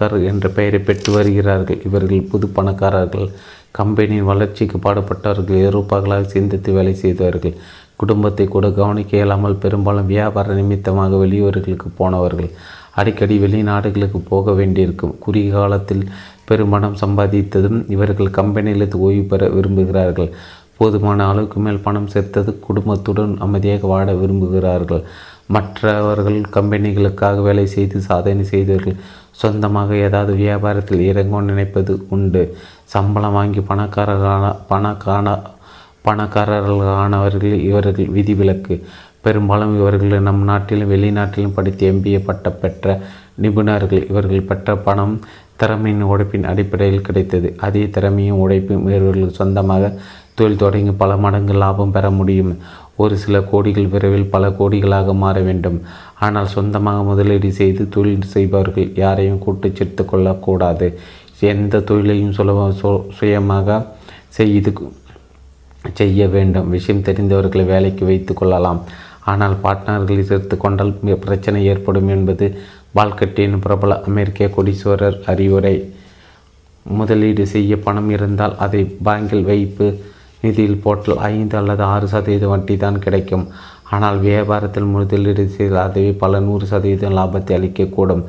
பணக்காரர் என்ற பெயரை பெற்று வருகிறார்கள். இவர்கள் புது பணக்காரர்கள், கம்பெனியின் வளர்ச்சிக்கு பாடுபட்டவர்கள், ஏரோப்பாக்களாக சிந்தித்து வேலை செய்தவர்கள், குடும்பத்தை கூட கவனிக்க இயலாமல் பெரும்பாலும் வியாபார நிமித்தமாக வெளியூர்களுக்கு போனவர்கள், அடிக்கடி வெளிநாடுகளுக்கு போக வேண்டியிருக்கும். குறுகிய காலத்தில் பெரும்பணம் சம்பாதித்ததும் இவர்கள் கம்பெனியிலிருந்து ஓய்வு பெற விரும்புகிறார்கள். போதுமான அளவுக்கு மேல் பணம் சேர்த்தது குடும்பத்துடன் அமைதியாக வாட விரும்புகிறார்கள். மற்றவர்கள் கம்பெனிகளுக்காக வேலை செய்து சாதனை செய்தவர்கள் சொந்தமாக ஏதாவது வியாபாரத்தில் இறங்க நினைப்பது உண்டு. சம்பளம் வாங்கி பணக்காரர்களானவர்கள் இவர்கள் விதிவிலக்கு. பெரும்பாலும் இவர்கள் நம் நாட்டிலும் வெளிநாட்டிலும் படித்து எம்பிஏ பட்டம் பெற்ற நிபுணர்கள். இவர்கள் பெற்ற பணம் திறமையின் உழைப்பின் அடிப்படையில் கிடைத்தது. அதே திறமையும் உழைப்பும் இவர்கள் சொந்தமாக தொழில் தொடங்கி பல மடங்கு லாபம் பெற முடியும். ஒரு சில கோடிகள் விரைவில் பல கோடிகளாக மாற வேண்டும். ஆனால் சொந்தமாக முதலீடு செய்து தொழில் செய்பவர்கள் யாரையும் கூட்டு சேர்த்து கொள்ளக்கூடாது. எந்த தொழிலையும் சுயமாக செய்ய வேண்டும். விஷயம் தெரிந்தவர்களை வேலைக்கு வைத்து கொள்ளலாம். ஆனால் பார்ட்னர்களை சேர்த்து கொண்டால் பிரச்சனை ஏற்படும் என்பது பால்கட்டியின் பிரபல அமெரிக்க கோடீஸ்வரர் அறிவுரை. முதலீடு செய்ய பணம் இருந்தால் அதை பேங்கில் வைப்பு, நிதியில் போட்டால் 5 அல்லது 6% வட்டி தான் கிடைக்கும். ஆனால் வியாபாரத்தில் முதலீடு செய்தால் அதுவே பல 100% லாபத்தை அளிக்கக்கூடும்.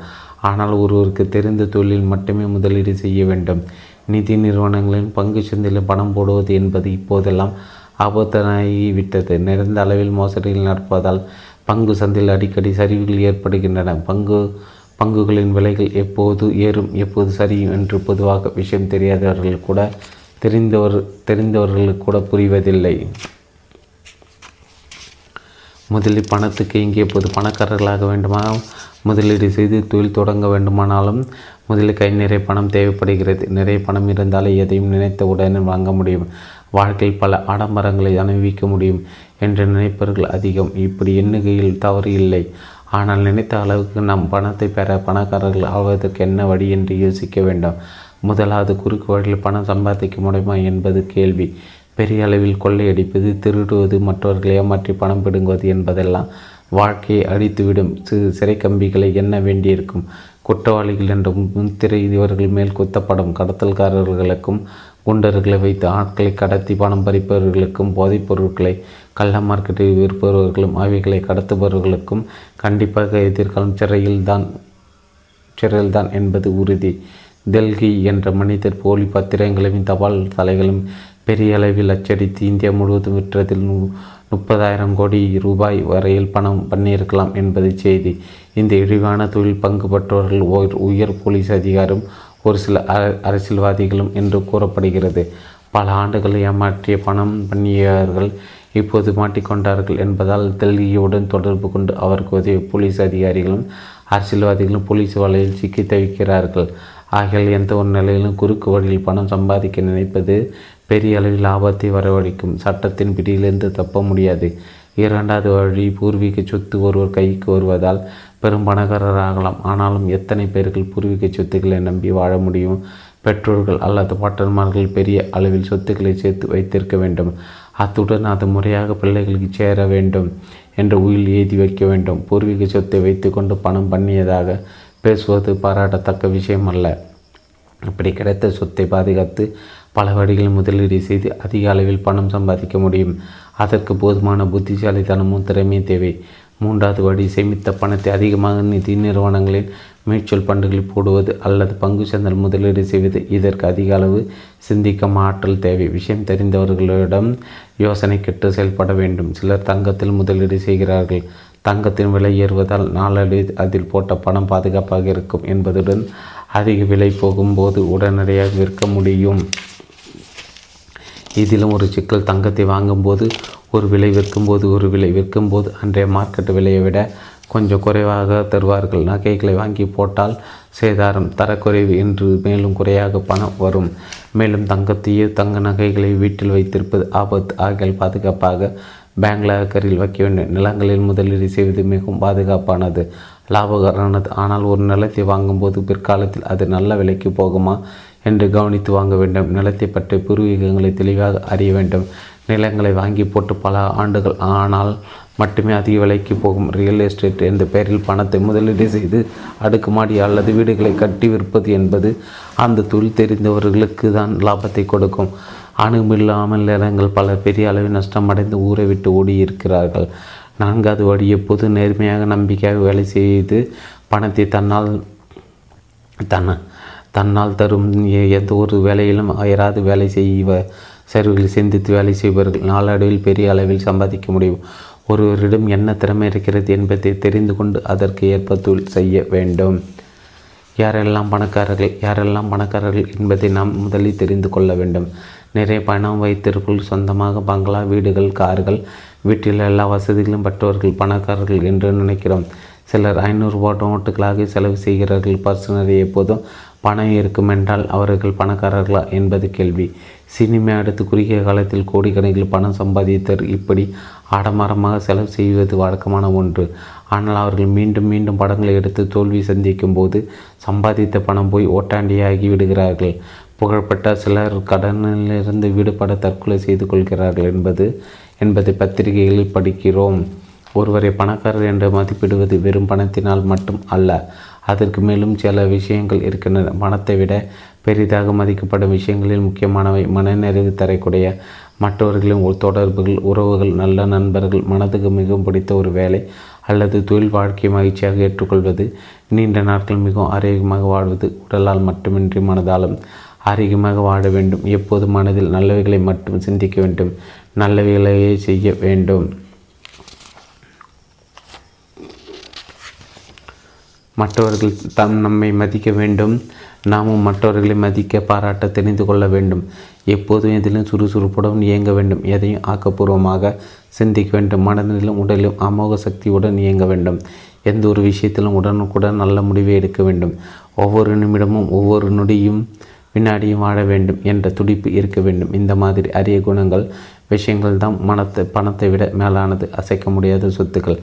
ஆனால் ஒருவருக்கு தெரிந்த தொழிலில் மட்டுமே முதலீடு செய்ய வேண்டும். நிதி நிறுவனங்களின் பங்கு சந்தையில் பணம் போடுவது என்பது இப்போதெல்லாம் ஆபத்தாகிவிட்டது. நிறைந்த அளவில் மோசடிகள் நடப்பதால் பங்கு சந்தையில் அடிக்கடி சரிவுகள் ஏற்படுகின்றன. பங்குகளின் விலைகள் எப்போது ஏறும், எப்போது சரியும் என்று பொதுவாக விஷயம் தெரியாதவர்கள் கூட தெரிந்தவர்களுக்கு கூட புரிவதில்லை. முதலில் பணத்துக்கு இங்கே பொது பணக்காரர்களாக வேண்டுமா முதலீடு செய்து தொழில் தொடங்க வேண்டுமானாலும் முதலில் கை நிறைய பணம் தேவைப்படுகிறது. நிறைய பணம் இருந்தாலே எதையும் நினைத்த உடனே வாங்க முடியும். வாழ்க்கையில் பல ஆடம்பரங்களை அனுபவிக்க முடியும் என்று நினைப்பவர்கள் அதிகம். இப்படி எண்ணுகையில் தவறு இல்லை. ஆனால் நினைத்த அளவுக்கு நாம் பணத்தை பெற பணக்காரர்கள் ஆவதற்கு என்ன வழி என்று யோசிக்க வேண்டும். முதலாவது, குறுக்கு வழியில் பணம் சம்பாதிக்க முடியுமா என்பது கேள்வி. பெரிய அளவில் கொள்ளையடிப்பது, திருடுவது, மற்றவர்களை ஏமாற்றி பணம் பிடுங்குவது என்பதெல்லாம் வாழ்க்கையை அழித்துவிடும். சிறை கம்பிகளை எண்ண வேண்டியிருக்கும். குற்றவாளிகள் என்ற முன்திரை இவர்கள் மேல் குத்தப்படும். கடத்தல்காரர்களுக்கும் குண்டர்களை வைத்து ஆட்களை கடத்தி பணம் பறிப்பவர்களுக்கும் போதைப் பொருட்களை கள்ள மார்க்கெட்டில் விற்பவர்களும் அவைகளை கடத்துபவர்களுக்கும் கண்டிப்பாக எதிர்காலம் சிறையில்தான் என்பது உறுதி. டெல்லி என்ற மனிதர் போலி பத்திரங்களையும் தபால் தலைகளும் பெரிய அளவில் அச்சடித்து இந்தியா முழுவதும் விற்றதில் 30,000 கோடி ரூபாய் வரையில் பணம் பண்ணியிருக்கலாம் என்பது செய்தி. இந்த இழிவான தொழில் பங்குபற்றவர்கள் உயர் போலீஸ் அதிகாரம், ஒரு சில அரசியல்வாதிகளும் என்று கூறப்படுகிறது. பல ஆண்டுகளை ஏமாற்றிய பணம் பண்ணியவர்கள் இப்போது மாட்டிக்கொண்டார்கள் என்பதால் டெல்லியுடன் தொடர்பு கொண்டு அவருக்கு உதவி போலீஸ் அதிகாரிகளும் அரசியல்வாதிகளும் போலீஸ் வலையில் சிக்கி தவிக்கிறார்கள். ஆகிய எந்த ஒரு நிலையிலும் குறுக்கு வழியில் பணம் சம்பாதிக்க நினைப்பது பெரிய அளவில் லாபத்தை வரவழைக்கும். சட்டத்தின் பிடியிலிருந்து தப்ப முடியாது. இரண்டாவது வழி, பூர்வீக சொத்து ஒருவர் கைக்கு வருவதால் பெரும் பணக்காரராகலாம். ஆனாலும் எத்தனை பேர்கள் பூர்வீக சொத்துக்களை நம்பி வாழ முடியும்? பெற்றோர்கள் அல்லது பாட்டன்மார்கள் பெரிய அளவில் சொத்துக்களை சேர்த்து வைத்திருக்க வேண்டும். அத்துடன் அது முறையாக பிள்ளைகளுக்கு சேர வேண்டும் என்ற உயில் எழுதி வைக்க வேண்டும். பூர்வீக சொத்தை வைத்து கொண்டு பணம் பண்ணியதாக பேசுவது பாராட்டத்தக்க விஷயம் அல்ல. இப்படி கிடைத்த சொத்தை பாதுகாத்து பல வழிகளில் முதலீடு செய்து அதிக அளவில் பணம் சம்பாதிக்க முடியும். அதற்கு போதுமான புத்திசாலித்தனமும் திறமையும் தேவை. மூன்றாவது வழி, சேமித்த பணத்தை அதிகமாக நிதி நிறுவனங்களில் மியூச்சுவல் ஃபண்டுகளில் போடுவது அல்லது பங்கு சந்தை முதலீடு செய்வது. இதற்கு அதிக அளவு சிந்திக்கும் ஆற்றல் தேவை. விஷயம் தெரிந்தவர்களிடம் யோசனை கேட்டு செயல்பட வேண்டும். சிலர் தங்கத்தில் முதலீடு செய்கிறார்கள். தங்கத்தின் விலை ஏறுவதால் நாளடைவில் அதில் போட்ட பணம் பாதுகாப்பாக இருக்கும் என்பதுடன் அதிக விலை போகும்போது உடனடியாக விற்க முடியும். இதிலும் ஒரு சிக்கல், தங்கத்தை வாங்கும்போது ஒரு விலை, விற்கும்போது ஒரு விலை. விற்கும்போது அன்றைய மார்க்கெட் விலையை விட கொஞ்சம் குறைவாக தருவார்கள். நகைகளை வாங்கி போட்டால் சேதாரம், தரக்குறைவு என்று மேலும் குறையாக பணம் வரும். மேலும் தங்கத்தையே தங்க நகைகளை வீட்டில் வைத்திருப்பது ஆபத்து. ஆகியால் பாதுகாப்பாக பேங்க் லாக்கரில் வைக்க வேண்டும். நிலங்களில் முதலீடு செய்வது மிகவும் பாதுகாப்பானது, லாபகரமானது. ஆனால் ஒரு நிலத்தை வாங்கும்போது பிற்காலத்தில் அது நல்ல விலைக்கு போகுமா என்று கவனித்து வாங்க வேண்டும். நிலத்தை பற்றிய பூர்வீகங்களை தெளிவாக அறிய வேண்டும். நிலங்களை வாங்கி போட்டு பல ஆண்டுகள் ஆனால் மட்டுமே அதிக விலைக்கு போகும். ரியல் எஸ்டேட் என்ற பெயரில் பணத்தை முதலீடு செய்து அடுக்குமாடி அல்லது வீடுகளை கட்டி விற்பது என்பது அந்த தொழில் தெரிந்தவர்களுக்கு தான் லாபத்தை கொடுக்கும். அணுமில்லாமல் நேரங்கள் பலர் பெரிய அளவில் நஷ்டமடைந்து ஊரை விட்டு ஓடியிருக்கிறார்கள். நான்காவது வழி, எப்போது நேர்மையாக நம்பிக்கையாக வேலை செய்து பணத்தை தன்னால் தரும் எந்த ஒரு வேலையிலும் அயராது வேலை செய்வர்கள், சிந்தித்து வேலை செய்வார்கள். நாளடைவில் பெரிய அளவில் சம்பாதிக்க முடியும். ஒருவரிடம் என்ன திறமை இருக்கிறது என்பதை தெரிந்து கொண்டு அதற்கு ஏற்ப தொழில் செய்ய வேண்டும். யாரெல்லாம் பணக்காரர்கள் என்பதை நாம் முதலில் தெரிந்து கொள்ள வேண்டும். நிறைய பணம் வைத்திருப்பவர்கள், சொந்தமாக பங்களா, வீடுகள், கார்கள், வீட்டில் எல்லா வசதிகளும் பெற்றவர்கள் பணக்காரர்கள் என்று நினைக்கிறோம். சிலர் 500 ரூபா நோட்டுகளாக செலவு செய்கிறார்கள். பர்சனரி எப்போதும் பணம் இருக்குமென்றால் அவர்கள் பணக்காரர்களா என்பது கேள்வி. சினிமா அடுத்து குறுகிய காலத்தில் கோடிக்கணக்கில் பணம் சம்பாதித்தர் இப்படி ஆடம்பரமாக செலவு செய்வது வழக்கமான ஒன்று. ஆனால் அவர்கள் மீண்டும் மீண்டும் படங்களை எடுத்து தோல்வி சந்திக்கும் போது சம்பாதித்த பணம் போய் ஓட்டாண்டியாகி விடுகிறார்கள். புகழ்பெற்ற சிலர் கடனிலிருந்து விடுபட தற்கொலை செய்து கொள்கிறார்கள் என்பதை பத்திரிகைகளில் படிக்கிறோம். ஒருவரை பணக்காரர் என்று மதிப்பிடுவது வெறும் பணத்தினால் மட்டும் அல்ல, அதற்கு மேலும் சில விஷயங்கள் இருக்கின்றன. பணத்தை விட பெரிதாக மதிக்கப்படும் விஷயங்களில் முக்கியமானவை மனநிறைவு தரக்கூடிய மற்றவர்களின் தொடர்புகள், உறவுகள், நல்ல நண்பர்கள், மனதுக்கு மிகவும் பிடித்த ஒரு வேலை அல்லது தொழில் வாழ்க்கையை மகிழ்ச்சியாக ஏற்றுக்கொள்வது, நீண்ட நாட்கள் மிகவும் ஆரோக்கியமாக வாழ்வது. உடலால் மட்டுமின்றி மனதாலும் ஆரோக்கியமாக வாழ வேண்டும். எப்போது மனதில் நல்லவைகளை மட்டும் சிந்திக்க வேண்டும், நல்லவைகளையே செய்ய வேண்டும். மற்றவர்கள் நம்மை மதிக்க வேண்டும். நாமும் மற்றவர்களை மதிக்க, பாராட்ட தெரிந்து கொள்ள வேண்டும். எப்போதும் எதிலும் சுறுசுறுப்புடன் இயங்க வேண்டும். எதையும் ஆக்கப்பூர்வமாக சிந்திக்க வேண்டும். மனதிலும் உடலிலும் அமோக சக்தியுடன் இயங்க வேண்டும். எந்த ஒரு விஷயத்திலும் உடனுக்குடன் நல்ல முடிவை எடுக்க வேண்டும். ஒவ்வொரு நிமிடமும் ஒவ்வொரு நொடியும் வினாடியும் வாழ வேண்டும் என்ற துடிப்பு இருக்க வேண்டும். இந்த மாதிரி அரிய குணங்கள் விஷயங்கள் தான் பணத்தை விட மேலானது, அசைக்க முடியாத சொத்துக்கள்.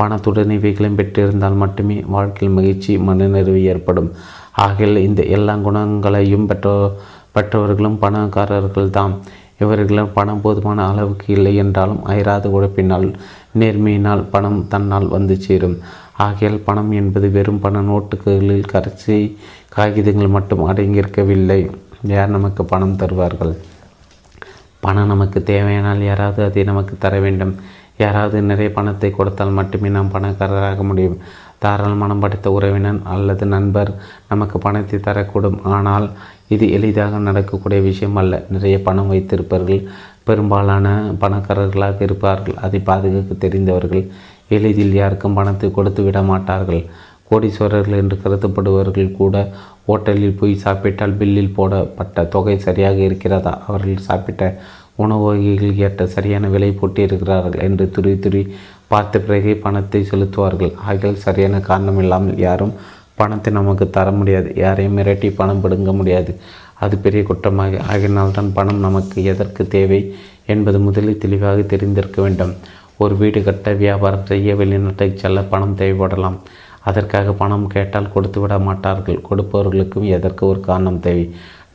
பணத்துடன் இவைகளையும் பெற்றிருந்தால் மட்டுமே வாழ்க்கையில் மகிழ்ச்சி, மனநிறைவு ஏற்படும். ஆகையில் இந்த எல்லா குணங்களையும் பெற்றவர்களும் பணக்காரர்கள் தாம். இவர்களிடம் பணம் போதுமான அளவுக்கு இல்லை என்றாலும் அயராத உழைப்பினால், நேர்மையினால் பணம் தன்னால் வந்து சேரும். ஆகையால் பணம் என்பது வெறும் பண நோட்டுகளில் கரைச்சி காகிதங்கள் மட்டும் அடங்கியிருக்கவில்லை. யார் நமக்கு பணம் தருவார்கள்? பணம் நமக்கு தேவையானால் யாராவது அதை நமக்கு தர வேண்டும். யாராவது நிறைய பணத்தை கொடுத்தால் மட்டுமே நாம் பணக்காரராக முடியும். தாராள மனம் படைத்த உறவினர் அல்லது நண்பர் நமக்கு பணத்தை தரக்கூடும். ஆனால் இது எளிதாக நடக்கக்கூடிய விஷயம் அல்ல. நிறைய பணம் வைத்திருப்பவர்கள் பெரும்பாலான பணக்காரர்களாக இருப்பார்கள். அதை பாதுகாக்க தெரிந்தவர்கள் எளிதில் யாருக்கும் பணத்தை கொடுத்து விட மாட்டார்கள். கோடீஸ்வரர்கள் என்று கருதப்படுபவர்கள் கூட ஹோட்டலில் போய் சாப்பிட்டால் பில்லில் போடப்பட்ட தொகை சரியாக இருக்கிறதா, அவர்கள் சாப்பிட்ட உணவு வகைகள் ஏற்ற சரியான விலை போட்டியிருக்கிறார்கள் என்று துரி பார்த்த பிறகு பணத்தை செலுத்துவார்கள். ஆகியால் சரியான காரணம் இல்லாமல் யாரும் பணத்தை நமக்கு தர முடியாது. யாரையும் மிரட்டி பணம் பிடுங்க முடியாது. அது பெரிய குற்றமாக. ஆகினால்தான் பணம் நமக்கு எதற்கு தேவை என்பது முதலில் தெளிவாக தெரிந்திருக்க வேண்டும். ஒரு வீடு கட்ட, வியாபாரம் செய்ய, வெளிநாட்டுக்கு செல்ல பணம் தேவைப்படலாம். அதற்காக பணம் கேட்டால் கொடுத்து விட மாட்டார்கள். கொடுப்பவர்களுக்கும் எதற்கு ஒரு காரணம் தேவை.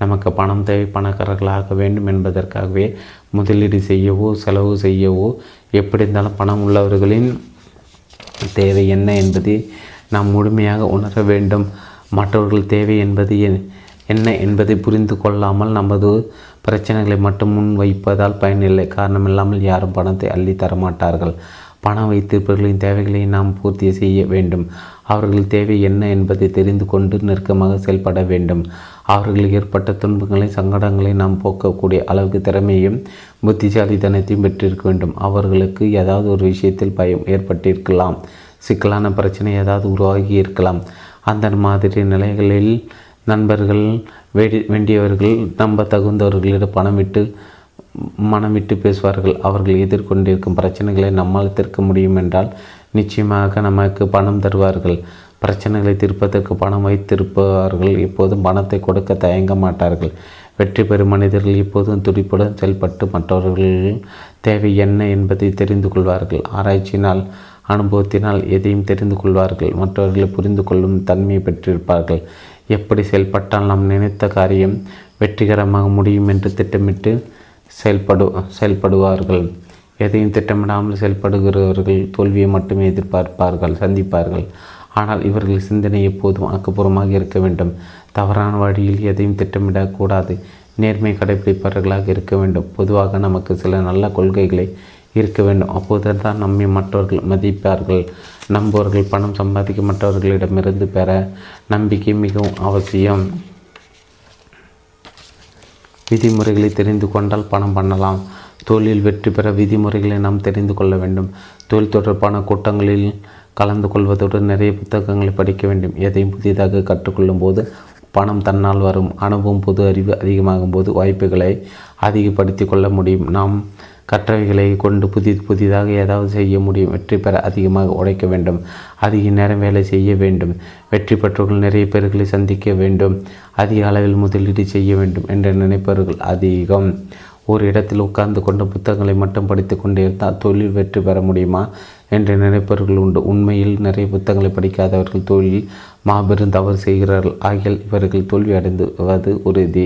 நமக்கு பணம் தேவை, பணக்காரர்களாக வேண்டும் என்பதற்காகவே முதலீடு செய்யவோ செலவு செய்யவோ எப்படி இருந்தாலும் பணம் உள்ளவர்களின் தேவை என்ன என்பதை நாம் முழுமையாக உணர வேண்டும். மற்றவர்கள் தேவை என்பது என்ன என்பதை புரிந்து கொள்ளாமல் நமது பிரச்சனைகளை மட்டும் முன் வைப்பதால் பயனில்லை. காரணமில்லாமல் யாரும் பணத்தை அள்ளி தரமாட்டார்கள். பணம் வைத்திருப்பவர்களின் தேவைகளை நாம் பூர்த்தி செய்ய வேண்டும். அவர்கள் தேவை என்ன என்பதை தெரிந்து கொண்டு நெருக்கமாக செயல்பட வேண்டும். அவர்களுக்கு ஏற்பட்ட துன்பங்களை, சங்கடங்களை நாம் போக்கக்கூடிய அளவுக்கு திறமையும் புத்திசாலித்தனத்தையும் பெற்றிருக்க வேண்டும். அவர்களுக்கு ஏதாவது ஒரு விஷயத்தில் பயம் ஏற்பட்டிருக்கலாம், சிக்கலான பிரச்சனை ஏதாவது உருவாகி இருக்கலாம். அந்த மாதிரி நிலைகளில் நண்பர்கள், வேண்டியவர்கள், நம்ப தகுந்தவர்களிடம் மனம் விட்டு பேசுவார்கள். அவர்கள் எதிர்கொண்டிருக்கும் பிரச்சனைகளை நம்மால் தீர்க்க முடியும் என்றால் நிச்சயமாக நமக்கு பணம் தருவார்கள். பிரச்சனைகளை தீர்ப்பதற்கு பணம் வைத்திருப்பவர்கள் எப்போதும் பணத்தை கொடுக்க தயங்க மாட்டார்கள். வெற்றி பெறும் மனிதர்கள் எப்போதும் துடிப்புடன் செயல்பட்டு மற்றவர்கள் தேவை என்ன என்பதை தெரிந்து கொள்வார்கள். ஆராய்ச்சியினால், அனுபவத்தினால் எதையும் தெரிந்து கொள்வார்கள். மற்றவர்களை புரிந்து கொள்ளும் தன்மையை பெற்றிருப்பார்கள். எப்படி செயல்பட்டால் நாம் நினைத்த காரியம் வெற்றிகரமாக முடியும் என்று திட்டமிட்டு செயல்படுவார்கள். எதையும் திட்டமிடாமல் செயல்படுகிறவர்கள் தோல்வியை மட்டுமே சந்திப்பார்கள். ஆனால் இவர்கள் சிந்தனை எப்போதும் ஆக்கப்பூர்வமாக இருக்க வேண்டும். தவறான வழியில் எதையும் திட்டமிடக்கூடாது. நேர்மை கடைபிடிப்பவர்களாக இருக்க வேண்டும். பொதுவாக நமக்கு சில நல்ல கொள்கைகளை இருக்க வேண்டும். அப்போது தான் நம்மை மற்றவர்கள் மதிப்பார்கள். நம்புவர்கள் பணம் சம்பாதிக்க மற்றவர்களிடமிருந்து பெற நம்பிக்கை மிகவும் அவசியம். விதிமுறைகளை தெரிந்து கொண்டால் பணம் பண்ணலாம். தொழிலில் வெற்றி பெற விதிமுறைகளை நாம் தெரிந்து கொள்ள வேண்டும். தொழில் தொடர்பான கூட்டங்களில் கலந்து கொள்வதுடன் நிறைய புத்தகங்களை படிக்க வேண்டும். எதையும் புதிதாக கற்றுக்கொள்ளும் போது பணம் தன்னால் வரும். அனுபவம் பொது அறிவு அதிகமாகும் போது வாய்ப்புகளை அதிகப்படுத்தி கொள்ள முடியும். நாம் கற்றவைகளை கொண்டு புதிதாக ஏதாவது செய்ய முடியும். வெற்றி பெற அதிகமாக உழைக்க வேண்டும். அதிக நேரம் வேலை செய்ய வேண்டும். வெற்றி பெற்றவர்கள் நிறைய பேர்களை சந்திக்க வேண்டும். அதிக அளவில் முதலீடு செய்ய வேண்டும் என்று நினைப்பவர்கள் அதிகம். ஒரு இடத்தில் உட்கார்ந்து கொண்டு புத்தகங்களை மட்டும் படித்து கொண்டே இருந்தால் தொழில் வெற்றி பெற முடியுமா என்று நினைப்பவர்கள் உண்டு. உண்மையில் நிறைய புத்தகங்களை படிக்காதவர்கள் தொழிலில் மாபெரும் தவறு செய்கிறார்கள். ஆகியால் இவர்கள் தோல்வி அடைந்துவது உறுதி.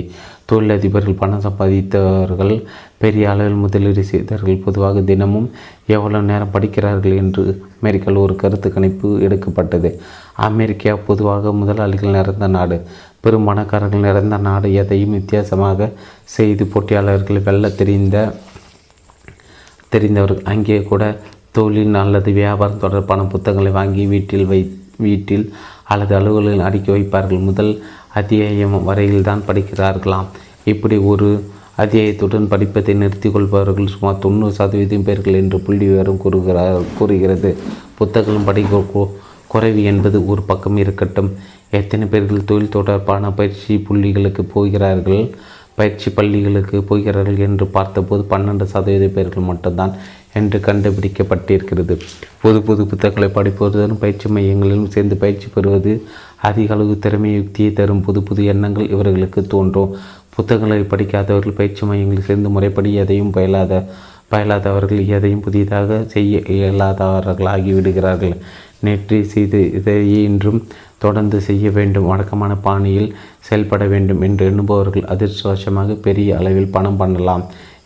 தொழிலதிபர்கள் பணம் சம்பாதித்தவர்கள் பெரிய அளவில் முதலீடு செய்தவர்கள் பொதுவாக தினமும் எவ்வளவு நேரம் படிக்கிறார்கள் என்று அமெரிக்காவில் ஒரு கருத்து கணிப்பு எடுக்கப்பட்டது. அமெரிக்கா பொதுவாக முதலாளிகள் நிறைந்த நாடு. பெரும் பணக்காரர்கள் நிறைந்த நாடு. எதையும் வித்தியாசமாக செய்து போட்டியாளர்கள் வெல்ல தெரிந்தவர்கள். அங்கே கூட தொழில் அல்லது வியாபாரம் தொடர்பான புத்தகங்களை வாங்கி வீட்டில் அல்லது அலுவலகங்களில் அடுக்கி வைப்பார்கள். முதல் அத்தியாயம் வரையில் தான் படிக்கிறார்களாம். இப்படி ஒரு அத்தியாயத்துடன் படிப்பதை நிறுத்திக் கொள்பவர்கள் சுமார் 90% பேர்கள் என்று புள்ளி விவரம் கூறுகிறது. புத்தகங்களும் படிக்க குறைவு என்பது ஒரு பக்கம் இருக்கட்டும். எத்தனை பேர்கள் தொழில் தொடர்பான பயிற்சி பள்ளிகளுக்கு போகிறார்கள் என்று பார்த்தபோது 12% பேர்கள் மட்டும்தான் என்று கண்டுபிடிக்கப்பட்டிருக்கிறது. புது புது புத்தகங்களை படிப்பதுடன் பயிற்சி மையங்களிலும் சேர்ந்து பயிற்சி பெறுவது அதிக அளவு திறமை யுக்தியை தரும். புது புது எண்ணங்கள் இவர்களுக்கு தோன்றும். புத்தகங்களை படிக்காதவர்கள் பயிற்சி மையங்களில் சேர்ந்து முறைப்படி எதையும் பயிலாதவர்கள் எதையும் புதிதாக செய்ய இயலாதவர்களாகி விடுகிறார்கள். நேற்று செய்து இதையே இன்றும் தொடர்ந்து செய்ய வேண்டும். வழக்கமான பாணியில் செயல்பட வேண்டும் என்று எண்ணுபவர்கள் அதிர்ஷ்டவசமாக பெரிய அளவில் பணம் பண்ணலாம்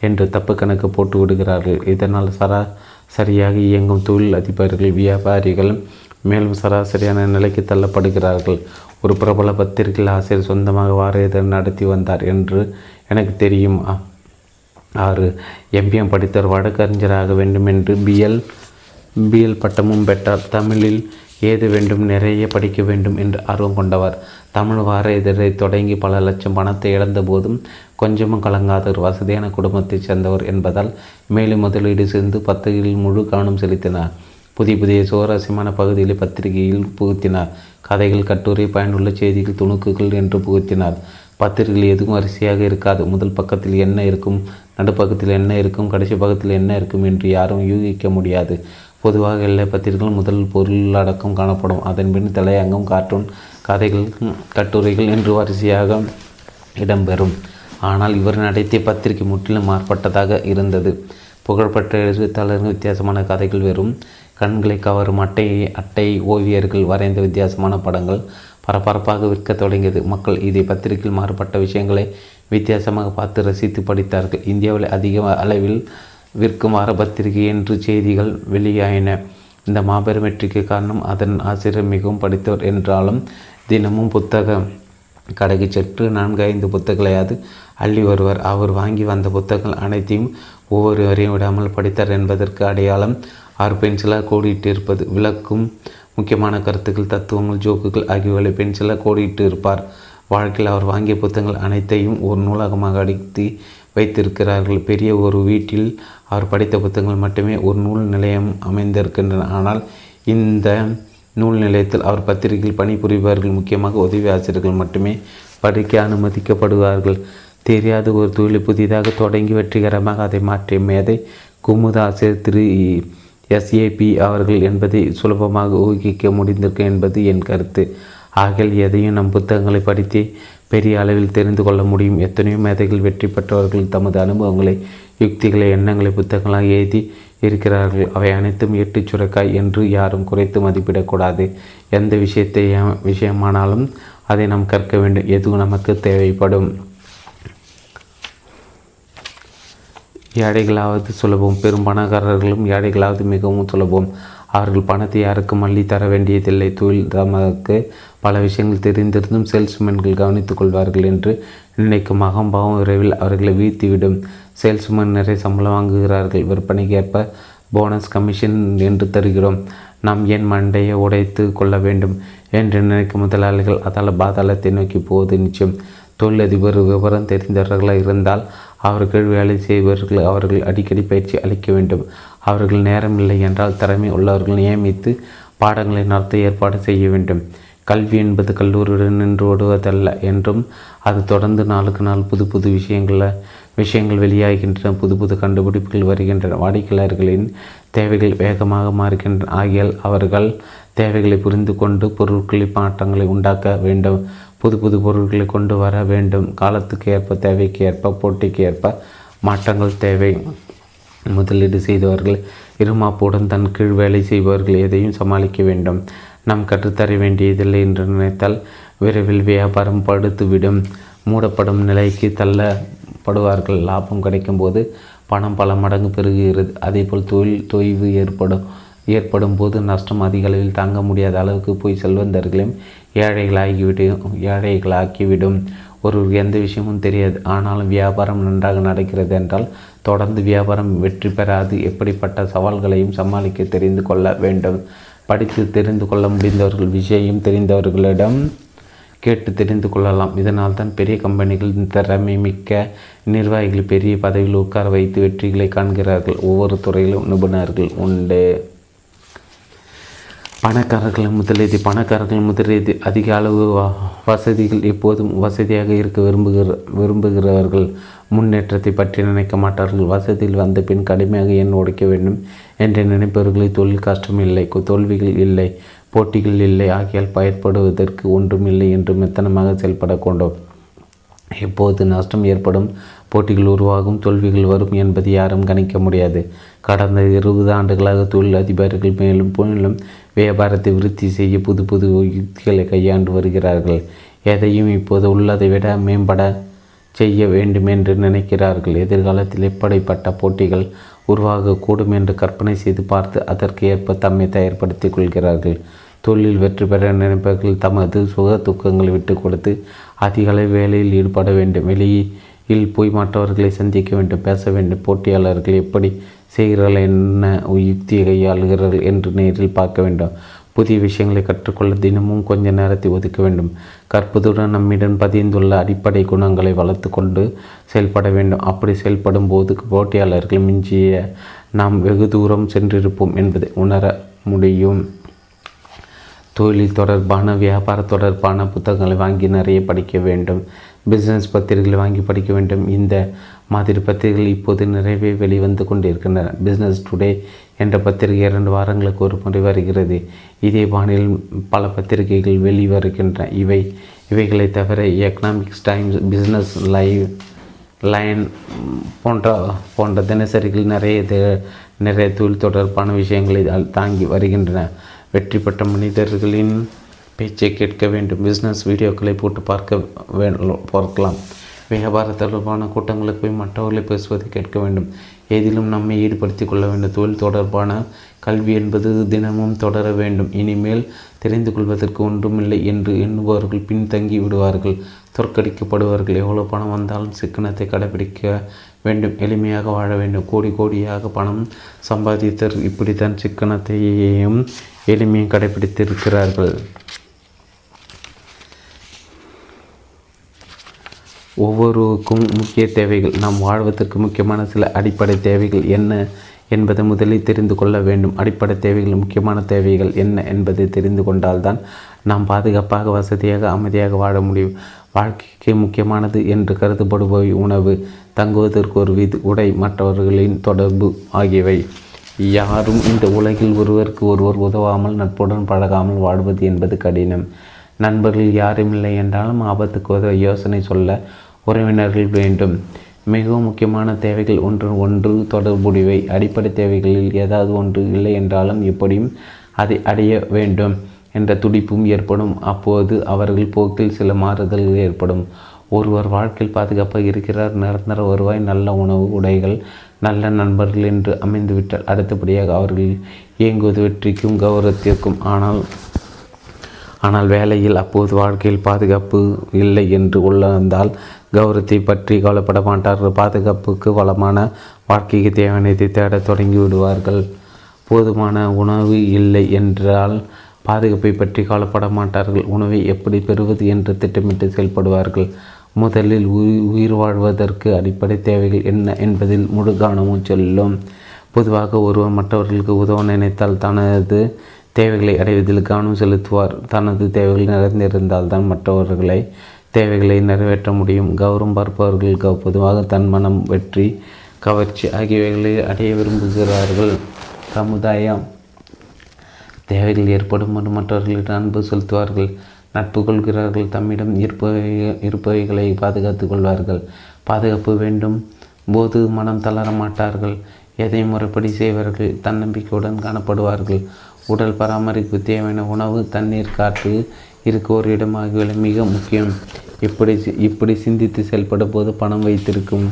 என்று தப்பு கணக்கு போட்டு விடுகிறார்கள். இதனால் சரியாக இயங்கும் தொழில் அதிபர்கள் வியாபாரிகள் மேலும் சராசரியான நிலைக்கு தள்ளப்படுகிறார்கள். ஒரு பிரபல பத்திரிகை ஆசிரியர் சொந்தமாக வார இதழ் நடத்தி வந்தார் என்று எனக்கு தெரியும். 6 எம்பிஎம் படித்தவர் வழக்கறிஞராக வேண்டும் என்று பிஎல் பட்டமும் பெற்றார். தமிழில் ஏது வேண்டும் நிறைய படிக்க வேண்டும் என்று ஆர்வம் கொண்டவர். தமிழ் வார இதழை தொடங்கி பல லட்சம் பணத்தை இழந்த போதும் கொஞ்சமும் கலங்காத ஒரு வசதியான குடும்பத்தைச் சேர்ந்தவர் என்பதால் மேலும் முதலீடு செய்து பத்திரிகையில் முழு கவனம் செலுத்தினார். புதிய புதிய சுவாரஸ்யமான பகுதிகளை பத்திரிகையில் புகுத்தினார். கதைகள், கட்டுரை, பயனுள்ள செய்திகள், துணுக்குகள் என்று புகுத்தினார். பத்திரிகைகள் எதுவும் வரிசையாக இருக்காது. முதல் பக்கத்தில் என்ன இருக்கும், நடுப்பக்கத்தில் என்ன இருக்கும், கடைசி பக்கத்தில் என்ன இருக்கும் என்று யாரும் யூகிக்க முடியாது. பொதுவாக எல்லா பத்திரிகைகள் முதல் பொருளடக்கம் காணப்படும். அதன்பின் தலையங்கம், கார்ட்டூன், கதைகள், கட்டுரைகள் என்று வரிசையாக இடம்பெறும். ஆனால் இவர் நடத்திய பத்திரிகை முற்றிலும் மாறுபட்டதாக இருந்தது. புகழ்பெற்ற எழுத்தாளர்கள் வித்தியாசமான கதைகள், வெறும் கண்களை கவரும் அட்டை ஓவியர்கள் வரைந்த வித்தியாசமான படங்கள் பரபரப்பாக விற்க தொடங்கியது. மக்கள் இதை பத்திரிகையில் மாறுபட்ட விஷயங்களை வித்தியாசமாக பார்த்து ரசித்து படித்தார்கள். இந்தியாவில் அதிக அளவில் விற்கும் வார பத்திரிகை என்று செய்திகள் வெளியாயின. இந்த மாபெரும் வெற்றிக்கு காரணம் அதன் ஆசிரியர் மிகவும் படித்தவர் என்றாலும் தினமும் புத்தக கடைக்கு சென்று 4-5 புத்தகங்களையாவது அள்ளி வருவர். அவர் வாங்கி வந்த புத்தகங்கள் அனைத்தையும் ஒவ்வொரு வரையும் விடாமல் படித்தார் என்பதற்கு அடையாளம் 6 பென்சிலாக கோடிட்டு இருப்பது. விளக்கும் முக்கியமான கருத்துக்கள், தத்துவங்கள், ஜோக்குகள் ஆகியவர்களை பென்சிலாக கோடிட்டு இருப்பார். வாழ்க்கையில் அவர் வாங்கிய புத்தகங்கள் அனைத்தையும் ஒரு நூலகமாக அடித்து வைத்திருக்கிறார்கள். பெரிய ஒரு வீட்டில் அவர் படித்த புத்தகங்கள் மட்டுமே ஒரு நூல் நிலையம் அமைந்திருக்கின்றன. ஆனால் இந்த நூல் நிலையத்தில் அவர் பத்திரிகையில் பணிபுரிபவர்கள், முக்கியமாக உதவி ஆசிரியர்கள் மட்டுமே படிக்க அனுமதிக்கப்படுவார்கள். தெரியாத ஒரு தொழிலை புதிதாக தொடங்கி வெற்றிகரமாக அதை மாற்றிய மேதை குமுத ஆசிரியர் திரு SAP அவர்கள் என்பதை சுலபமாக ஊகிக்க முடிந்திருக்கு என்பது என் கருத்து. ஆகிய எதையும் நம் புத்தகங்களை படித்து பெரிய அளவில் தெரிந்து கொள்ள முடியும். எத்தனையோ மேதைகள் வெற்றி பெற்றவர்கள் தமது அனுபவங்களை, யுக்திகளை, எண்ணங்களை புத்தகங்களாக எழுதி இருக்கிறார்கள். அவை அனைத்தும் 8 சுரைக்காய் என்று யாரும் குறைத்து மதிப்பிடக்கூடாது. எந்த விஷயமானாலும் அதை நாம் கற்க வேண்டும். எதுவும் நமக்கு தேவைப்படும். ஏழைகளாவது சுலபம். பெரும் பணக்காரர்களும் ஏழைகளாவது மிகவும் சுலபம். அவர்கள் பணத்தை யாருக்கும் அள்ளி தர வேண்டியதில்லை. தொழில் தமக்கு பல விஷயங்கள் தெரிந்திருந்தும் சேல்ஸ்மேன்கள் கவனித்துக் கொள்வார்கள் என்று நினைக்கும் அகம்பாவம் விரைவில் அவர்களை வீழ்த்திவிடும். சேல்ஸ்மேன் நிறைய சம்பளம் வாங்குகிறார்கள். விற்பனைக்கு ஏற்ப போனஸ் கமிஷன் என்று தருகிறோம். நாம் ஏன் மண்டையை உடைத்து கொள்ள வேண்டும் என்று நினைக்கும் முதலாளிகள் அதால் பாதாளத்தை நோக்கி போவது நிச்சயம். தொழிலதிபர் விவரம் தெரிந்தவர்களாக இருந்தால் அவர்கள் வேலை செய்பவர்கள் அவர்கள் அடிக்கடி பயிற்சி அளிக்க வேண்டும். அவர்கள் நேரம் இல்லை என்றால் திறமை உள்ளவர்கள் நியமித்து பாடங்களை நடத்த ஏற்பாடு செய்ய வேண்டும். கல்வி என்பது கல்லூரியுடன் நின்று ஓடுவதல்ல என்றும் அது தொடர்ந்து நாளுக்கு நாள் புது புது விஷயங்கள் வெளியாகின்றன. புது புது கண்டுபிடிப்புகள் வருகின்றன. வாடிக்கையாளர்களின் தேவைகள் வேகமாக மாறுகின்றன. ஆகியால் அவர்கள் தேவைகளை புரிந்து கொண்டு பொருட்களில் மாற்றங்களை உண்டாக்க வேண்டும். புது புது பொருட்களை கொண்டு வர வேண்டும். காலத்துக்கு ஏற்ப, தேவைக்கு ஏற்ப, போட்டிக்கு ஏற்ப மாற்றங்கள் தேவை. முதலீடு செய்தவர்கள் இருமாப்புடன் தன் கீழ் வேலை செய்பவர்கள் எதையும் சமாளிக்க வேண்டும். நாம் கற்றுத்தர வேண்டியதில்லை என்று நினைத்தால் விரைவில் வியாபாரம் படுத்துவிடும். மூடப்படும் நிலைக்கு தள்ளப்படுவார்கள். லாபம் கிடைக்கும்போது பணம் பல மடங்கு பெருகுகிறது. அதேபோல் தொழில் தொய்வு ஏற்படும் போது நஷ்டம் அதிக அளவில் தாங்க முடியாத அளவுக்கு போய் செல்வந்தர்களையும் ஏழைகளாக்கிவிடும். ஒருவருக்கு எந்த விஷயமும் தெரியாது. ஆனாலும் வியாபாரம் நன்றாக நடக்கிறது என்றால் தொடர்ந்து வியாபாரம் வெற்றி பெறாது. எப்படிப்பட்ட சவால்களையும் சமாளிக்க தெரிந்து கொள்ள வேண்டும். படித்து தெரிந்து கொள்ள முடிந்தவர்கள் விஷயம் தெரிந்தவர்களிடம் கேட்டு தெரிந்து கொள்ளலாம். இதனால் தான் பெரிய கம்பெனிகள் திறமை மிக்க நிர்வாகிகள் பெரிய பதவியில் உட்கார வைத்து வெற்றிகளை காண்கிறார்கள். ஒவ்வொரு துறையிலும் நிபுணர்கள் உண்டு. பணக்காரர்கள் முதலீடு அதிக அளவு வசதிகள் எப்போதும் வசதியாக இருக்க விரும்புகிறவர்கள். முன்னேற்றத்தை பற்றி நினைக்க மாட்டார்கள். வசதியில் வந்த பின் கடுமையாக எண்ணெய் உடைக்க வேண்டும் என்று நினைப்பவர்களை தொழில் கஷ்டம் இல்லை, தோல்விகள் இல்லை, போட்டிகள் இல்லை. ஆகியால் பயன்படுவதற்கு ஒன்றுமில்லை என்று மெத்தனமாக செயல்பட கொண்டோம். எப்போது நஷ்டம் ஏற்படும், போட்டிகள் உருவாகும், தோல்விகள் வரும் என்பது யாரும் கணிக்க முடியாது. கடந்த 20 ஆண்டுகளாக தொழில் அதிபர்கள் மேலும் வியாபாரத்தை விருத்தி செய்ய புது புது யுக்திகளை கையாண்டு வருகிறார்கள். எதையும் இப்போது உள்ளதை விட மேம்பட செய்ய வேண்டும் என்று நினைக்கிறார்கள். எதிர்காலத்தில் எப்படிப்பட்ட போட்டிகள் உருவாகக்கூடும் என்று கற்பனை செய்து பார்த்து அதற்கு ஏற்ப தம்மை தயார்படுத்தி கொள்கிறார்கள். தொழிலில் வெற்றி பெற நினைப்பவர்கள் தமது சுக துக்கங்களை விட்டு கொடுத்து அதிகளவு வேலையில் ஈடுபட வேண்டும். வெளியில் போய் மற்றவர்களை சந்திக்க வேண்டும், பேச வேண்டும். போட்டியாளர்கள் எப்படி செய்கிறார்கள், என்ன யுக்தியை கையாளுகிறார்கள் என்று நேரில் பார்க்க வேண்டும். புதிய விஷயங்களை கற்றுக்கொள்ள தினமும் கொஞ்ச நேரத்தை ஒதுக்க வேண்டும். கற்பதுடன் நம்மிடம் பதிந்துள்ள அடிப்படை குணங்களை வளர்த்து கொண்டு செயல்பட வேண்டும். அப்படி செயல்படும் போது போட்டியாளர்கள் மிஞ்சிய நாம் வெகு தூரம் சென்றிருப்போம் என்பதை உணர முடியும். தொழில் தொடர்பான வியாபார தொடர்பான புத்தகங்களை வாங்கி நிறைய படிக்க வேண்டும். பிஸ்னஸ் பத்திரிகைகளை வாங்கி படிக்க வேண்டும். இந்த மாதிரி பத்திரிகைகள் இப்போது நிறையவே வெளிவந்து கொண்டிருக்கின்றன. பிஸ்னஸ் டுடே என்ற பத்திரிகை 2 வாரங்களுக்கு ஒரு முறை வருகிறது. இதே வானில் பல பத்திரிகைகள் வெளிவருகின்றன. இவைகளை தவிர எக்கனாமிக்ஸ், டைம்ஸ், பிஸ்னஸ் லைன் போன்ற தினசரிகள் நிறைய தொழில் தொடர்பான விஷயங்களை தாங்கி வருகின்றன. வெற்றி பெற்ற மனிதர்களின் பேச்சை கேட்க வேண்டும். பிஸ்னஸ் வீடியோக்களை போட்டு பார்க்கலாம். வியாபார தொடர்பான கூட்டங்களுக்கு போய் மற்றவர்களை பேசுவதை கேட்க வேண்டும். எதிலும் நம்மை ஈடுபடுத்தி கொள்ள வேண்டும். தொழில் தொடர்பான கல்வி என்பது தினமும் தொடர வேண்டும். இனிமேல் தெரிந்து கொள்வதற்கு ஒன்றுமில்லை என்று எண்ணுபவர்கள் பின்தங்கி விடுவார்கள், தோற்கடிக்கப்படுவார்கள். எவ்வளோ பணம் வந்தாலும் சிக்கனத்தை கடைபிடிக்க வேண்டும், எளிமையாக வாழ வேண்டும். கோடி கோடியாக பணம் சம்பாதித்தர் இப்படித்தான் சிக்கனத்தையும் எளிமையை கடைபிடித்திருக்கிறார்கள். ஒவ்வொருவருக்கும் முக்கிய தேவைகள், நாம் வாழ்வதற்கு முக்கியமான சில அடிப்படை தேவைகள் என்ன என்பதை முதலில் தெரிந்து கொள்ள வேண்டும். அடிப்படை தேவைகள், முக்கியமான தேவைகள் என்ன என்பதை தெரிந்து கொண்டால்தான் நாம் பாதுகாப்பாக, வசதியாக, அமைதியாக வாழ முடியும். வாழ்க்கைக்கு முக்கியமானது என்று கருதப்படுபவை உணவு, தங்குவதற்கு ஒரு வீடு, உடை, மற்றவர்களின் தொடர்பு ஆகியவை. யாரும் இந்த உலகில் ஒருவருக்கு ஒருவர் உதவாமல் நட்புடன் பழகாமல் வாழ்வது என்பது கடினம். நண்பர்கள் யாரும் இல்லை என்றாலும் ஆபத்துக்கு உதவ யோசனை சொல்ல உறவினர்கள் வேண்டும். மிகவும் முக்கியமான தேவைகள் ஒன்று தொடர்புடையவை. அடிப்படை தேவைகளில் ஏதாவது ஒன்று இல்லை என்றாலும் எப்படியும் அதை அடைய வேண்டும் என்ற துடிப்பும் ஏற்படும். அப்போது அவர்கள் போக்கில் சில மாறுதல்கள் ஏற்படும். ஒருவர் வாழ்க்கையில் பாதுகாப்பாக இருக்கிறார், நிரந்தர வருவாய், நல்ல உணவு, உடைகள், நல்ல நண்பர்கள் என்று அமைந்துவிட்டால் அடுத்தபடியாக அவர்கள் இயங்குவது வெற்றிக்கும் கௌரவத்திற்கும். ஆனால் வேலையில் அப்போது வாழ்க்கையில் பாதுகாப்பு இல்லை என்று உள்ளதால் கௌரவத்தை பற்றி கவலைப்பட மாட்டார்கள். பாதுகாப்புக்கு வளமான வாழ்க்கைக்கு தேவையானதை தேட தொடங்கி விடுவார்கள். போதுமான உணவு இல்லை என்றால் பாதுகாப்பை பற்றி கவலைப்பட மாட்டார்கள். உணவை எப்படி பெறுவது என்று திட்டமிட்டு செயல்படுவார்கள். முதலில் உயிர் வாழ்வதற்கு அடிப்படை தேவைகள் என்ன என்பதில் முழு கவனமும் செல்லும். பொதுவாக ஒருவர் மற்றவர்களுக்கு உதவ நினைத்தால் தனது தேவைகளை அடைவதில் கவனம் செலுத்துவார். தனது தேவைகள் நிறைந்திருந்தால்தான் மற்றவர்களை தேவைகளை நிறைவேற்ற முடியும். கௌரவம் பார்ப்பவர்கள் பொதுவாக தன்மனம், வெற்றி, கவர்ச்சி ஆகியவைகளை அடைய விரும்புகிறார்கள். சமுதாயம் தேவைகள் ஏற்படும் ஒரு மற்றவர்களிடம் அன்பு செலுத்துவார்கள். நட்பு கொள்கிறார்கள். தம்மிடம் இருப்பவைகளை பாதுகாத்து கொள்வார்கள். பாதுகாப்பு வேண்டும் போது மனம் தளர மாட்டார்கள். எதை முறைப்படி செய்வார்கள். தன்னம்பிக்கையுடன் காணப்படுவார்கள். உடல் பராமரிப்பு, தேவையான உணவு, தண்ணீர், காற்று இருக்க ஒரு இடம் ஆகியவை மிக முக்கியம். இப்படி சிந்தித்து செயல்பட போது பணம் வைத்திருக்கும்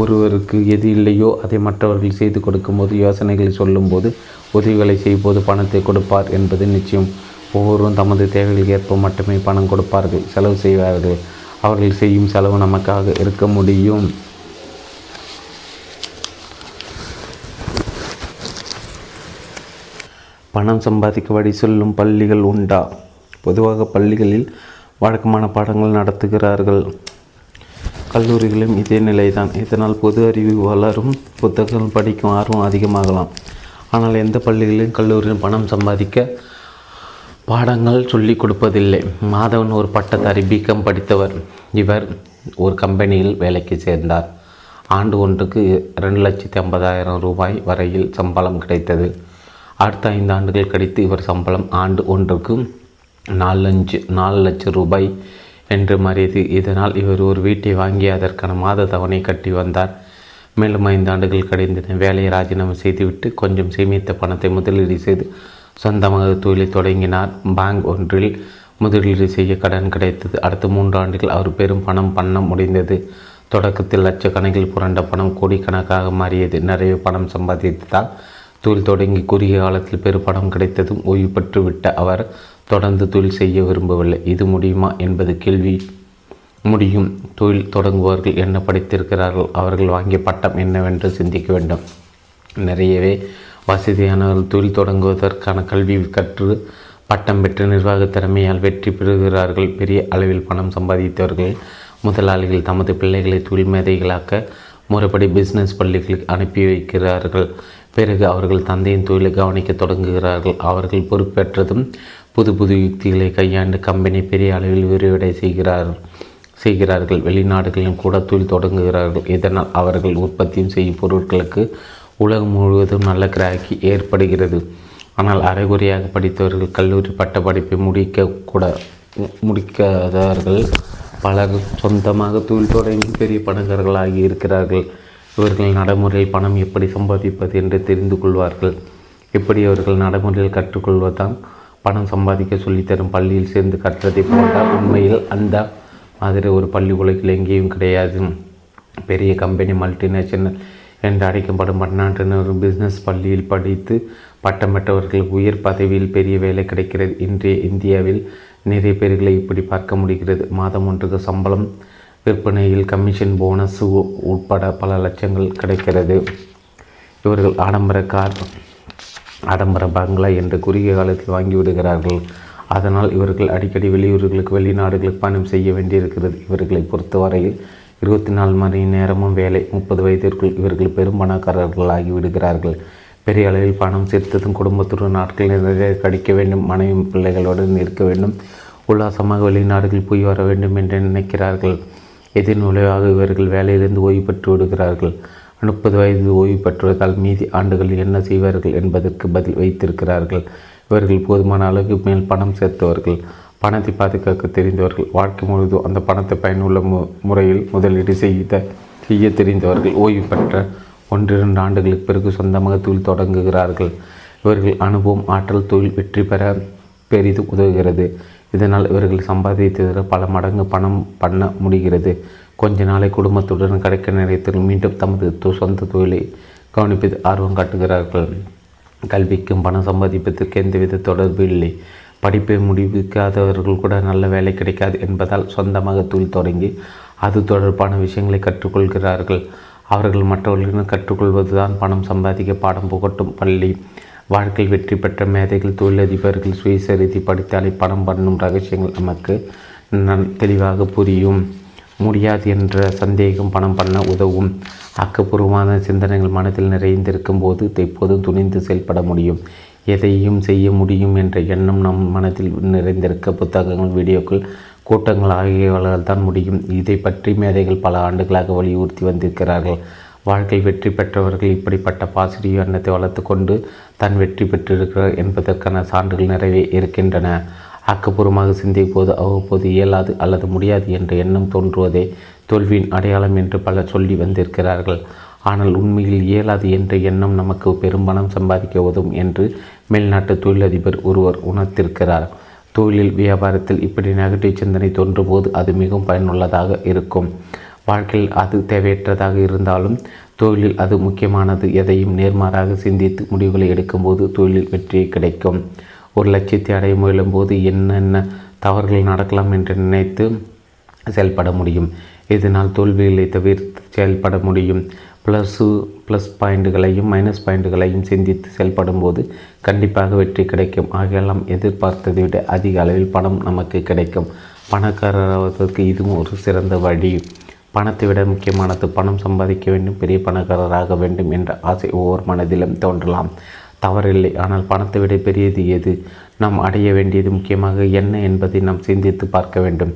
ஒருவருக்கு எது இல்லையோ அதை மற்றவர்கள் செய்து கொடுக்கும்போது, யோசனைகளை சொல்லும்போது, உதவிகளை செய்யும்போது பணத்தை கொடுப்பார் என்பது நிச்சயம். ஒவ்வொருவரும் தமது தேவைகளுக்கு ஏற்ப மட்டுமே பணம் கொடுப்பார்கள், செலவு செய்வார்கள். அவர்கள் செய்யும் செலவு நமக்காக இருக்க முடியும். பணம் சம்பாதிக்க வழி சொல்லும் பள்ளிகள் உண்டா? பொதுவாக பள்ளிகளில் வழக்கமான பாடங்கள் நடத்துகிறார்கள். கல்லூரிகளும் இதே நிலைதான். இதனால் பொது அறிவு வளரும், புத்தகங்கள் படிக்கும் ஆர்வம் அதிகமாகலாம். ஆனால் எந்த பள்ளிகளிலும் கல்லூரியிலும் பணம் சம்பாதிக்க பாடங்கள் சொல்லிக் கொடுப்பதில்லை. மாதவன் ஒரு பட்டதாரி, பிகாம் படித்தவர். இவர் ஒரு கம்பெனியில் வேலைக்கு சேர்ந்தார். ஆண்டு ஒன்றுக்கு 2,50,000 ரூபாய் வரையில் சம்பளம் கிடைத்தது. அடுத்த 5 ஆண்டுகள் கழித்து இவர் சம்பளம் ஆண்டு ஒன்றுக்கு 4 லட்சம் ரூபாய் என்று மாறியது. இதனால் இவர் ஒரு வீட்டை வாங்கி அதற்கான மாத தவணை கட்டி வந்தார். மேலும் 5 ஆண்டுகள் கழிந்தன. வேலையை ராஜினாமா செய்துவிட்டு கொஞ்சம் சேமித்த பணத்தை முதலீடு செய்து சொந்தமாக தொழிலை தொடங்கினார். பேங்க் ஒன்றில் முதலீடு செய்ய கடன் கிடைத்தது. அடுத்த 3 ஆண்டுகள் அவர் பெரும் பணம் பண்ண முடிந்தது. தொடக்கத்தில் லட்சக்கணக்கில் புரண்ட பணம் கோடிக்கணக்காக மாறியது. நிறைய பணம் சம்பாதித்ததால் தொழில் தொடங்கி குறுகிய காலத்தில் பெரும் பணம் கிடைத்ததும் ஓய்வு பெற்றுவிட்ட அவர் தொடர்ந்து தொழில் செய்ய விரும்பவில்லை. இது முடியுமா என்பது கேள்வி. முடியும். தொழில் தொடங்குபவர்கள் என்ன படித்திருக்கிறார்கள், அவர்கள் வாங்கிய பட்டம் என்னவென்று சிந்திக்க வேண்டும். நிறையவே வசதியானவர்கள் தொழில் தொடங்குவதற்கான கல்வி கற்று பட்டம் பெற்று நிர்வாக திறமையால் வெற்றி பெறுகிறார்கள். பெரிய அளவில் பணம் சம்பாதித்தவர்கள் முதலாளிகள் தமது பிள்ளைகளை தொழில் மேதைகளாக்க முறைப்படி பிஸ்னஸ் பள்ளிகளுக்கு அனுப்பி வைக்கிறார்கள். பிறகு அவர்கள் தந்தையின் தொழிலை கவனிக்க தொடங்குகிறார்கள். அவர்கள் பொறுப்பேற்றதும் புது புது யுக்திகளை கையாண்டு கம்பெனி பெரிய அளவில் விரிவடை செய்கிறார்கள். வெளிநாடுகளிலும் கூட தொழில் தொடங்குகிறார்கள். இதனால் அவர்கள் உற்பத்தியும் செய்யும் பொருட்களுக்கு உலகம் முழுவதும் நல்ல கிராக்கி ஏற்படுகிறது. ஆனால் அரைகுறையாக படித்தவர்கள், கல்லூரி பட்ட படிப்பை முடிக்காதவர்கள் பலர் சொந்தமாக தொழில் தொடங்கி பெரிய பணக்காரர்களாகி இருக்கிறார்கள். இவர்கள் நடைமுறையில் பணம் எப்படி சம்பாதிப்பது என்று தெரிந்து கொள்வார்கள். இப்படி அவர்கள் நடைமுறையில் கற்றுக்கொள்வதால் பணம் சம்பாதிக்க சொல்லித்தரும் பள்ளியில் சேர்ந்து கற்றதை போட்டால் உண்மையில் அந்த மாதிரி ஒரு பள்ளி உலகில் எங்கேயும் கிடையாது. பெரிய கம்பெனி, மல்டிநேஷனல் என்று அழைக்கப்படும் பன்னாட்டு பிஸ்னஸ் பள்ளியில் படித்து பட்டம் பெற்றவர்களுக்கு உயர் பதவியில் பெரிய வேலை கிடைக்கிறது. இன்றைய இந்தியாவில் நிறைய பேர்களை இப்படி பார்க்க முடிகிறது. மாதம் ஒன்றுக்கு சம்பளம், விற்பனையில் கமிஷன், போனஸ் உட்பட பல லட்சங்கள் கிடைக்கிறது. இவர்கள் ஆடம்பர கார், ஆடம்பர பங்களா என்று குறுகிய காலத்தில் வாங்கிவிடுகிறார்கள். அதனால் இவர்கள் அடிக்கடி வெளிநாடுகளுக்கு பயணம் செய்ய வேண்டியிருக்கிறது. இவர்களை பொறுத்தவரையில் 24 மணி நேரமும் வேலை. 30 வயதிற்குள் இவர்கள் பெரும் பணக்காரர்கள் ஆகிவிடுகிறார்கள். பெரிய அளவில் பணம் சேர்த்ததும் குடும்பத்துடன் நாட்கள் நிறைய கழிக்க வேண்டும், மனைவி பிள்ளைகளுடன் இருக்க வேண்டும், உல்லாசமாக வெளிநாடுகள் போய் வர வேண்டும் என்று நினைக்கிறார்கள். இதன் விளைவாக இவர்கள் வேலையிலிருந்து ஓய்வு பெற்று விடுகிறார்கள். 30 வயது ஓய்வு பெற்றதால் மீதி ஆண்டுகள் என்ன செய்வார்கள் என்பதற்கு பதில் வைத்திருக்கிறார்கள். இவர்கள் போதுமான அளவுக்கு மேல் பணம் சேர்த்தவர்கள், பணத்தை பாதுகாக்க தெரிந்தவர்கள், வாழ்க்கை முழுவதும் அந்த பணத்தை பயனுள்ள முறையில் முதலீடு செய்ய தெரிந்தவர்கள். ஓய்வு பெற்ற 1-2 ஆண்டுகளுக்கு பிறகு சொந்தமாக தொழில் தொடங்குகிறார்கள். இவர்கள் அனுபவம், ஆற்றல் தொழில் வெற்றி பெற பெரிது உதவுகிறது. இதனால் இவர்கள் சம்பாதித்ததில் பல மடங்கு பணம் பண்ண முடிகிறது. கொஞ்ச நாளை குடும்பத்துடன் கிடைக்க நினைத்தவர்கள் மீண்டும் தமது சொந்த தொழிலை கவனிப்பது ஆர்வம் காட்டுகிறார்கள். கல்விக்கும் பணம் சம்பாதிப்பதற்கு எந்தவித தொடர்பு இல்லை. படிப்பை முடிவிக்காதவர்கள் கூட நல்ல வேலை கிடைக்காது என்பதால் சொந்தமாக தொழில் தொடங்கி அது தொடர்பான விஷயங்களை கற்றுக்கொள்கிறார்கள். அவர்கள் மற்றவர்களிடம் கற்றுக்கொள்வது தான் பணம் சம்பாதிக்க பாடம் புகட்டும் பள்ளி. வாழ்க்கையில் வெற்றி பெற்ற மேதைகள், தொழிலதிபர்கள் சுயசரிதி படித்தாலே பணம் பண்ணும் ரகசியங்கள் நமக்கு தெளிவாக புரியும். முடியாது என்ற சந்தேகம் பணம் பண்ண உதவும். ஆக்கப்பூர்வமான சிந்தனைகள் மனத்தில் நிறைந்திருக்கும் போது எப்போதும் துணிந்து செயல்பட முடியும். எதையும் செய்ய முடியும் என்ற எண்ணம் நம் மனத்தில் நிறைந்திருக்க புத்தகங்கள், வீடியோக்கள், கூட்டங்கள் ஆகியவர்களால் தான் முடியும். இதை பற்றி மேதைகள் பல ஆண்டுகளாக வலியுறுத்தி வந்திருக்கிறார்கள். வாழ்க்கை வெற்றி பெற்றவர்கள் இப்படிப்பட்ட பாசிட்டிவ் எண்ணத்தை வளர்த்து கொண்டு தான் வெற்றி பெற்றிருக்கிறார் என்பதற்கான சான்றுகள் நிறைவே இருக்கின்றன. ஆக்கப்பூர்வமாக சிந்திப்போது அவ்வப்போது இயலாது அல்லது முடியாது என்ற எண்ணம் தோன்றுவதே தோல்வியின் அடையாளம் என்று பலர் சொல்லி வந்திருக்கிறார்கள். ஆனால் உண்மையில் இயலாது என்ற எண்ணம் நமக்கு பெரும்பணம் சம்பாதிக்க உதவும் என்று மேல்நாட்டு தொழிலதிபர் ஒருவர் உணர்த்திருக்கிறார். தொழிலில், வியாபாரத்தில் இப்படி நெகட்டிவ் சிந்தனை தோன்றும் போது அது மிகவும் பயனுள்ளதாக இருக்கும். வாழ்க்கையில் அது தேவையற்றதாக இருந்தாலும் தொழிலில் அது முக்கியமானது. எதையும் நேர்மாறாக சிந்தித்து முடிவுகளை எடுக்கும்போது தொழிலில் வெற்றி கிடைக்கும். ஒரு லட்சியத்தை அடைய முயலும்போது என்னென்ன தவறுகள் நடக்கலாம் என்று நினைத்து செயல்பட முடியும். இதனால் தோல்விகளை தவிர்த்து செயல்பட முடியும். ப்ளஸ் பாயிண்ட்டுகளையும் மைனஸ் பாயிண்ட்டுகளையும் சிந்தித்து செயல்படும் போது கண்டிப்பாக வெற்றி கிடைக்கும். ஆகையெல்லாம் எதிர்பார்த்ததை விட அதிக அளவில் பணம் நமக்கு கிடைக்கும். பணக்காரராவதற்கு இதுவும் ஒரு சிறந்த வழி. பணத்தை விட முக்கியமானது பணம் சம்பாதிக்க வேண்டும், பெரிய பணக்காரராக வேண்டும் என்ற ஆசை ஒவ்வொரு மனதிலும் தோன்றலாம். தவறில்லை. ஆனால் பணத்தை விட பெரியது எது, நாம் அடைய வேண்டியது முக்கியமாக என்ன என்பதை நாம் சிந்தித்து பார்க்க வேண்டும்.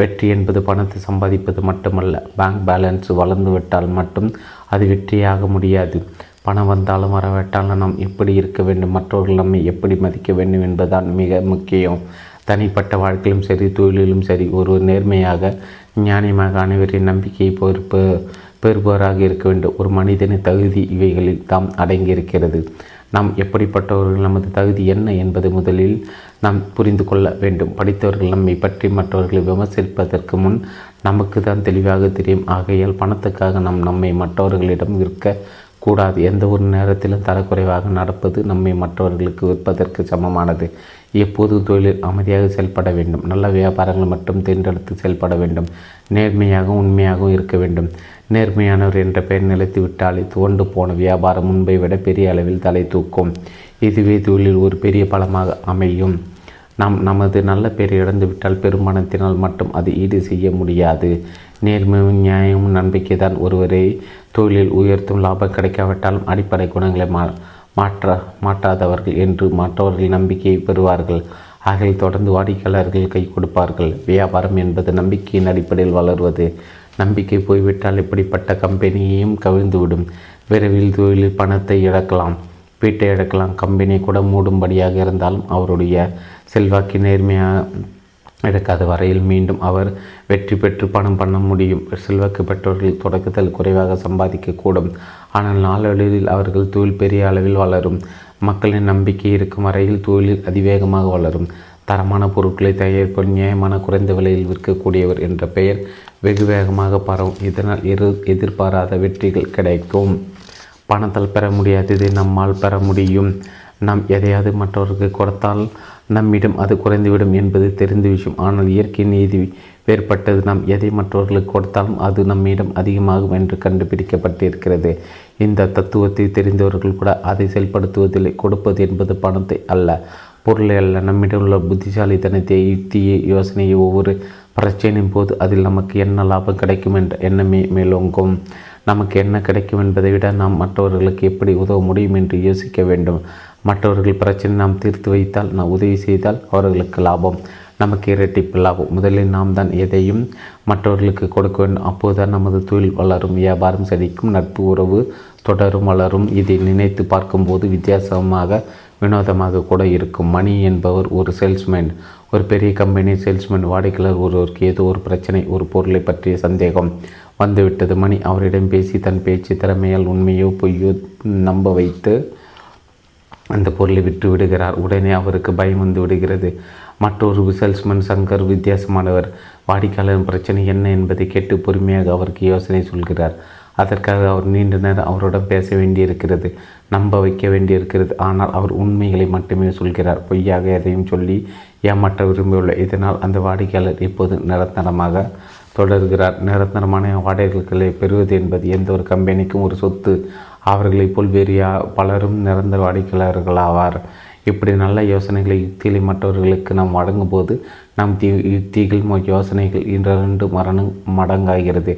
வெற்றி என்பது பணத்தை சம்பாதிப்பது மட்டுமல்ல. பேங்க் பேலன்ஸ் வளர்ந்துவிட்டால் மட்டும் அது வெற்றியாக முடியாது. பணம் வந்தாலும் வரவிட்டாலும் நாம் எப்படி இருக்க வேண்டும், மற்றவர்கள் நம்மை எப்படி மதிக்க வேண்டும் என்பதுதான் மிக முக்கியம். தனிப்பட்ட வாழ்க்கையிலும் சரி, தொழிலிலும் சரி, ஒரு நேர்மையாக, ஞானியமாக, அனைவரின் நம்பிக்கையை பெறுபவராக இருக்க வேண்டும். ஒரு மனிதனின் தகுதி இவைகளில் தாம் அடங்கியிருக்கிறது. நாம் எப்படிப்பட்டவர்கள், நமது தகுதி என்ன என்பதை முதலில் நாம் புரிந்து கொள்ள வேண்டும். படித்தவர்கள் நம்மை பற்றி மற்றவர்களை விமர்சிப்பதற்கு முன் நமக்கு தான் தெளிவாக தெரியும். ஆகையால் பணத்துக்காக நாம் நம்மை மற்றவர்களிடம் விற்கக்கூடாது. எந்த ஒரு நேரத்திலும் தரக்குறைவாக நடப்பது நம்மை மற்றவர்களுக்கு விற்பதற்கு சமமானது. எப்போதும் தொழிலில் அமைதியாக செயல்பட வேண்டும். நல்ல வியாபாரங்கள் மட்டும் தேர்ந்தெடுத்து செயல்பட வேண்டும். நேர்மையாகவும் உண்மையாகவும் இருக்க வேண்டும். நேர்மையானவர் என்ற பெயர் நிலைத்து விட்டாலே துவண்டு போன வியாபாரம் முன்பை விட பெரிய அளவில் தலை தூக்கும். இதுவே தொழிலில் ஒரு பெரிய பலமாக அமையும். நாம் நமது நல்ல பெயரை இழந்துவிட்டால் பெருமானத்தினால் மட்டும் அது ஈடு செய்ய முடியாது. நேர்மையும் நியாயமும் நம்பிக்கை தான் ஒருவரை தொழிலில் உயர்த்தும். லாபம் கிடைக்காவிட்டாலும் அடிப்படை குணங்களை மாற்றாதவர்கள் என்று மற்றவர்கள் நம்பிக்கையை பெறுவார்கள். ஆகிய தொடர்ந்து வாடிக்கையாளர்கள் கை கொடுப்பார்கள். வியாபாரம் என்பது நம்பிக்கையின் அடிப்படையில் வளர்வது. நம்பிக்கை போய்விட்டால் இப்படிப்பட்ட கம்பெனியையும் கவிழ்ந்துவிடும். விரைவில் தொழிலில் பணத்தை இழக்கலாம், வீட்டை இழக்கலாம். கம்பெனியை கூட மூடும்படியாக இருந்தாலும் அவருடைய செல்வாக்கு நேர்மையாக இழக்காத வரையில் மீண்டும் அவர் வெற்றி பெற்று பணம் பண்ண முடியும். செல்வாக்கு பெற்றவர்கள் தொடக்கத்தில் குறைவாக சம்பாதிக்கக்கூடும். ஆனால் நாளடைவில் அவர்கள் தொழில் பெரிய அளவில் வளரும். மக்களின் நம்பிக்கை இருக்கும் வரையில் தொழில் அதிவேகமாக வளரும். தரமான பொருட்களை தயாரிப்பவர், நியாயமான குறைந்த விலையில் விற்கக்கூடியவர் என்ற பெயர் வெகு வேகமாக பரவும். இதனால் எதிர்பாராத வெற்றிகள் கிடைக்கும். பணத்தால் பெற முடியாததை நம்மால் பெற முடியும். நாம் எதையாவது மற்றவருக்கு கொடுத்தால் நம்மிடம் அது குறைந்துவிடும் என்பது தெரிந்த விஷயம். ஆனால் இயற்கை நீதி வேறுபட்டது. நாம் எதை மற்றவர்களுக்கு கொடுத்தாலும் அது நம்மிடம் அதிகமாகும் என்று கண்டுபிடிக்கப்பட்டிருக்கிறது. இந்த தத்துவத்தை தெரிந்தவர்கள் கூட அதை செயல்படுத்துவதில்லை. கொடுப்பது என்பது பணத்தை அல்ல, பொருளை அல்ல, நம்மிடம் உள்ள புத்திசாலித்தனத்தை, யுக்தியை, யோசனையை. ஒவ்வொரு பிரச்சனையின் போது அதில் நமக்கு என்ன லாபம் கிடைக்கும் என்ற எண்ணமே மேலோங்கும். நமக்கு என்ன கிடைக்கும் என்பதை விட நாம் மற்றவர்களுக்கு எப்படி உதவ முடியும் என்று யோசிக்க வேண்டும். மற்றவர்கள் பிரச்சனை நாம் தீர்த்து வைத்தால், நாம் உதவி செய்தால் அவர்களுக்கு லாபம், நமக்கு இரட்டிப்பு லாபம். முதலில் நாம் தான் எதையும் மற்றவர்களுக்கு கொடுக்க வேண்டும். அப்போதுதான் நமது தொழில் வளரும், வியாபாரம் செழிக்கும், நட்பு உறவு தொடரும், வளரும். இதை நினைத்து பார்க்கும்போது வித்தியாசமாக, வினோதமாக கூட இருக்கும். மணி என்பவர் ஒரு சேல்ஸ்மேன், ஒரு பெரிய கம்பெனி சேல்ஸ்மேன். வாடிக்கையாளர் ஒருவருக்கு ஏதோ ஒரு பிரச்சனை, ஒரு பொருளை பற்றிய சந்தேகம் வந்துவிட்டது. மணி அவரிடம் பேசி தன் பேச்சு திறமையால் உண்மையோ பொய்யோ நம்ப வைத்து அந்த பொருளை விட்டு விடுகிறார். உடனே அவருக்கு பயம் வந்து விடுகிறது. மற்றொரு சேல்ஸ்மேன் சங்கர் வித்தியாசமானவர். வாடிக்கையாளரின் பிரச்சனை என்ன என்பதை கேட்டு பொறுமையாக அவருக்கு யோசனை சொல்கிறார். அதற்காக அவர் நீண்ட நேரம் அவருடன் பேச வேண்டியிருக்கிறது, நம்ப வைக்க வேண்டியிருக்கிறது. ஆனால் அவர் உண்மைகளை மட்டுமே சொல்கிறார், பொய்யாக எதையும் சொல்லி ஏமாற்ற விரும்பியுள்ள. இதனால் அந்த வாடிக்கையாளர் இப்போது நிரந்தரமாக தொடர்கிறார். நிரந்தரமான வாடகைகளை பெறுவது என்பது எந்த ஒரு கம்பெனிக்கும் ஒரு சொத்து. அவர்களை போல் வேறு பலரும் நிரந்தர வாடிக்கையாளர்களாவார். இப்படி நல்ல யோசனைகளை யுக்திகளை மற்றவர்களுக்கு நாம் வழங்கும் போது நம் யுக்திகள் யோசனைகள் இரண்டு மடங்காகிறது.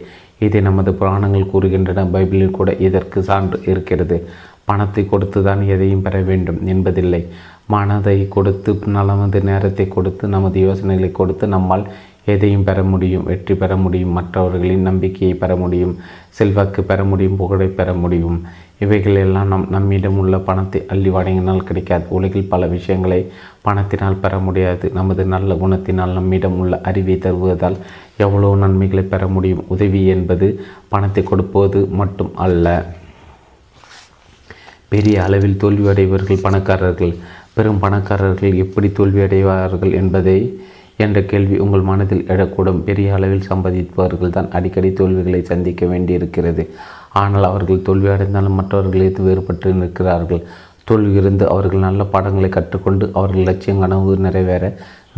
இதை நமது புராணங்கள் கூறுகின்றன. பைபிளில் கூட இதற்கு சான்று இருக்கிறது. பணத்தை கொடுத்து தான் எதையும் பெற வேண்டும் என்பதில்லை. மனதை கொடுத்து, நமது நேரத்தை கொடுத்து, நமது யோசனைகளை கொடுத்து நம்மால் எதையும் பெற முடியும். வெற்றி பெற முடியும், மற்றவர்களின் நம்பிக்கையை பெற முடியும், செல்வாக்கு பெற முடியும், புகழை பெற முடியும். இவைகளெல்லாம் நம்மிடம் உள்ள பணத்தை அள்ளி வழங்கினால் கிடைக்காது. உலகில் பல விஷயங்களை பணத்தினால் பெற முடியாது. நமது நல்ல குணத்தினால் நம்மிடம் உள்ள அறிவை தருவதால் எவ்வளோ நன்மைகளை பெற முடியும். உதவி என்பது பணத்தை கொடுப்பது மட்டும் அல்ல. பெரிய அளவில் தோல்வியடைவர்கள் பணக்காரர்கள். பெரும் பணக்காரர்கள் எப்படி தோல்வியடைவார்கள் என்பதை என்ற கேள்வி உங்கள் மனதில் எழக்கூடும். பெரிய அளவில் சம்பாதிப்பவர்கள் தான் அடிக்கடி தோல்விகளை சந்திக்க வேண்டியிருக்கிறது. ஆனால் அவர்கள் தோல்வி அடைந்தாலும் மற்றவர்களுக்கு வேறுபட்டு நிற்கிறார்கள். தோல்வியிலிருந்து அவர்கள் நல்ல பாடங்களை கற்றுக்கொண்டு அவர்கள் லட்சியம் கனவு நிறைவேற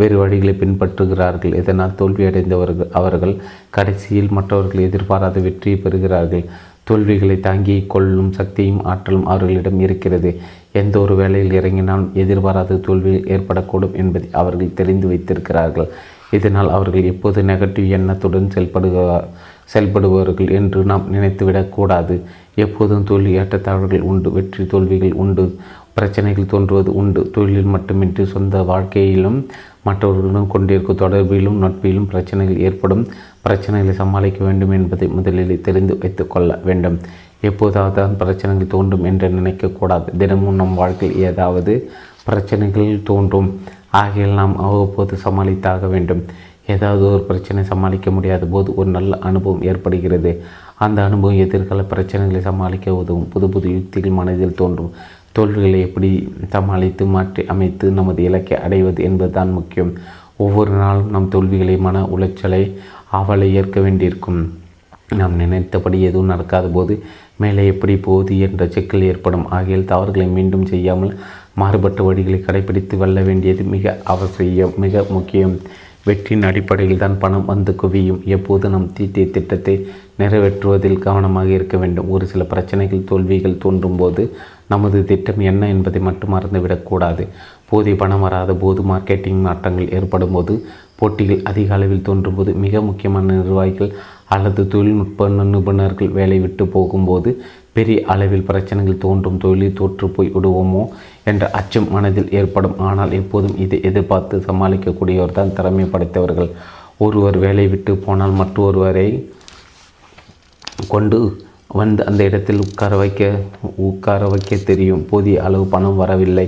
வேறு வழிகளை பின்பற்றுகிறார்கள். இதனால் தோல்வியடைந்தவர்கள் அவர்கள் கடைசியில் மற்றவர்கள் எதிர்பாராத வெற்றியை பெறுகிறார்கள். தோல்விகளை தாங்கிக் கொள்ளும் சக்தியும் ஆற்றலும் அவர்களிடம் இருக்கிறது. எந்த ஒரு வேலையில் இறங்கினாலும் எதிர்பாராத தோல்விகள் ஏற்படக்கூடும் என்பதை அவர்கள் தெரிந்து வைத்திருக்கிறார்கள். இதனால் அவர்கள் எப்போது நெகட்டிவ் எண்ணத்துடன் செயல்படுவார்கள் என்று நாம் நினைத்துவிடக்கூடாது. எப்போதும் தோல்வி ஏற்றத்தாழ்வுகள் உண்டு, வெற்றி தோல்விகள் உண்டு, பிரச்சனைகள் தோன்றுவது உண்டு. தொழிலில் மட்டுமின்றி சொந்த வாழ்க்கையிலும் மற்றவர்களுடன் கொண்டிருக்கும் தொடர்பிலும் நட்பிலும் பிரச்சனைகள் ஏற்படும். பிரச்சனைகளை சமாளிக்க வேண்டும் என்பதை முதலில் தெரிந்து வைத்து கொள்ள வேண்டும். எப்போதாவது பிரச்சனைகள் தோன்றும் என்று நினைக்கக்கூடாது. தினமும் நம் வாழ்க்கையில் ஏதாவது பிரச்சனைகள் தோன்றும். ஆகையில் நாம் அவ்வப்போது சமாளித்தாக வேண்டும். ஏதாவது ஒரு பிரச்சனை சமாளிக்க முடியாத போது ஒரு நல்ல அனுபவம் ஏற்படுகிறது. அந்த அனுபவம் எதிர்கால பிரச்சனைகளை சமாளிக்க உதவும். புது புது யுக்திகள் மனதில் தோன்றும். தோல்விகளை எப்படி சமாளித்து மாற்றி அமைத்து நமது இலக்கை அடைவது என்பதுதான் முக்கியம். ஒவ்வொரு நாளும் நம் தோல்விகளை, மன உளைச்சலை, ஆவலை ஏற்க வேண்டியிருக்கும். நாம் நினைத்தபடி எதுவும் நடக்காத போது மேலே எப்படி போகுது என்ற சிக்கல் ஏற்படும். ஆகையில் தவறுகளை மீண்டும் செய்யாமல் மாறுபட்ட வழிகளை கடைபிடித்து வெல்ல வேண்டியது மிக முக்கியம். வெற்றியின் அடிப்படையில் தான் பணம் வந்து குவியும். எப்போது நம் தீட்டிய திட்டத்தை நிறைவேற்றுவதில் கவனமாக இருக்க வேண்டும். ஒரு சில பிரச்சனைகள் தோல்விகள் தோன்றும் போது நமது திட்டம் என்ன என்பதை மட்டும் மறந்துவிடக்கூடாது. போதிய பணம் வராத போது, மார்க்கெட்டிங் மாற்றங்கள் ஏற்படும் போது, போட்டிகள் அதிக அளவில் தோன்றும் போது, மிக முக்கியமான நிர்வாகிகள் அல்லது தொழில்நுட்ப நிபுணர்கள் வேலை விட்டு போகும்போது, பெரிய அளவில் பிரச்சனைகள் தோன்றும். தொழிலில் தோற்று போய் விடுவோமோ என்ற அச்சம் மனதில் ஏற்படும். ஆனால் எப்போதும் இதை எதிர்பார்த்து சமாளிக்கக்கூடியவர் தான் திறமை படைத்தவர்கள். ஒருவர் வேலை விட்டு போனால் மற்றொருவரை கொண்டு வந்து அந்த இடத்தில் உட்கார வைக்க தெரியும். போதிய அளவு பணம் வரவில்லை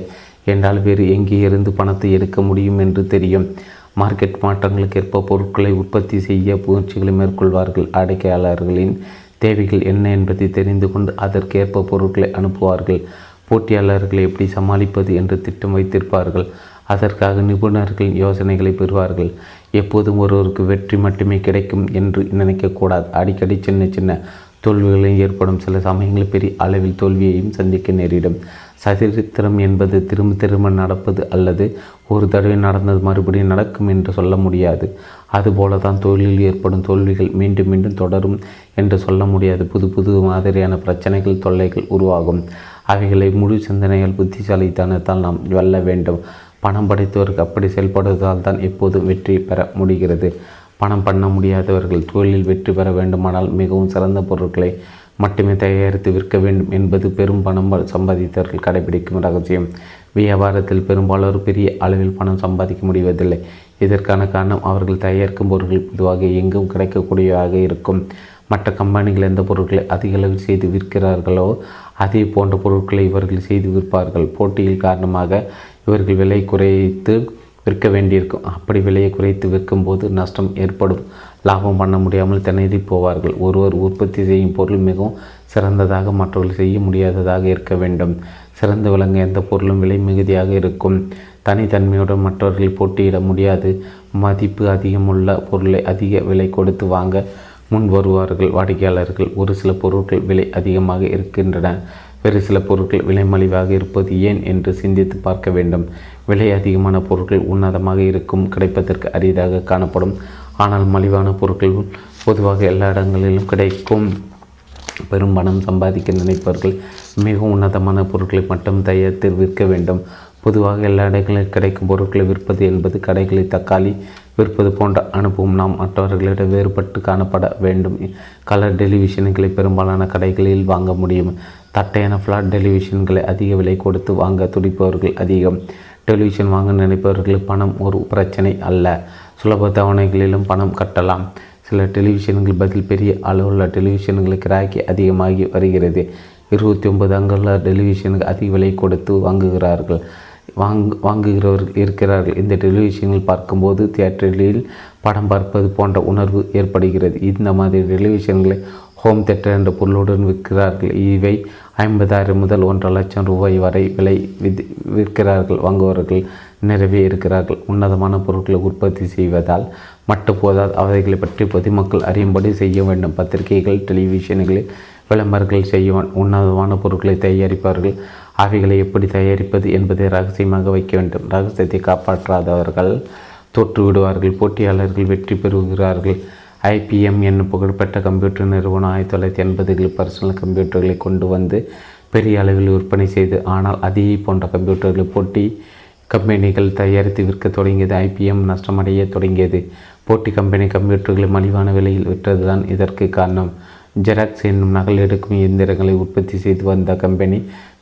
என்றால் வேறு எங்கே இருந்து பணத்தை எடுக்க முடியும் என்று தெரியும். மார்க்கெட் மாற்றங்களுக்கு ஏற்ப பொருட்களை உற்பத்தி செய்ய முயற்சிகளை மேற்கொள்வார்கள். வாடிக்கையாளர்களின் தேவைகள் என்ன என்பதை தெரிந்து கொண்டு அதற்கேற்ப பொருட்களை அனுப்புவார்கள். போட்டியாளர்களை எப்படி சமாளிப்பது என்று திட்டம் வைத்திருப்பார்கள். அதற்காக நிபுணர்களின் யோசனைகளை பெறுவார்கள். எப்போதும் ஒருவருக்கு வெற்றி மட்டுமே கிடைக்கும் என்று நினைக்கக்கூடாது. அடிக்கடி சின்ன சின்ன தோல்விகளும் ஏற்படும். சில சமயங்களில் பெரிய அளவில் தோல்வியையும் சந்திக்க நேரிடும். சரித்திரம் என்பது திரும்ப நடப்பது அல்லது ஒரு தடவை நடந்தது மறுபடியும் நடக்கும் என்று சொல்ல முடியாது. அதுபோல தான் தொழிலில் ஏற்படும் தோல்விகள் மீண்டும் மீண்டும் தொடரும் என்று சொல்ல முடியாது. புது புது மாதிரியான பிரச்சனைகள், தொல்லைகள் உருவாகும். அவைகளை முழு சிந்தனைகள், புத்திசாலித்தனத்தால் நாம் வெல்ல வேண்டும். பணம் படைத்தவர்கள் அப்படி செயல்படுவதால் தான் எப்போதும் வெற்றி பெற முடிகிறது. பணம் பண்ண முடியாதவர்கள் தொழிலில் வெற்றி பெற வேண்டுமானால் மிகவும் சிறந்த பொருட்களை மட்டுமே தயாரித்து விற்க வேண்டும் என்பது பெரும் பணம் சம்பாதித்தவர்கள் கடைபிடிக்கும் ரகசியம். வியாபாரத்தில் பெரும்பாலோர் பெரிய அளவில் பணம் சம்பாதிக்க முடிவதில்லை. இதற்கான காரணம் அவர்கள் தயாரிக்கும் பொருட்கள் பொதுவாக எங்கும் கிடைக்கக்கூடியதாக இருக்கும். மற்ற கம்பெனிகள் எந்த பொருட்களை அதிக அளவில் செய்து விற்கிறார்களோ அதே போன்ற பொருட்களை இவர்கள் செய்து விற்பார்கள். போட்டியின் காரணமாக இவர்கள் விலை குறைத்து விற்க வேண்டியிருக்கும். அப்படி விலையை குறைத்து விற்கும்போது நஷ்டம் ஏற்படும். லாபம் பண்ண முடியாமல் திணறி போவார்கள். ஒருவர் உற்பத்தி செய்யும் பொருள் மிகவும் சிறந்ததாக, மற்றவர்கள் செய்ய முடியாததாக இருக்க வேண்டும். சிறந்து விளங்க எந்த பொருளும் விலை மிகுதியாக இருக்கும். தனித்தன்மையுடன் மற்றவர்கள் போட்டியிட முடியாது. மதிப்பு அதிகமுள்ள பொருளை அதிக விலை கொடுத்து வாங்க முன் வருவார்கள். வாடிக்கையாளர்கள் ஒரு சில பொருட்கள் விலை அதிகமாக இருக்கின்றன, வேறு சில பொருட்கள் விலை மலிவாக இருப்பது ஏன் என்று சிந்தித்து பார்க்க வேண்டும். விலை அதிகமான பொருட்கள் உன்னதமாக இருக்கும், கிடைப்பதற்கு அரிதாக காணப்படும். ஆனால் மலிவான பொருட்கள் பொதுவாக எல்லா இடங்களிலும் கிடைக்கும். பெரும் பணம் சம்பாதிக்க நினைப்பவர்கள் மிகவும் உன்னதமான பொருட்களை மட்டும் தயாரித்து விற்க வேண்டும். பொதுவாக எல்லா இடங்களில் கிடைக்கும் பொருட்களை விற்பது என்பது கடைகளில் தக்காளி விற்பது போன்ற அனுபவம். நாம் மற்றவர்களிடம் வேறுபட்டு காணப்பட வேண்டும். கலர் டெலிவிஷன்களை பெரும்பாலான கடைகளில் வாங்க முடியும். தட்டையான ஃப்ளாட் டெலிவிஷன்களை அதிக விலை கொடுத்து வாங்க துடிப்பவர்கள் அதிகம். டெலிவிஷன் வாங்க நினைப்பவர்கள் பணம் ஒரு பிரச்சனை அல்ல, சுலப தவணைகளிலும் பணம் கட்டலாம். சில டெலிவிஷன்கள் பதில் பெரிய அளவுள்ள டெலிவிஷன்களை கிராக்கி அதிகமாகி வருகிறது. 29 அங்குள்ள டெலிவிஷனுக்கு அதிக விலை கொடுத்து வாங்குகிறார்கள் வாங்குகிறவர்கள் இருக்கிறார்கள். இந்த டெலிவிஷனில் பார்க்கும்போது தியேட்டரில் படம் பார்ப்பது போன்ற உணர்வு ஏற்படுகிறது. இந்த மாதிரி டெலிவிஷன்களை ஹோம் தியேட்டர் என்ற பொருளுடன் விற்கிறார்கள். இவை 50,000 முதல் 1,00,000 ரூபாய் வரை விலை விற்கிறார்கள். வாங்குவவர்கள் நிறைவே இருக்கிறார்கள். உன்னதமான பொருட்களை உற்பத்தி செய்வதால் மட்டும் போதாது, அவைகளை பற்றி பொதுமக்கள் அறியும்படி செய்ய வேண்டும். பத்திரிகைகள், டெலிவிஷன்களில் விளம்பரங்கள் செய்யவன் உன்னதமான பொருட்களை தயாரிப்பார்கள். அவைகளை எப்படி தயாரிப்பது என்பதை ரகசியமாக வைக்க வேண்டும். ரகசியத்தை காப்பாற்றாதவர்கள் தோற்றுவிடுவார்கள். போட்டியாளர்கள் வெற்றி பெறுகிறார்கள். IBM என்னும் புகழ்பெற்ற கம்ப்யூட்டர் நிறுவனம் 1980களில் பர்சனல் கம்ப்யூட்டர்களை கொண்டு வந்து பெரிய அளவில் விற்பனை செய்து, ஆனால் அதே போன்ற கம்ப்யூட்டர்களை போட்டி கம்பெனிகள் தயாரித்து விற்க தொடங்கியது. IBM நஷ்டமடைய தொடங்கியது. போட்டி கம்பெனி கம்ப்யூட்டர்களை மலிவான விலையில் விற்றதுதான் இதற்கு காரணம். ஜெராக்ஸ் என்னும் நகல் எடுக்கும் இயந்திரங்களை உற்பத்தி செய்து வந்த கம்பெனி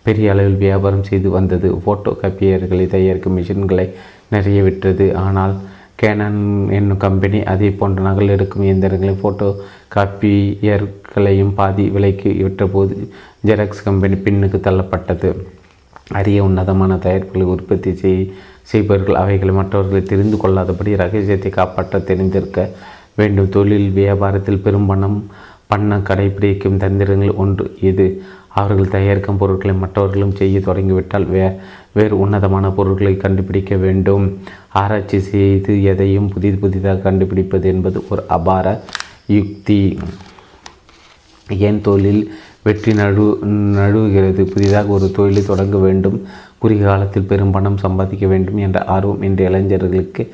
பெரிய அளவில் வியாபாரம் செய்து வந்தது. ஃபோட்டோ காப்பியர்களை தயாரிக்கும் மிஷின்களை நிறைய விற்றது. ஆனால் கேனன் என்னும் கம்பெனி அதே போன்ற நகல் எடுக்கும் இயந்திரங்களை, ஃபோட்டோ காப்பியர்களையும் பாதி விலைக்கு விற்றபோது ஜெராக்ஸ் கம்பெனி பின்னுக்கு தள்ளப்பட்டது. அரிய உன்னதமான தயாரிப்புகளை உற்பத்தி செய்பவர்கள் அவைகளை மற்றவர்களை தெரிந்து கொள்ளாதபடி ரகசியத்தை காப்பாற்ற தெரிந்திருக்க வேண்டும். தொழில் வியாபாரத்தில் பெரும்பணம் பண்ண கடைபிடிக்கும் தந்திரங்கள் ஒன்று இது. அவர்கள் தயாரிக்கும் பொருட்களை மற்றவர்களும் செய்ய தொடங்கிவிட்டால் வேறு உன்னதமான பொருட்களை கண்டுபிடிக்க வேண்டும். ஆராய்ச்சி செய்து எதையும் புதிதாக கண்டுபிடிப்பது என்பது ஒரு அபார யுக்தி. ஏன் தொழில் வெற்றி நழுவுகிறது? புதிதாக ஒரு தொழிலை தொடங்க வேண்டும், குறுகிய காலத்தில் பெரும் பணம் சம்பாதிக்க வேண்டும் என்ற ஆர்வம் இன்றைய இளைஞர்களுக்கு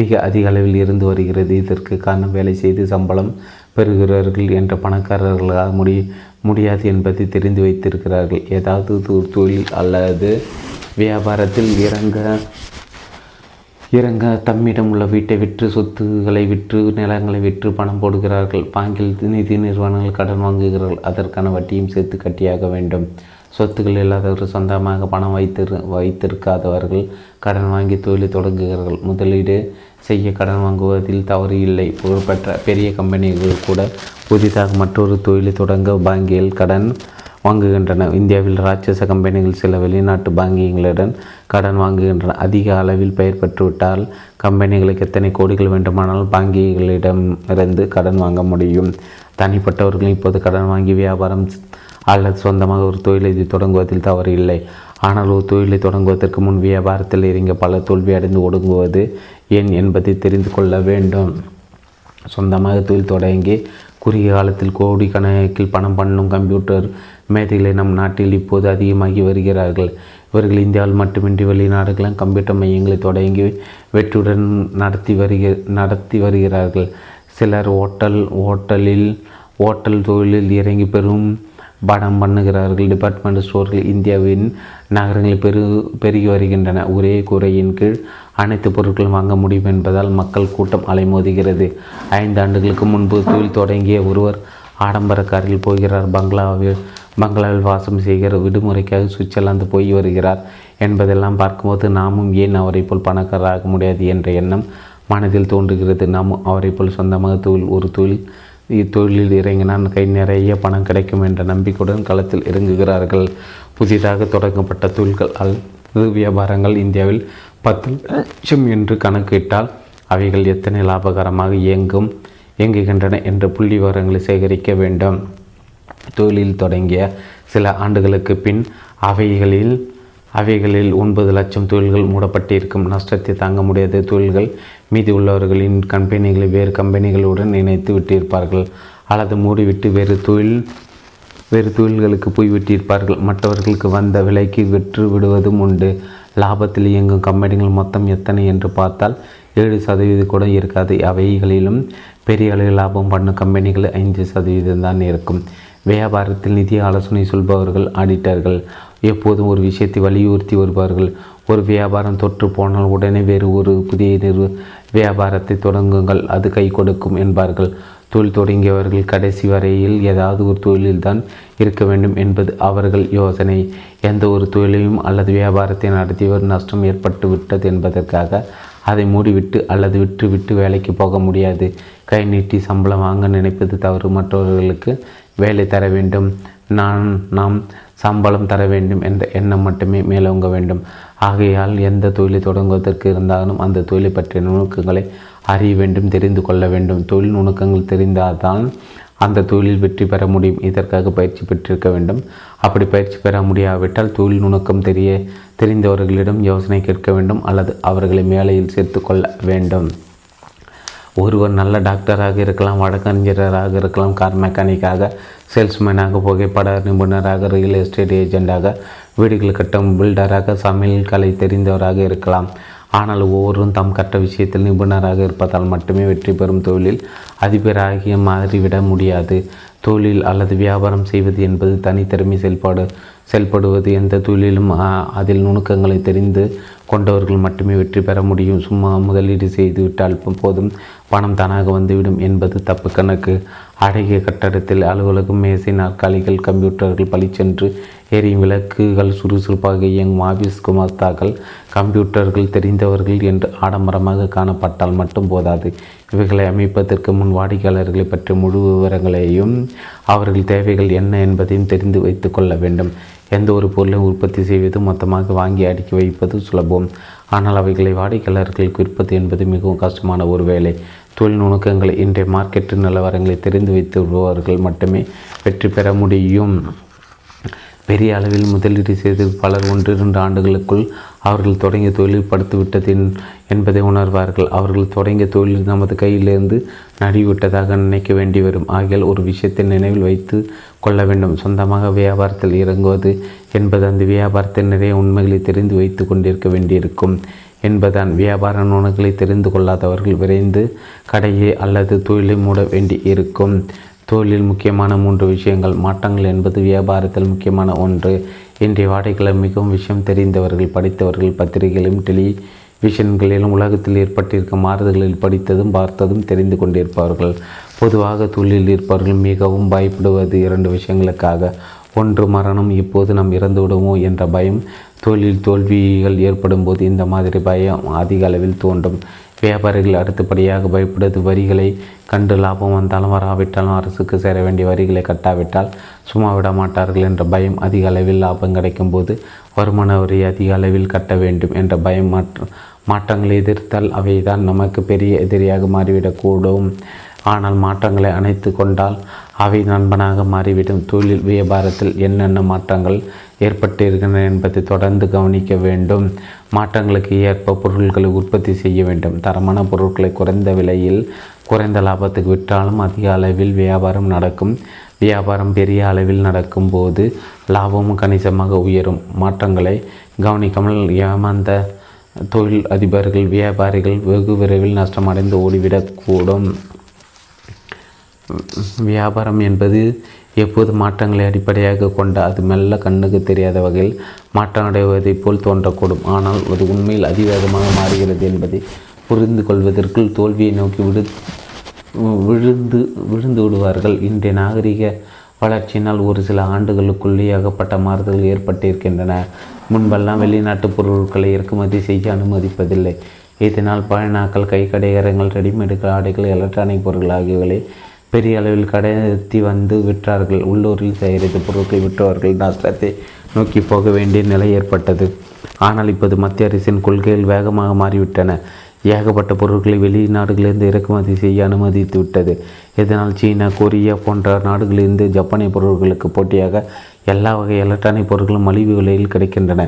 மிக அதிக அளவில் இருந்து வருகிறது. இதற்கு காரணம் வேலை செய்து சம்பளம் பெறுகிறவர்கள் என்ற பணக்காரர்களாக முடியாது என்பதை தெரிந்து வைத்திருக்கிறார்கள். ஏதாவது தொழில் அல்லது வியாபாரத்தில் இறங்க தம்மிடம் உள்ள வீட்டை விற்று, சொத்துக்களை விற்று, நிலங்களை விற்று பணம் போடுகிறார்கள். பாங்கில் நிதி நிறுவனங்கள் கடன் வாங்குகிறார்கள். அதற்கான வட்டியும் சேர்த்து கட்டியாக வேண்டும். சொத்துக்கள் இல்லாதவர்கள், சொந்தமாக பணம் வைத்திருக்காதவர்கள் கடன் வாங்கி தொழில் தொடங்குகிறார்கள். முதலீடு செய்ய கடன் வாங்குவதில் தவறு இல்லை. புகழ்பெற்ற பெரிய கம்பெனிகள் கூட புதிதாக மற்றொரு தொழிலை தொடங்க பாங்கில் கடன் வாங்குகின்றன. இந்தியாவில் ராட்சச கம்பெனிகள் சில வெளிநாட்டு பாங்கிகளுடன் கடன் வாங்குகின்றன. அதிக அளவில் பெயர் பெற்றுவிட்டால் கம்பெனிகளுக்கு எத்தனை கோடிகள் வேண்டுமானால் பாங்கிகளிடமிருந்து கடன் வாங்க முடியும். தனிப்பட்டவர்களும் இப்போது கடன் வாங்கி வியாபாரம் அல்லது சொந்தமாக ஒரு தொழிலை தொடங்குவதில் தவறு இல்லை. ஆனால் ஒரு தொழிலை தொடங்குவதற்கு முன் வியாபாரத்தில் இறங்க பல தோல்வியடைந்து ஒடுங்குவது ஏன் என்பதை தெரிந்து கொள்ள வேண்டும். சொந்தமாக தொழில் தொடங்கி குறுகிய காலத்தில் கோடிக்கணக்கில் பணம் பண்ணும் கம்ப்யூட்டர் மேதைகளை நம் நாட்டில் இப்போது அதிகமாகி வருகிறார்கள். இவர்கள் இந்தியாவில் மட்டுமின்றி வெளிநாடுகளும் கம்ப்யூட்டர் மையங்களை தொடங்கி வெற்றியுடன் நடத்தி வருகிறார்கள். சிலர் ஓட்டல் தொழிலில் இறங்கி பெரும் படம் பண்ணுகிறார்கள். டிபார்ட்மெண்ட் ஸ்டோர்கள் இந்தியாவின் நகரங்களில் பெருகி வருகின்றன. ஒரே கூரையின் கீழ் அனைத்து பொருட்களும் வாங்க முடியும் என்பதால் மக்கள் கூட்டம் அலைமோதுகிறது. 5 ஆண்டுகளுக்கு முன்பு தொழில் தொடங்கிய ஒருவர் ஆடம்பர காரில் போகிறார், பங்களாவில் வாசம் செய்கிறார், விடுமுறைக்காக சுவிட்சர்லாந்து போய் வருகிறார் என்பதெல்லாம் பார்க்கும்போது நாமும் ஏன் அவரை போல் பணக்காரராக முடியாது என்ற எண்ணம் மனதில் தோன்றுகிறது. நாமும் அவரை போல் சொந்தமாக தொழிலில் இறங்கினால் கை நிறைய பணம் கிடைக்கும் என்ற நம்பிக்கையுடன் களத்தில் இறங்குகிறார்கள். புதிதாக தொடங்கப்பட்ட தொழில்கள் அல்லது வியாபாரங்கள் இந்தியாவில் 10 லட்சம் என்று கணக்கிட்டால் அவைகள் எத்தனை லாபகரமாக இயங்குகின்றன என்ற புள்ளி விவரங்களை சேகரிக்க வேண்டும். தொழிலில் தொடங்கிய சில ஆண்டுகளுக்கு பின் அவைகளில் 9 லட்சம் தொழில்கள் மூடப்பட்டிருக்கும். நஷ்டத்தை தாங்க முடியாத தொழில்கள் மீதி உள்ளவர்களின் கம்பெனிகளை வேறு கம்பெனிகளுடன் இணைத்து விட்டிருப்பார்கள். அல்லது மூடிவிட்டு வேறு தொழில்களுக்கு போய்விட்டிருப்பார்கள். மற்றவர்களுக்கு வந்த விலைக்கு விற்று விடுவதும் உண்டு. லாபத்தில் இயங்கும் கம்பெனிகள் மொத்தம் எத்தனை என்று பார்த்தால் 7% கூட இருக்காது. அவைகளிலும் பெரிய அளவில் லாபம் பண்ணும் கம்பெனிகள் 5% தான் இருக்கும். வியாபாரத்தில் நிதி ஆலோசனை சொல்பவர்கள் ஆடிட்டர்கள். எப்போதும் ஒரு விஷயத்தை வலியுறுத்தி வருவார்கள். ஒரு வியாபாரம் தொற்று போனால் உடனே வேறு ஒரு புதிய வியாபாரத்தை தொடங்குங்கள், அது கை கொடுக்கும் என்பார்கள். தொழில் தொடங்கியவர்கள் கடைசி வரையில் ஏதாவது ஒரு தொழில்தான் இருக்க வேண்டும் என்பது அவர்கள் யோசனை. எந்த ஒரு தொழிலையும் அல்லது வியாபாரத்தை நடத்தியவர் நஷ்டம் ஏற்பட்டு விட்டது என்பதற்காக அதை மூடிவிட்டு அல்லது விட்டுவிட்டு வேலைக்கு போக முடியாது. கை நீட்டி சம்பளம் வாங்க நினைப்பது தவறு. மற்றவர்களுக்கு வேலை தர வேண்டும், நாம் சம்பளம் தர வேண்டும் என்ற எண்ணம் மட்டுமே மேலோங்க வேண்டும். ஆகையால் எந்த தொழிலை தொடங்குவதற்கு இருந்தாலும் அந்த தொழிலை பற்றிய நுணுக்கங்களை அறிய வேண்டும், தெரிந்து கொள்ள வேண்டும். தொழில் நுணுக்கங்கள் தெரிந்தால்தான் அந்த தொழிலில் வெற்றி பெற முடியும். இதற்காக பயிற்சி பெற்றிருக்க வேண்டும். அப்படி பயிற்சி பெற முடியாவிட்டால் தொழில் நுணுக்கம் தெரிந்தவர்களிடம் யோசனை கேட்க வேண்டும் அல்லது அவர்களை மேலையில் சேர்த்து கொள்ள வேண்டும். ஒருவர் நல்ல டாக்டராக இருக்கலாம், வழக்கறிஞராக இருக்கலாம், கார் மெக்கானிக்காக, சேல்ஸ்மேனாக, புகைப்பட நிபுணராக, ரியல் எஸ்டேட் ஏஜெண்டாக, வீடுகள் கட்டும் பில்டராக, சமையல் கலை தெரிந்தவராக இருக்கலாம். ஆனால் ஒவ்வொருவரும் தாம் கற்ற விஷயத்தில் நிபுணராக இருப்பதால் மட்டுமே வெற்றி பெறும். தொழிலில் அதிபராகிய மாறிவிட முடியாது. தொழில் அல்லது வியாபாரம் செய்வது என்பது தனித்திறமை செயல்படுவது. எந்த தொழிலும் அதில் நுணுக்கங்களை தெரிந்து கொண்டவர்கள் மட்டுமே வெற்றி பெற முடியும். சும்மா முதலீடு செய்துவிட்டால் போதும், பணம் தானாக வந்துவிடும் என்பது தப்பு கணக்கு. அழகிய கட்டடத்தில் அலுவலகம், மேசை, நாற்காலிகள், கம்ப்யூட்டர்கள், பளிச்சென்று எரியும் விளக்குகள், சுறுசுறுப்பாக இயங்கும் ஆபீஸ் குமாஸ்தாக்கள் கம்ப்யூட்டர்கள் தெரிந்தவர்கள் என்று ஆடம்பரமாக காணப்பட்டால் மட்டும் போதாது. இவைகளை அமைப்பதற்கு முன் வாடிக்கையாளர்களை பற்றிய முழு விவரங்களையும் அவர்கள் தேவைகள் என்ன என்பதையும் தெரிந்து வைத்து கொள்ள வேண்டும். எந்த ஒரு பொருளை உற்பத்தி செய்வது, மொத்தமாக வாங்கி அடுக்கி வைப்பது சுலபம். ஆனால் அவைகளை வாடிக்கையாளர்களுக்கு விற்பது என்பது மிகவும் கஷ்டமான ஒரு வேலை. தொழில் நுணுக்கங்களை, இன்றைய மார்க்கெட்டு நிலவரங்களை தெரிந்து வைத்து வருபவர்கள் மட்டுமே வெற்றி பெற முடியும். பெரிய அளவில் முதலீடு செய்து பலர் 1-2 ஆண்டுகளுக்குள் அவர்கள் தொடங்கிய தொழில் படுத்துவிட்டது என்பதை உணர்வார்கள். அவர்கள் தொடங்கிய தொழில் நமது கையிலிருந்து நடிவிட்டதாக நினைக்க வேண்டி வரும். ஆகியால் ஒரு விஷயத்தை நினைவில் வைத்து கொள்ள வேண்டும். சொந்தமாக வியாபாரத்தில் இறங்குவது என்பது அந்த வியாபாரத்தில் நிறைய உண்மைகளை தெரிந்து வைத்து கொண்டிருக்க வேண்டியிருக்கும் என்பதான். வியாபார நுணுக்களை தெரிந்து கொள்ளாதவர்கள் விரைந்து கடையை அல்லது தொழிலை மூட வேண்டி இருக்கும். தொழிலில் முக்கியமான 3 விஷயங்கள். மாற்றங்கள் என்பது வியாபாரத்தில் முக்கியமான ஒன்று. இன்றைய வாடிக்கையாளர் மிகவும் விஷயம் தெரிந்தவர்கள், படித்தவர்கள். பத்திரிகைகளிலும் டெலிவிஷன்களிலும் உலகத்தில் ஏற்பட்டிருக்கும் மாறுதல்களில் படித்ததும் பார்த்ததும் தெரிந்து கொண்டிருப்பவர்கள். பொதுவாக தொழிலில் இருப்பவர்கள் மிகவும் பயப்படுவது 2 விஷயங்களுக்காக. ஒன்று, மரணம். இப்போது நாம் இறந்து விடுமோ என்ற பயம். தொழில் தோல்விகள் ஏற்படும் போது இந்த மாதிரி பயம் அதிக அளவில் தோன்றும். வியாபாரிகள் அடுத்தபடியாக பயப்படுவது வரிகளை கண்டு. லாபம் வந்தாலும் வராவிட்டாலும் அரசுக்கு சேர வேண்டிய வரிகளை கட்டாவிட்டால் சும்மா விட மாட்டார்கள் என்ற பயம். அதிக அளவில் லாபம் கிடைக்கும் போது வருமான வரி அதிக அளவில் கட்ட வேண்டும் என்ற பயம். மாற்றங்களை எதிர்த்தால் அவைதான் நமக்கு பெரிய எதிரியாக மாறிவிடக்கூடும். ஆனால் மாற்றங்களை அணைத்து கொண்டால் அவை நண்பனாக மாறிவிடும். தொழில் வியாபாரத்தில் என்னென்ன மாற்றங்கள் ஏற்பட்டிருக்கின்றன என்பதை தொடர்ந்து கவனிக்க வேண்டும். மாற்றங்களுக்கு ஏற்ப பொருட்களை உற்பத்தி செய்ய வேண்டும். தரமான பொருட்களை குறைந்த விலையில் குறைந்த லாபத்துக்கு விற்றாலும் அதிக அளவில் வியாபாரம் நடக்கும். வியாபாரம் பெரிய அளவில் நடக்கும்போது லாபமும் கணிசமாக உயரும். மாற்றங்களை கவனிக்காமல் ஏமாந்த தொழில் அதிபர்கள், வியாபாரிகள் வெகு விரைவில் நஷ்டமடைந்து ஓடிவிடக்கூடும். வியாபாரம் என்பது எப்போது மாற்றங்களை அடிப்படையாக கொண்ட அது மெல்ல கண்ணுக்கு தெரியாத வகையில் மாற்றமடைவதைப் போல் தோன்றக்கூடும். ஆனால் அது உண்மையில் அதிவேகமாக மாறுகிறது என்பதை புரிந்து கொள்வதற்குள் தோல்வியை நோக்கி விழுந்து விடுவார்கள். இன்றைய நாகரிக வளர்ச்சியினால் ஒரு சில ஆண்டுகளுக்குள்ளே ஏகப்பட்ட மாறுதல்கள் ஏற்பட்டிருக்கின்றன. முன்பெல்லாம் வெளிநாட்டு பொருட்களை இறக்குமதி செய்ய அனுமதிப்பதில்லை. இதனால் பழையநாக்கள், கை கடையரங்கள், ரெடிமேடு ஆடைகள், எலக்ட்ரானிக் பொருட்கள் ஆகியவைகளை பெரிய அளவில் கடத்தி வந்து விற்றார்கள். உள்ளூரில் தயாரித்த பொருட்களை விற்றவர்கள் நஷ்டத்தை நோக்கி போக வேண்டிய நிலை ஏற்பட்டது. ஆனால் இப்போது மத்திய அரசின் கொள்கைகள் வேகமாக மாறிவிட்டன. ஏகப்பட்ட பொருட்களை வெளிநாடுகளிலிருந்து இறக்குமதி செய்ய அனுமதித்து விட்டது. இதனால் சீனா, கொரியா போன்ற நாடுகளிலிருந்து ஜப்பானிய பொருட்களுக்கு போட்டியாக எல்லா வகை எலக்ட்ரானிக் பொருட்களும் மலிவு விலையில் கிடைக்கின்றன.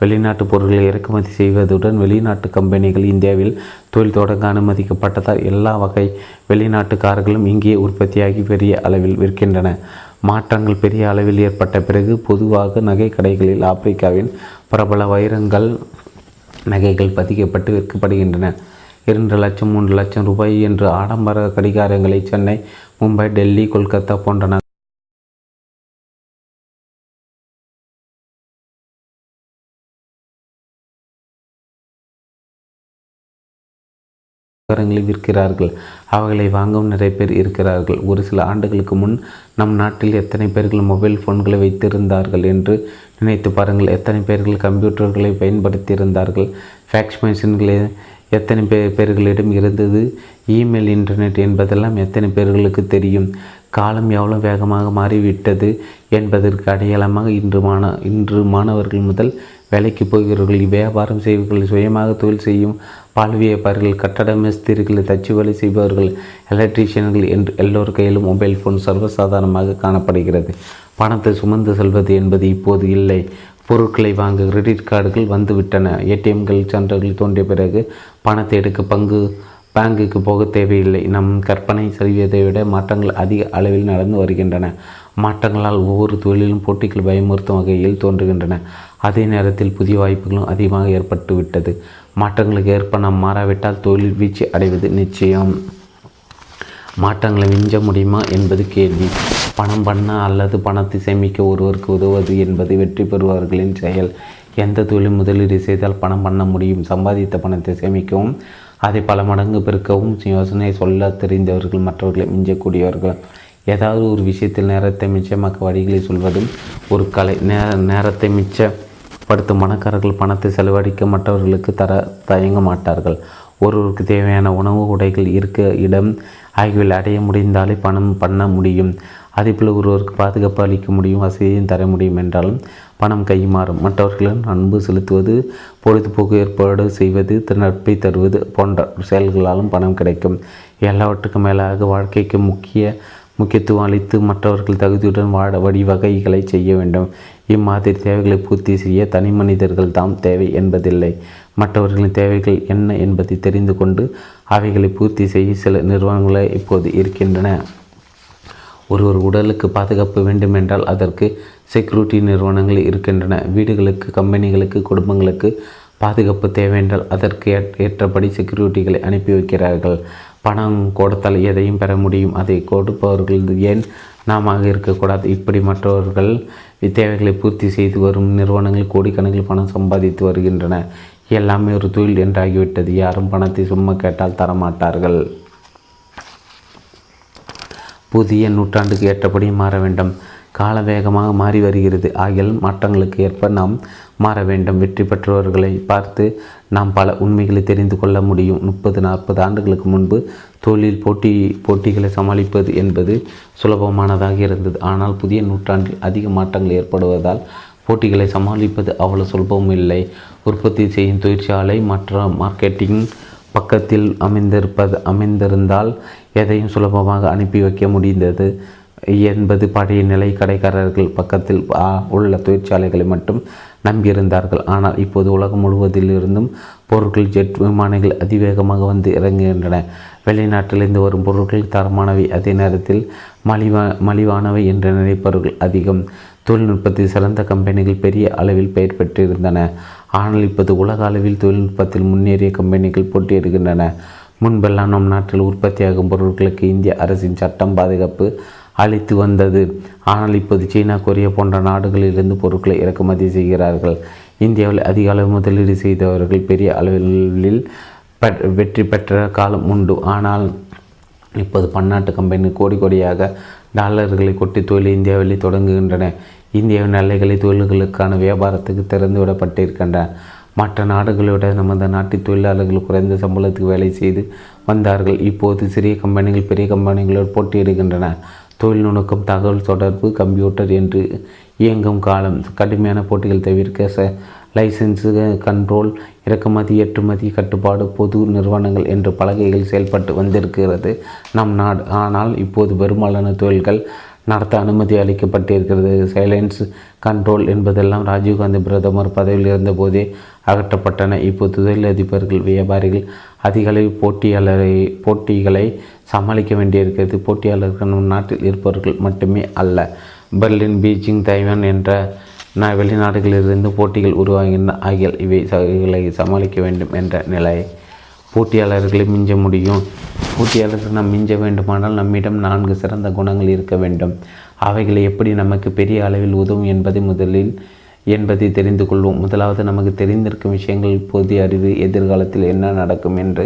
வெளிநாட்டு பொருட்களை இறக்குமதி செய்வதுடன் வெளிநாட்டு கம்பெனிகள் இந்தியாவில் தொழில் தொடங்க அனுமதிக்கப்பட்டதால் எல்லா வகை வெளிநாட்டு கார்களும் இங்கே உற்பத்தியாகி பெரிய அளவில் விற்கின்றன. மாற்றங்கள் பெரிய அளவில் ஏற்பட்ட பிறகு பொதுவாக நகை கடைகளில் ஆப்பிரிக்காவின் பிரபல வைரங்கள் நகைகள் பதிக்கப்பட்டு விற்கப்படுகின்றன. 2 லட்சம் 3 லட்சம் ரூபாய் என்று ஆடம்பர கடிகாரங்களை சென்னை, மும்பை, டெல்லி, கொல்கத்தா போன்ற நகரங்களில் விற்கிறார்கள். அவர்களை வாங்கவும் நிறைய பேர் இருக்கிறார்கள். ஒரு சில ஆண்டுகளுக்கு முன் நம் நாட்டில் எத்தனை பேர்கள் மொபைல் ஃபோன்களை வைத்திருந்தார்கள் என்று நினைத்து பாருங்கள். எத்தனை பேர்கள் கம்ப்யூட்டர்களை பயன்படுத்தியிருந்தார்கள். ஃபேக்ஸ் மிஷின்களை எத்தனை பேர்களிடம் இருந்தது. இமெயில், இன்டர்நெட் என்பதெல்லாம் எத்தனை பேர்களுக்கு தெரியும். காலம் எவ்வளோ வேகமாக மாறிவிட்டது என்பதற்கு அடையாளமாக இன்று மாணவர்கள் முதல் வேலைக்கு போகிறவர்கள், வியாபாரம் செய்வர்கள், சுயமாக தொழில் செய்யும் பால் வியாபாரிகள், கட்டட மேஸ்திரிகள், தச்சு வேலை செய்பவர்கள், எலக்ட்ரீஷியன்கள் என்று எல்லோர் கையிலும் மொபைல் ஃபோன் சர்வசாதாரணமாக காணப்படுகிறது. பணத்தை சுமந்து செல்வது என்பது இப்போது இல்லை. பொருட்களை வாங்க கிரெடிட் கார்டுகள் வந்துவிட்டன. ஏடிஎம்கள் சென்றவர்கள் தோன்றிய பிறகு பணத்தை எடுக்க பேங்குக்கு போக தேவையில்லை. நம் கற்பனை செய்வதை விட மாற்றங்கள் அதிக அளவில் நடந்து வருகின்றன. மாற்றங்களால் ஒவ்வொரு தொழிலும் போட்டிகள் பயமுறுத்தும் வகையில் தோன்றுகின்றன. அதே நேரத்தில் புதிய வாய்ப்புகளும் அதிகமாக ஏற்பட்டுவிட்டது. மாற்றங்களுக்கு ஏற்ப நாம் மாறாவிட்டால் தொழில் வீழ்ச்சி அடைவது நிச்சயம். மாற்றங்களை விஞ்ச முடியுமா என்பது கேள்வி. பணம் பண்ண அல்லது பணத்தை சேமிக்க ஒருவருக்கு உதவுவது என்பது வெற்றி பெறுபவர்களின் செயல். எந்த தொழில் முதலீடு செய்தால் பணம் பண்ண முடியும். சம்பாதித்த பணத்தை சேமிக்கவும் அதை பல மடங்கு பெருக்கவும் யோசனை சொல்ல தெரிந்தவர்கள் மற்றவர்களை மிஞ்சக்கூடியவர்கள். ஏதாவது ஒரு விஷயத்தில் நேரத்தை மிச்சமாக்க வழிகளை சொல்வதும் ஒரு கலை. நேரத்தை மிச்சப்படுத்தும் பணக்காரர்கள் பணத்தை செலவழிக்க மற்றவர்களுக்கு தயங்க மாட்டார்கள். ஒருவருக்கு தேவையான உணவு, உடைகள், இருக்க இடம் ஆகியவை அடைய முடிந்தாலே பணம் பண்ண முடியும். அதேபோல் ஒருவருக்கு பாதுகாப்பு அளிக்க முடியும், வசதியும் தர முடியும் என்றாலும் பணம் கைமாறும். மற்றவர்களிடம் அன்பு செலுத்துவது, பொழுதுபோக்கு ஏற்பாடு செய்வது, நட்பை தருவது போன்ற செயல்களாலும் பணம் கிடைக்கும். எல்லாவற்றுக்கும் மேலாக வாழ்க்கைக்கு முக்கியத்துவம் அளித்து மற்றவர்கள் தகுதியுடன் வாழ வழிவகைகளை செய்ய வேண்டும். இம்மாதிரி தேவைகளை பூர்த்தி செய்ய தனி மனிதர்கள் தாம் தேவை என்பதில்லை. மற்றவர்களின் தேவைகள் என்ன என்பதை தெரிந்து கொண்டு அவைகளை பூர்த்தி செய்ய சில நிறுவனங்களே இப்போது இருக்கின்றன. ஒருவர் உடலுக்கு பாதுகாப்பு வேண்டுமென்றால் அதற்கு செக்யூரிட்டி நிறுவனங்கள் இருக்கின்றன. வீடுகளுக்கு, கம்பெனிகளுக்கு, குடும்பங்களுக்கு பாதுகாப்பு தேவையென்றால் அதற்கு ஏற்றபடி செக்யூரிட்டிகளை அனுப்பி வைக்கிறார்கள். பணம் கொடுத்தால் எதையும் பெற முடியும். அதை கொடுப்பவர்கள் ஏன் நாம இருக்கக்கூடாது? இப்படி மற்றவர்கள் தேவைகளை பூர்த்தி செய்து வரும் நிறுவனங்கள் கோடிக்கணக்கில் பணம் சம்பாதித்து வருகின்றன. எல்லாமே ஒரு தொழில் என்றாகிவிட்டது. யாரும் பணத்தை சும்மா கேட்டால் தரமாட்டார்கள். புதிய நூற்றாண்டுக்கு ஏற்றபடி மாற வேண்டும். கால வேகமாக மாறி வருகிறது. ஆகிய மாற்றங்களுக்கு ஏற்ப நாம் மாற வேண்டும். வெற்றி பெற்றவர்களை பார்த்து நாம் பல உண்மைகளை தெரிந்து கொள்ள முடியும். 30-40 ஆண்டுகளுக்கு முன்பு தொழில் போட்டிகளை சமாளிப்பது என்பது சுலபமானதாக இருந்தது. ஆனால் புதிய நூற்றாண்டில் அதிக மாற்றங்கள் ஏற்படுவதால் போட்டிகளை சமாளிப்பது அவ்வளோ சுலபமும் இல்லை. உற்பத்தி செய்யும் தொழிற்சாலை மற்ற மார்க்கெட்டிங் பக்கத்தில் அமைந்திருந்தால் எதையும் சுலபமாக அனுப்பி வைக்க முடிந்தது என்பது பழைய நிலை. கடைக்காரர்கள் பக்கத்தில் உள்ள தொழிற்சாலைகளை மட்டும் நம்பியிருந்தார்கள். ஆனால் இப்போது உலகம் முழுவதிலிருந்தும் பொருட்கள் ஜெட் விமானங்கள் அதிவேகமாக வந்து இறங்குகின்றன. வெளிநாட்டிலிருந்து வரும் பொருட்கள் தரமானவை, அதே நேரத்தில் மலிவானவை என்று நினைப்பவர்கள் அதிகம். தொழில்நுட்பத்தில் சிறந்த கம்பெனிகள் பெரிய அளவில் பெயர் பெற்றிருந்தன. ஆனால் இப்போது உலக அளவில் தொழில்நுட்பத்தில் முன்னேறிய கம்பெனிகள் போட்டியிடுகின்றன. முன்பெல்லாம் நம் நாட்டில் உற்பத்தியாகும் பொருட்களுக்கு இந்திய அரசின் சட்டம் பாதுகாப்பு அளித்து வந்தது. ஆனால் இப்போது சீனா, கொரியா போன்ற நாடுகளிலிருந்து பொருட்களை இறக்குமதி செய்கிறார்கள். இந்தியாவில் அதிக அளவு முதலீடு செய்தவர்கள் பெரிய அளவில் வெற்றி பெற்ற காலம் உண்டு. ஆனால் இப்போது பன்னாட்டு கம்பெனி கோடி கோடியாக டாலர்களை கொட்டி தொழில் இந்தியாவில் தொடங்குகின்றன. இந்தியாவின் எல்லைகளை தொழில்களுக்கான வியாபாரத்துக்கு திறந்துவிடப்பட்டிருக்கின்றன. மற்ற நாடுகளோட நமது நாட்டு தொழிலாளர்கள் குறைந்த சம்பளத்துக்கு வேலை செய்து வந்தார்கள். இப்போது சிறிய கம்பெனிகள் பெரிய கம்பெனிகளோடு போட்டியிடுகின்றன. தொழில் நுணுக்கம், தகவல் தொடர்பு, கம்ப்யூட்டர் என்று இயங்கும் காலம். கடுமையான போட்டிகள் தவிர்க்க லைசன்ஸு, கண்ட்ரோல், இறக்குமதி, ஏற்றுமதி கட்டுப்பாடு, பொது நிறுவனங்கள் என்று பலகைகள் செயல்பட்டு வந்திருக்கிறது நம் நாடு. ஆனால் இப்போது பெரும்பாலான தொழில்கள் நடத்த அனுமதி அளிக்கப்பட்டிருக்கிறது. சைலன்ஸ் கண்ட்ரோல் என்பதெல்லாம் ராஜீவ்காந்தி பிரதமர் பதவியில் இருந்தபோதே அகற்றப்பட்டன. இப்போது தொழிலதிபர்கள், வியாபாரிகள் அதிகளவு போட்டிகளை சமாளிக்க வேண்டியிருக்கிறது. போட்டியாளர்கள் நம் நாட்டில் இருப்பவர்கள் மட்டுமே அல்ல, பெர்லின், பீஜிங், தைவான் என்ற வெளிநாடுகளிலிருந்து போட்டிகள் உருவாகின்றன. ஆகிய இவைகளை சமாளிக்க வேண்டும் என்ற நிலை போட்டியாளர்களை மிஞ்ச முடியும். போட்டியாளர்கள் நாம் மிஞ்ச வேண்டுமானால் நம்மிடம் 4 சிறந்த குணங்கள் இருக்க வேண்டும். அவைகளை எப்படி நமக்கு பெரிய அளவில் உதவும் என்பதை தெரிந்து கொள்வோம். முதலாவது, நமக்கு தெரிந்திருக்கும் விஷயங்கள் இப்போதைய அறிவு எதிர்காலத்தில் என்ன நடக்கும் என்று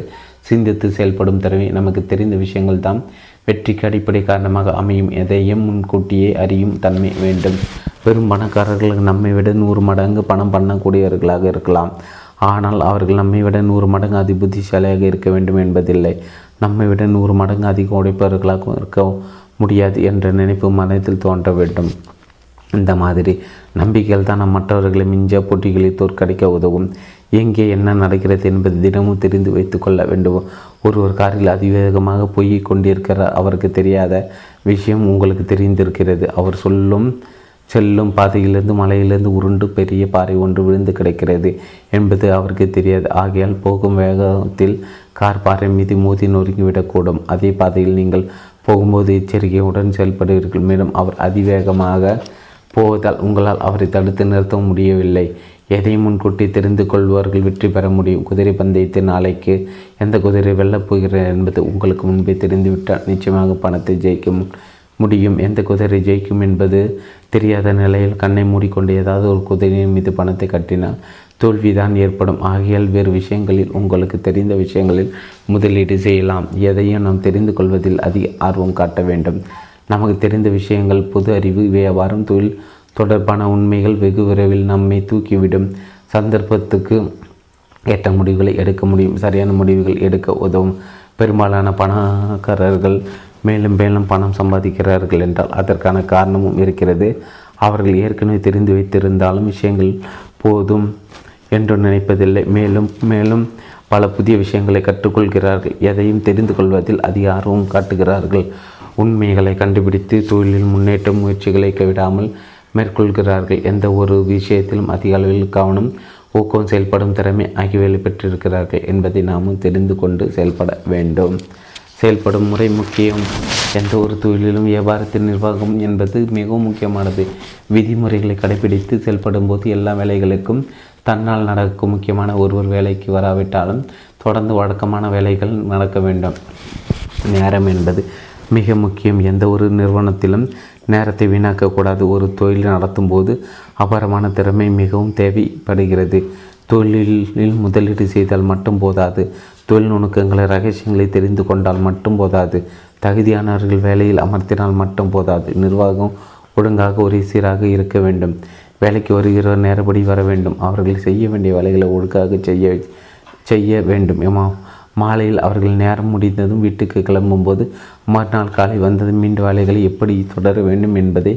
சிந்தித்து செயல்படும் திறமை. நமக்கு தெரிந்த விஷயங்கள் தான் வெற்றிக்கு அடிப்படை காரணமாக அமையும். எதையும் முன்கூட்டியே அறியும் தன்மை வேண்டும். பெரும் பணக்காரர்கள் நம்மை விட 100 மடங்கு பணம் பண்ணக்கூடியவர்களாக இருக்கலாம். ஆனால் அவர்கள் நம்மை விட 100 மடங்கு அதி புத்திசாலியாக இருக்க வேண்டும் என்பதில்லை. நம்மை விட 100 மடங்கு அதிகம் உடைப்பவர்களாகவும் இருக்க முடியாது என்ற நினைப்பு மனத்தில் தோன்ற வேண்டும். இந்த மாதிரி நம்பிக்கைகள் தான் நம் மற்றவர்களை மிஞ்ச போட்டிகளை தோற்கடிக்க உதவும். எங்கே என்ன நடக்கிறது என்பது தினமும் தெரிந்து வைத்து கொள்ள வேண்டும். ஒருவர் காரில் அதிவேகமாக போய் கொண்டிருக்கிறார். அவருக்கு தெரியாத விஷயம் உங்களுக்கு தெரிந்திருக்கிறது. அவர் செல்லும் பாதையிலிருந்து மலையிலிருந்து உருண்டு பெரிய பாறை ஒன்று விழுந்து கிடக்கிறது என்பது அவருக்கு தெரியாது. ஆகையால் போகும் வேகத்தில் கார் பாறை மீது மோதி நொறுங்கிவிடக்கூடும். அதே பாதையில் நீங்கள் போகும்போது எச்சரிக்கையுடன் செயல்படுவீர்கள். மேலும் அவர் அதிவேகமாக போவதால் உங்களால் அவரை தடுத்து நிறுத்த முடியவில்லை. எதையும் முன்கூட்டி தெரிந்து கொள்வார்கள் வெற்றி பெற முடியும். குதிரை பந்தயத்தை நாளைக்கு எந்த குதிரை வெல்லப் போகிறது என்பது உங்களுக்கு முன்பே தெரிந்துவிட்டால் நிச்சயமாக பணத்தை ஜெயிக்கும் முடியும். எந்த குதிரை ஜெயிக்கும் என்பது தெரியாத நிலையில் கண்ணை மூடிக்கொண்டு ஏதாவது ஒரு குதிரையின் மீது பணத்தை கட்டினால் தோல்விதான் ஏற்படும். ஆகையால் வேறு விஷயங்களில் உங்களுக்கு தெரிந்த விஷயங்களில் முதலீடு செய்யலாம். எதையும் நாம் தெரிந்து கொள்வதில் அதிக ஆர்வம் காட்ட வேண்டும். நமக்கு தெரிந்த விஷயங்கள் பொது அறிவு, வியாபாரம், தொழில் தொடர்பான உண்மைகள் வெகு விரைவில் நம்மை தூக்கிவிடும். சந்தர்ப்பத்துக்கு ஏற்ற முடிவுகளை எடுக்க முடியும். சரியான முடிவுகள் எடுக்க உதவும். பெரும்பாலான பணக்காரர்கள் மேலும் மேலும் பணம் சம்பாதிக்கிறார்கள் என்றால் அதற்கான காரணமும் இருக்கிறது. அவர்கள் ஏற்கனவே தெரிந்து வைத்திருந்தாலும் விஷயங்கள் போதும் என்று நினைப்பதில்லை. மேலும் மேலும் பல புதிய விஷயங்களை கற்றுக்கொள்கிறார்கள். எதையும் தெரிந்து கொள்வதில் அதிக ஆர்வம் காட்டுகிறார்கள். உண்மைகளை கண்டுபிடித்து தொழிலில் முன்னேற்ற முயற்சிகளை கைவிடாமல் மேற்கொள்கிறார்கள். எந்த ஒரு விஷயத்திலும் அதிக அளவில் கவனம், ஊக்கம், செயல்படும் திறமை ஆகியவை பெற்றிருக்கிறார்கள் என்பதை நாமும் தெரிந்து கொண்டு செயல்பட வேண்டும். செயல்படும் முறை முக்கியம். எந்த ஒரு தொழிலிலும் வியாபாரத்தின் நிர்வாகம் என்பது மிகவும் முக்கியமானது. விதிமுறைகளை கடைபிடித்து செயல்படும் போது எல்லா வேலைகளுக்கும் தன்னால் நடக்கும். முக்கியமான ஒருவர் வேலைக்கு வராவிட்டாலும் தொடர்ந்து வழக்கமான வேலைகள் நடக்க வேண்டும். நேரம் என்பது மிக முக்கியம். எந்த ஒரு நிறுவனத்திலும் நேரத்தை வீணாக்கக்கூடாது. ஒரு தொழில் நடத்தும் போது அபாரமான திறமை மிகவும் தேவைப்படுகிறது. தொழிலில் முதலீடு செய்தால் மட்டும் போதாது. தொழில் நுணுக்கங்களை, ரகசியங்களை தெரிந்து கொண்டால் மட்டும் போதாது. தகுதியானவர்கள் வேலையில் அமர்த்தினால் மட்டும் போதாது. நிர்வாகம் ஒழுங்காக ஒரே சீராக இருக்க வேண்டும். வேலைக்கு வருகிறவர் நேரப்படி வர வேண்டும். அவர்கள் செய்ய வேண்டிய வேலைகளை ஒழுங்காக செய்ய வேண்டும். மாலையில் அவர்கள் நேரம் முடிந்ததும் வீட்டுக்கு கிளம்பும்போது மறுநாள் காலை வந்ததும் மீண்டும் வேலைகளை எப்படி தொடர வேண்டும் என்பதை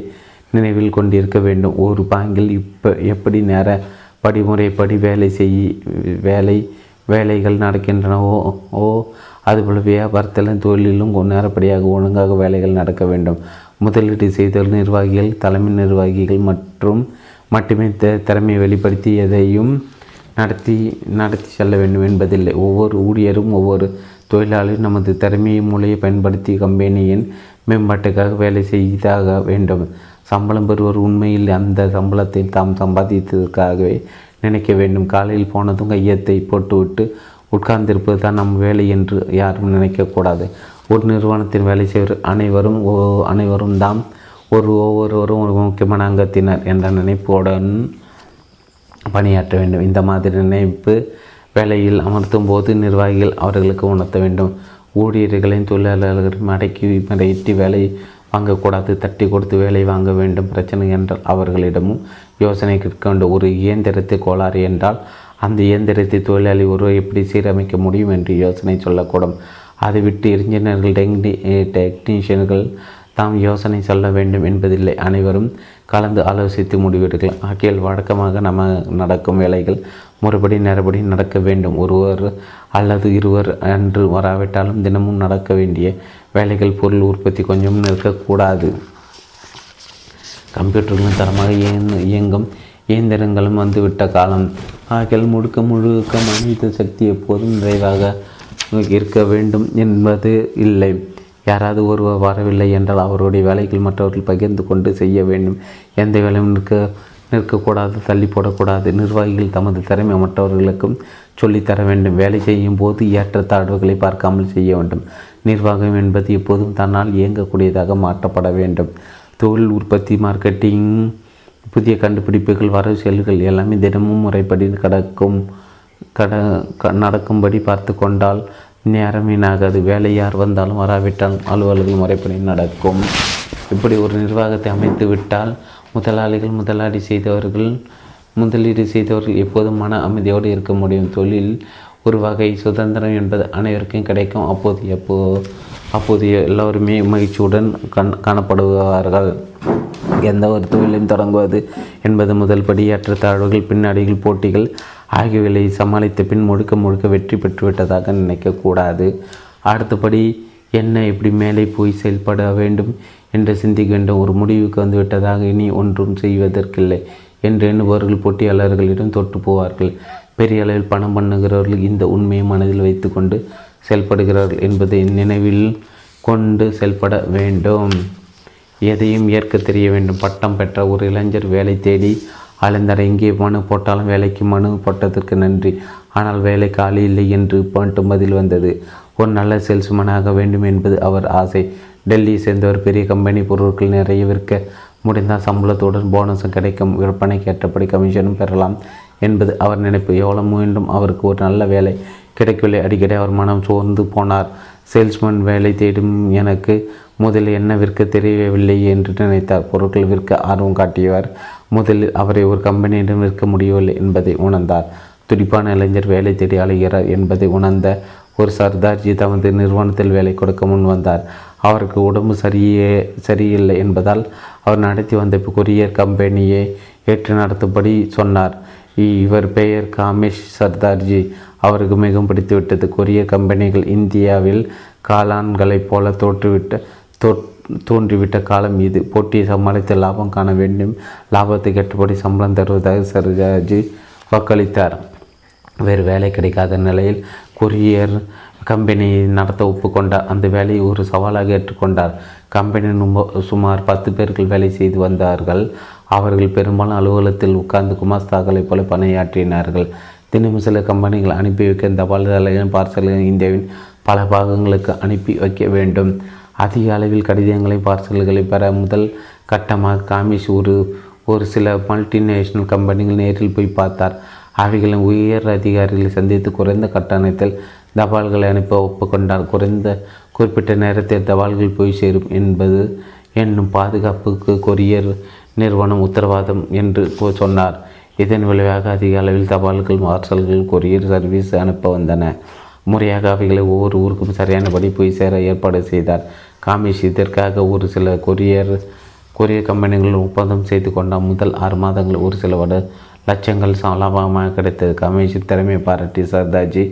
நினைவில் கொண்டிருக்க வேண்டும். ஒரு பாங்கில் எப்படி நேர படிமுறைப்படி வேலைகள் நடக்கின்றனவோ அதுபோல் வியாபாரத்திலும் தொழிலிலும் நேரப்படியாக ஒழுங்காக வேலைகள் நடக்க வேண்டும். முதலீடு செய்த நிர்வாகிகள், தலைமை நிர்வாகிகள் மட்டுமே திறமையை வெளிப்படுத்தி எதையும் நடத்தி செல்ல வேண்டும் என்பதில்லை. ஒவ்வொரு ஊழியரும், ஒவ்வொரு தொழிலாளியும் நமது திறமையை, மூளையை பயன்படுத்தி கம்பெனியின் மேம்பாட்டுக்காக வேலை செய்தாக வேண்டும். சம்பளம் பெறுவர் உண்மையில் அந்த சம்பளத்தை தாம் சம்பாதித்ததற்காகவே நினைக்க வேண்டும். காலையில் போனதும் கையத்தை போட்டுவிட்டு உட்கார்ந்திருப்பது தான் நம் வேலை என்று யாரும் நினைக்கக்கூடாது. ஒரு நிறுவனத்தின் வேலை செய்வர் அனைவரும் தாம் ஒவ்வொருவரும் ஒரு முக்கியமான அங்கத்தினர் என்ற நினைப்புடன் பணியாற்ற வேண்டும். இந்த மாதிரி நினைப்பு வேலையில் அமர்த்தும் போது நிர்வாகிகள் அவர்களுக்கு உணர்த்த வேண்டும். ஊழியர்களையும் தொழிலாளர்களையும் அடக்கி வேலை வாங்கக்கூடாது. தட்டி கொடுத்து வேலை வாங்க வேண்டும். பிரச்சனை என்றால் அவர்களிடமும் யோசனை கேட்க வேண்டும். ஒரு இயந்திரத்தை கோளாறு என்றால் அந்த இயந்திரத்தை தொழிலாளி ஒருவர் எப்படி சீரமைக்க முடியும் என்று யோசனை சொல்லக்கூடும். அதை விட்டு இன்ஜினியர்கள், டெக்னீஷியன்கள் தாம் யோசனை சொல்ல வேண்டும் என்பதில்லை. அனைவரும் கலந்து ஆலோசித்து முடிவீர்கள். ஆகியால் வழக்கமாக நம்ம நடக்கும் வேலைகள் முறைப்படி நேரப்படி நடக்க வேண்டும். ஒருவர் அல்லது இருவர் என்று வராவிட்டாலும் தினமும் நடக்க வேண்டிய வேலைகள், பொருள் உற்பத்தி கொஞ்சம் நிற்கக்கூடாது. கம்ப்யூட்டர்களும் தரமாக இயங்கும் இயந்திரங்களும் வந்துவிட்ட காலம். ஆகியால் முழுக்க மனித சக்தி எப்போதும் நிறைவாக இருக்க வேண்டும் என்பது இல்லை. யாராவது ஒருவர் வரவில்லை என்றால் அவருடைய வேலைகள் மற்றவர்கள் பகிர்ந்து கொண்டு செய்ய வேண்டும். எந்த வேலையும் நிற்கக்கூடாது, தள்ளி போடக்கூடாது. நிர்வாகிகள் தமது திறமை மற்றவர்களுக்கும் சொல்லித்தர வேண்டும். வேலை செய்யும் போது ஏற்றத்தாழ்வுகளை பார்க்காமல் செய்ய வேண்டும். நிர்வாகம் என்பது எப்போதும் தன்னால் இயங்கக்கூடியதாக மாற்றப்பட வேண்டும். தொழில் உற்பத்தி, மார்க்கெட்டிங், புதிய கண்டுபிடிப்புகள், வரவு செல்கள் எல்லாமே தினமும் முறைப்படி நடக்கும்படி பார்த்து கொண்டால் நேரம் வீணாகாது. வேலை யார் வந்தாலும் வராவிட்டாலும் அலுவலகம் முறைப்படி நடக்கும். இப்படி ஒரு நிர்வாகத்தை அமைத்து விட்டால் முதலீடு செய்தவர்கள் எப்போதும் மன அமைதியோடு இருக்க முடியும். தொழில் ஒரு வகை சுதந்திரம் என்பது அனைவருக்கும் கிடைக்கும். அப்போது எல்லோருமே மகிழ்ச்சியுடன் காணப்படுவார்கள். எந்த ஒரு தொழிலையும் தொடங்குவது என்பது முதல் படி. ஏற்றத்தாழ்வுகள், பின்னாடிகள், போட்டிகள் ஆகியவைகளை சமாளித்த பின் முழுக்க வெற்றி பெற்றுவிட்டதாக நினைக்கக்கூடாது. அடுத்தபடி என்ன, எப்படி மேலே போய் செயல்பட வேண்டும் என்று சிந்திக்க வேண்டும். ஒரு முடிவுக்கு வந்துவிட்டதாக இனி ஒன்றும் செய்வதற்கில்லை என்று எண்ணுபவர்கள் போட்டியாளர்களிடம் தொட்டு போவார்கள். பெரிய அளவில் பணம் பண்ணுகிறவர்கள் இந்த உண்மையை மனதில் வைத்து கொண்டு செயல்படுகிறார்கள் என்பதை நினைவில் கொண்டு செயல்பட வேண்டும். எதையும் ஏற்க தெரிய வேண்டும். பட்டம் பெற்ற ஒரு இளைஞர் வேலை தேடி அலைந்தார். எங்கே மனு போட்டாலும் வேலைக்கு மனு போட்டதற்கு நன்றி, ஆனால் வேலை காலி இல்லை என்று மட்டும் பதில் வந்தது. ஒரு நல்ல சேல்ஸ்மேனாக வேண்டும் என்பது அவர் ஆசை. டெல்லியை சேர்ந்தவர் பெரிய கம்பெனி பொருட்கள் நிறைய விற்க முடிந்தால் சம்பளத்துடன் போனஸும் கிடைக்கும், விற்பனைக்கு ஏற்றபடி கமிஷனும் பெறலாம் என்பது அவர் நினைப்பு. எவ்வளோ மீண்டும் அவருக்கு ஒரு நல்ல வேலை கிடைக்கவில்லை. அடிக்கடி அவர் மனம் சோர்ந்து போனார். சேல்ஸ்மேன் வேலை தேடும் எனக்கு முதலில் என்ன விற்க தெரியவில்லை என்று நினைத்தார். பொருட்கள் விற்க ஆர்வம் காட்டியவர் முதலில் அவரை ஒரு கம்பெனியிடம் விற்க முடியவில்லை என்பதை உணர்ந்தார். துடிப்பான இளைஞர் வேலை தேடி அலைகிறார் என்பதை உணர்ந்த ஒரு சர்தார்ஜி தமது நிறுவனத்தில் வேலை கொடுக்க முன் வந்தார். அவருக்கு உடம்பு சரியில்லை என்பதால் அவர் நடத்தி வந்த கொரியர் கம்பெனியை ஏற்று நடத்தும்படி சொன்னார். இவர் பெயர் காமேஷ் சர்தார்ஜி. அவருக்கு மிகவும் பிடித்துவிட்டது. கொரியர் கம்பெனிகள் இந்தியாவில் காளான்களைப் போல தோன்றிவிட்ட காலம் இது. போட்டியை சமாளித்து லாபம் காண வேண்டும், லாபத்தை கட்டுப்படி சம்பளம் தருவதாக சர்தார்ஜி வாக்களித்தார். வேறு வேலை கிடைக்காத நிலையில் கொரியர் கம்பெனியை நடத்த ஒப்புக்கொண்டார். அந்த வேலையை ஒரு சவாலாக ஏற்றுக்கொண்டார். கம்பெனியில் சுமார் 10 பேர்கள் வேலை செய்து வந்தார்கள். அவர்கள் பெரும்பாலும் அலுவலகத்தில் உட்கார்ந்து குமாஸ்தாக்களை போல பணியாற்றினார்கள். தினமும் சில கம்பெனிகள் அனுப்பி வைக்க தபால் தலையும் பார்சல்களையும் இந்தியாவின் பல பாகங்களுக்கு அனுப்பி வைக்க வேண்டும். அதிக அளவில் கடிதங்களை, பார்சல்களை பெற முதல் கட்டமாக காமேஷ் ஒரு சில மல்டிநேஷனல் கம்பெனிகள் நேரில் போய் பார்த்தார். அவைகளின் உயர் அதிகாரிகளை சந்தித்து குறைந்த கட்டணத்தில் தபால்களை அனுப்ப ஒப்புக்கொண்டார். குறிப்பிட்ட நேரத்தில் தபால்கள் போய் சேரும் என்பது என்னும் பாதுகாப்புக்கு கொரியர் நிறுவனம் உத்தரவாதம் என்று சொன்னார். இதன் விளைவாக அதிக அளவில் தபால்கள், பார்சல்கள் கொரியர் சர்வீஸ் அனுப்ப வந்தன. முறையாக அவைகளை ஒவ்வொரு ஊருக்கும் சரியானபடி போய் சேர ஏற்பாடு செய்தார் காமேஷ். இதற்காக ஒரு சில கொரியர் கம்பெனிகள் ஒப்பந்தம் செய்து கொண்டால் முதல் 6 மாதங்கள் ஒரு சில லட்சங்கள் லாபமாக கிடைத்தது. கமிஷன் திறமையை பாராட்டி சர்தார்ஜி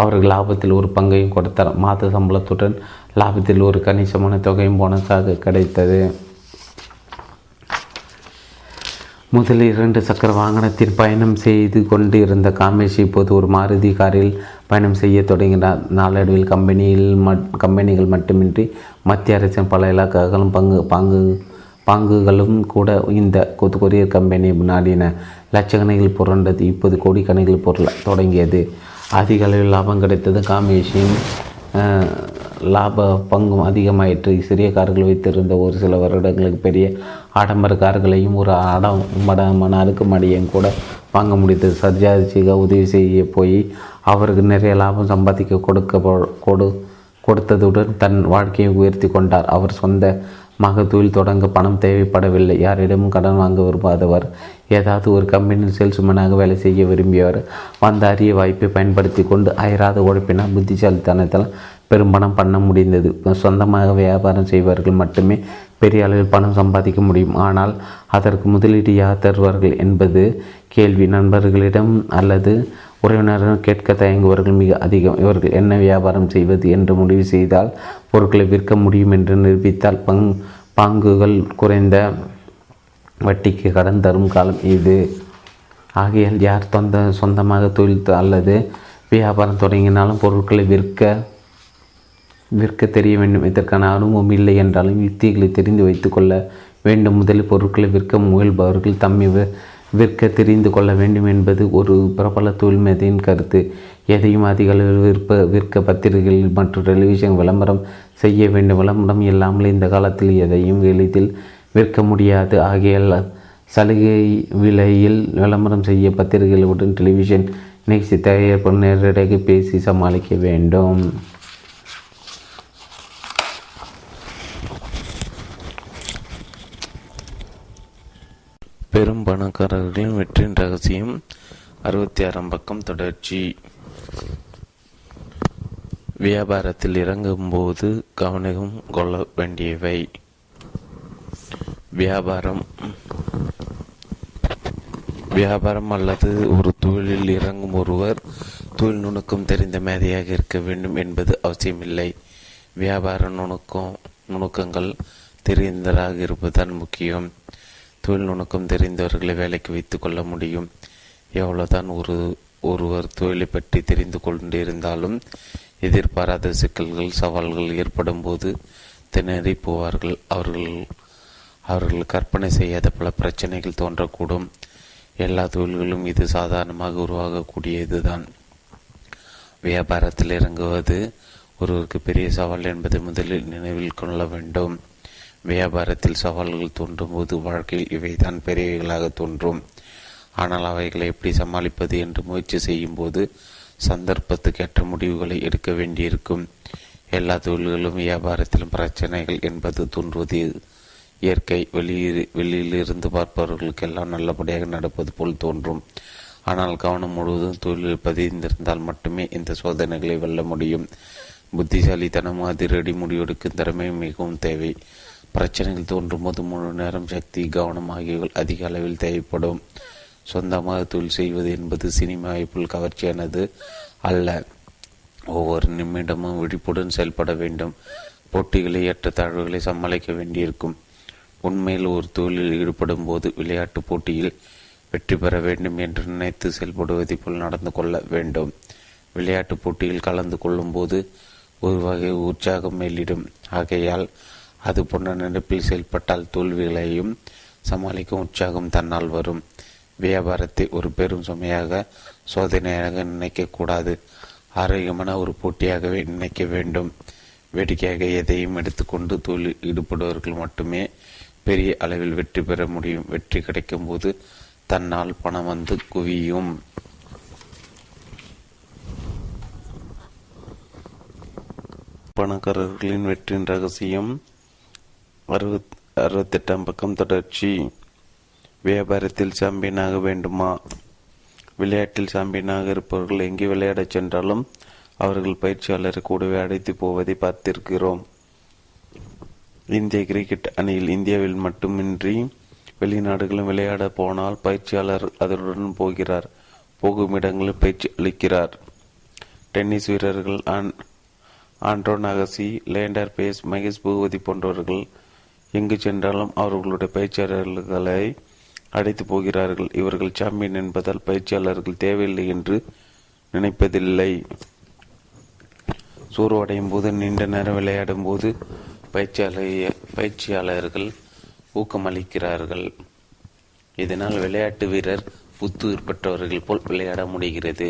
அவர்கள் லாபத்தில் ஒரு பங்கையும் கொடுத்தார். மாத சம்பளத்துடன் லாபத்தில் ஒரு கணிசமான தொகையும் போனஸாக கிடைத்தது. முதல் 2 சக்கர வாகனத்தில் பயணம் செய்து கொண்டு இருந்த காமேஷ் இப்போது ஒரு மாருதி காரில் பயணம் செய்ய தொடங்கினார். நாளடைவில் கம்பெனிகள் மட்டுமின்றி மத்திய அரசின் பல இலாக்காக்களும் பாங்குகளும் கூட இந்த கொரியர் கம்பெனியை நாடின. லட்சக்கணக்கில் புரண்டது. இப்போது கோடிக்கணக்கில் பொருள் தொடங்கியது. அதிக அளவில் லாபம் கிடைத்தது. காமேஷின் லாப பங்கும் அதிகமாயிற்று. சிறிய கார்கள் வைத்திருந்த ஒரு சில வருடங்களுக்கு பெரிய ஆடம்பர கார்களையும் ஒரு ஆடம்பரமான அடுக்குமாடியையும் கூட வாங்க முடிந்தது. சர்ஜாஜிக்கு உதவி செய்ய போய் அவருக்கு நிறைய லாபம் சம்பாதிக்க கொடுத்ததுடன் தன் வாழ்க்கையை உயர்த்தி கொண்டார். அவர் சொந்த மகத்தூயில் தொடங்க பணம் தேவைப்படவில்லை. யாரிடமும் கடன் வாங்க விரும்பாதவர், ஏதாவது ஒரு கம்பெனியில் சேல்ஸ்மேனாக வேலை செய்ய விரும்பியவர், வந்த அரிய வாய்ப்பை பயன்படுத்தி கொண்டு அயராத உழைப்பினால் புத்திசாலித்தனத்தால் பெரும் பணம் பண்ண முடிந்தது. சொந்தமாக வியாபாரம் செய்வர்கள் மட்டுமே பெரிய அளவில் பணம் சம்பாதிக்க முடியும். ஆனால் அதற்கு முதலீடு யார் தருவார்கள் என்பது கேள்வி. நண்பர்களிடம் அல்லது உறவினர்கள் கேட்க தயங்குவர்கள் மிக அதிகம். இவர்கள் என்ன வியாபாரம் செய்வது என்று முடிவு செய்தால், பொருட்களை விற்க முடியும் என்று நிரூபித்தால், பங்குகள் குறைந்த வட்டிக்கு கடன் தரும் காலம் இது. ஆகையால் யார் சொந்தமாக தொழில் அல்லது வியாபாரம் தொடங்கினாலும் பொருட்களை விற்க தெரிய வேண்டும். இதற்கான அனுபவம் இல்லை என்றாலும் யுக்திகளை தெரிந்து வைத்து கொள்ள வேண்டும். முதலில் பொருட்களை விற்க முயல்பவர்கள் தம்மை விற்க தெரிந்து கொள்ள வேண்டும் என்பது ஒரு பிரபல தொழில்மேதையின் கருத்து. எதையும் அதிக அளவில் விற்க பத்திரிகைகளில் மற்றும் டெலிவிஷன் விளம்பரம் செய்ய வேண்டும். விளம்பரம் இல்லாமல் இந்த காலத்தில் எதையும் எளிதில் விற்க முடியாது. ஆகிய சலுகை விலையில் விளம்பரம் செய்ய பத்திரிகைகளுடன் டெலிவிஷன் நிகழ்ச்சி தயாரிப்பு நேரடியாக பேசி சமாளிக்க வேண்டும். பெரும் பணக்காரர்களின் வெற்றியின் ரகசியம் 66 பக்கம் தொடர்ச்சி. வியாபாரத்தில் இறங்கும்போது கவனம் கொள்ள வேண்டியவை. வியாபாரம் அல்லது ஒரு தொழிலில் இறங்கும் ஒருவர் தொழில் நுணுக்கம் தெரிந்த மேதையாக இருக்க வேண்டும் என்பது அவசியமில்லை. வியாபார நுணுக்கங்கள் தெரிந்ததாக இருப்பதுதான் முக்கியம். தொழில் நுணுக்கம் தெரிந்தவர்களை வேலைக்கு வைத்து கொள்ள முடியும். எவ்வளவுதான் ஒருவர் தொழிலை பற்றி தெரிந்து கொண்டிருந்தாலும் எதிர்பாராத சிக்கல்கள் சவால்கள் ஏற்படும் போது திணறி போவார்கள். அவர்கள் கற்பனை செய்யாத பல பிரச்சனைகள் தோன்றக்கூடும். எல்லா தொழில்களும் இது சாதாரணமாக உருவாகக்கூடியதுதான். வியாபாரத்தில் இறங்குவது ஒருவருக்கு பெரிய சவால் என்பதை முதலில் நினைவில் கொள்ள வேண்டும். வியாபாரத்தில் சவால்கள் தோன்றும் போது வாழ்க்கையில் இவைதான் பெரியவைகளாக தோன்றும். ஆனால் அவைகளை எப்படி சமாளிப்பது என்று முயற்சி செய்யும் போது சந்தர்ப்பத்துக்கேற்ற முடிவுகளை எடுக்க வேண்டியிருக்கும். எல்லா தொழில்களும் வியாபாரத்திலும் பிரச்சனைகள் என்பது தோன்றுவது இயற்கை. வெளியிலிருந்து பார்ப்பவர்களுக்கெல்லாம் நல்லபடியாக நடப்பது போல் தோன்றும். ஆனால் கவனம் முழுவதும் தொழிலில் பதிந்திருந்தால் மட்டுமே இந்த சோதனைகளை வெல்ல முடியும். புத்திசாலித்தனமும் அதிரடி முடிவெடுக்கும் திறமை மிகவும் தேவை. பிரச்சனைகள் தோன்றும்போது முழு நேரம் சக்தி கவனம் ஆகியவை அதிக அளவில் தேவைப்படும். சொந்தமாக தொழில் செய்வது என்பது சினிமாவை போல் கவர்ச்சியானது அல்ல. ஒவ்வொரு நிமிடமும் விழிப்புடன் செயல்பட வேண்டும். போட்டிகளை ஏற்றத்தாழ்வுகளை சமாளிக்க வேண்டியிருக்கும். உண்மையில் ஒரு தொழிலில் ஈடுபடும் போது விளையாட்டு போட்டியில் வெற்றி பெற வேண்டும் என்று நினைத்து செயல்படுவதை போல் நடந்து கொள்ள வேண்டும். விளையாட்டு போட்டியில் கலந்து கொள்ளும் போது ஒரு வகை உற்சாகம் மேலிடும். ஆகையால் அது போன்ற நெருப்பில் செயல்பட்டால் தோல்விகளையும் சமாளிக்கும் உற்சாகம் தன்னால் வரும். வியாபாரத்தை ஒரு பெரும் சுமையாக சோதனையாக நினைக்கக்கூடாது. ஆரோக்கியமான ஒரு போட்டியாகவே நினைக்க வேண்டும். வேடிக்கையாக எதையும் எடுத்துக்கொண்டு தொழில் ஈடுபடுவர்கள் மட்டுமே பெரிய அளவில் வெற்றி பெற முடியும். வெற்றி கிடைக்கும் போது தன்னால் பணம் வந்து குவியும். பணக்காரர்களின் வெற்றியின் ரகசியம் 68 பக்கம் தொடர்ச்சி. வியாபாரத்தில் சாம்பியனாக வேண்டுமா? விளையாட்டில் சாம்பியனாக இருப்பவர்கள் எங்கே விளையாடச் சென்றாலும் அவர்கள் பயிற்சியாளரை கூடவே அழைத்து போவதை பார்த்திருக்கிறோம். இந்திய கிரிக்கெட் அணியில் இந்தியாவில் மட்டுமின்றி வெளிநாடுகளும் விளையாட போனால் பயிற்சியாளர் அதனுடன் போகிறார். போகும் இடங்களில் பயிற்சி அளிக்கிறார். டென்னிஸ் வீரர்கள் ஆண்ட்ரோன் அகசி, லேண்டர் பேஸ், மகேஷ் பூபதி போன்றவர்கள் எங்கு சென்றாலும் அவர்களுடைய பயிற்சியாளர்களை அழைத்து போகிறார்கள். இவர்கள் சாம்பியன் என்பதால் பயிற்சியாளர்கள் தேவையில்லை என்று நினைப்பதில்லை. சோர்வடையும் போது நீண்ட நேரம் விளையாடும் போது பயிற்சியாளர்கள் ஊக்கமளிக்கிறார்கள். இதனால் விளையாட்டு வீரர் புத்துயிர் பெற்றவர்கள் போல் விளையாட முடிகிறது.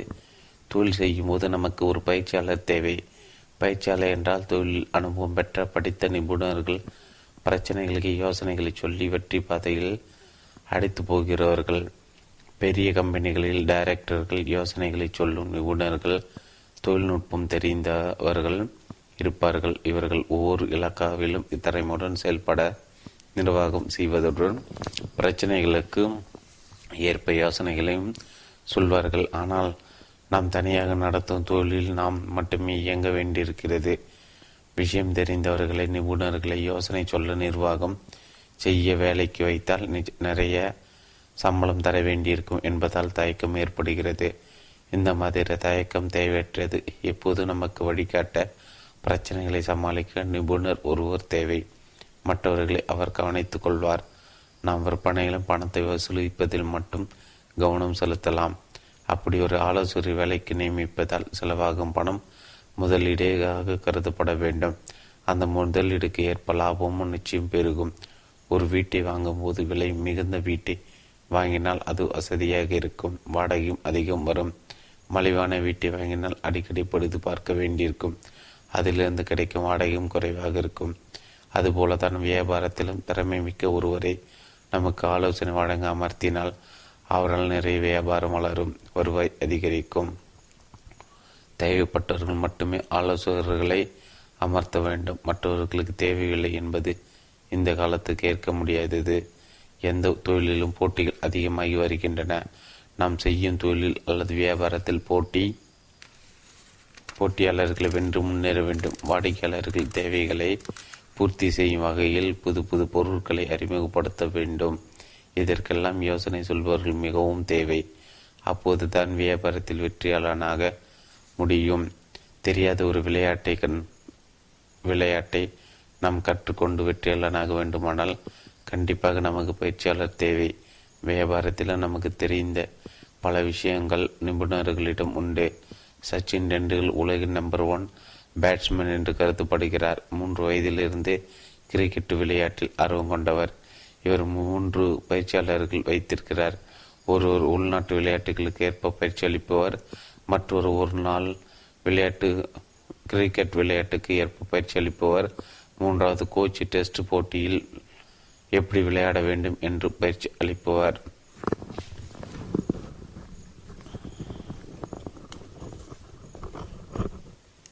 தொழில் செய்யும் போது நமக்கு ஒரு பயிற்சியாளர் தேவை. பயிற்சியாளர் என்றால் தொழில் அனுபவம் பெற்ற படித்த நிபுணர்கள் பிரச்சனைகளுக்கு யோசனைகளை சொல்லி வெற்றி பாதையில் அடைத்து போகிறவர்கள். பெரிய கம்பெனிகளில் டைரக்டர்கள், யோசனைகளை சொல்லும் நிபுணர்கள், தொழில்நுட்பம் தெரிந்தவர்கள் இருப்பார்கள். இவர்கள் ஒவ்வொரு இலாக்காவிலும் திறமையுடன் செயல்பட நிர்வாகம் செய்வதுடன் பிரச்சனைகளுக்கு ஏற்ப யோசனைகளையும் சொல்வார்கள். ஆனால் நாம் தனியாக நடத்தும் தொழிலில் நாம் மட்டுமே இயங்க வேண்டியிருக்கிறது. விஷயம் தெரிந்தவர்களை, நிபுணர்களை யோசனை சொல்ல, நிர்வாகம் செய்ய வேலைக்கு வைத்தால் நிறைய சம்பளம் தர வேண்டியிருக்கும் என்பதால் தயக்கம் ஏற்படுகிறது. இந்த மாதிரி தயக்கம் தேவையற்றது. எப்போது நமக்கு வழிகாட்ட, பிரச்சனைகளை சமாளிக்க நிபுணர் ஒருவர் தேவை. மற்றவர்களை அவர் கவனித்து கொள்வார். நாம் விற்பனையிலும் பணத்தை வசூலிப்பதில் மட்டும் கவனம் செலுத்தலாம். அப்படி ஒரு ஆலோசனை வேலைக்கு நியமிப்பதால் செலவாகும் பணம் முதலீடாக கருதப்பட வேண்டும். அந்த முதலீடுக்கு ஏற்ப லாபமும் நிச்சயம் பெருகும். ஒரு வீட்டை வாங்கும்போது விலை மிகுந்த வீட்டை வாங்கினால் அது வசதியாக இருக்கும், வாடகையும் அதிகம் வரும். மலிவான வீட்டை வாங்கினால் அடிக்கடி பழுது பார்க்க வேண்டியிருக்கும், அதிலிருந்து கிடைக்கும் வாடகையும் குறைவாக இருக்கும். அதுபோல தான் வியாபாரத்திலும் திறமை மிக்க ஒருவரை நமக்கு ஆலோசனை வழங்க அமர்த்தினால் அவரால் நிறைய வியாபாரம் வளரும், வருவாய் அதிகரிக்கும். தேவைப்பட்டவர்கள் மட்டுமே ஆலோசகர்களை அமர்த்த வேண்டும். மற்றவர்களுக்கு தேவையில்லை என்பது இந்த காலத்துக்கு ஏற்க முடியாதது. எந்த தொழிலிலும் போட்டிகள் அதிகமாகி வருகின்றன. நாம் செய்யும் தொழில் அல்லது வியாபாரத்தில் போட்டியாளர்களை வென்று முன்னேற வேண்டும். வாடிக்கையாளர்கள் தேவைகளை பூர்த்தி செய்யும் வகையில் புது புது பொருட்களை அறிமுகப்படுத்த வேண்டும். இதற்கெல்லாம் யோசனை சொல்பவர்கள் மிகவும் தேவை. அப்போது தான் வியாபாரத்தில் வெற்றியாளனாக முடியும். தெரியாத ஒரு விளையாட்டை நாம் கற்றுக்கொண்டு வெற்றியாளனாக வேண்டுமானால் கண்டிப்பாக நமக்கு பயிற்சியாளர் தேவை. வியாபாரத்திலும் நமக்கு தெரிந்த பல விஷயங்கள் நிபுணர்களிடம் உண்டு. சச்சின் டெண்டுல்கர் உலகின் நம்பர் 1 பேட்ஸ்மேன் என்று கருதப்படுகிறார். 3 வயதிலிருந்து கிரிக்கெட் விளையாட்டில் ஆர்வம் கொண்டவர். இவர் 3 பயிற்சியாளர்கள் வைத்திருக்கிறார். ஒருவர் உள்நாட்டு விளையாட்டுகளுக்கு ஏற்ப பயிற்சி அளிப்பவர், மற்றொரு ஒரு நாள் கிரிக்கெட் விளையாட்டுக்கு ஏற்ப பயிற்சி அளிப்பவர், மூன்றாவது கோச் டெஸ்ட் போட்டியில் எப்படி விளையாட வேண்டும் என்று பயிற்சி அளிப்பவர்.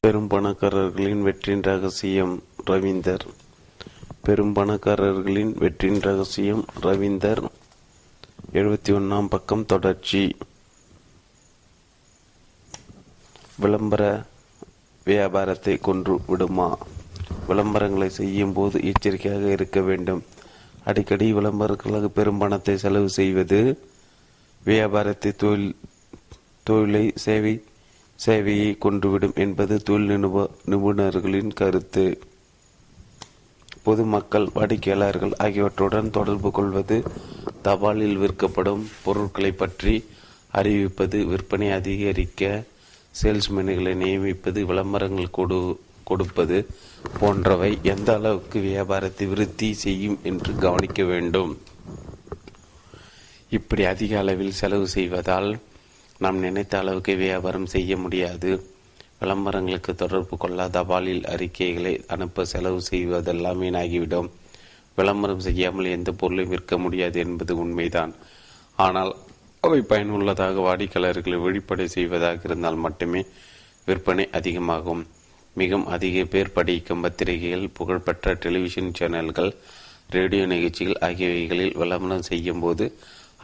பெரும் பணக்காரர்களின் வெற்றியின் ரகசியம் ரவீந்தர். பெரும் பணக்காரர்களின் வெற்றியின் ரகசியம் 71ஆம் பக்கம் தொடர்ச்சி. விளம்பர வியாபாரத்தை கொன்று விடுமா? விளம்பரங்களை செய்யும் போது எச்சரிக்கையாக இருக்க வேண்டும். அடிக்கடி விளம்பரங்களாக பெரும் பணத்தை செலவு செய்வது வியாபாரத்தை தொழிலை சேவையை கொன்றுவிடும் என்பது தொழில் நிபுணர்களின் கருத்து. பொதுமக்கள், வாடிக்கையாளர்கள் ஆகியவற்றுடன் தொடர்பு கொள்வது, தபாலில் விற்கப்படும் பொருட்களை பற்றி அறிவிப்பது, விற்பனை அதிகரிக்க சேல்ஸ்மேன்களை நியமிப்பது, விளம்பரங்கள் கொடுப்பது போன்றவை எந்த அளவுக்கு வியாபாரத்தை விருத்தி செய்யும் என்று கவனிக்க வேண்டும். இப்படி அதிக அளவில் செலவு செய்வதால் நாம் நினைத்த அளவுக்கு வியாபாரம் செய்ய முடியாது. விளம்பரங்களுக்கு தொடர்பு கொள்ள தபாலில் அறிக்கைகளை அனுப்ப செலவு செய்வதெல்லாம் வீணாகிவிடும். விளம்பரம் செய்யாமல் எந்த பொருளையும் விற்க முடியாது என்பது உண்மைதான். ஆனால் அவை பயனுள்ளதாக வாடிக்கையாளர்களை வெளிப்படை செய்வதாக இருந்தால் மட்டுமே விற்பனை அதிகமாகும். மிகவும் அதிக பேர் படிக்கும் பத்திரிகைகள், புகழ்பெற்ற டெலிவிஷன் சேனல்கள், ரேடியோ நிகழ்ச்சிகள் ஆகியவைகளில் விளம்பரம் செய்யும் போது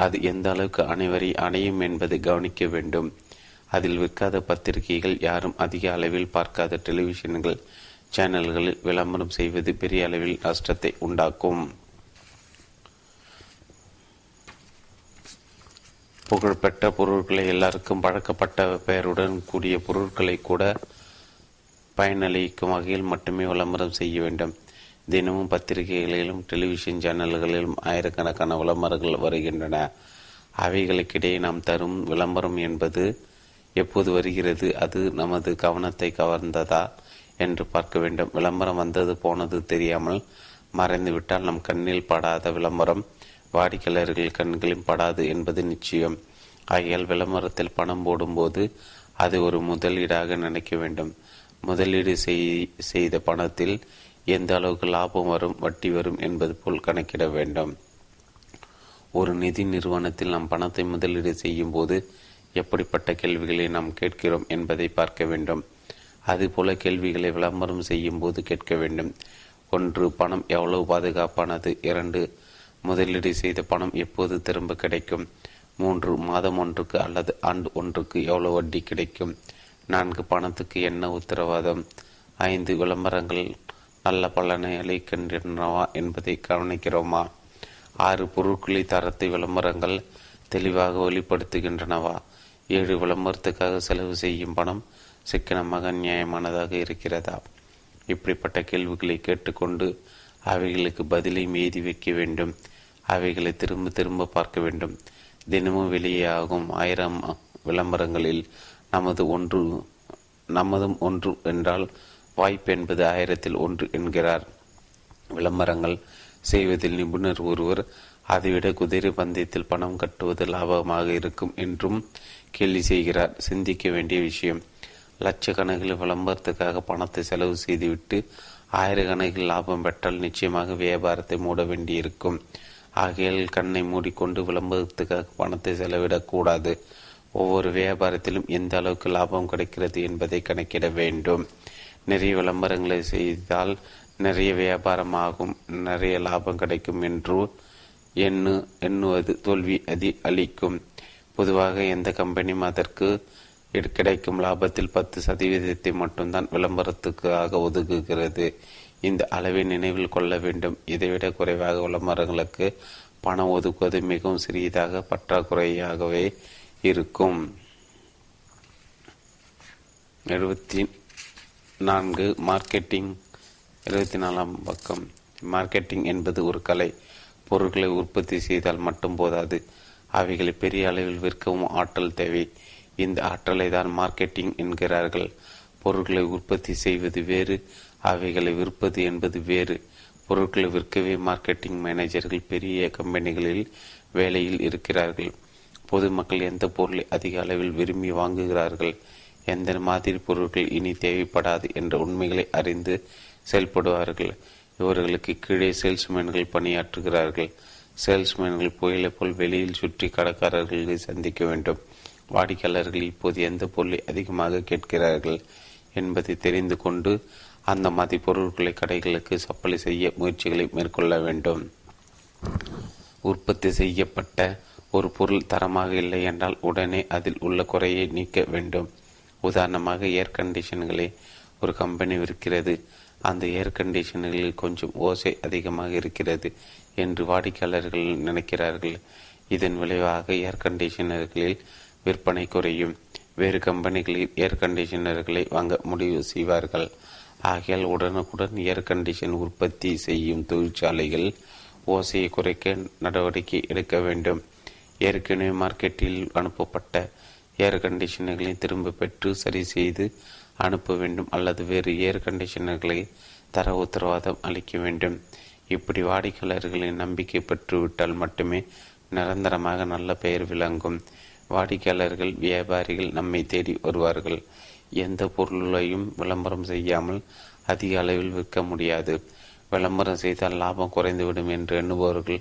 அது எந்த அளவுக்கு அனைவரை அடையும் என்பதை கவனிக்க வேண்டும். அதில் விற்காத பத்திரிகைகள், யாரும் அதிக அளவில் பார்க்காத டெலிவிஷன்கள் சேனல்களில் விளம்பரம் செய்வது பெரிய அளவில் நஷ்டத்தை உண்டாக்கும். புகழ்பெற்ற பொருட்களை, எல்லாருக்கும் பழக்கப்பட்ட பெயருடன் கூடிய பொருட்களை கூட பயனளிக்கும் வகையில் மட்டுமே விளம்பரம் செய்ய வேண்டும். தினமும் பத்திரிகைகளிலும் டெலிவிஷன் சேனல்களிலும் ஆயிரக்கணக்கான விளம்பரங்கள் வருகின்றன. அவைகளுக்கிடையே நாம் தரும் விளம்பரம் என்பது எப்போது வருகிறது, அது நமது கவனத்தை கவர்ந்ததா என்று பார்க்க வேண்டும். விளம்பரம் வந்தது போனது தெரியாமல் மறைந்துவிட்டால் நம் கண்ணில் படாத விளம்பரம் வாடிக்கையாளர்கள் கண்களில் படாது என்பது நிச்சயம். ஆகையால் விளம்பரத்தில் பணம் போடும்போது அது ஒரு முதலீடாக நினைக்க வேண்டும். முதலீடு செய்த பணத்தில் எந்த அளவுக்கு லாபம் வரும், வட்டி வரும் என்பது போல் கணக்கிட வேண்டும். ஒரு நிதி நிறுவனத்தில் நாம் பணத்தை முதலீடு செய்யும் போது எப்படிப்பட்ட கேள்விகளை நாம் கேட்கிறோம் என்பதை பார்க்க வேண்டும். அதுபோல கேள்விகளை விளம்பரம் செய்யும் போது கேட்க வேண்டும். 1. பணம் எவ்வளவு பாதுகாப்பானது? 2. முதலீடு செய்த பணம் எப்போது திரும்ப கிடைக்கும்? 3. மாதம் 1க்கு அல்லது ஆண்டு 1க்கு எவ்வளவு வட்டி கிடைக்கும்? 4. பணத்துக்கு என்ன உத்தரவாதம்? 5. விளம்பரங்கள் நல்ல பலனை அளிக்கின்றனவா என்பதை கவனிக்கிறோமா? 6. பொருட்களை தரத்தை விளம்பரங்கள் தெளிவாக வெளிப்படுத்துகின்றனவா? 7. விளம்பரத்துக்காக செலவு செய்யும் பணம் சிக்கனமாக நியாயமானதாக இருக்கிறதா? இப்படிப்பட்ட கேள்விகளை கேட்டுக்கொண்டு அவைகளுக்கு பதிலை மீதி வைக்க வேண்டும். அவைகளை திரும்ப திரும்ப பார்க்க வேண்டும். தினமும் வெளியே ஆகும் 1000 விளம்பரங்களில் நமதும் ஒன்று என்றால் வாய்ப்பு என்பது 1000ல் 1 என்கிறார். விளம்பரங்கள் செய்வதில் நிபுணர் ஒருவர் அதைவிட குதிரை பந்தயத்தில் பணம் கட்டுவது லாபமாக இருக்கும் என்றும் கேள்வி செய்கிறார். சிந்திக்க வேண்டிய விஷயம். லட்சக்கணக்கில் விளம்பரத்துக்காக பணத்தை செலவு செய்துவிட்டு 1000 கணக்கில் லாபம் பெற்றால் நிச்சயமாக வியாபாரத்தை மூட வேண்டியிருக்கும். ஆகையால் கண்ணை மூடிக்கொண்டு விளம்பரத்துக்காக பணத்தை செலவிடக்கூடாது. ஒவ்வொரு வியாபாரத்திலும் எந்த அளவுக்கு லாபம் கிடைக்கிறது என்பதை கணக்கிட வேண்டும். நிறைய விளம்பரங்களை செய்தால் நிறைய வியாபாரம் ஆகும், நிறைய லாபம் கிடைக்கும் என்று எண்ணுவது தோல்வி அளிக்கும். பொதுவாக எந்த கம்பெனியும் அதற்கு கிடைக்கும் லாபத்தில் 10% மட்டும்தான் விளம்பரத்துக்காக ஒதுக்குகிறது. இந்த அளவை நினைவில் கொள்ள வேண்டும். இதைவிட குறைவாக விளம்பரங்களுக்கு பணம் ஒதுக்குவது மிகவும் சிறியதாக பற்றாக்குறையாகவே இருக்கும். 74 மார்க்கெட்டிங். 74 பக்கம். மார்க்கெட்டிங் என்பது ஒரு கலை. பொருட்களை உற்பத்தி செய்தால் மட்டும் போதாது, அவைகளை பெரிய அளவில் விற்கவும் ஆற்றல் தேவை. இந்த ஆற்றலை தான் மார்க்கெட்டிங் என்கிறார்கள். பொருட்களை உற்பத்தி செய்வது வேறு, அவைகளை விற்பது என்பது வேறு. பொருட்களை விற்கவே மார்க்கெட்டிங் மேனேஜர்கள் பெரிய கம்பெனிகளில் வேலையில் இருக்கிறார்கள். பொதுமக்கள் எந்த பொருளை அதிக அளவில் விரும்பி வாங்குகிறார்கள், எந்த மாதிரி பொருட்கள் இனி தேவைப்படாது என்ற உண்மைகளை அறிந்து செயல்படுவார்கள். இவர்களுக்கு கீழே சேல்ஸ்மேன்கள் பணியாற்றுகிறார்கள். சேல்ஸ்மேன்கள் புயலை போல் வெளியில் சுற்றி கடைக்காரர்களை சந்திக்க வேண்டும். வாடிக்கையாளர்கள் இப்போது எந்த பொருளை அதிகமாக கேட்கிறார்கள் என்பதை தெரிந்து கொண்டு அந்த மாதிரி பொருட்களை கடைகளுக்கு சப்ளை செய்ய முயற்சிகளை மேற்கொள்ள வேண்டும். உற்பத்தி செய்யப்பட்ட ஒரு பொருள் தரமாக இல்லை என்றால் உடனே அதில் உள்ள குறையை நீக்க வேண்டும். உதாரணமாக ஏர் கண்டிஷன்களை ஒரு கம்பெனி விற்கிறது. அந்த ஏர் கண்டிஷன்களில் கொஞ்சம் ஓசை அதிகமாக இருக்கிறது என்று வாடிக்கையாளர்கள் நினைக்கிறார்கள். இதன் விளைவாக ஏர் கண்டிஷனர்களில் விற்பனை குறையும். வேறு கம்பெனிகளில் ஏர் கண்டிஷனர்களை வாங்க முடிவு செய்வார்கள். ஆகையால் உடனுக்குடன் ஏர் கண்டிஷன் உற்பத்தி செய்யும் தொழிற்சாலைகள் ஓசையை குறைக்க நடவடிக்கை எடுக்க வேண்டும். ஏற்கனவே மார்க்கெட்டில் அனுப்பப்பட்ட ஏர் கண்டிஷனர்களை திரும்ப பெற்று சரி செய்து அனுப்ப வேண்டும் அல்லது வேறு ஏர் கண்டிஷனர்களை தர உத்தரவாதம் அளிக்க வேண்டும். இப்படி வாடிக்கையாளர்களின் நம்பிக்கை பெற்றுவிட்டால் மட்டுமே நிரந்தரமாக நல்ல பெயர் விளங்கும். வாடிக்கையாளர்கள் வியாபாரிகள் நம்மை தேடி வருவார்கள். எந்த பொருளையும் விளம்பரம் செய்யாமல் அதிக அளவில் விற்க முடியாது. விளம்பரம் செய்தால் லாபம் குறைந்துவிடும் என்று எண்ணுபவர்கள்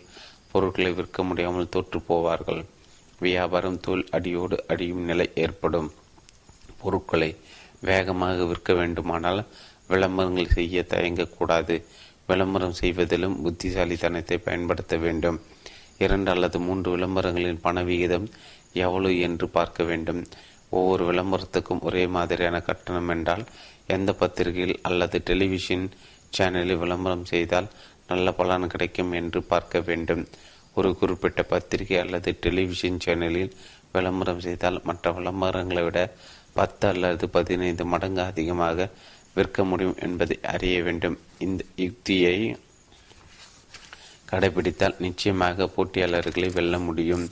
பொருட்களை விற்க முடியாமல் தோற்று போவார்கள். வியாபாரம் தோல் அடியோடு அடியும் நிலை ஏற்படும். பொருட்களை வேகமாக விற்க வேண்டுமானால் விளம்பரங்கள் செய்ய தயங்கக்கூடாது. விளம்பரம் செய்வதிலும் புத்திசாலித்தனத்தை பயன்படுத்த வேண்டும். 2 அல்லது 3 விளம்பரங்களின் பண விகிதம் எவ்வளவு என்று பார்க்க வேண்டும். ஒவ்வொரு விளம்பரத்துக்கும் ஒரே மாதிரியான கட்டணம் என்றால் எந்த பத்திரிகையில் அல்லது டெலிவிஷன் சேனலில் விளம்பரம் செய்தால் நல்ல பலன் கிடைக்கும் என்று பார்க்க வேண்டும். ஒரு குறிப்பிட்ட பத்திரிகை அல்லது டெலிவிஷன் சேனலில் விளம்பரம் செய்தால் மற்ற விளம்பரங்களை விட 10 அல்லது 15 மடங்கு அதிகமாக விற்க முடியும் என்பதை அறிய வேண்டும். இந்த யுக்தியை கடைபிடித்தால் நிச்சயமாக போட்டியாளர்களை வெல்ல முடியும்.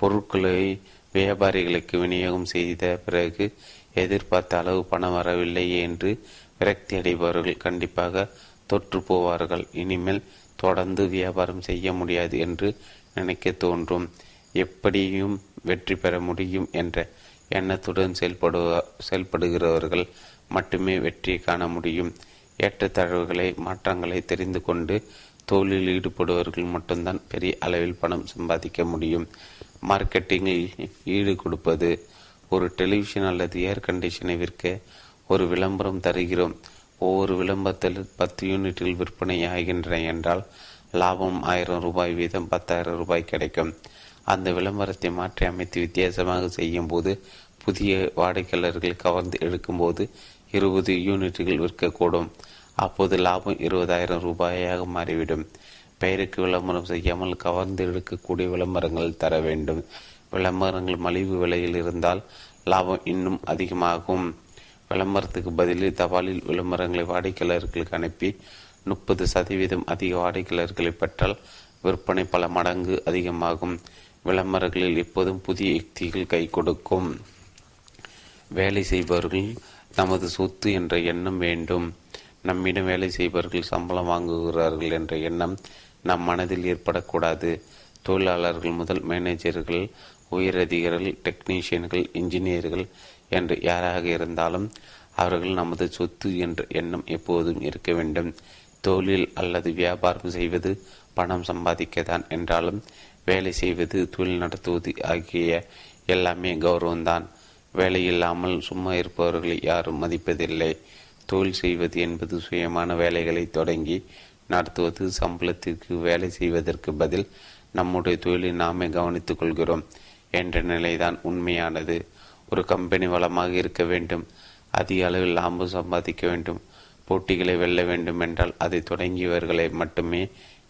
பொருட்களை வியாபாரிகளுக்கு விநியோகம் செய்த பிறகு எதிர்பார்த்த அளவு பணம் வரவில்லை என்று விரக்தி அடைபவர்கள் கண்டிப்பாக தொற்று போவார்கள். இனிமேல் தொடர்ந்து வியாபாரம் செய்ய முடியாது என்று நினைக்க தோன்றும். எப்படியும் வெற்றி பெற முடியும் என்ற எண்ணத்துடன் செயல்படுகிறவர்கள் மட்டுமே வெற்றியை காண முடியும். ஏற்றத்தாழ்வுகளை மாற்றங்களை தெரிந்து கொண்டு தொழிலில் ஈடுபடுபவர்கள் மட்டும்தான் பெரிய அளவில் பணம் சம்பாதிக்க முடியும். மார்க்கெட்டிங்கில் ஈடு கொடுப்பது. ஒரு டெலிவிஷன் அல்லது ஏர் கண்டிஷனை விற்க ஒரு விளம்பரம் தருகிறோம். ஒவ்வொரு விளம்பரத்தில் 10 யூனிட்டில் விற்பனை ஆகின்றன என்றால் லாபம் 1000 ரூபாய் வீதம் 10,000 ரூபாய் கிடைக்கும். அந்த விளம்பரத்தை மாற்றி அமைத்து வித்தியாசமாக செய்யும் போது புதிய வாடிக்கையாளர்களை கவர்ந்து எடுக்கும்போது 20 யூனிட்டுகள் விற்கக்கூடும். அப்போது லாபம் 20,000 ரூபாயாக மாறிவிடும். பெயருக்கு விளம்பரம் செய்யாமல் கவர்ந்து எடுக்கக்கூடிய விளம்பரங்கள் தர வேண்டும். விளம்பரங்கள் மலிவு விலையில் இருந்தால் லாபம் இன்னும் அதிகமாகும். விளம்பரத்துக்கு பதிலில் தபாலில் விளம்பரங்களை வாடிக்கையாளர்களுக்கு அனுப்பி 30% அதிக வாடிக்கையாளர்களை பெற்றால் விற்பனை பல மடங்கு அதிகமாகும். விளம்பரங்களில் எப்போதும் புதிய யுக்திகள் கை கொடுக்கும். வேலை செய்பவர்கள் நமது சொத்து என்ற எண்ணம் வேண்டும். நம்மிடம் வேலை செய்பவர்கள் சம்பளம் வாங்குகிறார்கள் என்ற எண்ணம் நம் மனதில் ஏற்படக்கூடாது. தொழிலாளர்கள் முதல் மேனேஜர்கள், உயரதிகாரிகள், டெக்னீஷியன்கள், இன்ஜினியர்கள் என்று யாராக இருந்தாலும் அவர்கள் நமது சொத்து என்ற எண்ணம் எப்போதும் இருக்க வேண்டும். தொழில் அல்லது வியாபாரம் செய்வது பணம் சம்பாதிக்கத்தான் என்றாலும் வேலை செய்வது, தொழில் நடத்துவது ஆகிய எல்லாமே கௌரவம்தான். வேலையில்லாமல் சும்மா இருப்பவர்களை யாரும் மதிப்பதில்லை. தொழில் செய்வது என்பது சுயமான வேலைகளை தொடங்கி நடத்துவது. சம்பளத்திற்கு வேலை செய்வதற்கு பதில் நம்முடைய தொழிலை நாமே கவனித்துக் கொள்கிறோம் என்ற நிலைதான் உண்மையானது. ஒரு கம்பெனி வளமாக இருக்க வேண்டும், அதிக அளவில் லாபம் சம்பாதிக்க வேண்டும், போட்டிகளை வெல்ல வேண்டும் என்றால் அதை தொடங்கியவர்களை மட்டுமே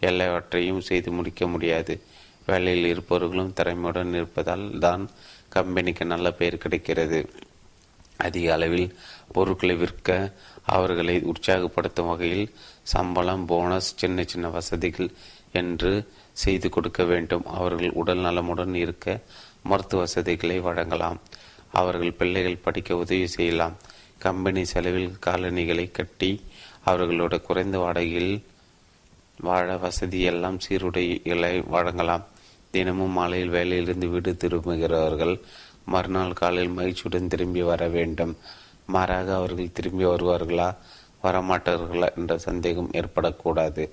எல்லாவற்றையும் செய்து முடிக்க முடியாது. வேலையில் இருப்பவர்களும் திறமையுடன் இருப்பதால் தான் கம்பெனிக்கு நல்ல பெயர் கிடைக்கிறது. அதிக அளவில் பொருட்களை விற்க அவர்களை உற்சாகப்படுத்தும் வகையில் சம்பளம், போனஸ், சின்ன சின்ன வசதிகள் என்று செய்து கொடுக்க வேண்டும். அவர்கள் உடல் நலமுடன் இருக்க மருத்துவ வசதிகளை வழங்கலாம். அவர்கள் பிள்ளைகள் படிக்க உதவி செய்யலாம். கம்பெனி செலவில் காலணிகளை கட்டி அவர்களோட குறைந்த வாடகையில் வாழ வசதியெல்லாம் சீருடைகளை வழங்கலாம். தினமும் மாலையில் வேலையிலிருந்து வீடு திரும்புகிறவர்கள் மறுநாள் காலையில் மகிழ்ச்சியுடன் திரும்பி வர வேண்டும். மாறாக அவர்கள் திரும்பி வருவார்களா வரமாட்டார்களா என்ற சந்தேகம் ஏற்படக்கூடாது.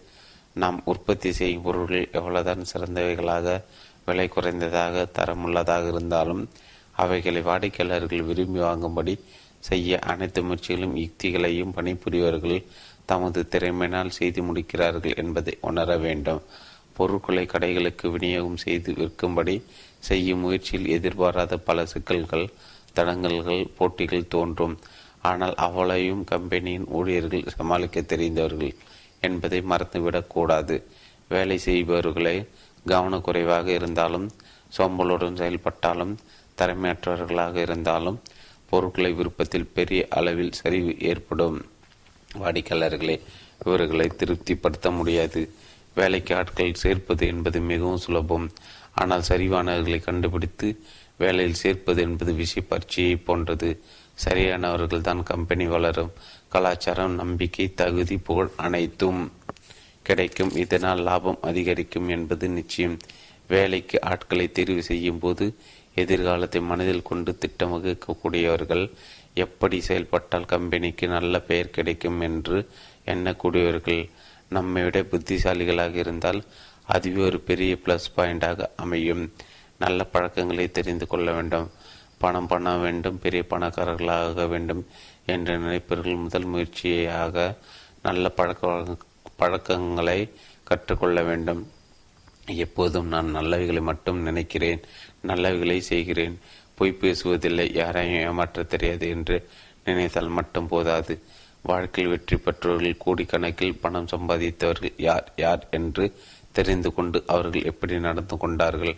நாம் உற்பத்தி செய்யும் பொருள்கள் எவ்வளவுதான் சிறந்தவைகளாக, விலை குறைந்ததாக, தரமுள்ளதாக இருந்தாலும் அவைகளை வாடிக்கையாளர்கள் விரும்பி வாங்கும்படி செய்ய அனைத்து முயற்சிகளும் யுக்திகளையும் பணிபுரியவர்கள் தமது திறமையினால் செய்து முடிக்கிறார்கள் என்பதை உணர வேண்டும். பொருட்களை கடைகளுக்கு விநியோகம் செய்து விற்கும்படி செய்யும் முயற்சியில் எதிர்பாராத பல சிக்கல்கள், தடங்கல்கள், போட்டிகள் தோன்றும். ஆனால் அவளையும் கம்பெனியின் ஊழியர்கள் சமாளிக்க தெரிந்தவர்கள் என்பதை மறந்துவிடக்கூடாது. வேலை செய்பவர்களை கவனக்குறைவாக இருந்தாலும், சோம்பலுடன் செயல்பட்டாலும், திறமையற்றவர்களாக இருந்தாலும் பொருட்களை விருப்பத்தில் பெரிய அளவில் சரிவு ஏற்படும். வாடிக்கையாளர்களை இவர்களை திருப்திப்படுத்த முடியாது. வேலைக்கு ஆட்கள் சேர்ப்பது என்பது மிகவும் சுலபம். ஆனால் சரிவானவர்களை கண்டுபிடித்து வேலையில் சேர்ப்பது என்பது விஷய பரீட்சையை போன்றது. சரியானவர்கள் தான் கம்பெனி வளரும். கலாச்சாரம், நம்பிக்கை, தகுதி, புகழ் அனைத்தும் கிடைக்கும். இதனால் லாபம் அதிகரிக்கும் என்பது நிச்சயம். வேலைக்கு ஆட்களை தேர்வு செய்யும் போது எதிர்காலத்தை மனதில் கொண்டு திட்டம் வகுக்கக்கூடியவர்கள், எப்படி செயல்பட்டால் கம்பெனிக்கு நல்ல பெயர் கிடைக்கும் என்று எண்ணக்கூடியவர்கள் நம்மை விட புத்திசாலிகளாக இருந்தால் அதுவே ஒரு பெரிய ப்ளஸ் பாயிண்டாக அமையும். நல்ல பழக்கங்களை தெரிந்து கொள்ள வேண்டும். பணம் பண்ண வேண்டும், பெரிய பணக்காரர்களாக வேண்டும் என்று நினைப்பவர்கள் முதல் முயற்சியாக நல்ல பழக்கங்களை கற்றுக்கொள்ள வேண்டும். எப்போதும் நான் நல்லவைகளை மட்டும் நினைக்கிறேன், நல்லவைகளை செய்கிறேன், பொய் பேசுவதில்லை, யாரையும் ஏமாற்ற தெரியாது என்று நினைத்தால் மட்டும் போதாது. வாழ்க்கையில் வெற்றி பெற்றவர்கள், கோடிக்கணக்கில் பணம் சம்பாதித்தவர்கள் யார் யார் என்று தெரிந்து கொண்டு அவர்கள் எப்படி நடந்து கொண்டார்கள்,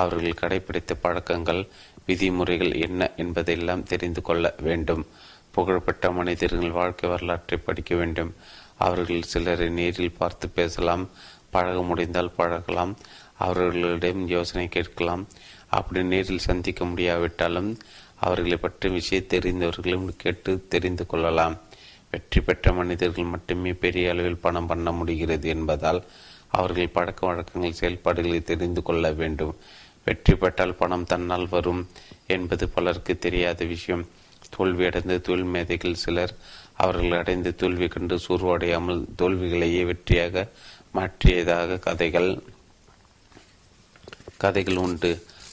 அவர்கள் கடைபிடித்த பழக்கங்கள், விதிமுறைகள் என்ன என்பதையெல்லாம் தெரிந்து கொள்ள வேண்டும். புகழ்பெற்ற மனிதர்கள் வாழ்க்கை வரலாற்றை படிக்க வேண்டும். அவர்கள் சிலரை நேரில் பார்த்து பேசலாம், பழக முடிந்தால் பழகலாம், அவர்களிடம் யோசனை கேட்கலாம். அப்படி நேரில் சந்திக்க முடியாவிட்டாலும் அவர்களை பற்றி விஷயம் தெரிந்தவர்களும் கேட்டு தெரிந்து கொள்ளலாம். வெற்றி பெற்ற மனிதர்கள் மட்டுமே பெரிய அளவில் பணம் பண்ண முடிகிறது என்பதால் அவர்கள் பழக்க வழக்கங்கள், செயல்பாடுகளை தெரிந்து கொள்ள வேண்டும். வெற்றி பெற்றால் பணம் தன்னால் வரும் என்பது பலருக்கு தெரியாத விஷயம். தோல்வியடைந்த தொழில் மேதைகள் சிலர் அவர்கள் அடைந்த தோல்வி கண்டு சோர்வடையாமல் தோல்விகளையே வெற்றியாக மாற்றியதாக கதைகள் உண்டு.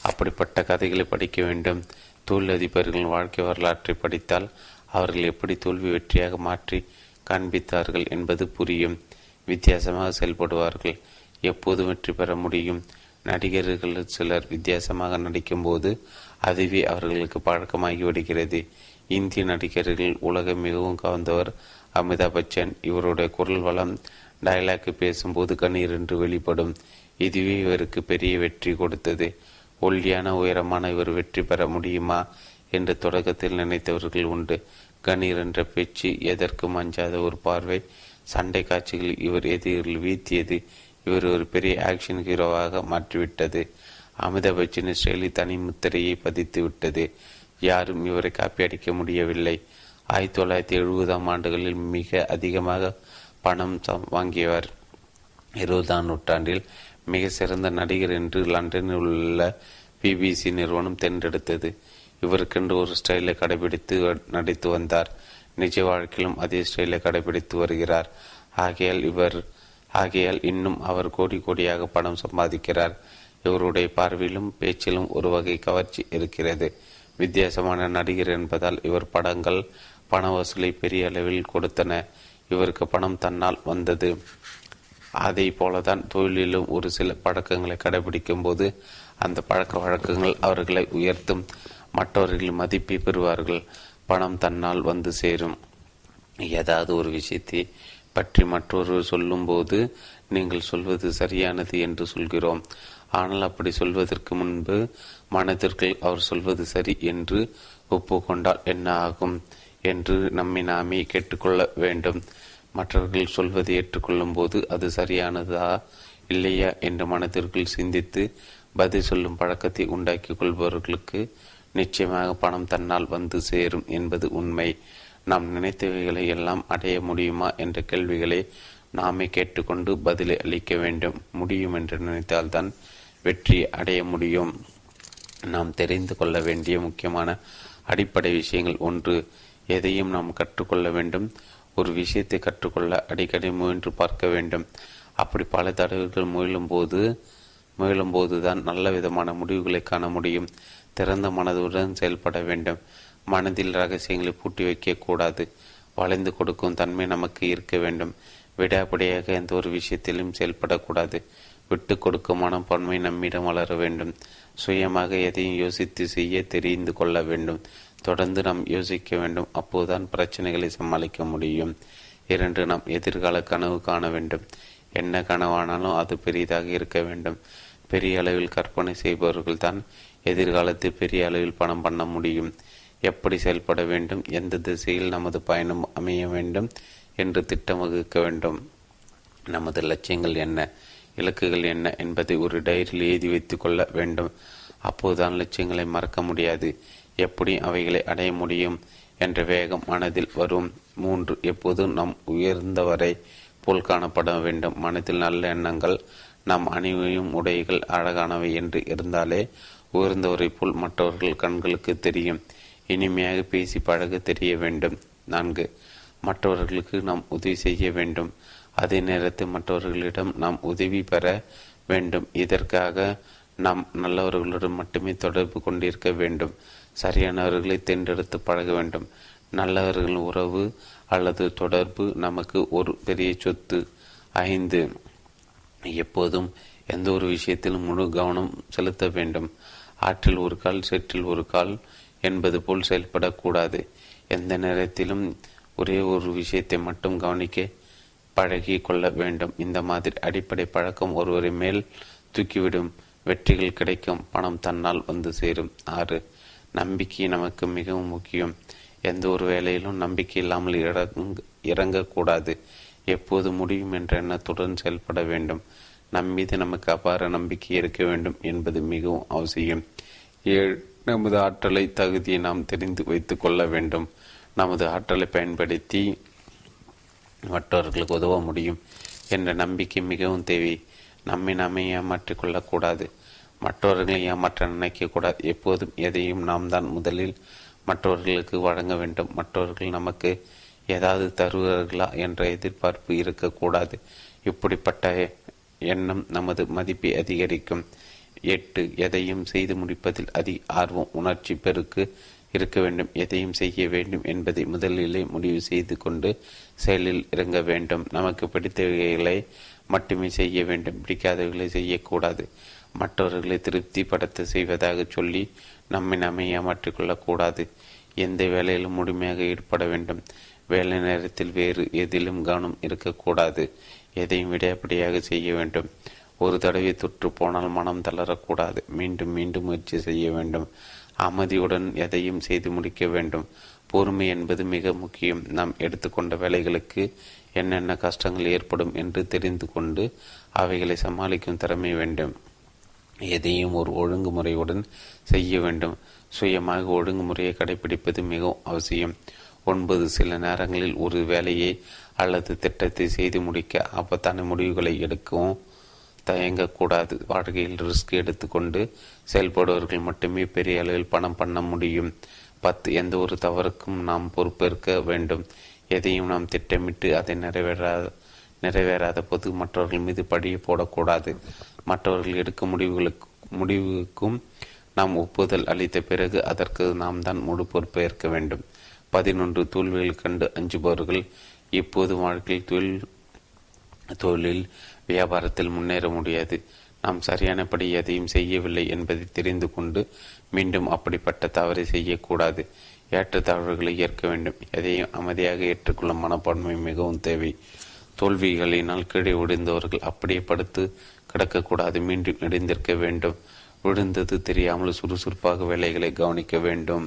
அப்படிப்பட்ட கதைகளை படிக்க வேண்டும். தொழிலதிபர்களின் வாழ்க்கை வரலாற்றை படித்தால் அவர்கள் எப்படி தோல்வி வெற்றியாக மாற்றி காண்பித்தார்கள் என்பது புரியும். வித்தியாசமாக செயல்படுவார்கள், எப்போதும் வெற்றி பெற முடியும். நடிகர்கள் சிலர் வித்தியாசமாக நடிக்கும்போது அதுவே அவர்களுக்கு பழக்கமாகி விடுகிறது. இந்திய நடிகர்கள் உலகம் மிகவும் கவர்ந்தவர் அமிதாப் பச்சன். இவருடைய குரல் வளம், டயலாக் பேசும்போது கண்ணீர் என்று வெளிப்படும். இதுவே இவருக்கு பெரிய வெற்றி கொடுத்தது. ஒல்லியான உயரமான இவர் வெற்றி பெற முடியுமா என்று தொடக்கத்தில் நினைத்தவர்கள் உண்டு. கண்ணீர் என்ற பேச்சு, எதற்கும் அஞ்சாத ஒரு பார்வை, சண்டை காட்சிகள் இவர் எதிரில் வீழ்த்தியது இவர் ஒரு பெரிய ஆக்ஷன் ஹீரோவாக மாற்றிவிட்டது. அமிதாப் பச்சனின் ஸ்டைலில் தனிமுத்திரையை பதித்து விட்டது. யாரும் இவரை காப்பி அடிக்க முடியவில்லை. 1970-ஆம் ஆண்டுகளில் மிக அதிகமாக பணம் வாங்கியவர். 20ஆம் நூற்றாண்டில் மிக சிறந்த நடிகர் என்று லண்டனில் உள்ள பிபிசி நிறுவனம் தேர்ந்தெடுத்தது. இவருக்கென்று ஒரு ஸ்டைலை கடைபிடித்து நடித்து வந்தார். நிஜ வாழ்க்கையிலும் அதே ஸ்டைலை கடைபிடித்து வருகிறார். ஆகையால் இன்னும் அவர் கோடி கோடியாக பணம் சம்பாதிக்கிறார். இவருடைய பார்வையிலும் பேச்சிலும் ஒரு வகை கவர்ச்சி இருக்கிறது. வித்தியாசமான நடிகர் என்பதால் இவர் படங்கள் பண வசூலை பெரிய அளவில் கொடுத்தன. இவருக்கு பணம் தன்னால் வந்தது. அதை போலதான் தொழிலிலும் ஒரு சில பழக்கங்களை கடைபிடிக்கும் போது அந்த பழக்க வழக்கங்கள் அவர்களை உயர்த்தும். மற்றவர்கள் மதிப்பை பெறுவார்கள். பணம் தன்னால் வந்து சேரும். ஏதாவது ஒரு விஷயத்தை பற்றி மற்றொருவர் சொல்லும்போது நீங்கள் சொல்வது சரியானது என்று சொல்கிறோம். ஆனால் அப்படி சொல்வதற்கு முன்பு மனதிற்குள் அவர் சொல்வது சரி என்று ஒப்புக்கொண்டால் என்ன ஆகும் என்று நம்மை நாமே கேட்டுக்கொள்ள வேண்டும். மற்றவர்கள் சொல்வதை ஏற்றுக்கொள்ளும் போது அது சரியானதா இல்லையா என்று மனத்திற்குள் சிந்தித்து பதில் சொல்லும் பழக்கத்தை உண்டாக்கி கொள்பவர்களுக்கு நிச்சயமாக பணம் தன்னால் வந்து சேரும் என்பது உண்மை. நாம் நினைத்தவைகளை எல்லாம் அடைய முடியுமா என்ற கேள்விகளை நாமே கேட்டுக்கொண்டு பதிலை அளிக்க வேண்டும். முடியும் என்று நினைத்தால்தான் வெற்றி அடைய முடியும். நாம் தெரிந்து கொள்ள வேண்டிய முக்கியமான அடிப்படை விஷயங்கள். 1. எதையும் நாம் கற்றுக்கொள்ள வேண்டும். ஒரு விஷயத்தை கற்றுக்கொள்ள அடிக்கடி முயன்று பார்க்க வேண்டும். அப்படி பல தடவைகள் முயலும்போதுதான் நல்ல விதமான முடிவுகளை காண முடியும். திறந்த மனதுடன் செயல்பட வேண்டும். மனதில் ரகசியங்களை பூட்டி வைக்கக்கூடாது. வளைந்து கொடுக்கும் தன்மை நமக்கு இருக்க வேண்டும். விடாபடியாக எந்த ஒரு விஷயத்திலும் செயல்படக்கூடாது. விட்டு கொடுக்கும் மனப்பான்மை நம்மிடம் வளர வேண்டும். சுயமாக எதையும் யோசித்து செய்ய தெரிந்து கொள்ள வேண்டும். தொடர்ந்து நாம் யோசிக்க வேண்டும். அப்போதுதான் பிரச்சனைகளை சமாளிக்க முடியும். 2. நாம் எதிர்கால கனவு காண வேண்டும். என்ன கனவானாலும் அது பெரியதாக இருக்க வேண்டும். பெரிய அளவில் கற்பனை செய்பவர்கள் தான் எதிர்காலத்தில் பெரிய அளவில் பணம் பண்ண முடியும். எப்படி செயல்பட வேண்டும், எந்த திசையில் நமது பயணம் அமைய வேண்டும் என்று திட்டம் வகுக்க வேண்டும். நமது லட்சியங்கள் என்ன, இலக்குகள் என்ன என்பதை ஒரு டைரியில் எழுதி வைத்து கொள்ள வேண்டும். அப்போதுதான் லட்சியங்களை மறக்க முடியாது. எப்படி அவைகளை அடைய முடியும் என்ற வேகம் மனதில் வரும். 3. எப்போதும் நாம் உயர்ந்தவரை போல் காணப்பட வேண்டும். மனதில் நல்ல எண்ணங்கள், நாம் அணியும் உடைகள் அழகானவை என்று இருந்தாலே உயர்ந்தவரை போல் மற்றவர்கள் கண்களுக்கு தெரியும். இனிமையாக பேசி பழக தெரிய வேண்டும். 4. மற்றவர்களுக்கு நாம் உதவி செய்ய வேண்டும். அதே நேரத்தில் மற்றவர்களிடம் நாம் உதவி பெற வேண்டும். இதற்காக நாம் நல்லவர்களுடன் மட்டுமே தொடர்பு கொண்டிருக்க வேண்டும். சரியானவர்களை தேர்ந்தெடுத்து பழக வேண்டும். நல்லவர்கள் உறவு அல்லது தொடர்பு நமக்கு ஒரு பெரிய சொத்து. 5. எப்போதும் எந்த ஒரு விஷயத்திலும் முழு கவனம் செலுத்த வேண்டும். ஆற்றில் ஒரு கால் சேற்றில் ஒரு கால் என்பது போல் செயல்படக்கூடாது. எந்த நேரத்திலும் ஒரே ஒரு விஷயத்தை மட்டும் கவனிக்க பழகி கொள்ள வேண்டும். இந்த மாதிரி அடிப்படை பழக்கம் ஒருவரை மேல் தூக்கிவிடும். வெற்றிகள் கிடைக்கும். பணம் தன்னால் வந்து சேரும். 6. நம்பிக்கை நமக்கு மிகவும் முக்கியம். எந்த ஒரு வேலையிலும் நம்பிக்கை இல்லாமல் இறங்கக்கூடாது. எப்போது முடியும் என்ற எண்ணத்துடன் செயல்பட வேண்டும். நம் மீது நமக்கு அபார நம்பிக்கை இருக்க வேண்டும் என்பது மிகவும் அவசியம். 7. நமது ஆற்றலை தகுதியை நாம் தெரிந்து வைத்து கொள்ள வேண்டும். நமது ஆற்றலை பயன்படுத்தி மற்றவர்களுக்கு உதவ முடியும் என்ற நம்பிக்கை மிகவும் தேவை. நம்மை நாமே ஏமாற்றிக்கொள்ளக்கூடாது. மற்றவர்களை ஏமாற்ற நினைக்கக்கூடாது. எப்போதும் எதையும் நாம் தான் முதலில் மற்றவர்களுக்கு வழங்க வேண்டும். மற்றவர்கள் நமக்கு ஏதாவது தருவார்களா என்ற எதிர்பார்ப்பு இருக்கக்கூடாது. இப்படிப்பட்ட எண்ணம் நமது மதிப்பை அதிகரிக்கும். 8. எதையும் செய்து முடிப்பதில் ஆர்வம், உணர்ச்சி பெருக்கு இருக்க வேண்டும். எதையும் செய்ய வேண்டும் என்பதை முதலிலே முடிவு செய்து கொண்டு செயலில் இறங்க வேண்டும். நமக்கு பிடித்தவைகளை மட்டுமே செய்ய வேண்டும். பிடிக்காதவர்களை செய்யக்கூடாது. மற்றவர்களை திருப்தி படுத்த செய்வதாக சொல்லி நம்மை நம்மை ஏமாற்றிக்கொள்ளக்கூடாது. எந்த வேலையிலும் முழுமையாக ஈடுபட வேண்டும். வேலை நேரத்தில் வேறு எதிலும் கவனம் இருக்கக்கூடாது. எதையும் விடையப்படியாக செய்ய வேண்டும். ஒரு தடவை தொற்று போனால் மனம் தளரக்கூடாது. மீண்டும் மீண்டும் முயற்சி செய்ய வேண்டும். அமைதியுடன் எதையும் செய்து முடிக்க வேண்டும். பொறுமை என்பது மிக முக்கியம். நாம் எடுத்துக்கொண்ட வேலைகளுக்கு என்னென்ன கஷ்டங்கள் ஏற்படும் என்று தெரிந்து கொண்டு அவைகளை சமாளிக்கும் திறமை வேண்டும். எதையும் ஒரு ஒழுங்குமுறையுடன் செய்ய வேண்டும். சுயமாக ஒழுங்குமுறையை கடைபிடிப்பது மிகவும் அவசியம். 9 சில நேரங்களில் ஒரு வேலையை அல்லது திட்டத்தை செய்து முடிக்க ஆபத்தான முடிவுகளை எடுக்கவும் தயங்கக்கூடாது. வாழ்க்கையில் ரிஸ்க் எடுத்துக்கொண்டு செயல்படுவர்கள் மட்டுமே பெரிய அளவில் பணம் பண்ண முடியும். 10 எந்த ஒரு தவறுக்கும் நாம் பொறுப்பேற்க வேண்டும். எதையும் நாம் திட்டமிட்டு அதை நிறைவேறாத போது மற்றவர்கள் மீது பழிய போடக்கூடாது. மற்றவர்கள் எடுக்கும் முடிவுக்கும் நாம் ஒப்புதல் அளித்த பிறகு அதற்கு நாம் தான் முழு பொறுப்பேற்க வேண்டும். 11 தோல்விகள் கண்டு அஞ்சுபவர்கள் இப்போது வாழ்க்கையில் தொழில் வியாபாரத்தில் முன்னேற முடியாது. நாம் சரியானபடி எதையும் செய்யவில்லை என்பதை தெரிந்து கொண்டு மீண்டும் அப்படிப்பட்ட தவறை செய்யக்கூடாது. ஏற்றத்தாழ்வுகளை ஏற்க வேண்டும். எதையும் அமைதியாக ஏற்றுக்கொள்ளும் மனப்பான்மை மிகவும் தேவை. தோல்விகளினால் கீழே விழுந்தவர்கள் அப்படியே படுத்து கிடக்கக்கூடாது. மீண்டும் எழுந்திருக்க வேண்டும். விழுந்தது தெரியாமல் சுறுசுறுப்பாக வேலைகளை கவனிக்க வேண்டும்.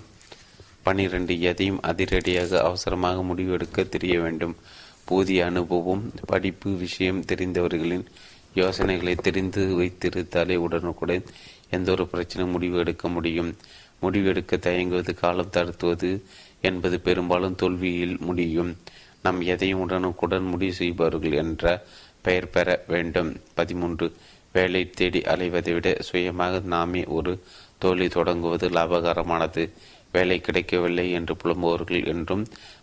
12 எதையும் அதிரடியாக அவசரமாக முடிவெடுக்க தெரிய வேண்டும். போதிய அனுபவம், படிப்பு, விஷயம் தெரிந்தவர்களின் யோசனைகளை தெரிந்து வைத்திருந்தாலே உடனுக்குடன் எந்த ஒரு பிரச்சனை முடிவு எடுக்க முடியும். முடிவெடுக்க தயங்குவது, காலம் தாழ்த்துவது என்பது பெரும்பாலும் தோல்வியில் முடியும். நாம் எதையும் உடனுக்குடன் முடிவு செய்பவர்கள் என்ற பெயர் பெற வேண்டும். 13 வேலை தேடி அலைவதை விட சுயமாக நாமே ஒரு தொழில் தொடங்குவது லாபகரமானது. வேலை கிடைக்கவில்லை என்று புலம்புவர்கள் என்றும்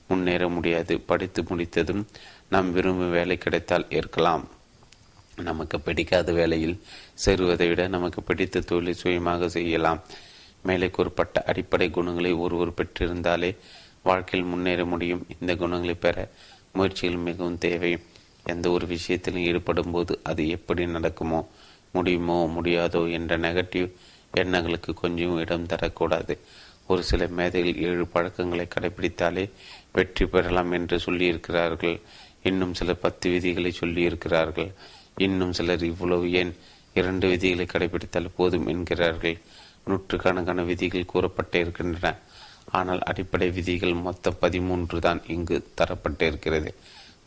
முன்னேற முடியாது. படித்து முடித்ததும் நாம் விரும்பும் வேலை கிடைத்தால் ஏற்கலாம். நமக்கு பிடிக்காத வேலையில் சேருவதை விட நமக்கு பிடித்த தொழிலை சுயமாக செய்யலாம். மேலே கூறப்பட்ட அடிப்படை குணங்களை ஒருவர் பெற்றிருந்தாலே வாழ்க்கையில் முன்னேற முடியும். இந்த குணங்களை பெற முயற்சிகள் மிகவும் தேவை. எந்த ஒரு விஷயத்திலும் ஈடுபடும் போது அது எப்படி நடக்குமோ, முடியுமோ, முடியாதோ என்ற நெகட்டிவ் எண்ணங்களுக்கு கொஞ்சம் இடம் தரக்கூடாது. ஒரு சில மேதைகள் 7 பழக்கங்களை கடைபிடித்தாலே வெற்றி பெறலாம் என்று சொல்லியிருக்கிறார்கள். இன்னும் சிலர் 10 விதிகளை சொல்லியிருக்கிறார்கள். இன்னும் சிலர் இவ்வளவு ஏன், 2 விதிகளை கடைபிடித்தால் போதும் என்கிறார்கள். 100கணக்கான விதிகள் கூறப்பட்டிருக்கின்றன. ஆனால் அடிப்படை விதிகள் மொத்தம் 13 தான் இங்கு தரப்பட்டிருக்கிறது.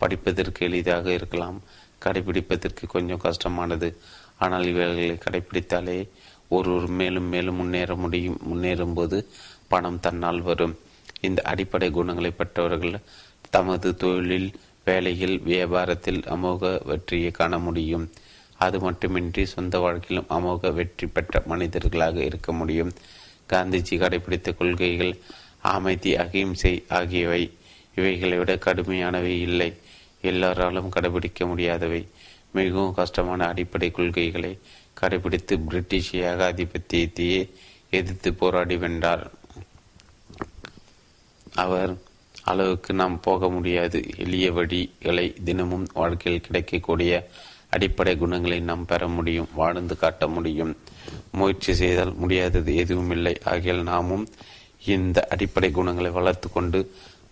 படிப்பதற்கு எளிதாக இருக்கலாம், கடைபிடிப்பதற்கு கொஞ்சம் கஷ்டமானது. ஆனால் இவர்களை கடைபிடித்தாலே ஒருவர் மேலும் மேலும் முன்னேற முடியும். முன்னேறும்போது பணம் தன்னால் வரும். இந்த அடிப்படை குணங்களை பெற்றவர்கள் தமது தொழிலில், வேலையில், வியாபாரத்தில் அமோக வெற்றியை காண முடியும். அது மட்டுமின்றி சொந்த வாழ்க்கையிலும் அமோக வெற்றி பெற்ற மனிதர்களாக இருக்க முடியும். காந்திஜி கடைபிடித்த கொள்கைகள் அமைதி, அகிம்சை ஆகியவை. இவைகளை விட கடுமையானவை இல்லை, எல்லாராலும் கடைபிடிக்க முடியாதவை. மிகவும் கஷ்டமான அடிப்படை கொள்கைகளை கடைபிடித்து பிரிட்டிஷ் ஏகாதிபத்தியத்தையே எதிர்த்து போராடி வென்றார். அவர் அளவுக்கு நாம் போக முடியாது. எளிய வழிகளை, தினமும் வாழ்க்கையில் கிடைக்கக்கூடிய அடிப்படை குணங்களை நாம் பெற முடியும், வாழ்ந்து காட்ட முடியும். முயற்சி செய்தால் முடியாதது எதுவும் இல்லை. ஆகியால் நாமும் இந்த அடிப்படை குணங்களை வளர்த்து கொண்டு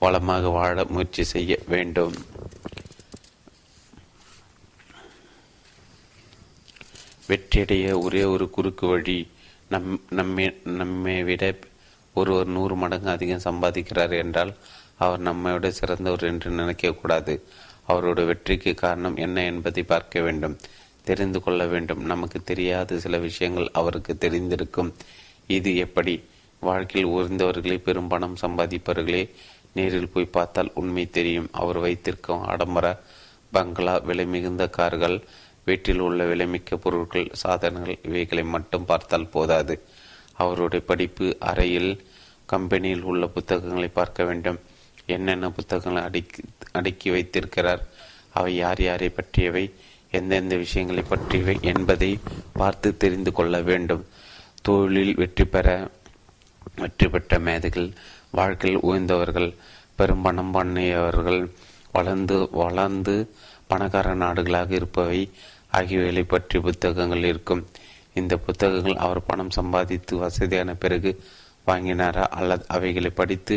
வளமாக வாழ முயற்சி செய்ய வேண்டும். வெற்றியடைய ஒரே ஒரு குறுக்கு வழி, நம்மை விட ஒருவர் 100 மடங்கு அதிகம் சம்பாதிக்கிறார் என்றால் அவர் நம்மை விட சிறந்தவர் என்று நினைக்கக்கூடாது. அவரோட வெற்றிக்கு காரணம் என்ன என்பதை பார்க்க வேண்டும், தெரிந்து கொள்ள வேண்டும். நமக்கு தெரியாத சில விஷயங்கள் அவருக்கு தெரிந்திருக்கும். இது எப்படி? வாழ்க்கையில் உயர்ந்தவர்களே, பெரும் பணம் சம்பாதிப்பவர்களே நேரில் போய் பார்த்தால் உண்மை தெரியும். அவர் வைத்திருக்கும் ஆடம்பர பங்களா, விலை மிகுந்த கார்கள், வீட்டில் உள்ள விலைமிக்க பொருட்கள், சாதனங்கள் இவைகளை மட்டும் பார்த்தால் போதாது. அவருடைய படிப்பு, அறையில், கம்பெனியில் உள்ள புத்தகங்களை பார்க்க வேண்டும். என்னென்ன புத்தகங்களை அடுக்கி வைத்திருக்கிறார், அவை யார் யாரை பற்றியவை, எந்தெந்த விஷயங்களை பற்றியவை என்பதை பார்த்து தெரிந்து கொள்ள வேண்டும். தொழிலில் வெற்றி பெற்ற மேதைகள், வாழ்க்கையில் உயர்ந்தவர்கள், பெரும் பணம் பண்ணியவர்கள், வளர்ந்து பணக்கார நாடுகளாக இருப்பவை ஆகியவைகளை பற்றி புத்தகங்கள் இருக்கும். இந்த புத்தகங்கள் அவர் பணம் சம்பாதித்து வசதியான பிறகு வாங்கினாரா அல்லது அவைகளை படித்து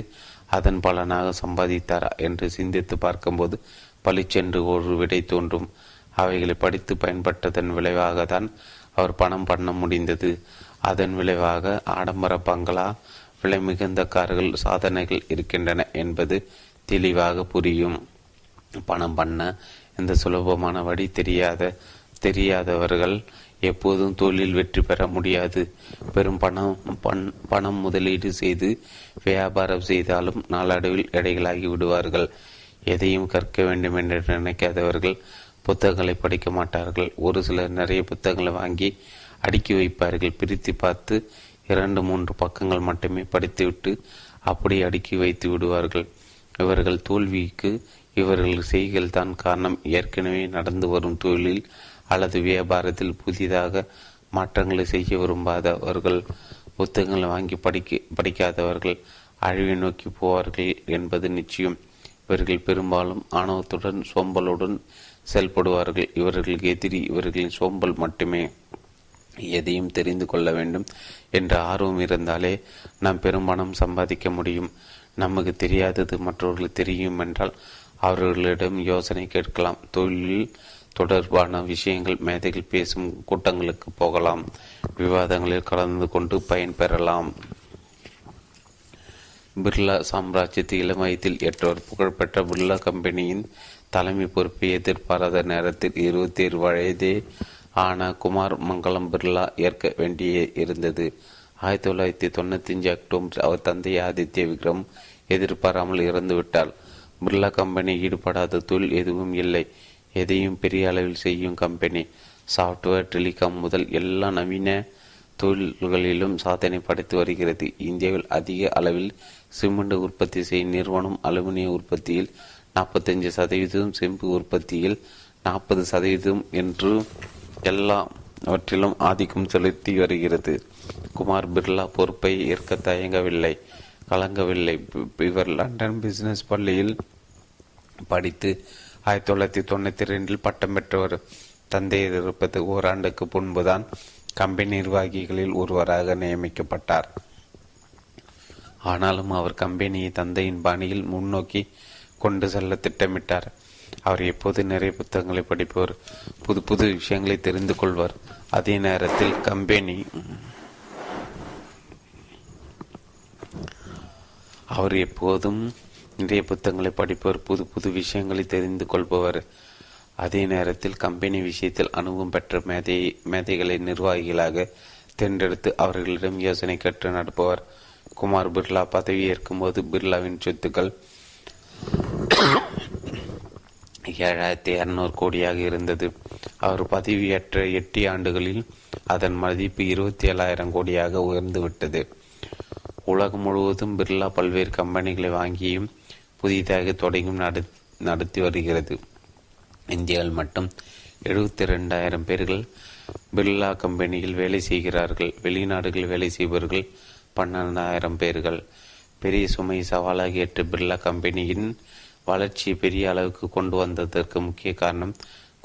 அதன் பலனாக சம்பாதித்தாரா என்று சிந்தித்து பார்க்கும்போது பளிச்சென்று ஒரு விடை தோன்றும். அவைகளை படித்து பயன்பட்டதன் விளைவாக தான் அவர் பணம் பண்ண முடிந்தது. அதன் விளைவாக ஆடம்பர பங்களா, பிழை மிகுந்த கார்கள் சாதனைகள் இருக்கின்றன என்பது தெளிவாக புரியும். பணம் பண்ண இந்த சுலபமான வழி தெரியாதவர்கள் எப்போதும் தொழில் வெற்றி பெற முடியாது. பெரும் பணம் முதலீடு செய்து வியாபாரம் செய்தாலும் நாளடைவில் எடைகளாகி விடுவார்கள். எதையும் கற்க வேண்டும் என்று நினைக்காதவர்கள் புத்தகங்களை படிக்க மாட்டார்கள். ஒரு சிலர் நிறைய புத்தகங்களை வாங்கி அடுக்கி வைப்பார்கள். பிரித்து பார்த்து 2-3 பக்கங்கள் மட்டுமே படித்துவிட்டு அப்படி அடுக்கி வைத்து விடுவார்கள். இவர்கள் தோல்விக்கு இவர்கள் செய்கள் தான் காரணம். ஏற்கனவே நடந்து வரும் தொழிலில் அல்லது வியாபாரத்தில் புதிதாக மாற்றங்களை செய்ய விரும்பாதவர்கள், புத்தகங்களை வாங்கி படிக்காதவர்கள் அழிவை நோக்கி போவார்கள் என்பது நிச்சயம். இவர்கள் பெரும்பாலும் ஆணவத்துடன் சோம்பலுடன் செயல்படுவார்கள். இவர்களுக்கு எதிரி இவர்களின் சோம்பல் மட்டுமே. எதையும் தெரிந்து கொள்ள வேண்டும் என்ற ஆர்வம் இருந்தாலே நாம் பெரும்பணம் சம்பாதிக்க முடியும். நமக்கு தெரியாதது மற்றவர்களுக்கு தெரியும் என்றால் அவர்களிடம் யோசனை கேட்கலாம். தொழில் தொடர்பான விஷயங்கள் மேதைகள் பேசும் கூட்டங்களுக்கு போகலாம். விவாதங்களில் கலந்து கொண்டு பயன் பெறலாம். பிர்லா சாம்ராஜ்யத்தை இளம் வயதில் ஏற்றவர். புகழ்பெற்ற பிர்லா கம்பெனியின் தலைமை பொறுப்பை எதிர்பாராத நேரத்தில் 27 வயதே ஆன குமார் மங்கலம் பிர்லா ஏற்க வேண்டிய இருந்தது. 1995 அக்டோபர் அவர் தந்தை ஆதித்ய விக்ரம் எதிர்பாராமல் இறந்துவிட்டார். பிர்லா கம்பெனி ஈடுபடாத தொழில் எதுவும் இல்லை. எதையும் பெரிய அளவில் செய்யும் கம்பெனி. சாஃப்ட்வேர், டெலிகாம் முதல் எல்லா நவீன தொழில்களிலும் சாதனை படைத்து வருகிறது. இந்தியாவில் அதிக அளவில் சிமெண்ட் உற்பத்தி செய்யும் நிறுவனம் அலுமினிய உற்பத்தியில் 45%, செம்பு உற்பத்தியில் 40% என்று எல்லாவற்றிலும் ஆதிக்கம் செலுத்தி வருகிறது. குமார் பிர்லா பொறுப்பை ஏற்க கலங்கவில்லை. இவர் லண்டன் பிசினஸ் பள்ளியில் படித்து 1992 பட்டம் பெற்றவர். தந்தையர் இருப்பது ஓராண்டுக்கு முன்புதான் கம்பெனி நிர்வாகிகளில் ஒருவராக நியமிக்கப்பட்டார். ஆனாலும் அவர் கம்பெனியை தந்தையின் பாணியில் முன்னோக்கி கொண்டு செல்ல திட்டமிட்டார். அவர் எப்போது நிறைய புத்தகங்களை படிப்பவர், புது புது விஷயங்களை தெரிந்து கொள்வார். அதே நேரத்தில் கம்பெனி அவர் எப்போதும் நிறைய புத்தகங்களை படிப்பவர் புது புது விஷயங்களை தெரிந்து கொள்பவர். அதே நேரத்தில் கம்பெனி விஷயத்தில் அனுபவம் பெற்ற மேதைகளை நிர்வாகிகளாக தேர்ந்தெடுத்து அவர்களிடம் யோசனை கேட்டு நடப்பவர். குமார் பிர்லா பதவி ஏற்கும்போது பிர்லாவின் சொத்துக்கள் 7,200 கோடியாக இருந்தது. அவர் பதவியேற்ற 8 ஆண்டுகளில் அதன் மதிப்பு 27,000 கோடியாக உயர்ந்துவிட்டது. உலகம் முழுவதும் பிர்லா பல்வேறு கம்பெனிகளை வாங்கியும் புதிதாக தொடங்கியும் நடத்தி வருகிறது. இந்தியாவில் மட்டும் 72,000 பேர்கள் பிர்லா கம்பெனியில் வேலை செய்கிறார்கள். வெளிநாடுகளில் வேலை செய்பவர்கள் 12,000 பேர்கள். பெரிய சுமை சவாலாக ஏற்ற பிர்லா கம்பெனியின் வளர்ச்சியை பெரிய அளவுக்கு கொண்டு வந்ததற்கு முக்கிய காரணம்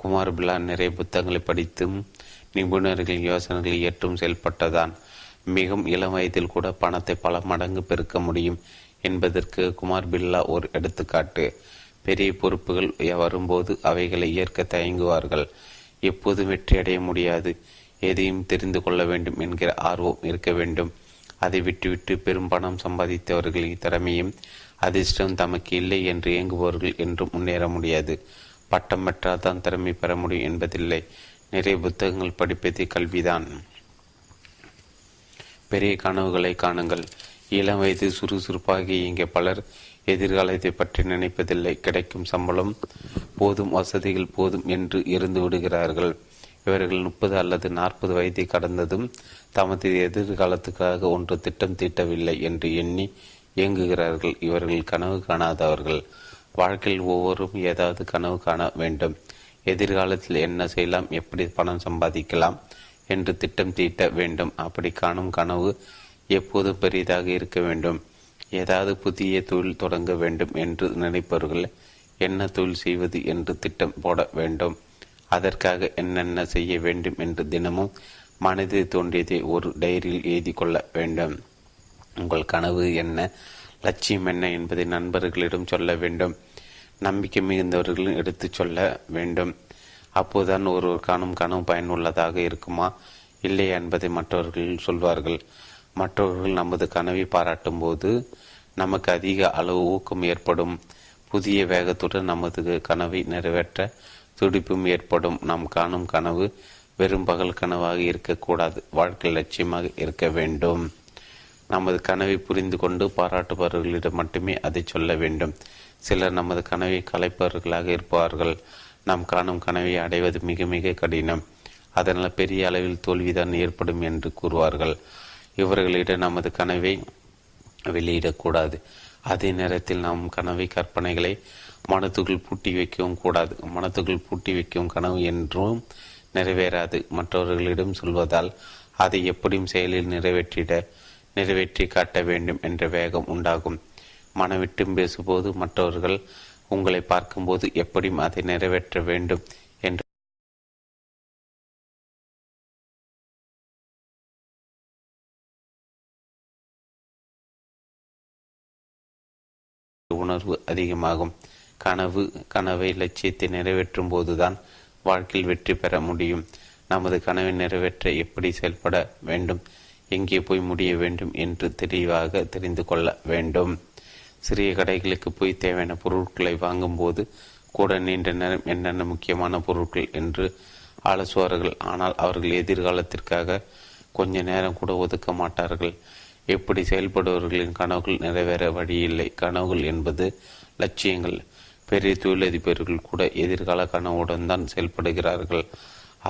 குமார் பிர்லா நிறைய புத்தகங்களை படித்தும் நிபுணர்களின் யோசனைகளை ஏற்றும் செயல்பட்டதான். மிகவும் இளம் வயதில் கூட பணத்தை பல மடங்கு பெருக்க முடியும் என்பதற்கு குமார் பிர்லா ஒரு எடுத்துக்காட்டு. பெரிய பொறுப்புகள் வரும்போது அவைகளை ஏற்க தயங்குவார்கள். எப்போதும் வெற்றியடைய முடியாது. எதையும் தெரிந்து கொள்ள வேண்டும் என்கிற ஆர்வம் இருக்க வேண்டும். அதை விட்டுவிட்டு பெரும் பணம் சம்பாதித்தவர்களின் திறமையும் அதிர்ஷ்டம் தமக்கு இல்லை என்று இயங்குபவர்கள் என்றும் முன்னேற முடியாது. பட்டம் பெற்றால் தான் திறமை பெற முடியும் என்பதில்லை. நிறைய புத்தகங்கள் படிப்பது கல்விதான். பெரிய கனவுகளை காணுங்கள். இளம் வயது சுறுசுறுப்பாகி இங்கே பலர் எதிர்காலத்தை பற்றி நினைப்பதில்லை. கிடைக்கும் சம்பளம் போதும், வசதிகள் போதும் என்று இருந்து விடுகிறார்கள். இவர்கள் 30 அல்லது 40 வயதை கடந்ததும் தமது எதிர்காலத்துக்காக ஒன்று திட்டம் தீட்டவில்லை என்று எண்ணி இயங்குகிறார்கள். இவர்கள் கனவு காணாதவர்கள். வாழ்க்கையில் ஒவ்வொருவரும் ஏதாவது கனவு காண வேண்டும். எதிர்காலத்தில் என்ன செய்யலாம், எப்படி பணம் சம்பாதிக்கலாம் என்று திட்டம் தீட்ட வேண்டும். அப்படி காணும் கனவு எப்போதும் பெரியதாக இருக்க வேண்டும். ஏதாவது புதிய தொழில் தொடங்க வேண்டும் என்று நினைப்பவர்கள் என்ன தொழில் செய்வது என்று திட்டம் போட வேண்டும். அதற்காக என்னென்ன செய்ய வேண்டும் என்று தினமும் மனதில் தோன்றியதை ஒரு டைரியில் எழுதி கொள்ள வேண்டும். உங்கள் கனவு என்ன, லட்சியம் என்ன என்பதை நண்பர்களிடம் சொல்ல வேண்டும். நம்பிக்கை மிகுந்தவர்களும் எடுத்து சொல்ல வேண்டும். அப்போதுதான் ஒருவர் காணும் கனவு பயனுள்ளதாக இருக்குமா இல்லையா என்பதை மற்றவர்கள் சொல்வார்கள். மற்றவர்கள் நமது கனவை பாராட்டும் போது நமக்கு அதிக அளவு ஊக்கம் ஏற்படும். புதிய வேகத்துடன் நமது கனவை நிறைவேற்ற துடிப்பும் ஏற்படும். நாம் காணும் கனவு வெறும் பகல் கனவாக இருக்கக்கூடாது, வாழ்க்கை லட்சியமாக இருக்க வேண்டும். நமது கனவை புரிந்து கொண்டு பாராட்டுபவர்களிடம் மட்டுமே அதை சொல்ல வேண்டும். சிலர் நமது கனவை கலைப்பவர்களாக இருப்பார்கள். நாம் காணும் கனவை அடைவது மிக மிக கடினம், அதனால் பெரிய அளவில் தோல்விதான் ஏற்படும் என்று கூறுவார்கள். இவர்களிடம் நமது கனவை வெளியிடக்கூடாது. அதே நேரத்தில் நாம் கனவை கற்பனைகளை மனத்துக்குள் பூட்டி வைக்கவும் கூடாது. மனத்துக்குள் பூட்டி வைக்கும் கனவு என்றும் நிறைவேறாது. மற்றவர்களிடம் சொல்வதால் அதை எப்படியும் செயலில் நிறைவேற்றி காட்ட வேண்டும் என்ற வேகம் உண்டாகும். மனவிட்டும் பேசும்போது மற்றவர்கள் உங்களை பார்க்கும்போது எப்படியும் அதை நிறைவேற்ற வேண்டும் என்று உணர்வு அதிகமாகும். கனவை லட்சியத்தை நிறைவேற்றும் போதுதான் வாழ்க்கையில் வெற்றி பெற முடியும். நமது கனவை நிறைவேற்ற எப்படி செயல்பட வேண்டும், எங்கே போய் முடிய வேண்டும் என்று தெளிவாக தெரிந்து கொள்ள வேண்டும். சிறிய கடைகளுக்கு போய் தேவையான பொருட்களை வாங்கும்போது கூட நீண்ட நேரம் என்னென்ன முக்கியமான பொருட்கள் என்று ஆலோசுவார்கள். ஆனால் அவர்கள் எதிர்காலத்திற்காக கொஞ்ச நேரம் கூட ஒதுக்க மாட்டார்கள். எப்படி செயல்படுபவர்களின் கனவுகள் நிறைவேற வழியில்லை. கனவுகள் என்பது லட்சியங்கள். பெரிய தொழிலதிபர்கள் கூட எதிர்கால கனவுடன் தான் செயல்படுகிறார்கள்.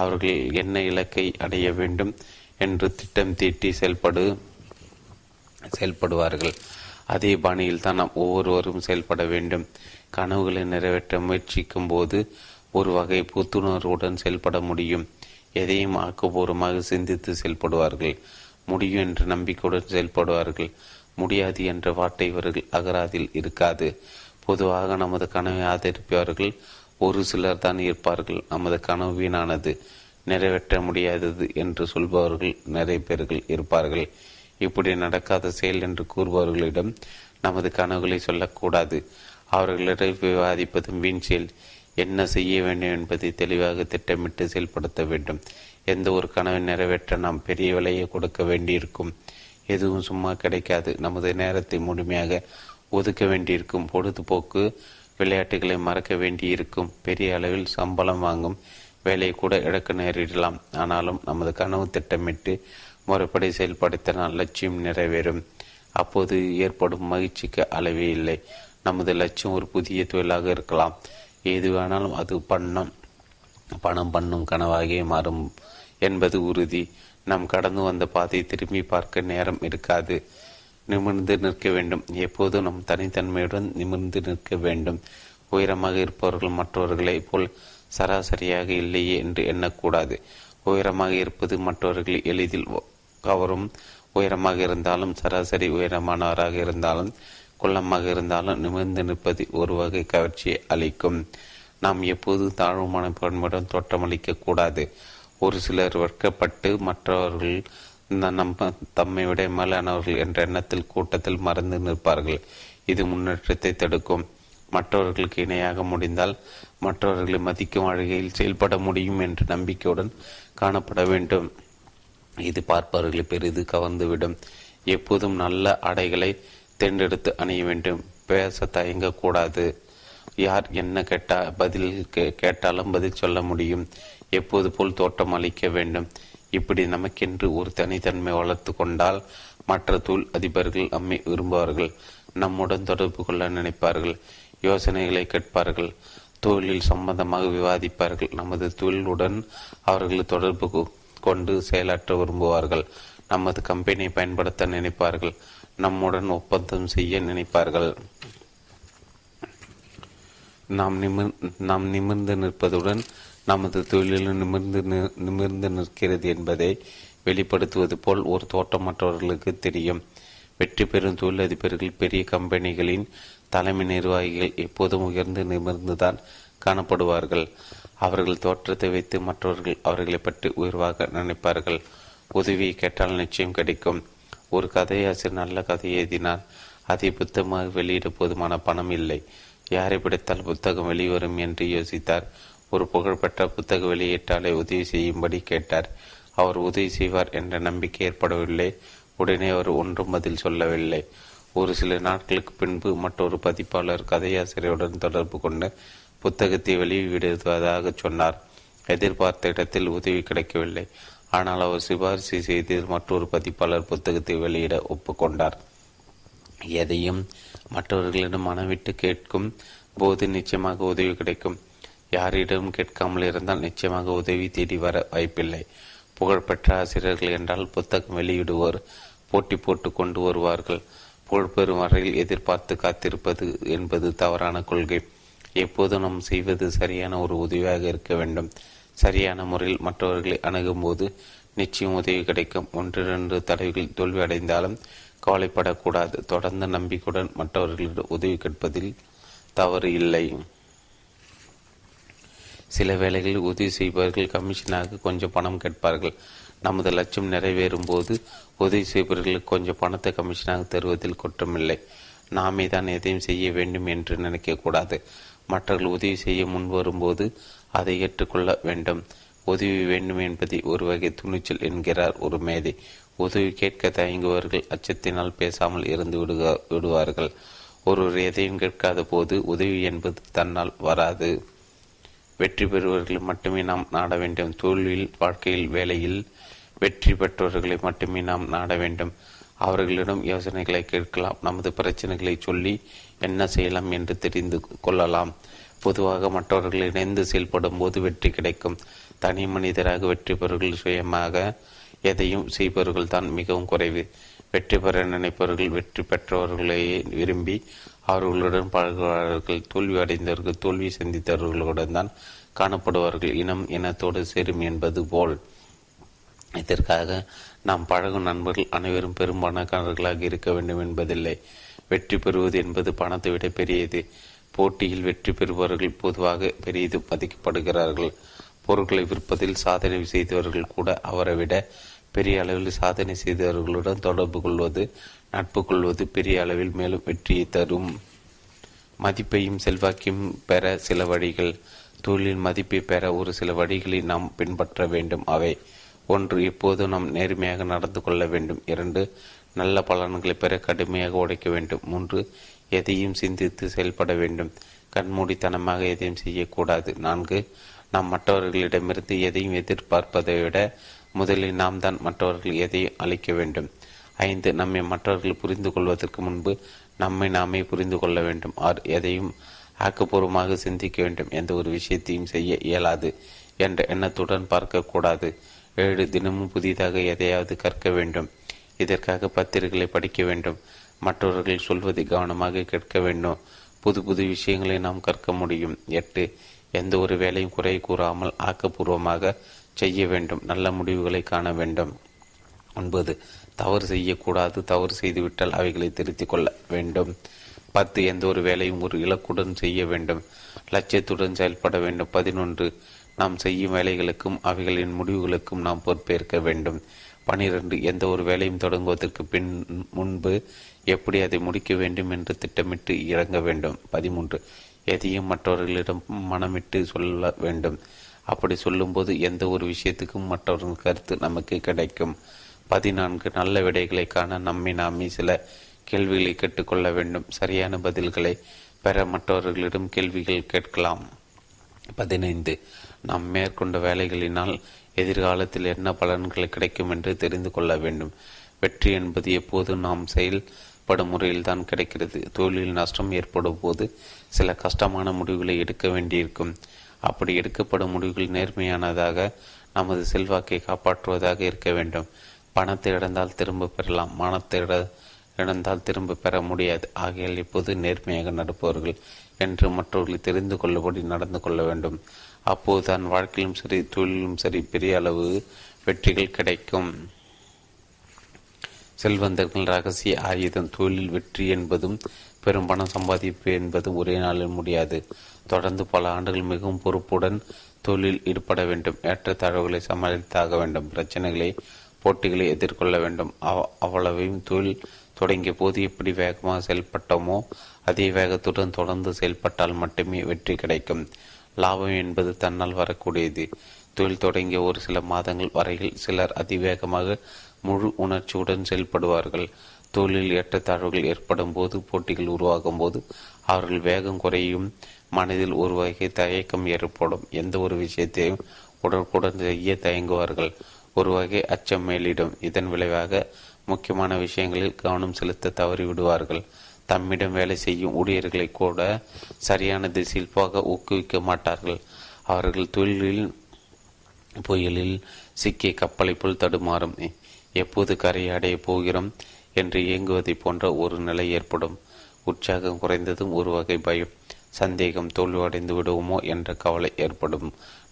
அவர்கள் என்ன இலக்கை அடைய வேண்டும் என்று திட்டம் தீட்டி செயல்படுவார்கள். அதே பாணியில் தான் நாம் ஒவ்வொருவரும் செயல்பட வேண்டும். கனவுகளை நிறைவேற்ற முயற்சிக்கும் போது ஒரு வகை புத்துணர்வுடன் செயல்பட முடியும். எதையும் ஆக்கப்பூர்வமாக சிந்தித்து செயல்படுவார்கள். முடியும் என்ற நம்பிக்கையுடன் செயல்படுவார்கள். முடியாது என்ற வார்த்தை இவர்கள் அகராதில் இருக்காது. பொதுவாக நமது கனவை ஆதரிப்பவர்கள் ஒரு சிலர் தான் இருப்பார்கள். நமது கனவு வீணானது, நிறைவேற்ற முடியாதது என்று சொல்பவர்கள் நிறைய பேர்கள் இருப்பார்கள். இப்படி நடக்காத செயல் என்று கூறுபவர்களிடம் நமது கனவுகளை சொல்லக்கூடாது. அவர்களிடம் விவாதிப்பதும் வீண் செயல். என்ன செய்ய வேண்டும் என்பதை தெளிவாக திட்டமிட்டு செயல்படுத்த வேண்டும். எந்த ஒரு கனவை நிறைவேற்ற நாம் பெரிய விலையை கொடுக்க வேண்டியிருக்கும். எதுவும் சும்மா கிடைக்காது. நமது நேரத்தை முழுமையாக ஒதுக்க வேண்டியிருக்கும். பொழுதுபோக்கு விளையாட்டுகளை மறக்க வேண்டியிருக்கும். பெரிய அளவில் சம்பளம் வாங்கும் வேலையை கூட இழக்க நேரிடலாம். ஆனாலும் நமது கனவு திட்டமிட்டு முறைப்படி செயல்படுத்தினால் லட்சியம் நிறைவேறும். அப்போது ஏற்படும் மகிழ்ச்சிக்கு அளவே இல்லை. நமது லட்சியம் ஒரு புதிய தொழிலாக இருக்கலாம். எது வேணாலும் அது பணம் பண்ணும் கனவாகியே மாறும் என்பது உறுதி. நாம் கடந்து வந்த பாதையை திரும்பி பார்க்க நேரம் இருக்காது. நிமிர்ந்து நிற்க வேண்டும். எப்போதும் நம் தனித்தன்மையுடன் நிமிர்ந்து நிற்க வேண்டும். உயரமாக இருப்பவர்கள் மற்றவர்களை போல் சராசரியாக இல்லையே என்று எண்ணக்கூடாது. உயரமாக இருப்பது மற்றவர்கள் எளிதில் கவரும். உயரமாக இருந்தாலும் சராசரி உயரமானவராக இருந்தாலும் குள்ளமாக இருந்தாலும் நிமிர்ந்து நிற்பது ஒரு வகை கவர்ச்சியை அளிக்கும். நாம் எப்போது தாழ்வுமான பன்மையுடன் தோற்றமளிக்கக்கூடாது. ஒரு சிலர் வெட்கப்பட்டு மற்றவர்கள் நம்ம தம்மை விட மேலானவர்கள் என்ற எண்ணத்தில் கூட்டத்தில் மறந்து நிற்பார்கள். இது முன்னேற்றத்தை தடுக்கும். மற்றவர்களுக்கு இணையாக முடிந்தால் மற்றவர்களை மதிக்கும் வகையில் செயல்பட முடியும் என்ற நம்பிக்கையுடன் காணப்பட வேண்டும். இது பார்ப்பவர்களை பெரிது கவர்ந்துவிடும். எப்போதும் நல்ல ஆடைகளை தேர்ந்தெடுத்து அணிய வேண்டும். பேச தயங்கக்கூடாது. யார் என்ன கேட்டாலும் பதில் சொல்ல முடியும். எப்போது போல் தோற்றம் அளிக்க வேண்டும். இப்படி நமக்கென்று ஒரு தனித்தன்மை வளர்த்து கொண்டால் மற்ற தொழில் அதிபர்கள் நம்மை விரும்புவார்கள். நம்முடன் தொடர்பு கொள்ள நினைப்பார்கள். யோசனைகளை கேட்பார்கள். தொழிலில் சம்பந்தமாக விவாதிப்பார்கள். நமது தொழிலுடன் அவர்கள் தொடர்பு கொண்டு செயலாற்ற விரும்புவார்கள். நமது கம்பெனியை பயன்படுத்த நினைப்பார்கள். நம்முடன் ஒப்பந்தம் செய்ய நினைப்பார்கள். நாம் நிமிர்ந்து நிற்பதுடன் நமது தொழிலும் நிமிர்ந்து நிற்கிறது என்பதை வெளிப்படுத்துவது போல் ஒரு தோற்றம் மற்றவர்களுக்கு தெரியும். வெற்றி பெறும் தொழிலதிபர்கள் பெரிய கம்பெனிகளின் தலைமை நிர்வாகிகள் எப்போதும் உயர்ந்து நிமிர்ந்துதான் காணப்படுவார்கள். அவர்கள் தோற்றத்தை வைத்து மற்றவர்கள் அவர்களை பற்றி உயர்வாக நினைப்பார்கள். உதவியை கேட்டால் நிச்சயம் கிடைக்கும். ஒரு கதையாசிரியர் நல்ல கதையை எழுதினார். அதை புத்தகமாக வெளியிட போதுமான பணம் இல்லை. யாரை பிடித்தால் புத்தகம் வெளிவரும் என்று யோசித்தார். ஒரு புகழ்பெற்ற புத்தக வெளியீட்டாளை உதவி செய்யும்படி கேட்டார். அவர் உதவி செய்வார் என்ற நம்பிக்கை ஏற்படவில்லை. உடனே அவர் ஒன்றும் பதில் சொல்லவில்லை. ஒரு சில நாட்களுக்கு பின்பு மற்றொரு பதிப்பாளர் கதையாசிரியருடன் தொடர்பு கொண்டு புத்தகத்தை வெளியிடுவதாக சொன்னார். எதிர்பார்த்த இடத்தில் உதவி கிடைக்கவில்லை. ஆனால் அவர் சிபாரிசு செய்து மற்றொரு பதிப்பாளர் புத்தகத்தை வெளியிட ஒப்புக்கொண்டார். எதையும் மற்றவர்களிடம் மனவிட்டு கேட்கும் போது நிச்சயமாக உதவி கிடைக்கும். யாரிடம் கேட்காமல் இருந்தால் நிச்சயமாக உதவி தேடி வர வாய்ப்பில்லை. புகழ்பெற்ற ஆசிரியர்கள் என்றால் புத்தகம் வெளியிடுவோர் போட்டி போட்டு கொண்டு வருவார்கள். புகழ்பெறும் வரையில் எதிர்பார்த்து காத்திருப்பது என்பது தவறான கொள்கை. எப்போதும் நாம் செய்வது சரியான ஒரு உதவியாக இருக்க வேண்டும். சரியான முறையில் மற்றவர்களை அணுகும்போது நிச்சயம் உதவி கிடைக்கும். ஒன்றிரண்டு தடவைகள் தோல்வி அடைந்தாலும் கவலைப்படக்கூடாது. தொடர்ந்து நம்பிக்கையுடன் மற்றவர்களிடம் உதவி கேட்பதில் தவறு இல்லை. சில வேளைகளில் உதவி செய்பவர்கள் கமிஷனாக கொஞ்சம் பணம் கேட்பார்கள். நமது லட்சியம் நிறைவேறும் போது உதவி செய்பவர்களுக்கு கொஞ்சம் பணத்தை கமிஷனாக தருவதில் குற்றமில்லை. நாமே தான் எதையும் செய்ய வேண்டும் என்று நினைக்கக்கூடாது. மற்றவர்கள் உதவி செய்ய முன் வரும்போது அதை ஏற்றுக்கொள்ள வேண்டும். உதவி வேண்டும் என்பதை ஒரு வகை துணிச்சல் என்கிறார் ஒரு மேதை. உதவி கேட்க தயங்குவர்கள் அச்சத்தினால் பேசாமல் இருந்து விடுவார்கள். ஒருவர் எதையும் கேட்காத போது உதவி என்பது தன்னால் வராது. வெற்றி பெறுவர்களை மட்டுமே நாம் நாட வேண்டும். தொழிலில், வாழ்க்கையில், வேலையில் வெற்றி பெற்றவர்களை மட்டுமே நாம் நாட வேண்டும். அவர்களிடம் யோசனைகளை கேட்கலாம். நமது பிரச்சனைகளை சொல்லி என்ன செய்யலாம் என்று தெரிந்து கொள்ளலாம். பொதுவாக மற்றவர்கள் இணைந்து செயல்படும் போது வெற்றி கிடைக்கும். தனி மனிதராக வெற்றி பெறுவர்கள் சுயமாக எதையும் செய்பவர்கள் தான் மிகவும் குறைவு. வெற்றி பெற நினைப்பவர்கள் வெற்றி பெற்றவர்களையே விரும்பி அவர்களுடன் பழகுவார்கள். தோல்வி அடைந்தவர்கள் தோல்வி சந்தித்தவர்களுடன் தான் காணப்படுவார்கள். இனம் இனத்தோடு சேரும் என்பது போல். இதற்காக நாம் பழகும் நண்பர்கள் அனைவரும் பெரும் பணக்காரர்களாக இருக்க வேண்டும் என்பதில்லை. வெற்றி பெறுவது என்பது பணத்தை விட பெரியது. போட்டியில் வெற்றி பெறுபவர்கள் பொதுவாக பெரிதும் மதிக்கப்படுகிறார்கள். பொருட்களை விற்பதில் சாதனை செய்தவர்கள் கூட அவரை விட பெரிய அளவில் சாதனை செய்தவர்களுடன் தொடர்பு கொள்வது, நட்பு கொள்வது பெரிய அளவில் மேலும் வெற்றியை தரும். மதிப்பையும் செல்வாக்கையும் பெற சில வழிகள். தொழிலின் மதிப்பை பெற ஒரு சில வழிகளை நாம் பின்பற்ற வேண்டும். அவை: ஒன்று, இப்போது நாம் நேர்மையாக நடந்து கொள்ள வேண்டும். 2, நல்ல பலன்களை பெற கடுமையாக உழைக்க வேண்டும். 3, எதையும் சிந்தித்து செயல்பட வேண்டும். கண்மூடித்தனமாக எதையும் செய்யக்கூடாது. 4, நாம் மற்றவர்களிடமிருந்து எதையும் எதிர்பார்ப்பதை விட முதலில் நாம் தான் மற்றவர்கள் எதையும் அளிக்க வேண்டும். 5, நம்மை மற்றவர்கள் புரிந்து கொள்வதற்கு முன்பு நம்மை நாமே புரிந்து கொள்ள வேண்டும். 6, எதையும் ஆக்கப்பூர்வமாக சிந்திக்க வேண்டும். எந்த ஒரு விஷயத்தையும் செய்ய இயலாது என்ற எண்ணத்துடன் பார்க்கக்கூடாது. 7, தினமும் புதிதாக எதையாவது கற்க வேண்டும். இதற்காக பத்திரிகைகளை படிக்க வேண்டும். மற்றவர்கள் சொல்வதை கவனமாக கேட்க வேண்டும். புது புது விஷயங்களை நாம் கற்க முடியும். 8, எந்த ஒரு வேலையும் குறை கூறாமல் ஆக்கப்பூர்வமாக செய்ய வேண்டும். நல்ல முடிவுகளை காண வேண்டும். 9, தவறு செய்யக்கூடாது. தவறு செய்துவிட்டால் அவைகளை திருத்திக் கொள்ள வேண்டும். 10, எந்த ஒரு வேலையும் ஒரு இலக்குடன் செய்ய வேண்டும். லட்சியத்துடன் செயல்பட வேண்டும். 11, நாம் செய்யும் வேலைகளுக்கும் அவைகளின் முடிவுகளுக்கும் நாம் பொறுப்பேற்க வேண்டும். 12, எந்த ஒரு வேலையும் தொடங்குவதற்கு முன்பு எப்படி அதை முடிக்க வேண்டும் என்று திட்டமிட்டு இறங்க வேண்டும். 13, எதையும் மற்றவர்களிடம் மனமிட்டு சொல்ல வேண்டும். அப்படி சொல்லும்போது எந்த ஒரு விஷயத்துக்கும் மற்றவர்கள் கருத்து நமக்கு கிடைக்கும். 14, நல்ல விடைகளை காண நம்மை நாமே சில கேள்விகளை கேட்டுக்கொள்ள வேண்டும். சரியான பதில்களை பெற மற்றவர்களிடம் கேள்விகள் கேட்கலாம். 15, நாம் மேற்கொண்ட வேலைகளினால் எதிர்காலத்தில் என்ன பலன்கள் கிடைக்கும் என்று தெரிந்து கொள்ள வேண்டும். வெற்றி என்பது எப்போதும் நாம் செயல்படும் முறையில்தான் கிடைக்கிறது. தொழிலில் நஷ்டம் ஏற்படும் போது சில கஷ்டமான முடிவுகளை எடுக்க வேண்டியிருக்கும். அப்படி எடுக்கப்படும் முடிவுகள் நேர்மையானதாக, நமது செல்வாக்கை காப்பாற்றுவதாக இருக்க வேண்டும். பணத்தை இழந்தால் திரும்ப பெறலாம். மானத்தை இழந்தால் திரும்ப பெற முடியாது. ஆகையால் இப்போது நேர்மையாக நடப்பவர்கள் என்று மற்றவர்களை தெரிந்து கொள்ளும்படி நடந்து கொள்ள வேண்டும். அப்போதுதான் வாழ்க்கையிலும் சரி, தொழிலும் சரி பெரிய அளவு வெற்றிகள் கிடைக்கும். செல்வந்தர்கள் ரகசிய ஆயுதம். தொழிலில் வெற்றி என்பதும் பெரும் பணம் சம்பாதிப்பு என்பதும் ஒரே நாளில் முடியாது. தொடர்ந்து பல ஆண்டுகள் மிகவும் பொறுப்புடன் தொழிலில் ஈடுபட வேண்டும். ஏற்றத்தாழ்வுகளை சமாளித்தாக வேண்டும். பிரச்சனைகளை, போட்டிகளை எதிர்கொள்ள வேண்டும். அவ்வளவையும் தொழில் தொடங்கிய போது எப்படி வேகமாக செயல்பட்டோமோ அதே வேகத்துடன் தொடர்ந்து செயல்பட்டால் மட்டுமே வெற்றி கிடைக்கும். லாபம் என்பது தன்னால் வரக்கூடியது. தொழில் தொடங்கிய ஒரு சில மாதங்கள் வரையில் சிலர் அதிவேகமாக முழு உணர்ச்சியுடன் செயல்படுவார்கள். தொழிலில் ஏற்றத்தாழ்வுகள் ஏற்படும் போது, போட்டிகள் உருவாகும் போது அவர்கள் வேகம் குறையும். மனதில் ஒரு வகை தயக்கம் ஏற்படும். எந்த ஒரு விஷயத்தையும் உடனுக்குடன் செய்ய தயங்குவார்கள். ஒரு வகை அச்சம் மேலிடும். இதன் விளைவாக முக்கியமான விஷயங்களில் கவனம் செலுத்த தவறிவிடுவார்கள். தம்மிடம் வேலை செய்யும் ஊழியர்களை கூட சரியான திசையில் போக ஊக்குவிக்க மாட்டார்கள். அவர்கள் தொழிலில் புயலில் சிக்கிய கப்பலை போல் தடுமாறும். எப்போது கரையை அடைய போகிறோம் என்று இயங்குவதை போன்ற ஒரு நிலை ஏற்படும். உற்சாகம் குறைந்ததும் ஒரு வகை பயம், சந்தேகம், தோல்வியடைந்து விடுவோமோ என்ற கவலை ஏற்படும்.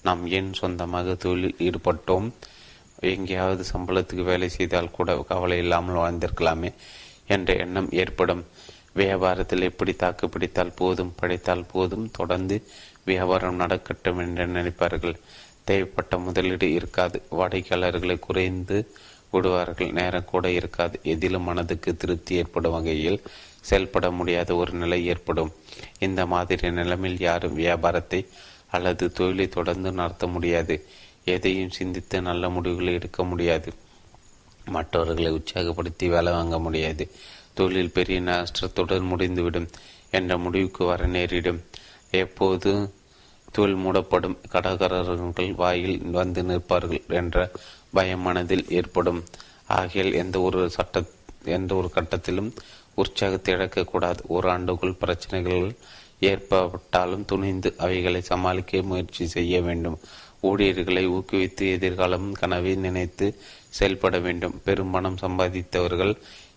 நாம் ஏன் சொந்தமாக தொழிலில் ஈடுபட்டோம்? எங்கேயாவது சம்பளத்துக்கு வேலை செய்தால் கூட கவலை இல்லாமல் வாழ்ந்திருக்கலாமே என்ற எண்ணம் ஏற்படும். வியாபாரத்தில் எப்படி தாக்கு பிடித்தால் போதும், படைத்தால் போதும், தொடர்ந்து வியாபாரம் நடக்கட்டும் என்று நினைப்பார்கள். தேவைப்பட்ட முதலீடு இருக்காது. வாடிக்கையாளர்களை குறைந்து விடுவார்கள். நேரம் கூட இருக்காது. எதிலும் மனதுக்கு திருப்தி ஏற்படும் வகையில் செயல்பட முடியாத ஒரு நிலை ஏற்படும். இந்த மாதிரி நிலைமையில் யாரும் வியாபாரத்தை அல்லது தொழிலை தொடர்ந்து நடத்த முடியாது. எதையும் சிந்தித்து நல்ல முடிவுகளை எடுக்க முடியாது. மற்றவர்களை உற்சாகப்படுத்தி வேலை வாங்க முடியாது. தொழில் பெரிய நஷ்டத்துடன் முடிந்துவிடும் என்ற முடிவுக்கு வர நேரிடும். எப்போது தொழில் மூடப்படும், கடற்கரர்கள் வாயில் வந்து நிற்பார்கள் என்ற பயமானதில் ஏற்படும். ஆகிய எந்த ஒரு கட்டத்திலும் உற்சாகத்தை இழக்கக்கூடாது. ஓராண்டுக்குள் பிரச்சனைகள் ஏற்பட்டாலும் துணிந்து அவைகளை சமாளிக்க முயற்சி செய்ய வேண்டும். ஊழியர்களை ஊக்குவித்து எதிர்காலம் கனவை நினைத்து செயல்பட வேண்டும். பெரும் பணம் சம்பாதித்தவர்கள்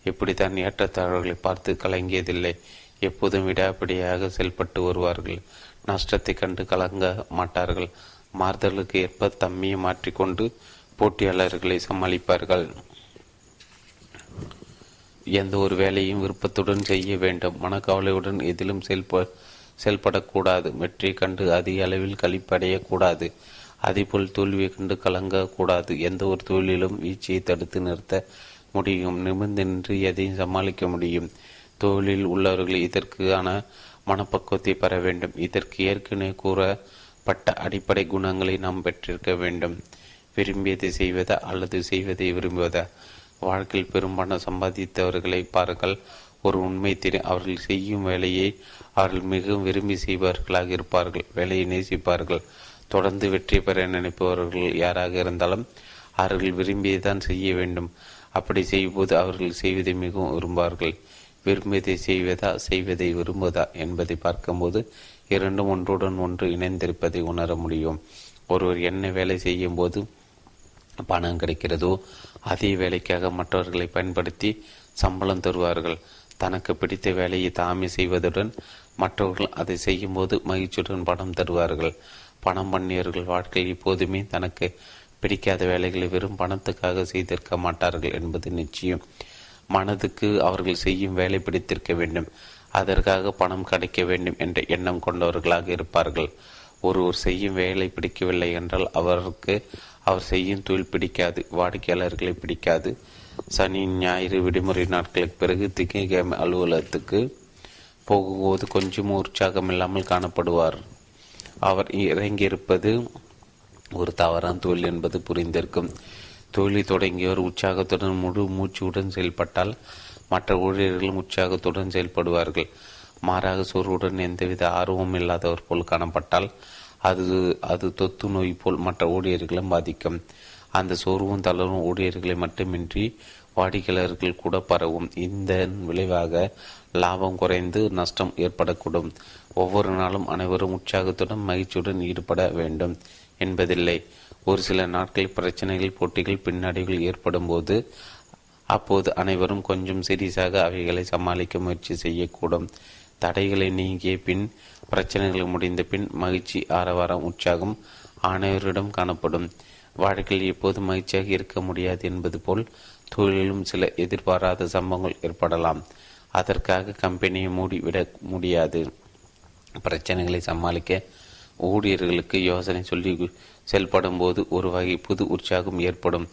இப்படித்தான் ஏற்றத்தாழ்வுகளை பார்த்து கலங்கியதில்லை. எப்போதும் விடாப்பிடியாக செயல்பட்டு வருவார்கள். நஷ்டத்தை கண்டு கலங்க மாட்டார்கள். மாறுதலுக்கு ஏற்ப தம்மையை மாற்றிக்கொண்டு போட்டியாளர்களை சமாளிப்பார்கள். எந்த ஒரு வேலையும் விருப்பத்துடன் செய்ய வேண்டும். மனக்கவலையுடன் எதிலும் செயல்படக்கூடாது. வெற்றியை கண்டு அதிக அளவில் கழிப்படையக்கூடாது. அதேபோல் தோல்வியை கண்டு கலங்கக்கூடாது. எந்த ஒரு தொழிலும் வீழ்ச்சியை தடுத்து நிறுத்த முடியும். நிமிர்ந்து நின்று எதையும் சமாளிக்க முடியும். தொழிலில் உள்ளவர்கள் இதற்கான மனப்பக்குவத்தை பெற வேண்டும். இதற்கு ஏற்கனவே கூறப்பட்ட அடிப்படை குணங்களை நாம் பெற்றிருக்க வேண்டும். விரும்பியதை செய்வதா அல்லது செய்வதை விரும்புவதா? வாழ்க்கையில் பெரும்பாலும் சம்பாதித்தவர்களை பாருங்கள். ஒரு உண்மை தெரியும். அவர்கள் செய்யும் வேலையை அவர்கள் மிகவும் விரும்பி செய்பவர்களாக இருப்பார்கள். வேலையை நேசிப்பார்கள். தொடர்ந்து வெற்றி பெற நினைப்பவர்கள் யாராக இருந்தாலும் அவர்கள் விரும்பியதான் செய்ய வேண்டும். அப்படி செய்யும்போது அவர்கள் செய்வதை மிகவும் விரும்பார்கள். விரும்பியதை செய்வதா செய்வதை விரும்புவதா என்பதை பார்க்கும்போது இரண்டும் ஒன்றுடன் ஒன்று இணைந்திருப்பதை உணர முடியும். ஒருவர் என்ன வேலை செய்யும் போது பணம் கிடைக்கிறதோ அதே வேலைக்காக மற்றவர்களை பயன்படுத்தி சம்பளம் தருவார்கள். தனக்கு பிடித்த வேலையை தாமே செய்வதுடன் மற்றவர்கள் அதை செய்யும் போது மகிழ்ச்சியுடன் பணம் தருவார்கள். பணம் பண்ணியவர்கள் வாழ்க்கையில் எப்போதுமே தனக்கு பிடிக்காத வேலைகளை வெறும் பணத்துக்காக செய்திருக்க மாட்டார்கள் என்பது நிச்சயம். மனதுக்கு அவர்கள் செய்யும் வேலை பிடித்திருக்க வேண்டும். அதற்காக பணம் கிடைக்க வேண்டும் என்ற எண்ணம் கொண்டவர்களாக இருப்பார்கள். ஒருவர் செய்யும் வேலை பிடிக்கவில்லை என்றால் அவருக்கு அவர் செய்யும் தொழில் பிடிக்காது, வாடிக்கையாளர்களை பிடிக்காது. சனி ஞாயிறு விடுமுறை நாட்களுக்கு பிறகு திங்கட்கிழமை அலுவலகத்துக்கு போகும்போது கொஞ்சம் உற்சாகம் இல்லாமல் காணப்படுவார். அவர் இறங்கியிருப்பது ஒரு தவறான தொழில் என்பது புரிந்திருக்கும். தொழில் தொடங்கியவர் உற்சாகத்துடன் முழு மூச்சுடன் செயல்பட்டால் மற்ற ஊழியர்களும் உற்சாகத்துடன் செயல்படுவார்கள். மாறாக சோர்வுடன் எந்தவித ஆர்வமும் இல்லாதவர் போல் காணப்பட்டால் அது தொத்து நோய் போல் மற்ற ஊழியர்களும் பாதிக்கும். அந்த சோர்வும் தளர்வும் ஊழியர்களை மட்டுமின்றி வாடிக்கையாளர்கள் கூட பரவும். இந்த விளைவாக லாபம் குறைந்து நஷ்டம் ஏற்படக்கூடும். ஒவ்வொரு நாளும் அனைவரும் உற்சாகத்துடன் மகிழ்ச்சியுடன் ஈடுபட வேண்டும் என்பதில்லை. ஒரு சில நாட்களில் பிரச்சனைகள், போட்டிகள், பின்னடைவுகள் ஏற்படும் போது அப்போது அனைவரும் கொஞ்சம் சீரியஸாக அவைகளை சமாளிக்க முயற்சி செய்யக்கூடும். தடைகளை நீங்கிய பின், பிரச்சனைகள் முடிந்த பின் மகிழ்ச்சி, ஆரவாரம், உற்சாகம் அனைவரிடம் காணப்படும். வாழ்க்கையில் எப்போது மகிழ்ச்சியாக இருக்க முடியாது என்பது போல் தொழிலும் சில எதிர்பாராத சம்பவங்கள் ஏற்படலாம். அதற்காக கம்பெனியை மூடிவிட முடியாது. பிரச்சனைகளை சமாளிக்க ஊழியர்களுக்கு யோசனை சொல்லி செயல்படும் போது ஒரு வகை புது உற்சாகம் ஏற்படும்.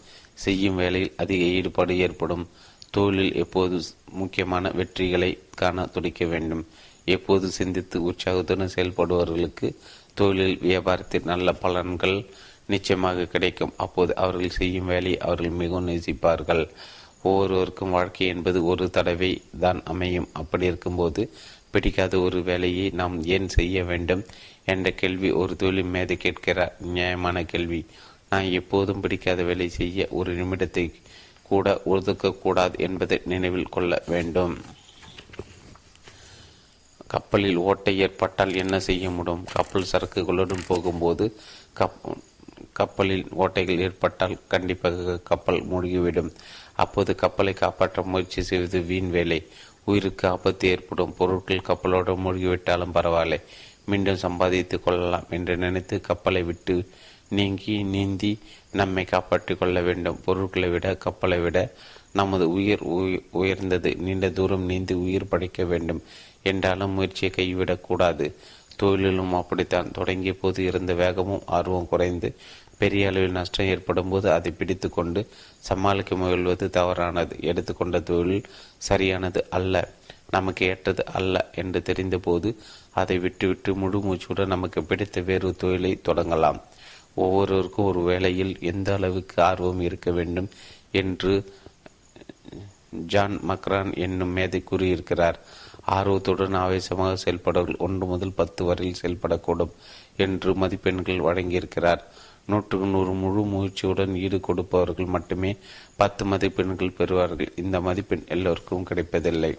செய்யும் வேலையில் அதிக ஈடுபாடு ஏற்படும். தொழிலில் எப்போது முக்கியமான வெற்றிகளை காண துடிக்க வேண்டும். எப்போது சிந்தித்து உற்சாகத்துடன் செயல்படுபவர்களுக்கு தொழிலில் வியாபாரத்தில் நல்ல பலன்கள் நிச்சயமாக கிடைக்கும். அப்போது அவர்கள் செய்யும் வேலையை அவர்கள் மிகவும் நேசிப்பார்கள். ஒவ்வொருவருக்கும் வாழ்க்கை என்பது ஒரு தடவை தான் அமையும். அப்படி இருக்கும்போது பிடிக்காத ஒரு வேலையை நாம் ஏன் செய்ய வேண்டும் என்ற கேள்வி ஒரு தொழில் மேதை கேட்கிறார். நியாயமான கேள்வி. நான் எப்போதும் பிடிக்காத வேலை செய்ய ஒரு நிமிடத்தை கூட ஒதுக்கக்கூடாது என்பதை நினைவில் கொள்ள வேண்டும். கப்பலில் ஓட்டை ஏற்பட்டால் என்ன செய்ய முடியும்? கப்பல் சரக்குகளுடன் போகும்போது கப்பலில் ஓட்டைகள் ஏற்பட்டால் கண்டிப்பாக கப்பல் மூழ்கிவிடும். அப்போது கப்பலை காப்பாற்ற முயற்சி செய்வது வீண் வேலை. உயிருக்கு ஆபத்து ஏற்படும். பொருட்கள் கப்பலோடு மூழ்கிவிட்டாலும் பரவாயில்லை, மீண்டும் சம்பாதித்து கொள்ளலாம் என்று நினைத்து கப்பலை விட்டு நீந்தி நம்மை காப்பாற்றி கொள்ள வேண்டும். பொருட்களை விட கப்பலை விட நமது உயிர் உயர்ந்தது. நீண்ட தூரம் நீந்தி உயிர் படைக்க வேண்டும் என்றாலும் முயற்சியை கைவிடக்கூடாது. தொழிலும் அப்படித்தான். தொடங்கிய போது இருந்த வேகமும் ஆர்வம் குறைந்து பெரிய அளவில் நஷ்டம் ஏற்படும் போது அதை பிடித்து கொண்டு சமாளிக்க முயல்வது தவறானது. எடுத்துக்கொண்ட தொழில் சரியானது அல்ல, நமக்கு ஏற்றது அல்ல என்று தெரிந்த போது அதை விட்டுவிட்டு முழு மூச்சுடன் நமக்கு பிடித்த வேறு தொழிலை தொடங்கலாம். ஒவ்வொருவருக்கும் ஒரு வேளையில் எந்த அளவுக்கு ஆர்வம் இருக்க வேண்டும் என்று ஜான் மக்ரான் என்னும் மேதை கூறியிருக்கிறார். ஆர்வத்துடன் ஆவேசமாக செயல்படவர்கள் 1 முதல் 10 வரையில் செயல்படக்கூடும் என்று மதிப்பெண்கள் வழங்கியிருக்கிறார். 100க்கு 100 முழு முயற்சியுடன் ஈடு கொடுப்பவர்கள் மட்டுமே 10 மதிப்பெண்கள் பெறுவார்கள். இந்த மதிப்பெண் எல்லோருக்கும் கிடைப்பதில்லை.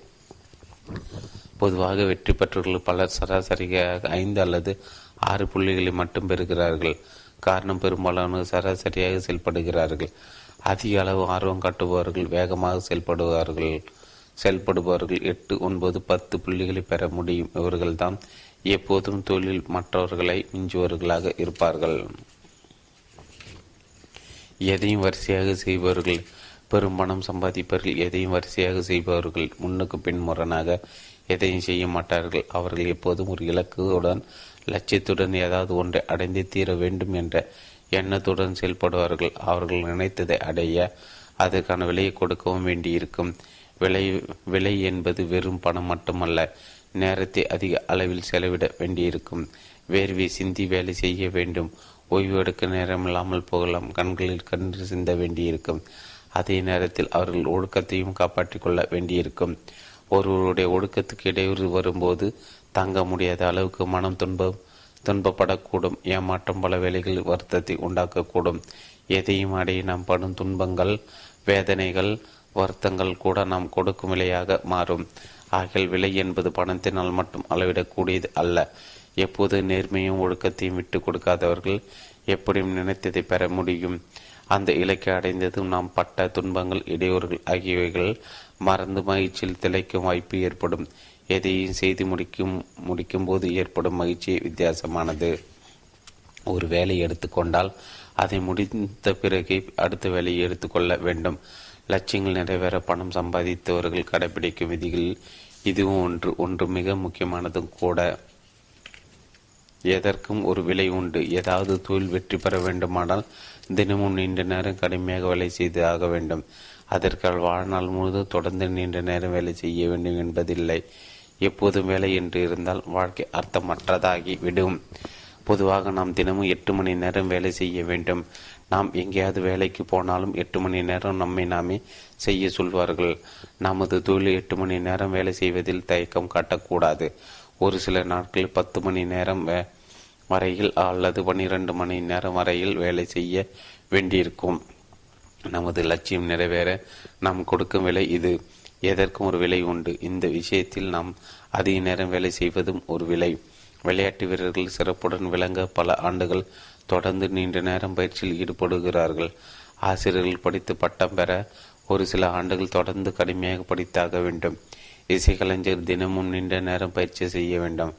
பொதுவாக வெற்றி பெற்றவர்கள் பலர் சராசரியாக 5 அல்லது 6 புள்ளிகளை மட்டும் பெறுகிறார்கள். காரணம், பெரும்பாலானோர் சராசரியாக செயல்படுகிறார்கள். அதிக அளவு ஆர்வம் காட்டுபவர்கள் வேகமாக செயல்படுபவர்கள் 8, 9, 10 புள்ளிகளை பெற முடியும். இவர்கள்தான் எப்போதும் தொழில் மற்றவர்களை மிஞ்சுவர்களாக இருப்பார்கள். எதையும் வரிசையாக செய்பவர்கள் பெரும் பணம் சம்பாதிப்பவர்கள் எதையும் வரிசையாக செய்பவர்கள் முன்னுக்கு பின் முரணாக எதையும் செய்ய மாட்டார்கள். அவர்கள் எப்போதும் ஒரு இலக்குடன் லட்சியத்துடன் ஏதாவது ஒன்றை அடைந்து தீர வேண்டும் என்ற எண்ணத்துடன் செயல்படுவார்கள். அவர்கள் நினைத்ததை அடைய அதற்கான விலையை கொடுக்கவும் வேண்டியிருக்கும். விலை என்பது வெறும் பணம் மட்டுமல்ல, நேரத்தை அதிக அளவில் செலவிட வேண்டியிருக்கும். வேர்வை சிந்தி வேலை செய்ய வேண்டும். ஓய்வெடுக்க நேரமில்லாமல் போகலாம். கண்களில் கண்ணீர் சிந்த வேண்டியிருக்கும். அதே நேரத்தில் அவர்கள் ஒழுக்கத்தையும் காப்பாற்றி கொள்ள வேண்டியிருக்கும். ஒருவருடைய ஒழுக்கத்துக்கு இடையூறு வரும்போது தாங்க முடியாத அளவுக்கு மனம் துன்பப்படக்கூடும். ஏமாற்றம் பல வேலைகளில் வருத்தத்தை உண்டாக்கக்கூடும். எதையும் அடைய நாம் படும் துன்பங்கள், வேதனைகள், வருத்தங்கள் கூட நாம் கொடுக்கும் விலையாக மாறும். ஆகிய விலை என்பது பணத்தினால் மட்டும் அளவிடக்கூடியது அல்ல. எப்போது நேர்மையும் ஒழுக்கத்தையும் விட்டு கொடுக்காதவர்கள் எப்படியும் நினைத்ததை பெற முடியும். அந்த இலக்கை அடைந்ததும் நாம் பட்ட துன்பங்கள், இடையூறுகள் ஆகியவைகள் மறந்து மகிழ்ச்சியில் திளைக்கும் வாய்ப்பு ஏற்படும். எதையும் செய்து முடிக்கும் போது ஏற்படும் மகிழ்ச்சி வித்தியாசமானது. ஒரு வேலையை எடுத்துக்கொண்டால் அதை முடிந்த பிறகு அடுத்த வேலையை எடுத்துக்கொள்ள வேண்டும். லட்சியங்கள் நிறைவேற பணம் சம்பாதித்தவர்கள் கடைபிடிக்கும் விதிகள் இதுவும் ஒன்று மிக முக்கியமானதும் கூட. எதற்கும் ஒரு விலை உண்டு. ஏதாவது தொழில் வெற்றி பெற வேண்டுமானால் தினமும் நீண்ட நேரம் கடுமையாக வேலை செய்து ஆக வேண்டும். அதற்காக வாழ்நாள் முழுவதும் தொடர்ந்து நீண்ட நேரம் வேலை செய்ய வேண்டும் என்பதில்லை. எப்போதும் வேலை என்று இருந்தால் வாழ்க்கை அர்த்தமற்றதாகி விடும். பொதுவாக நாம் தினமும் 8 மணி நேரம் வேலை செய்ய வேண்டும். நாம் எங்கேயாவது வேலைக்கு போனாலும் 8 மணி நேரம் நம்மை நாமே செய்ய சொல்வார்கள். நமது தொழில் 8 மணி நேரம் வேலை செய்வதில் தயக்கம் காட்டக்கூடாது. ஒரு சில நாட்களில் 10 மணி நேரம் வரையில் அல்லது 12 மணி நேரம் வரையில் வேலை செய்ய வேண்டியிருக்கும். நமது லட்சியம் நிறைவேற நாம் கொடுக்கும் விலை இது. எதற்கும் ஒரு விலை உண்டு. இந்த விஷயத்தில் நாம் அதிக நேரம் வேலை செய்வதும் ஒரு விலை. விளையாட்டு வீரர்கள் சிறப்புடன் விளங்க பல ஆண்டுகள் தொடர்ந்து நீண்ட நேரம் பயிற்சியில் ஈடுபடுகிறார்கள். ஆசிரியர்கள் படித்து பட்டம் பெற ஒரு சில ஆண்டுகள் தொடர்ந்து கடுமையாக படித்தாக வேண்டும். இசைக்கலைஞர் தினமும் நீண்ட நேரம் பயிற்சி செய்ய வேண்டும்.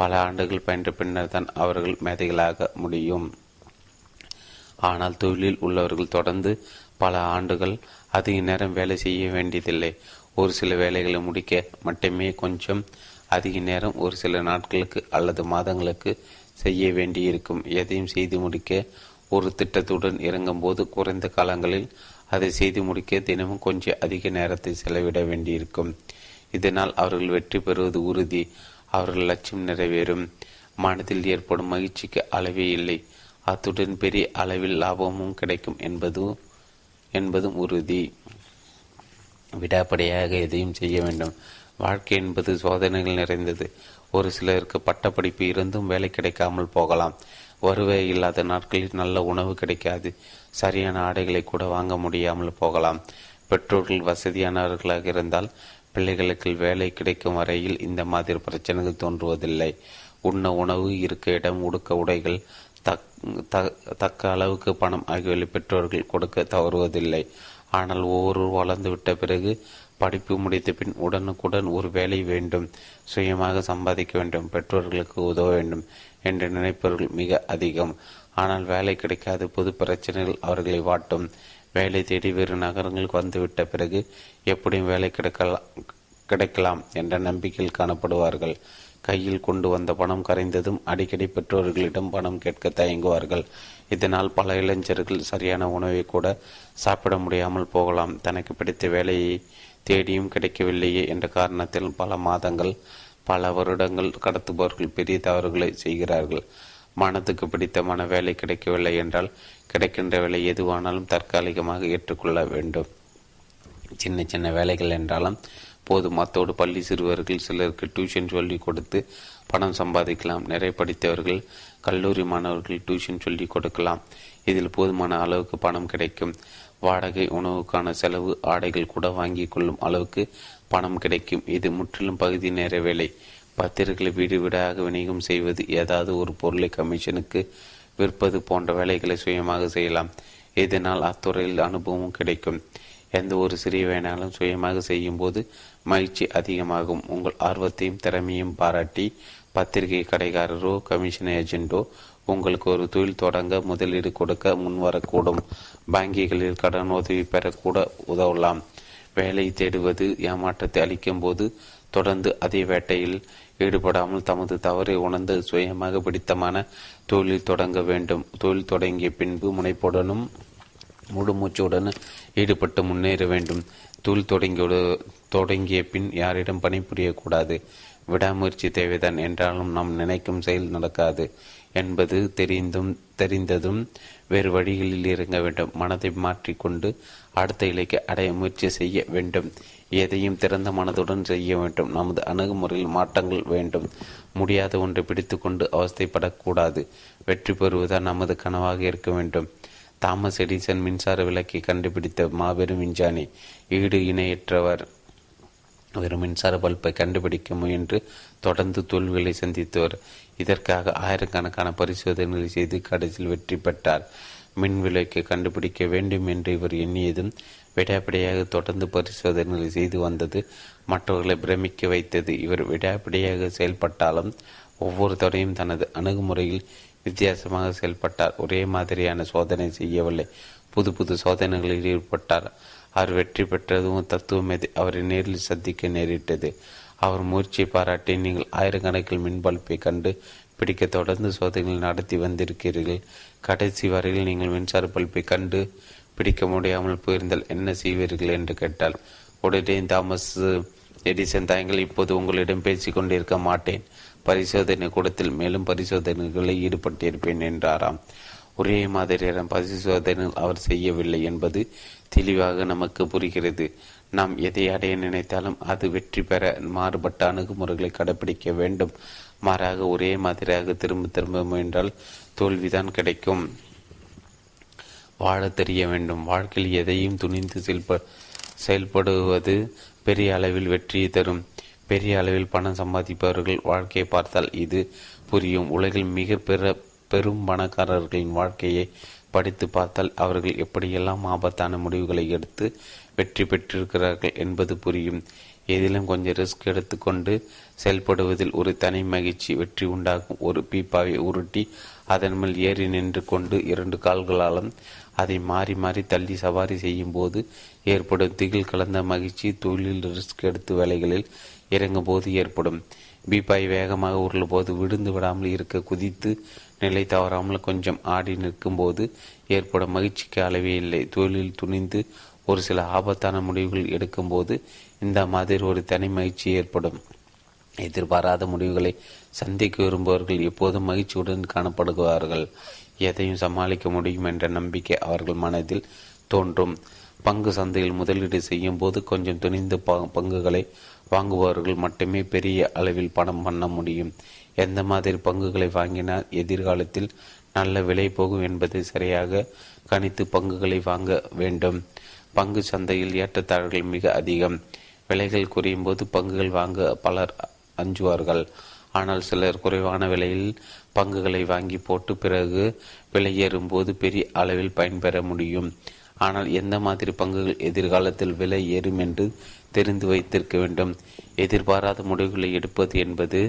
பல ஆண்டுகள் பயின்ற பின்னர் தான் அவர்கள் மேதைகளாக முடியும். ஆனால் தொழிலில் உள்ளவர்கள் தொடர்ந்து பல ஆண்டுகள் அதிக நேரம் வேலை செய்ய வேண்டியதில்லை. ஒரு சில வேலைகளை முடிக்க மட்டுமே கொஞ்சம் அதிக நேரம் ஒரு சில நாட்களுக்கு அல்லது மாதங்களுக்கு செய்ய வேண்டியிருக்கும். எதையும் செய்து முடிக்க ஒரு திட்டத்துடன் இறங்கும் போது குறைந்த காலங்களில் அதை செய்து முடிக்க தினமும் கொஞ்சம் அதிக நேரத்தை செலவிட வேண்டியிருக்கும். இதனால் அவர்கள் வெற்றி பெறுவது உறுதி. அவர்கள் லட்சியம் நிறைவேறும். மனதில் ஏற்படும் மகிழ்ச்சிக்கு அளவே இல்லை. அத்துடன் பெரிய அளவில் லாபமும் கிடைக்கும் என்பதும் உறுதி. விடாப்படியாக எதையும் செய்ய வேண்டும். வாழ்க்கை என்பது சோதனைகள் நிறைந்தது. ஒரு சிலருக்கு பட்டப்படிப்பு இருந்தும் வேலை கிடைக்காமல் போகலாம். வருவாய் இல்லாத நாட்களில் நல்ல உணவு கிடைக்காது. சரியான ஆடைகளை கூட வாங்க முடியாமல் போகலாம். பெற்றோர்கள் வசதியானவர்களாக இருந்தால் பிள்ளைகளுக்கு வேலை கிடைக்கும் வரையில் இந்த மாதிரி பிரச்சனைகள் தோன்றுவதில்லை. உண்ண உணவு, இருக்க இடம், உடுக்க உடைகள், தக்க அளவுக்கு பணம் ஆகியவை பெற்றோர்கள் கொடுக்க தவறுவதில்லை. ஆனால் ஒவ்வொரு வளர்ந்துவிட்ட பிறகு படிப்பு முடித்த பின் உடனுக்குடன் ஒரு வேலை வேண்டும், சுயமாக சம்பாதிக்க வேண்டும், பெற்றோர்களுக்கு உதவ வேண்டும் என்று நினைப்பவர்கள் மிக அதிகம். ஆனால் வேலை கிடைக்காத பொது பிரச்சனைகள் அவர்களை வாட்டும். வேலை தேடி வேறு நகரங்களுக்கு வந்துவிட்ட பிறகு எப்படியும் வேலை கிடைக்கலாம் என்ற நம்பிக்கையில் காணப்படுவார்கள். கையில் கொண்டு வந்த பணம் கரைந்ததும் அடிக்கடி பெற்றோர்களிடம் பணம் கேட்க தயங்குவார்கள். இதனால் பல இளைஞர்கள் சரியான உணவை கூட சாப்பிட முடியாமல் போகலாம். தனக்கு பிடித்த வேலையை தேடியும் கிடைக்கவில்லையே என்ற காரணத்தில் பல மாதங்கள், பல வருடங்கள் கடத்துபவர்கள் பெரிய தவறுகளை செய்கிறார்கள். மனத்துக்கு பிடித்தமான வேலை கிடைக்கவில்லை என்றால் கிடைக்கின்ற வேலை எதுவானாலும் தற்காலிகமாக ஏற்றுக்கொள்ள வேண்டும். சின்ன சின்ன வேலைகள் என்றாலும் போதும். அத்தோடு பள்ளி சிறுவர்கள் சிலருக்கு டியூஷன் சொல்லிக் கொடுத்து பணம் சம்பாதிக்கலாம். நிறைய படித்தவர்கள், கல்லூரி மாணவர்கள் டியூஷன் சொல்லிக் கொடுக்கலாம். இதில் போதுமான அளவுக்கு பணம் கிடைக்கும். வாடகை, உணவுக்கான செலவு, ஆடைகள் கூட வாங்கிக் கொள்ளும் அளவுக்கு பணம் கிடைக்கும். இது முற்றிலும் பகுதி நேர வேலை. பத்திரிகைகளை வீடு வீடாக விநியோகம் செய்வது, ஏதாவது ஒரு பொருளை கமிஷனுக்கு விற்பது போன்ற வேலைகளை சுயமாக செய்யலாம். இதனால் அத்துறையில் அனுபவமும் கிடைக்கும். எந்த ஒரு சிறிய வேலையாலும் சுயமாக செய்யும் போது மகிழ்ச்சி அதிகமாகும். உங்கள் ஆர்வத்தையும் திறமையும் பாராட்டி பத்திரிகை கடைக்காரரோ கமிஷன் ஏஜென்டோ உங்களுக்கு ஒரு தொழில் தொடங்க முதலீடு கொடுக்க முன்வரக்கூடும். வங்கிகளில் கடன் உதவி பெறக்கூட உதவலாம். வேலை தேடுவது ஏமாற்றத்தை அளிக்கும் போது தொடர்ந்து அதே வேட்டையில் ஈடுபடாமல் தமது தவறை உணர்ந்து சுயமாக பிடித்தமான தொழில் தொடங்க வேண்டும். தொழில் தொடங்கிய பின்பு முனைப்புடனும் முழுமூச்சுடன் ஈடுபட்டு முன்னேற வேண்டும். தொழில் தொடங்கிய பின் யாரிடம் பணிபுரியக்கூடாது. விடாமுயற்சி தேவைதான். என்றாலும் நாம் நினைக்கும் செயல் நடக்காது என்பது தெரிந்ததும் வேறு வழிகளில் இறங்க வேண்டும். மனதை மாற்றிக்கொண்டு அடுத்த இலக்கை அடைய முயற்சி செய்ய வேண்டும். எதையும் திறந்த மனதுடன் செய்ய வேண்டும். நமது அணுகுமுறையில் மாற்றங்கள் வேண்டும். முடியாத ஒன்றை பிடித்து கொண்டு அவஸ்தைப்படக்கூடாது. வெற்றி பெறுவதால் நமது கனவாக இருக்க வேண்டும். தாமஸ் எடிசன் மின்சார விளக்கை கண்டுபிடித்த மாபெரும் விஞ்ஞானி. ஈடு இணையற்றவர். வெறும் மின்சார பல்பை கண்டுபிடிக்க முயன்று தொடர்ந்து தோல்விகளை சந்தித்தவர். இதற்காக ஆயிரக்கணக்கான பரிசோதனைகளை செய்து கடைசியில் வெற்றி பெற்றார். மின் விளக்கை கண்டுபிடிக்க வேண்டும் என்று இவர் எண்ணியதும் விடாப்பிடையாக தொடர்ந்து பரிசோதனைகளை செய்து வந்தது மற்றவர்களை பிரமிக்க வைத்தது. இவர் விடாப்பிடையாக செயல்பட்டாலும் ஒவ்வொரு தடையும் தனது அணுகுமுறையில் வித்தியாசமாக செயல்பட்டார். ஒரே மாதிரியான சோதனை செய்யவில்லை. புது புது சோதனைகளில் ஈடுபட்டார். அவர் வெற்றி பெற்றதும் தத்துவம் அவரை நேரில் சந்திக்க நேரிட்டது. அவர் முயற்சியை பாராட்டி, நீங்கள் ஆயிரக்கணக்கில் மின்பல்பை கண்டு பிடிக்க தொடர்ந்து சோதனைகள் நடத்தி வந்திருக்கிறீர்கள். கடைசி வரையில் நீங்கள் மின்சார பல்பை கண்டு பிடிக்க முடியாமல் போயிருந்தால் என்ன செய்வீர்கள் என்று கேட்டால், உடனே தாமஸ் எடிசன், தாங்கள் இப்போது உங்களிடம் பேசிக்கொண்டிருக்க மாட்டேன். பரிசோதனை கூடத்தில் மேலும் பரிசோதனைகளை ஈடுபட்டிருப்பேன் என்றாராம். ஒரே மாதிரியான பரிசோதனை அவர் செய்யவில்லை என்பது தெளிவாக நமக்கு புரிகிறது. நாம் எதை அடைய நினைத்தாலும் அது வெற்றி பெற மாறுபட்ட அணுகுமுறைகளை கடைபிடிக்க வேண்டும். மாறாக ஒரே மாதிரியாக திரும்ப திரும்ப முயன்றால் தோல்விதான் கிடைக்கும். வாழ தெரிய வேண்டும். வாழ்க்கையில் எதையும் துணிந்து செயல்படுவது பெரிய அளவில் வெற்றியை தரும். பெரிய அளவில் பணம் சம்பாதிப்பவர்கள் வாழ்க்கையை பார்த்தால் இது புரியும். உலகில் மிக பெரும் பணக்காரர்களின் வாழ்க்கையை படித்து பார்த்தால் அவர்கள் எப்படியெல்லாம் ஆபத்தான முடிவுகளை எடுத்து வெற்றி பெற்றிருக்கிறார்கள் என்பது புரியும். எதிலும் கொஞ்சம் ரிஸ்க் எடுத்துக்கொண்டு செயல்படுவதில் ஒரு தனி மகிழ்ச்சி வெற்றி உண்டாகும். ஒரு பீப்பாவை உருட்டி அதன் மேல் ஏறி நின்று கொண்டு இரண்டு கால்களாலும் அதை மாறி மாறி தள்ளி சவாரி செய்யும் போது ஏற்படும் திகில் கலந்த மகிழ்ச்சி தொழிலில் ரிஸ்க் எடுத்து வேலைகளில் இறங்கும் போது ஏற்படும். பீப்பாய் வேகமாக உருளும் போது விழுந்து விடாமல் இருக்க குதித்து நிலை தவறாமல் கொஞ்சம் ஆடி நிற்கும் போது ஏற்படும் மகிழ்ச்சிக்கு அளவே இல்லை. தொழிலில் துணிந்து ஒரு சில ஆபத்தான முடிவுகள் எடுக்கும்போது இந்த மாதிரி ஒரு தனி மகிழ்ச்சி ஏற்படும். எதிர்பாராத முடிவுகளை சந்திக்க விரும்புபவர்கள் எப்போதும் மகிழ்ச்சியுடன் காணப்படுகிறார்கள். எதையும் சமாளிக்க முடியும் என்ற நம்பிக்கை அவர்கள் மனதில் தோன்றும். பங்கு சந்தையில் முதலீடு செய்யும் போது கொஞ்சம் துணிந்து பங்குகளை வாங்குபவர்கள் மட்டுமே பெரிய அளவில் பணம் பண்ண முடியும். எந்த மாதிரி பங்குகளை வாங்கினால் எதிர்காலத்தில் நல்ல விலை போகும் என்பதை சரியாக கணித்து பங்குகளை வாங்க வேண்டும். பங்கு சந்தையில் ஏற்றத்தாழ்வுகள் மிக அதிகம். விலைகள் குறையும் போது பங்குகள் வாங்க பலர் அஞ்சுவார்கள். ஆனால் சிலர் குறைவான விலையில் பங்குகளை வாங்கி போட்டு பிறகு விலை ஏறும்போது பெரிய அளவில் பயன்பெற முடியும். ஆனால் எந்த மாதிரி பங்குகள் எதிர்காலத்தில் விலை ஏறும் என்று தெரிந்து வைத்திருக்க வேண்டும். எதிர்பாராத முடிவுகளை எடுப்பது என்பது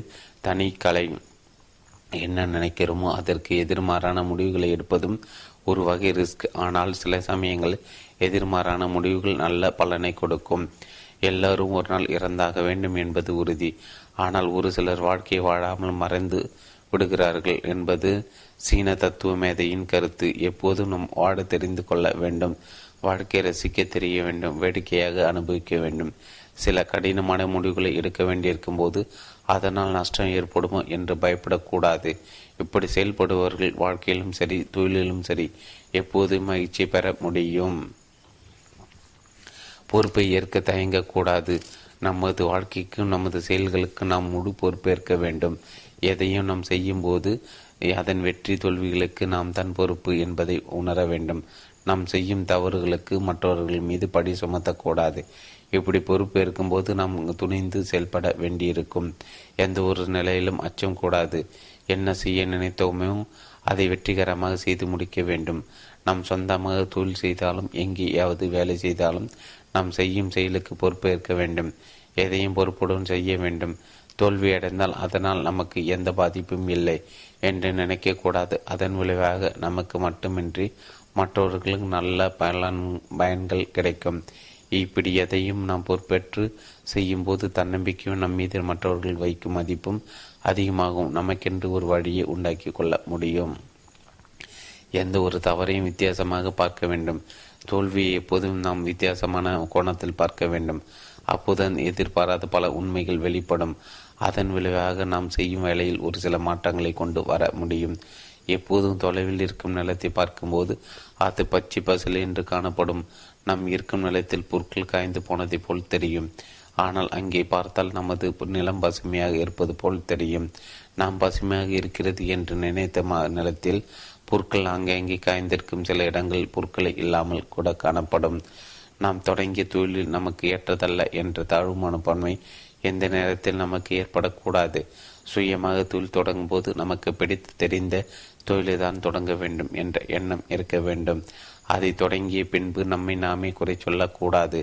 தனி கலை. என்ன நினைக்கிறோமோ அதற்கு எதிர்மாறான முடிவுகளை எடுப்பதும் ஒரு வகை ரிஸ்க். ஆனால் சில சமயங்கள் எதிர்மாறான முடிவுகள் நல்ல பலனை கொடுக்கும். எல்லாரும் ஒரு நாள் இறந்தாக வேண்டும் என்பது உறுதி. ஆனால் ஒரு சிலர் வாழ்க்கையை வாழாமல் மறைந்து விடுகிறார்கள் என்பது சீன தத்துவ மேதையின் கருத்து. எப்போதும் நம் வாட தெரிந்து கொள்ள வேண்டும், வாழ்க்கையை ரசிக்க தெரிய வேண்டும், வேடிக்கையாக அனுபவிக்க வேண்டும். சில கடினமான முடிவுகளை எடுக்க வேண்டியிருக்கும் போது அதனால் நஷ்டம் ஏற்படுமோ என்று பயப்படக்கூடாது. இப்படி செயல்படுபவர்கள் வாழ்க்கையிலும் சரி தொழிலிலும் சரி எப்போதும் மகிழ்ச்சி பெற முடியும். பொறுப்பை ஏற்க தயங்கக்கூடாது. நமது வாழ்க்கைக்கும் நமது செயல்களுக்கும் நாம் முழு பொறுப்பேற்க வேண்டும். எதையும் நாம் செய்யும் போது அதன் வெற்றி தோல்விகளுக்கு நாம் தான் பொறுப்பு என்பதை உணர வேண்டும். நாம் செய்யும் தவறுகளுக்கு மற்றவர்கள் மீது பழி சுமத்தக்கூடாது. இப்படி பொறுப்பேற்கும் போது நாம் துணிந்து செயல்பட வேண்டியிருக்கும். எந்த ஒரு நிலையிலும் அச்சம் கூடாது. என்ன செய்ய நினைத்தோமோ அதை வெற்றிகரமாக செய்து முடிக்க வேண்டும். நாம் சொந்தமாக தொழில் செய்தாலும் எங்கேயாவது வேலை செய்தாலும் நாம் செய்யும் செயலுக்கு பொறுப்பேற்க வேண்டும். எதையும் பொறுப்புடன் செய்ய வேண்டும். தோல்வியடைந்தால் அதனால் நமக்கு எந்த பாதிப்பும் இல்லை என்று நினைக்கக்கூடாது. அதன் விளைவாக நமக்கு மட்டுமின்றி மற்றவர்களுக்கு நல்ல பயன்கள் கிடைக்கும். இப்படி எதையும் நாம் பொறுப்பேற்று செய்யும்போது தன்னம்பிக்கையும் நம் மீது மற்றவர்கள் வைக்கும் மதிப்பும் அதிகமாகும். நமக்கென்று ஒரு வழியை உண்டாக்கி கொள்ள முடியும். எந்த ஒரு தவறையும் வித்தியாசமாக பார்க்க வேண்டும். தோல்வியை எப்போதும் நாம் வித்தியாசமான கோணத்தில் பார்க்க வேண்டும். அப்போதுதான் எதிர்பாராத பல உண்மைகள் வெளிப்படும். அதன் விளைவாக நாம் செய்யும் வேலையில் ஒரு சில மாற்றங்களை கொண்டு வர முடியும். எப்போதும் தொலைவில் இருக்கும் நிலத்தை பார்க்கும்போது அது பச்சை பசுல என்று காணப்படும். நாம் இருக்கும் நிலத்தில் பொருட்கள் காய்ந்து போனதை போல் தெரியும். ஆனால் அங்கே பார்த்தால் நமது நிலம் பசுமையாக இருப்பது போல் தெரியும். நாம் பசுமையாக இருக்கிறது என்று நினைத்த நிலத்தில் பொருட்கள் அங்கங்கே காய்ந்திருக்கும். சில இடங்களில் பொருட்களை இல்லாமல் கூட காணப்படும். நாம் தொடங்கிய தொழிலில் நமக்கு ஏற்றதல்ல என்ற தாழ்வு மனப்பான்மை எந்த நேரத்தில் நமக்கு ஏற்படக்கூடாது. சுயமாக தொழில் தொடங்கும் போது நமக்கு பிடித்து தெரிந்த தொழிலை தான் தொடங்க வேண்டும் என்ற எண்ணம் இருக்க வேண்டும். அதை தொடங்கிய பின்பு நம்மை நாமே குறை சொல்லக்கூடாது.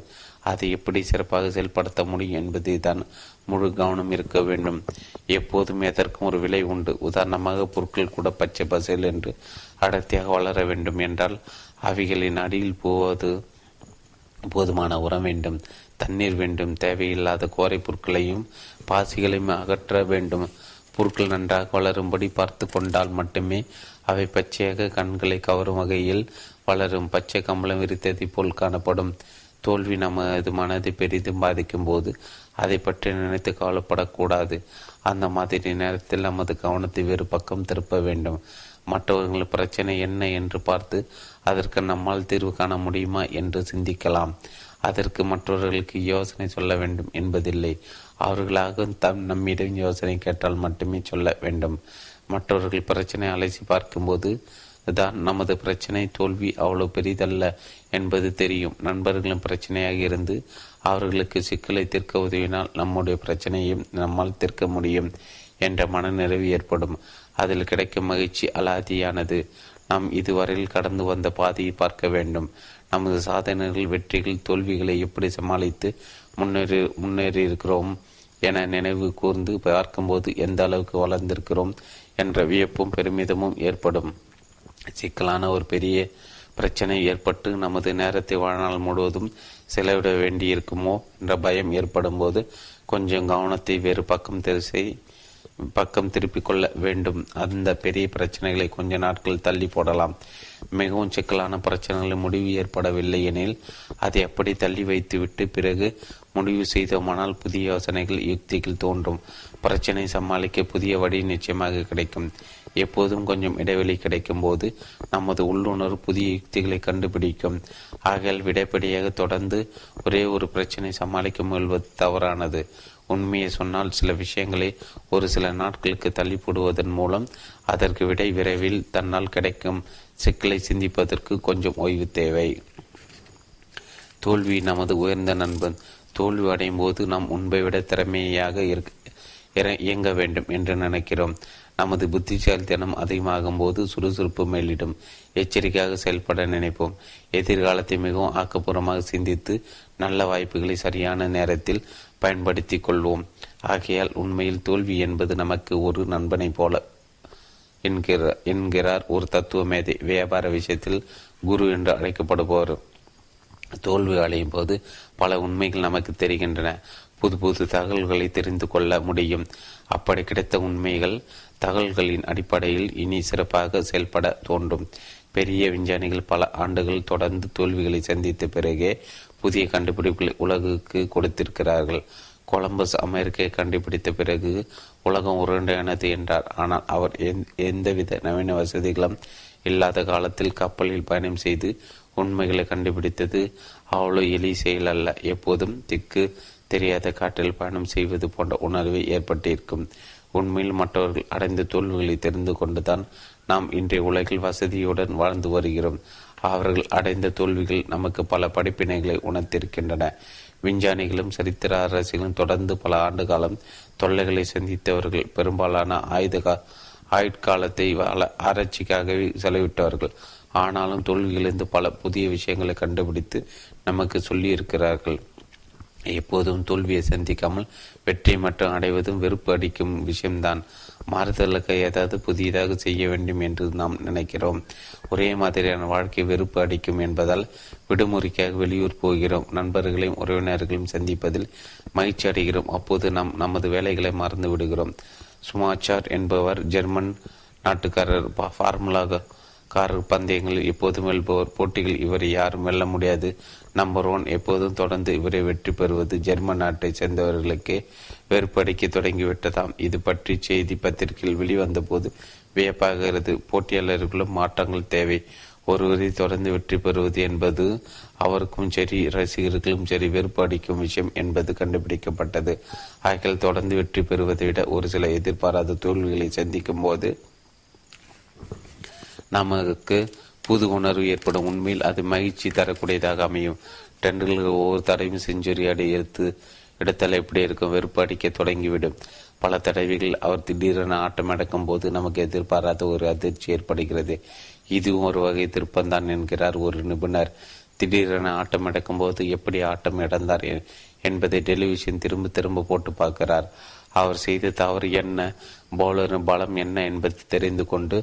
அதை எப்படி சிறப்பாக செயல்படுத்த முடியும் என்பதை தான் முழு கவனம் இருக்க வேண்டும். எப்போதும் எதற்கும் ஒரு விலை உண்டு. உதாரணமாக பொருட்கள் கூட பச்சை பசேல் என்று அடர்த்தியாக வளர வேண்டும் என்றால் அவைகளின் அடியில் போதுமான உரம் வேண்டும், தண்ணீர் வேண்டும், தேவையில்லாத கோரை பொருட்களையும் பாசிகளையும் அகற்ற வேண்டும். பொருட்கள் நன்றாக வளரும்படி பார்த்து கொண்டால் மட்டுமே அவை பச்சையாக கண்களை கவரும் வகையில் வளரும். பச்சை கம்பளம் விரித்ததை போல் காணப்படும். தோல்வி நமது மனதை பெரிதும் பாதிக்கும் போது அதை பற்றி நினைத்து கவலைப்படக்கூடாது. அந்த மாதிரி நேரத்தில் நமது கவனத்தை வேறு பக்கம் திருப்ப வேண்டும். மற்றவர்கள் பிரச்சனை என்ன என்று பார்த்து அதற்கு நம்மால் தீர்வு காண முடியுமா என்று சிந்திக்கலாம். அதற்கு மற்றவர்களுக்கு யோசனை சொல்ல வேண்டும் என்பதில்லை. அவர்களாக நம்மிடம் யோசனை கேட்டால் மட்டுமே சொல்ல வேண்டும். மற்றவர்கள் பிரச்சனை அலசி பார்க்கும்போது தான் நமது பிரச்சனை தோல்வி அவ்வளவு பெரிதல்ல என்பது தெரியும். நண்பர்களும் பிரச்சனையாக இருந்து அவர்களுக்கு சிக்கலை தீர்க்க உதவினால் நம்முடைய பிரச்சனையும் நம்மால் தீர்க்க முடியும் என்ற மனநிறைவு ஏற்படும். அதில் கிடைக்கும் மகிழ்ச்சி அலாதியானது. நாம் இதுவரையில் கடந்து வந்த பாதையை பார்க்க வேண்டும். நமது சாதனைகள், வெற்றிகள், தோல்விகளை எப்படி சமாளித்து முன்னேறியிருக்கிறோம் என நினைவு கூர்ந்து பார்க்கும்போது எந்த அளவுக்கு வளர்ந்திருக்கிறோம் என்ற வியப்பும் பெருமிதமும் ஏற்படும். சிக்கலான ஒரு பெரிய பிரச்சனை ஏற்பட்டு நமது நேரத்தை வாழ்நாள் முழுவதும் செலவிட வேண்டியிருக்குமோ என்ற பயம் ஏற்படும் போது கொஞ்சம் கவனத்தை வேறு பக்கம் திருப்பிக்கொள்ள வேண்டும். அந்த பெரிய பிரச்சனைகளை கொஞ்ச நாட்கள் தள்ளி போடலாம். மிகவும் சிக்கலான பிரச்சனைகளின் முடிவு ஏற்படவில்லை எனில் அதை அப்படி தள்ளி வைத்துவிட்டு பிறகு முடிவு செய்தோமானால் புதிய யோசனைகள் யுக்திகள் தோன்றும். பிரச்சனை சமாளிக்க புதிய வழி நிச்சயமாக கிடைக்கும். எப்போதும் கொஞ்சம் இடைவெளி கிடைக்கும் போது நமது உள்ளுணர்வு புதிய யுக்திகளை கண்டுபிடிக்கும். ஆகையால் விடைப்படியாக தொடர்ந்து ஒரே ஒரு பிரச்சனை சமாளிக்க முயல்வது தவறானது. உண்மையை சொன்னால் சில விஷயங்களை ஒரு சில நாட்களுக்கு தள்ளி போடுவதன் மூலம் அதற்கு விடை விரைவில் தன்னால் கிடைக்கும். சிக்கலை சிந்திப்பதற்கு கொஞ்சம் ஓய்வு தேவை. தோல்வி நமது உயர்ந்த நண்பன். தோல்வி அடையும் போது நாம் முன்பை விட திறமையாக இயங்க வேண்டும் என்று நினைக்கிறோம். நமது புத்திசாலித்தனம் அதிகமாகும் போது சுறுசுறுப்பு மேலிடும். எச்சரிக்கையாக செயல்பட நினைப்போம். எதிர்காலத்தை மிகவும் ஆக்கப்பூர்வமாக சிந்தித்து நல்ல வாய்ப்புகளை சரியான நேரத்தில் பயன்படுத்தி கொள்வோம். ஆகையால் உண்மையில் தோல்வி என்பது நமக்கு ஒரு நண்பனை போல என்கிறார் ஒரு தத்துவ மேதை, வியாபார விஷயத்தில் குரு என்று அழைக்கப்படுபவர். தோல்வி அடையும் போது பல உண்மைகள் நமக்கு தெரிகின்றன. புது புது தகவல்களை தெரிந்து கொள்ள முடியும். அப்படி கிடைத்த உண்மைகள் தகவல்களின் அடிப்படையில் இனி சிறப்பாக செயல்பட தோன்றும். பெரிய விஞ்ஞானிகள் பல ஆண்டுகள் தொடர்ந்து தோல்விகளை சந்தித்த பிறகே புதிய கண்டுபிடிப்புகளை உலகுக்கு கொடுத்திருக்கிறார்கள். கொலம்பஸ் அமெரிக்கை கண்டுபிடித்த பிறகு உலகம் உருண்டையானது என்றார். ஆனால் அவர் எந்தவித நவீன வசதிகளும் இல்லாத காலத்தில் கப்பலில் பயணம் செய்து உண்மைகளை கண்டுபிடித்தது அவ்வளோ எளி செயல் அல்ல. எப்போதும் திக்கு தெரியாத காற்றில் பயணம் செய்வது போன்ற உணர்வை ஏற்பட்டிருக்கும். உண்மையில் மற்றவர்கள் அடைந்த தோல்விகளை தெரிந்து கொண்டுதான் நாம் இன்றைய உலகில் வசதியுடன் வாழ்ந்து வருகிறோம். அவர்கள் அடைந்த தோல்விகள் நமக்கு பல படிப்பினைகளை உணர்த்திருக்கின்றன. விஞ்ஞானிகளும் சரித்திர அரசியலும் தொடர்ந்து பல ஆண்டு காலம் தொல்லைகளை சந்தித்தவர்கள். பெரும்பாலான ஆயுட்காலத்தை ஆராய்ச்சிக்காகவே செலவிட்டவர்கள். ஆனாலும் தோல்வியிலிருந்து பல புதிய விஷயங்களை கண்டுபிடித்து நமக்கு சொல்லியிருக்கிறார்கள். எப்போதும் தோல்வியை சந்திக்காமல் வெற்றி மட்டும் அடைவதும் வெறுப்பு அடிக்கும் விஷயம்தான். மாறுதலுக்கு ஏதாவது புதியதாக செய்ய வேண்டும் என்று நாம் நினைக்கிறோம். ஒரே மாதிரியான வாழ்க்கை வெறுப்பு அடிக்கும் என்பதால் விடுமுறைக்காக வெளியூர் போகிறோம். நண்பர்களையும் உறவினர்களையும் சந்திப்பதில் மகிழ்ச்சி அடைகிறோம். அப்போது நாம் நமது வேலைகளை மறந்து விடுகிறோம். சுமாச்சார் என்பவர் ஜெர்மன் நாட்டுக்காரர். ஃபார்முலாக கார் பந்தயங்களில் எப்போதும் வெல்பவர். போட்டிகள் இவரை யாரும் வெல்ல முடியாது. நம்பர் 1 எப்போதும் தொடர்ந்து இவரை வெற்றி பெறுவது ஜெர்மன் நாட்டை சேர்ந்தவர்களுக்கு வெறுப்படைக்க தொடங்கிவிட்டதாம். இது பற்றி செய்தி பத்திரிகையில் வெளிவந்த போது வியப்பாகிறது. போட்டியாளர்களும் மாற்றங்கள் தேவை. ஒருவரை தொடர்ந்து வெற்றி பெறுவது என்பது அவருக்கும் சரி ரசிகர்களுக்கும் சரி வெறுப்பு அடிக்கும் விஷயம் என்பது கண்டுபிடிக்கப்பட்டது. ஆகியால் தொடர்ந்து வெற்றி பெறுவதை விட ஒரு சில எதிர்பாராத தோல்விகளை சந்திக்கும் போது நமக்கு புது உணர்வு ஏற்படும். உண்மையில் அது மகிழ்ச்சி தரக்கூடியதாக அமையும். டெண்டுல்கர் ஒவ்வொரு தடையும் செஞ்சுரி அடைத்து இடத்தால் எப்படி இருக்கும் வெறுப்பு அடிக்க தொடங்கிவிடும். பல தடவைகள் அவர் திடீரென ஆட்டம் அடக்கும் போது நமக்கு எதிர்பாராத ஒரு அதிர்ச்சி ஏற்படுகிறது. இதுவும் ஒரு வகை திருப்பந்தான் என்கிறார் ஒரு நிபுணர். திடீரென ஆட்டம் அடக்கும் போது எப்படி ஆட்டம் இடந்தார் என்பதை டெலிவிஷன் திரும்ப திரும்ப போட்டு பார்க்கிறார். அவர் செய்த தவறு என்ன, பவுலரின் பலம் என்ன என்பதை தெரிந்து கொண்டு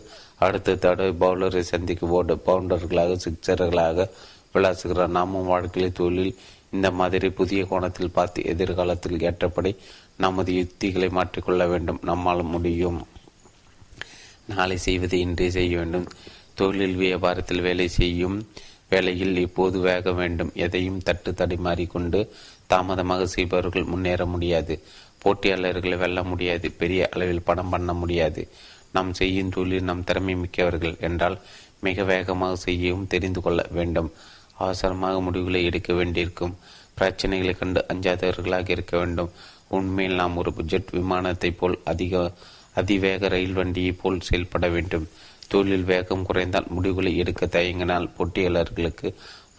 அடுத்த தடவை பவுலரை சந்திக்கும் போது பவுண்டர்களாக சிக்ஸர்களாக விளாசுகிறார். நாமும் வாழ்க்கையை தொழில் இந்த மாதிரி புதிய கோணத்தில் பார்த்து எதிர்காலத்தில் ஏற்றபடி நமது யுக்திகளை மாற்றிக்கொள்ள வேண்டும். நம்மால் முடியும். நாளை செய்வதை இன்றே செய்ய வேண்டும். தொழில் வியாபாரத்தில் வேலை செய்யும் வேலையில் இப்போது வேக வேண்டும். எதையும் தட்டு தடிமாறிக்கொண்டு தாமதமாக செய்பவர்கள் முன்னேற முடியாது. போட்டியாளர்களை வெல்ல முடியாது. பெரிய அளவில் பணம் பண்ண முடியாது. நாம் செய்யும் தொழில் நாம் திறமை மிக்கவர்கள் என்றால் மிக வேகமாக செய்யவும் தெரிந்து கொள்ள வேண்டும். அவசரமாக முடிவுகளை எடுக்க வேண்டியிருக்கும். பிரச்சனைகளை கண்டு அஞ்சாதவர்களாக இருக்க வேண்டும். உண்மையில் நாம் ஒரு ஜெட் விமானத்தை போல் அதிவேக ரயில் வண்டியை போல் செயல்பட வேண்டும். தொழில் வேகம் குறைந்தால் முடிவுகளை எடுக்க தயங்கினால் போட்டியாளர்களுக்கு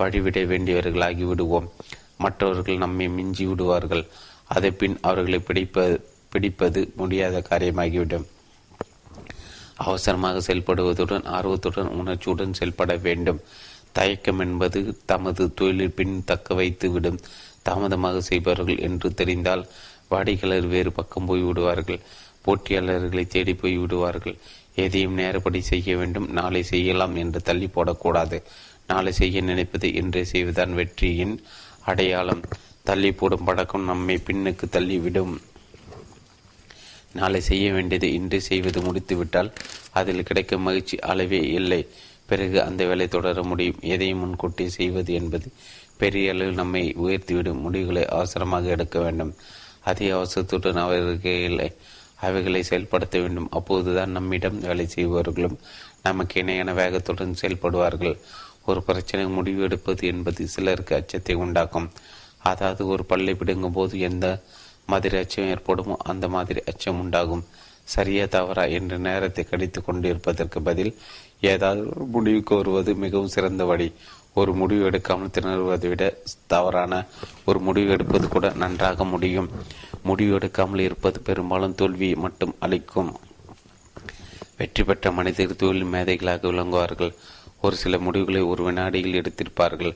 வழிவிட வேண்டியவர்களாகி விடுவோம். மற்றவர்கள் நம்மை மிஞ்சி விடுவார்கள். அதை பின் அவர்களை பிடிப்பது முடியாத காரியமாகிவிடும். அவசரமாக செயல்படுவதுடன் ஆர்வத்துடன் உணர்ச்சியுடன் செயல்பட வேண்டும். தயக்கம் என்பது தமது தொழிலில் பின் தக்க வைத்து விடும். தாமதமாக செய்பவர்கள் என்று தெரிந்தால் வாடிக்கையாளர் வேறு பக்கம் போய்விடுவார்கள். போட்டியாளர்களை தேடி போய்விடுவார்கள். எதையும் நேரப்படி செய்ய வேண்டும். நாளை செய்யலாம் என்று தள்ளி போடக்கூடாது. நாளை செய்ய நினைப்பது இன்றே செய்வதுதான் வெற்றியின் அடையாளம். தள்ளி போடும் பழக்கம் நம்மை பின்னுக்கு தள்ளிவிடும். நாளை செய்ய வேண்டியது இன்று செய்வது முடித்துவிட்டால் அதில் கிடைக்கும் மகிழ்ச்சி அளவே இல்லை. பிறகு அந்த வேலை தொடர முடியும். எதையும் முன்கூட்டி செய்வது என்பது பெரிய அளவில் நம்மை உயர்த்திவிடும் முடிவுகளை அவசரமாக எடுக்க வேண்டும். அதிக அவசரத்துடன் அவைகளை செயல்படுத்த வேண்டும். அப்போதுதான் நம்மிடம் வேலை செய்பவர்களும் நமக்கு இணையான வேகத்துடன் செயல்படுவார்கள். ஒரு பிரச்சனை முடிவு எடுப்பது என்பது சிலருக்கு அச்சத்தை உண்டாக்கும். அதாவது ஒரு பல்லை பிடுங்கும் போது எந்த மாதிரி அச்சம் ஏற்படுமோ அந்த மாதிரி அச்சம் உண்டாகும். சரியா தவறா என்று நேரத்தை கடித்து கொண்டிருப்பதற்கு பதில் ஏதாவது முடிவுக்கு வருவது மிகவும் சிறந்த வழி. ஒரு முடிவு எடுக்காமல் திணறுவதை விட தவறான ஒரு முடிவு எடுப்பது கூட நன்றாக முடியும். முடிவு எடுக்காமல் இருப்பது பெரும்பாலும் தோல்வியை மட்டும் அளிக்கும். வெற்றி பெற்ற மனிதர்கள் தொழில் மேதைகளாக விளங்குவார்கள். ஒரு சில முடிவுகளை ஒரு வினாடியில் எடுத்திருப்பார்கள்.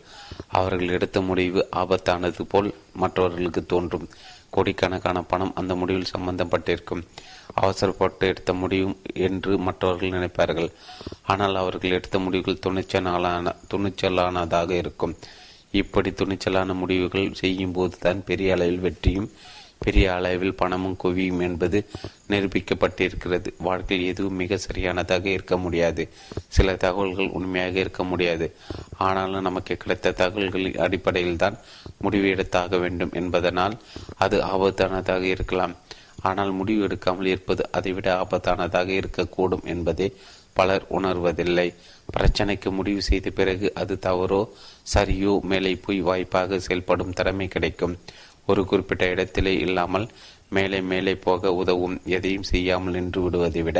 அவர்கள் எடுத்த முடிவு ஆபத்தானது போல் மற்றவர்களுக்கு தோன்றும். கோடிக்கணக்கான பணம் அந்த முடிவில் சம்பந்தப்பட்டிருக்கும். அவசரப்பட்டு எடுத்த முடியும் என்று மற்றவர்கள் நினைப்பார்கள். ஆனால் அவர்கள் எடுத்த முடிவுகள் துணிச்சலானதாக இருக்கும். இப்படி துணிச்சலான முடிவுகள் செய்யும் போது தான் பெரிய அளவில் வெற்றியும் பெரிய அளவில் பணமும் குவியும் என்பது நிரூபிக்கப்பட்டிருக்கிறது. வாழ்க்கையில் எதுவும் மிக சரியானதாக இருக்க முடியாது. சில தகவல்கள் உண்மையாக இருக்க முடியாது. ஆனாலும் நமக்கு கிடைத்த தகவல்களின் அடிப்படையில் தான் முடிவு எடுத்தாக வேண்டும் என்பதனால் அது ஆபத்தானதாக இருக்கலாம். ஆனால் முடிவு எடுக்காமல் இருப்பது அதைவிட ஆபத்தானதாக இருக்கக்கூடும் என்பதை பலர் உணர்வதில்லை. பிரச்சனைக்கு முடிவு செய்த பிறகு அது தவறோ சரியோ மேலே போய் வாய்ப்பாக செயல்படும் திறமை கிடைக்கும். ஒரு குறிப்பிட்ட இடத்திலே இல்லாமல் மேலே மேலே போக உதவும். எதையும் செய்யாமல் நின்று விடுவதை விட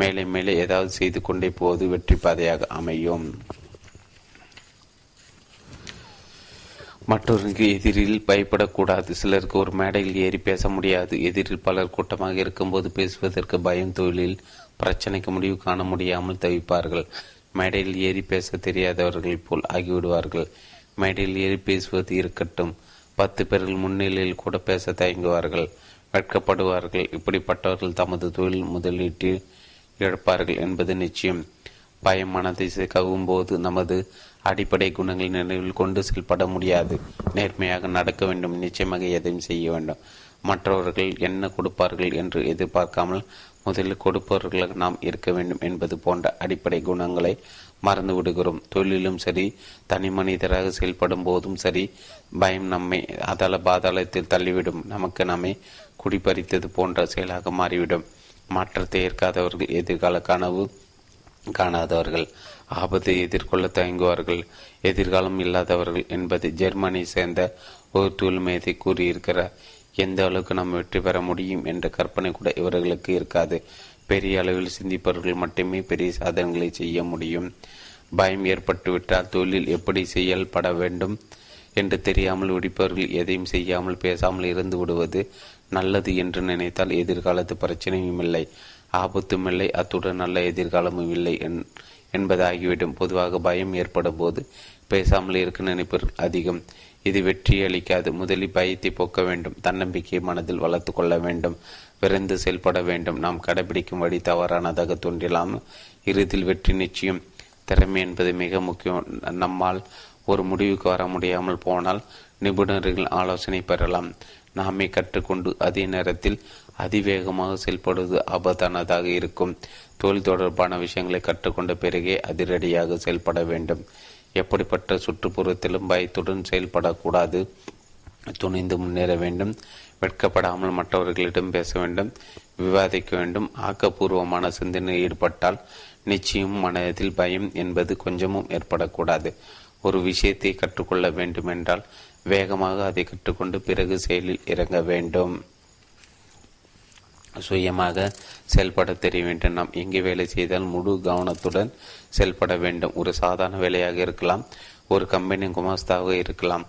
மேலே மேலே ஏதாவது செய்து கொண்டே போவது வெற்றி பாதையாக அமையும். மற்றொருக்கு எதிரில் பயப்படக்கூடாது. சிலருக்கு ஒரு மேடையில் ஏறி பேச முடியாது. எதிரில் பலர் கூட்டமாக இருக்கும்போது பேசுவதற்கு பயம். தொழிலில் பிரச்சனைக்கு முடிவு காண முடியாமல் தவிப்பார்கள். மேடையில் ஏறி பேச தெரியாதவர்கள் போல் ஆகிவிடுவார்கள். மேடையில் ஏறி பேசுவது இருக்கட்டும், 10 பேர்கள் முன்னிலையில் கூட பேச தயங்குவார்கள், வெட்கப்படுவார்கள். இப்படிப்பட்டவர்கள் தமது தொழில் முதலீட்டு இழப்பார்கள் என்பது நிச்சயம். பயம் மனதை கவும் போது நமது அடிப்படை குணங்களை நினைவில் கொண்டு செயல்பட முடியாது. நேர்மையாக நடக்க வேண்டும். நிச்சயமாக எதையும் செய்ய வேண்டும். மற்றவர்கள் என்ன கொடுப்பார்கள் என்று எதிர்பார்க்காமல் முதலில் கொடுப்பவர்களாக நாம் இருக்க வேண்டும் என்பது போன்ற அடிப்படை குணங்களை மறந்து விடுகிறோம். தொழிலும் சரி, தனி மனிதராக செயல்படும் போதும் சரி, பயம் நம்மை அதள பாதாளத்தில் தள்ளிவிடும். நமக்கு நம்மை குடிப்பறித்தது போன்ற செயலாக மாறிவிடும். மாற்றத்தை ஏற்காதவர்கள் எதிர்கால கனவு காணாதவர்கள், ஆபத்தை எதிர்கொள்ள தயங்குவார்கள், எதிர்காலம் இல்லாதவர்கள் என்பதை ஜெர்மனியை சேர்ந்த ஒரு தூய்மையத்தை கூறியிருக்கிறார். எந்த அளவுக்கு நாம் வெற்றி பெற முடியும் என்ற கற்பனை கூட இவர்களுக்கு இருக்காது. பெரிய அளவில் சிந்திப்பவர்கள் மட்டுமே பெரிய சாதனைகளை செய்ய முடியும். பயம் ஏற்பட்டுவிட்டால் தொழிலில் எப்படி செயல்பட வேண்டும் என்று தெரியாமல் வெடிப்பவர்கள் எதையும் செய்யாமல் பேசாமல் இருந்து விடுவது நல்லது என்று நினைத்தால் எதிர்காலத்து பிரச்சனையும் இல்லை, ஆபத்தும் இல்லை, அத்துடன் நல்ல எதிர்காலமும் இல்லை என்பதாகிவிடும். பொதுவாக பயம் ஏற்படும் போது பேசாமல் இருக்க நினைப்பவர்கள் அதிகம். இது வெற்றி அளிக்காது. முதலில் பயத்தை போக்க வேண்டும். தன்னம்பிக்கையை மனதில் வளர்த்து கொள்ள வேண்டும். விரைந்து செயல்பட வேண்டும். நாம் கடைபிடிக்கும் வழி தவறானதாக தோன்றலாம். இறுதியில் வெற்றி நிச்சயம். திறமை என்பது மிக முக்கியம். நம்மால் ஒரு முடிவுக்கு வர முடியாமல் போனால் நிபுணர்கள் ஆலோசனை பெறலாம். நாமே கற்றுக்கொண்டு அதே நேரத்தில் அதிவேகமாக செயல்படுவது ஆபத்தானதாக இருக்கும். தொழில் தொடர்பான விஷயங்களை கற்றுக்கொண்ட பிறகே அதிரடியாக செயல்பட வேண்டும். எப்படிப்பட்ட சுற்றுப்புறத்திலும் பயத்துடன் செயல்படக்கூடாது. துணிந்து முன்னேற வேண்டும். வெட்கப்படாமல் மற்றவர்களிடம் பேச வேண்டும், விவாதிக்க வேண்டும். ஆக்கப்பூர்வமான சிந்தனை ஈடுபட்டால் நிச்சயம் மனதில் பயம் என்பது கொஞ்சமும் ஏற்படக்கூடாது. ஒரு விஷயத்தை கற்றுக்கொள்ள வேண்டுமென்றால் வேகமாக அதை கற்றுக்கொண்டு பிறகு செயலில் இறங்க வேண்டும். சுயமாக செயல்பட தெரிய வேண்டும். நாம் எங்கே வேலை செய்தால் முழு கவனத்துடன் செயல்பட வேண்டும். ஒரு சாதாரண வேலையாக இருக்கலாம், ஒரு கம்பெனி குமாஸ்தாக இருக்கலாம்,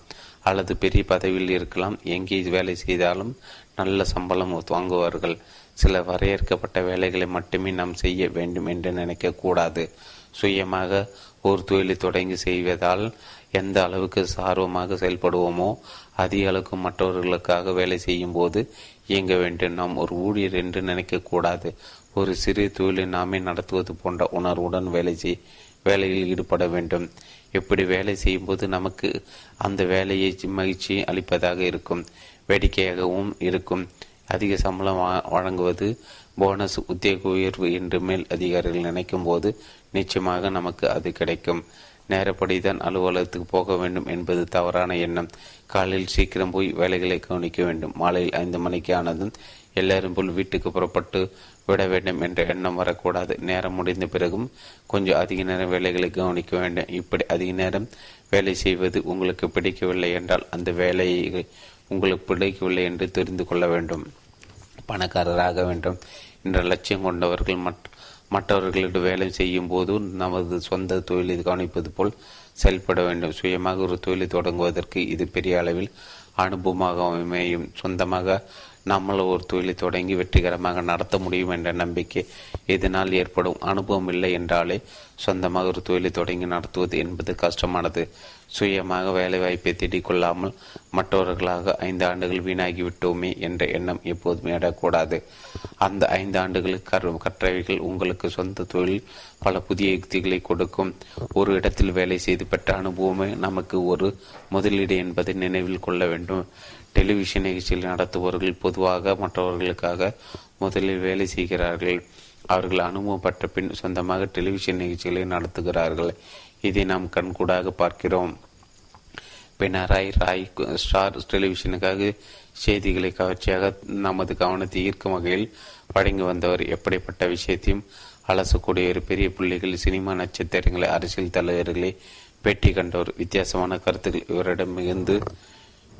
அல்லது பெரிய பதவியில் இருக்கலாம். எங்கே வேலை செய்தாலும் நல்ல சம்பளம் வாங்குவார்கள். சில வரையறுக்கப்பட்ட வேலைகளை மட்டுமே நாம் செய்ய வேண்டும் என்று நினைக்கக்கூடாது. சுயமாக ஒரு தொழிலை தொடங்கி செய்வதால் எந்த அளவுக்கு ஆர்வமாக செயல்படுவோமோ அதிக அளவுக்கு மற்றவர்களுக்காக வேலை செய்யும் போது இயங்க வேண்டும். நாம் ஒரு ஊழியர் என்று நினைக்கக்கூடாது. ஒரு சிறிய தொழிலை நாமே நடத்துவது போன்ற உணர்வுடன் வேலையில் ஈடுபட வேண்டும். எப்படி வேலை செய்யும்போது நமக்கு அந்த வேலையை மகிழ்ச்சி அளிப்பதாக இருக்கும், வேடிக்கையாகவும் இருக்கும். அதிக சம்பளம் வழங்குவது போனஸ், உத்தியோக உயர்வு என்று மேல் அதிகாரிகள் நினைக்கும் போது நிச்சயமாக நமக்கு அது கிடைக்கும். நேரப்படிதான் அலுவலகத்துக்கு போக வேண்டும் என்பது தவறான எண்ணம். காலையில் சீக்கிரம் போய் வேலைகளை கவனிக்க வேண்டும். மாலையில் 5 மணிக்கு ஆனதும் எல்லாரும் போல் வீட்டுக்கு புறப்பட்டு விட வேண்டும் என்ற எண்ணம் வரக்கூடாது. நேரம் முடிந்த பிறகும் கொஞ்சம் அதிக நேரம் வேலைகளை கவனிக்க வேண்டும். இப்படி அதிக நேரம் வேலை செய்வது உங்களுக்கு பிடிக்கவில்லை என்றால் அந்த வேலையை உங்களுக்கு பிடிக்கவில்லை என்று தெரிந்து கொள்ள வேண்டும். பணக்காரராக வேண்டும் என்ற லட்சியம் கொண்டவர்கள் மற்றவர்களோடு வேலை செய்யும் போது நமது சொந்த தொழிலை கவனிப்பது போல் செயல்பட வேண்டும். சுயமாக ஒரு தொழிலை தொடங்குவதற்கு இது பெரிய அளவில் அனுபவமாக அமையும். சொந்தமாக நம்மள ஒரு தொழிலை தொடங்கி வெற்றிகரமாக நடத்த முடியும் என்ற நம்பிக்கை இதனால் ஏற்படும். அனுபவம் இல்லை என்றாலே சொந்தமாக ஒரு தொழிலை தொடங்கி நடத்துவது என்பது கஷ்டமானது. சுயமாக வேலை வாய்ப்பை தேடிக்கொள்ளாமல் மற்றவர்களாக 5 ஆண்டுகள் வீணாகிவிட்டோமே என்ற எண்ணம் எப்போதுமே எடக்கூடாது. அந்த 5 ஆண்டுகளுக்கு கற்றவைகள் உங்களுக்கு சொந்த தொழில் பல புதிய யுக்திகளை கொடுக்கும். ஒரு இடத்தில் வேலை செய்து பெற்ற அனுபவமே நமக்கு ஒரு முதலீடு என்பதை நினைவில் கொள்ள வேண்டும். டெலிவிஷன் நிகழ்ச்சியில் நடத்துபவர்கள் பொதுவாக மற்றவர்களுக்காக முதலில் வேலை செய்கிறார்கள். அவர்கள் அனுபவம் பெற்ற பின் சொந்தமாக டெலிவிஷன் நிகழ்ச்சிகளை நடத்துகிறார்கள். இதை நாம் கண்கூடாக பார்க்கிறோம். பினராய் ராய் ஸ்டார் டெலிவிஷனுக்காக செய்திகளை கவர்ச்சியாக நமது கவனத்தை ஈர்க்கும் வகையில் வழங்கி வந்தவர். எப்படிப்பட்ட விஷயத்தையும் அலசக்கூடிய ஒரு பெரிய புள்ளிகள், சினிமா நட்சத்திரங்களை, அரசியல் தலைவர்களை பேட்டி கண்டவர். வித்தியாசமான கருத்துக்கள் இவரிடம் மிகுந்து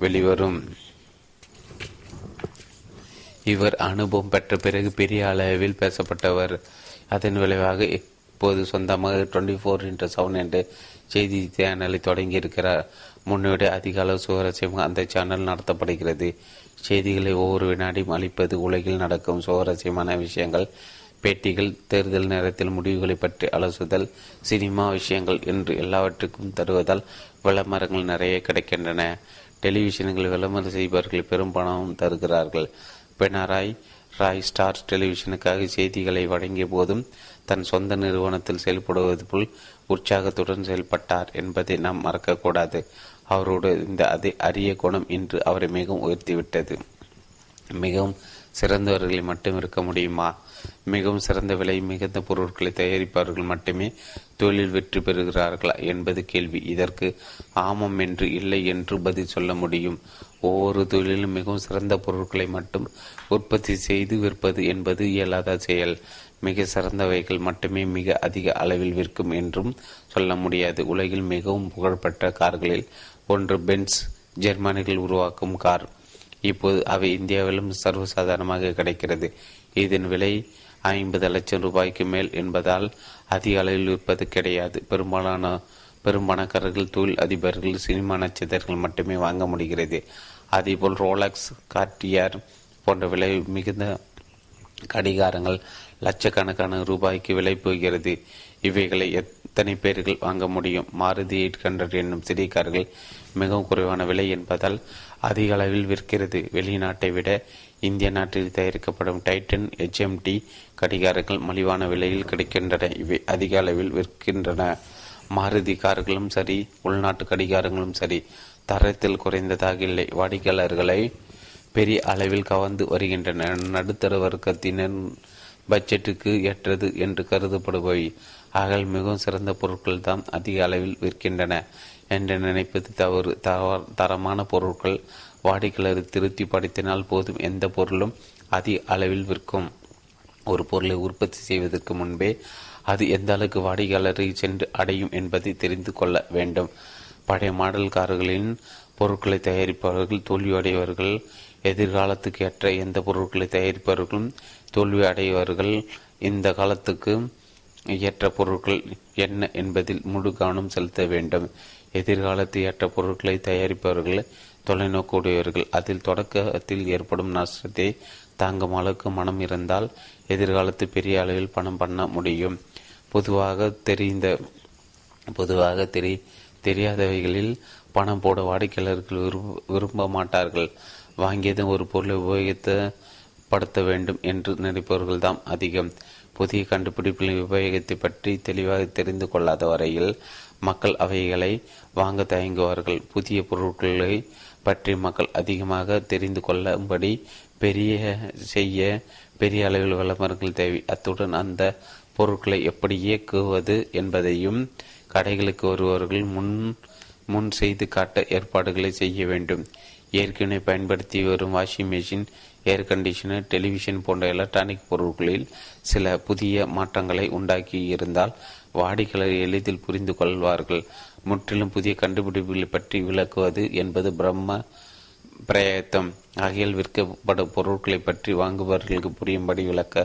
வெளிவரும். இவர் அனுபவம் பெற்ற பிறகு பெரிய அளவில் பேசப்பட்டவர். அதன் விளைவாக இப்போது சொந்தமாக 24/7 என்ற செய்தி சேனலை தொடங்கியிருக்கிறார். முன்னோட அதிக அளவு சுவாரஸ்யமாக அந்த சேனல் நடத்தப்படுகிறது. செய்திகளை ஒவ்வொரு வினாடியும் அளிப்பது, உலகில் நடக்கும் சுவாரஸ்யமான விஷயங்கள், பேட்டிகள், தேர்தல் நேரத்தில் முடிவுகளை பற்றி ஆலோசுதல், சினிமா விஷயங்கள் என்று எல்லாவற்றுக்கும் தருவதால் விளம்பரங்கள் நிறைய கிடைக்கின்றன. டெலிவிஷன்கள் விளம்பரம் செய்பவர்கள் பெரும் பணமும் தருகிறார்கள். பினராய் ராய் ஸ்டார் டெலிவிஷனுக்காக செய்திகளை வழங்கிய போதும் தன் சொந்த நிறுவனத்தில் செயல்படுவது போல் உற்சாகத்துடன் செயல்பட்டார் என்பதை நாம் மறக்கக்கூடாது. அவரோடு இந்த அரிய குணம் இன்று அவரை மிகவும் உயர்த்திவிட்டது. மிகவும் சிறந்தவர்களை மட்டும் இருக்க முடியுமா? மிகவும் சிறந்த விலை மிகுந்த பொருட்களை தயாரிப்பவர்கள் மட்டுமே தொழிலில் வெற்றி பெறுகிறார்களா என்பது கேள்வி. இதற்கு ஆமாம் என்று இல்லை என்று பதில் சொல்ல முடியும். ஒவ்வொரு தொழிலும் மிகவும் சிறந்த பொருட்களை மட்டும் உற்பத்தி செய்து விற்பது என்பது இயலாத செயல். மிக சிறந்தவைகள் மட்டுமே மிக அதிக அளவில் விற்கும் என்றும் சொல்ல முடியாது. உலகில் மிகவும் புகழ்பெற்ற கார்களில் ஒன்று பென்ஸ். ஜெர்மனிகள் உருவாக்கும் கார் இப்போது அவை இந்தியாவிலும் சர்வசாதாரணமாக கிடைக்கிறது. இதன் விலை 50 லட்சம் ரூபாய்க்கு மேல் என்பதால் அதிக அளவில் விற்பது கிடையாது. பெரும்பாலான தொழில் அதிபர்கள், சினிமா நட்சத்திரங்கள் மட்டுமே வாங்க முடிகிறது. அதேபோல் ரோலக்ஸ், கார்டியர் போன்ற விலை மிகுந்த கடிகாரங்கள் லட்சக்கணக்கான ரூபாய்க்கு விலை போகிறது. இவைகளை எத்தனை பேர்கள் வாங்க முடியும்? மாருதி 800 என்னும் சிறிய கார்கள் மிகவும் குறைவான விலை என்பதால் அதிக அளவில் விற்கிறது. வெளிநாட்டை விட இந்திய நாட்டில் தயாரிக்கப்படும் டைட்டன், HMT கடிகாரங்கள் மலிவான விலையில் கிடைக்கின்றன. இவை அதிக அளவில் விற்கின்றன. மாருதி கார்களும் சரி, உள்நாட்டு கடிகாரங்களும் சரி, தரத்தில் குறைந்ததாக இல்லை. வாடிக்கையாளர்களை பெரிய அளவில் கவர்ந்து வருகின்றன. நடுத்தர வர்க்கத்தினர் பட்ஜெட்டுக்கு ஏற்றது என்று கருதப்படுபவை. ஆகல் மிகவும் சிறந்த பொருட்கள் தான் அதிக அளவில் விற்கின்றன என்று நினைப்பது தவறு. தரமான பொருட்கள் வாடிக்கையாளர் திருப்தி படுத்தினால் போதும், எந்த பொருளும் அதிக அளவில் விற்கும். ஒரு பொருளை உற்பத்தி செய்வதற்கு முன்பே அது எந்த அளவுக்கு வாடிக்கையாளரை சென்று அடையும் என்பதை தெரிந்து கொள்ள வேண்டும். பழைய மாடல் கார்களின் பொருட்களை தயாரிப்பவர்கள் தோல்வியடையவர்கள். எதிர்காலத்துக்கு ஏற்ற எந்த பொருட்களை தயாரிப்பவர்களும் தோல்வி அடையவர்கள். இந்த காலத்துக்கு ஏற்ற பொருட்கள் என்ன என்பதில் முழு கவனம் செலுத்த வேண்டும். எதிர்காலத்து ஏற்ற பொருட்களை தயாரிப்பவர்கள் தொலைநோக்கூடியவர்கள். அதில் தொடக்கத்தில் ஏற்படும் நஷ்டத்தை தாங்கும் அளவுக்கு மனம் இருந்தால் எதிர்காலத்து பெரிய அளவில் பணம் பண்ண முடியும். பொதுவாக தெரியாதவைகளில் பணம் போட வாடிக்கையாளர்கள் விரும்ப மாட்டார்கள். வாங்கியதும் ஒரு பொருளை உபயோகப்படுத்த வேண்டும் என்று நினைப்பவர்கள் தான் அதிகம். புதிய கண்டுபிடிப்புகளின் உபயோகத்தை பற்றி தெளிவாக தெரிந்து கொள்ளாத வரையில் மக்கள் அவைகளை வாங்க தயங்குவார்கள். புதிய பொருட்களை பற்றி மக்கள் அதிகமாக தெரிந்து கொள்ளும்படி பெரிய அளவில் விளம்பரங்கள் தேவை. அத்துடன் அந்த பொருட்களை எப்படி இயக்குவது என்பதையும் கடைகளுக்கு வருபவர்கள் முன் செய்து காட்ட ஏற்பாடுகளை செய்ய வேண்டும். ஏற்கனவே பயன்படுத்தி வரும் washing machine, air conditioner, television போன்ற எலக்ட்ரானிக் பொருட்களில் சில புதிய மாற்றங்களை உண்டாக்கி இருந்தால் வாடிக்கையாளர் எளிதில் புரிந்து கொள்வார்கள். முற்றிலும் புதிய கண்டுபிடிப்புகளை பற்றி விளக்குவது என்பது பிரம்ம பிரயத்தம். ஆகியால் விற்கப்படும் பொருட்களை பற்றி வாங்குபவர்களுக்கு புரியும்படி விளக்க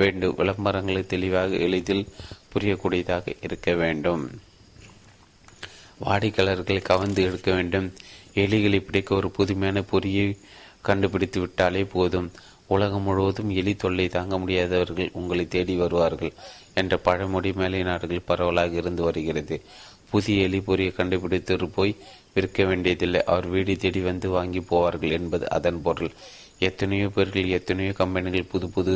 வேண்டும். விளம்பரங்களை தெளிவாக எளிதில் புரியக்கூடியதாக இருக்க வேண்டும். வாடிக்கையாளர்களை கவர்ந்து எடுக்க வேண்டும். எலிகளை பிடிக்க ஒரு புதுமையான பொறியை கண்டுபிடித்து விட்டாலே போதும். உலகம் முழுவதும் எலி தொல்லை தாங்க முடியாதவர்கள் உங்களை தேடி வருவார்கள் என்ற பழமொழி மேலை நாடுகள் பரவலாக இருந்து வருகிறது. புதிய எலி பொறியை கண்டுபிடித்து போய் விற்க வேண்டியதில்லை, அவர் வீடு தேடி வந்து வாங்கி போவார்கள் என்பது அதன் பொருள். எத்தனையோ பேர்கள், எத்தனையோ கம்பெனிகள் புது புது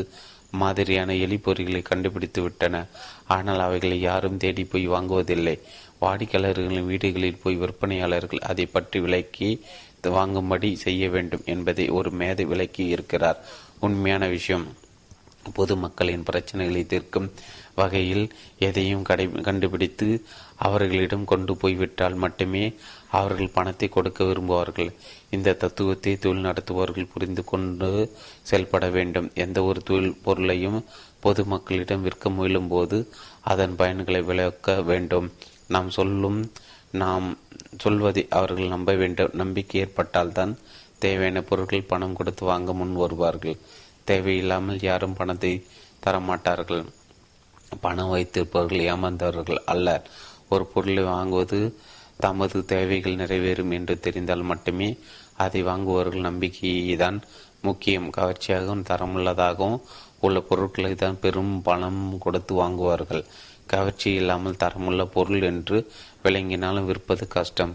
மாதிரியான எலி பொறிகளை கண்டுபிடித்து விட்டன. ஆனால் அவைகளை யாரும் தேடி போய் வாங்குவதில்லை. வாடிக்கையாளர்களின் வீடுகளில் போய் விற்பனையாளர்கள் அதை பற்றி விலக்கி வாங்கும்படி செய்ய வேண்டும் என்பதை ஒரு மேதை விலக்கி இருக்கிறார். உண்மையான விஷயம், பொதுமக்களின் பிரச்சனைகளை தீர்க்கும் வகையில் எதையும் கண்டுபிடித்து அவர்களிடம் கொண்டு போய்விட்டால் மட்டுமே அவர்கள் பணத்தை கொடுக்க விரும்புவார்கள். இந்த தத்துவத்தை தொழில் நடத்துபவர்கள் புரிந்து கொண்டு செயல்பட வேண்டும். எந்த ஒரு தொழில் பொருளையும் பொதுமக்களிடம் விற்க முயலும் போது அதன் பயன்களை விளக்க வேண்டும். நாம் சொல்வதை அவர்கள் நம்ப வேண்டும். நம்பிக்கை ஏற்பட்டால்தான் தேவையான பொருட்கள் பணம் கொடுத்து வாங்க முன் வருவார்கள். தேவையில்லாமல் யாரும் பணத்தை தரமாட்டார்கள். பணம் வைத்திருப்பவர்கள் ஏமாந்தவர்கள் அல்ல. ஒரு பொருளை வாங்குவது தமது தேவைகள் நிறைவேறும் என்று தெரிந்தால் மட்டுமே அதை வாங்குபவர்கள். நம்பிக்கையை தான் முக்கியம். கவர்ச்சியாகவும் தரமுள்ளதாகவும் உள்ள பொருட்களை தான் பெரும் பணம் கொடுத்து வாங்குவார்கள். கவர்ச்சி இல்லாமல் தரமுள்ள பொருள் என்று விளங்கினாலும் விற்பது கஷ்டம்.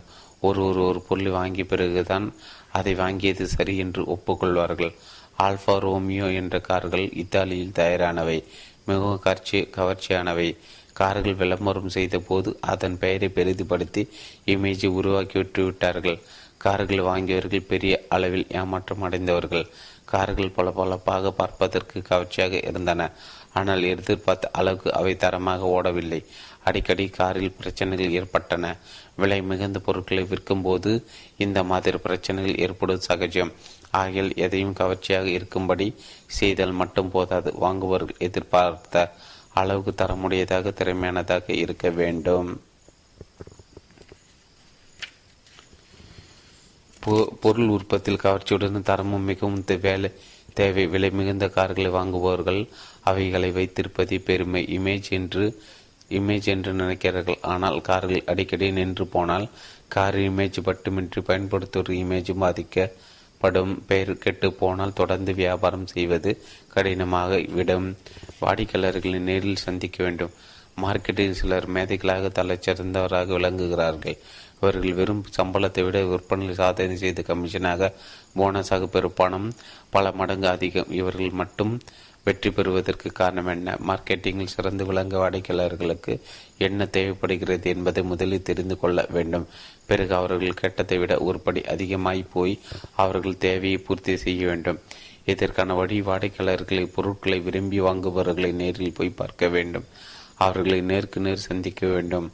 ஒரு பொருளை வாங்கிய பிறகுதான் அதை வாங்கியது சரி என்று ஒப்புக்கொள்வார்கள். ஆல்ஃபா ரோமியோ என்ற கார்கள் இத்தாலியில் தயாரானவை, மிகவும் கவர்ச்சியானவை. கார்கள் விளம்பரம் செய்த போது அதன் பெயரை பெரிதுபடுத்தி இமேஜை உருவாக்கி விட்டுவிட்டார்கள். கார்கள் வாங்கியவர்கள் பெரிய அளவில் ஏமாற்றம் அடைந்தவர்கள். கார்கள் பளபளப்பாக பார்ப்பதற்கு கவர்ச்சியாக இருந்தன. ஆனால் எதிர்பார்த்த அளவுக்கு அவை தரமாக ஓடவில்லை. அடிக்கடி காரில் பிரச்சனைகள் ஏற்பட்டன. விலை மிகுந்த பொருட்களை விற்கும் போது இந்த மாதிரி பிரச்சனைகள் ஏற்படும் சகஜம். ஆகியால் எதையும் கவர்ச்சியாக இருக்கும்படி செய்தால் மட்டும் போதாது, வாங்குபவர்கள் எதிர்பார்த்த அளவுக்கு தரமுடியதாக, திறமையானதாக இருக்க வேண்டும். பொருள் உற்பத்தியில் கவர்ச்சியுடன் தரமும் மிகவும் தேவை. விலை மிகுந்த கார்களை வாங்குபவர்கள் அவைகளை வைத்திருப்பதே பெருமை, இமேஜ் என்று நினைக்கிறார்கள். ஆனால் கார்கள் அடிக்கடி நின்று போனால் கார் இமேஜ் மட்டுமின்றி பயன்படுத்துவோர் இமேஜும் பாதிக்கப்படும். பெயர் கெட்டு போனால் தொடர்ந்து வியாபாரம் செய்வது கடினமாக விடும். வாடிக்கையாளர்களை நேரில் சந்திக்க வேண்டும். மார்க்கெட்டில் சிலர் மேதைகளாக தலைச்சிறந்தவராக விளங்குகிறார்கள். இவர்கள் வெறும் சம்பளத்தை விட விற்பனை சாதனை செய்து கமிஷனாக, போனஸாக பெறும் பணம் பல மடங்கு அதிகம். இவர்கள் மட்டும் வெற்றி பெறுவதற்கு காரணம் என்ன? மார்க்கெட்டிங்கில் சிறந்து விளங்க வாடிக்கையாளர்களுக்கு என்ன தேவைப்படுகிறது என்பதை முதலில் தெரிந்து கொள்ள வேண்டும். பிறகு அவர்கள் கேட்டதை விட ஒருபடி அதிகமாய் போய் அவர்கள் தேவையை பூர்த்தி செய்ய வேண்டும். இதற்கான வழி, வாடிக்கையாளர்களை பொருட்களை விரும்பி வாங்குபவர்களை நேரில் போய் பார்க்க வேண்டும். அவர்களை நேருக்கு நேர் சந்திக்க வேண்டும்.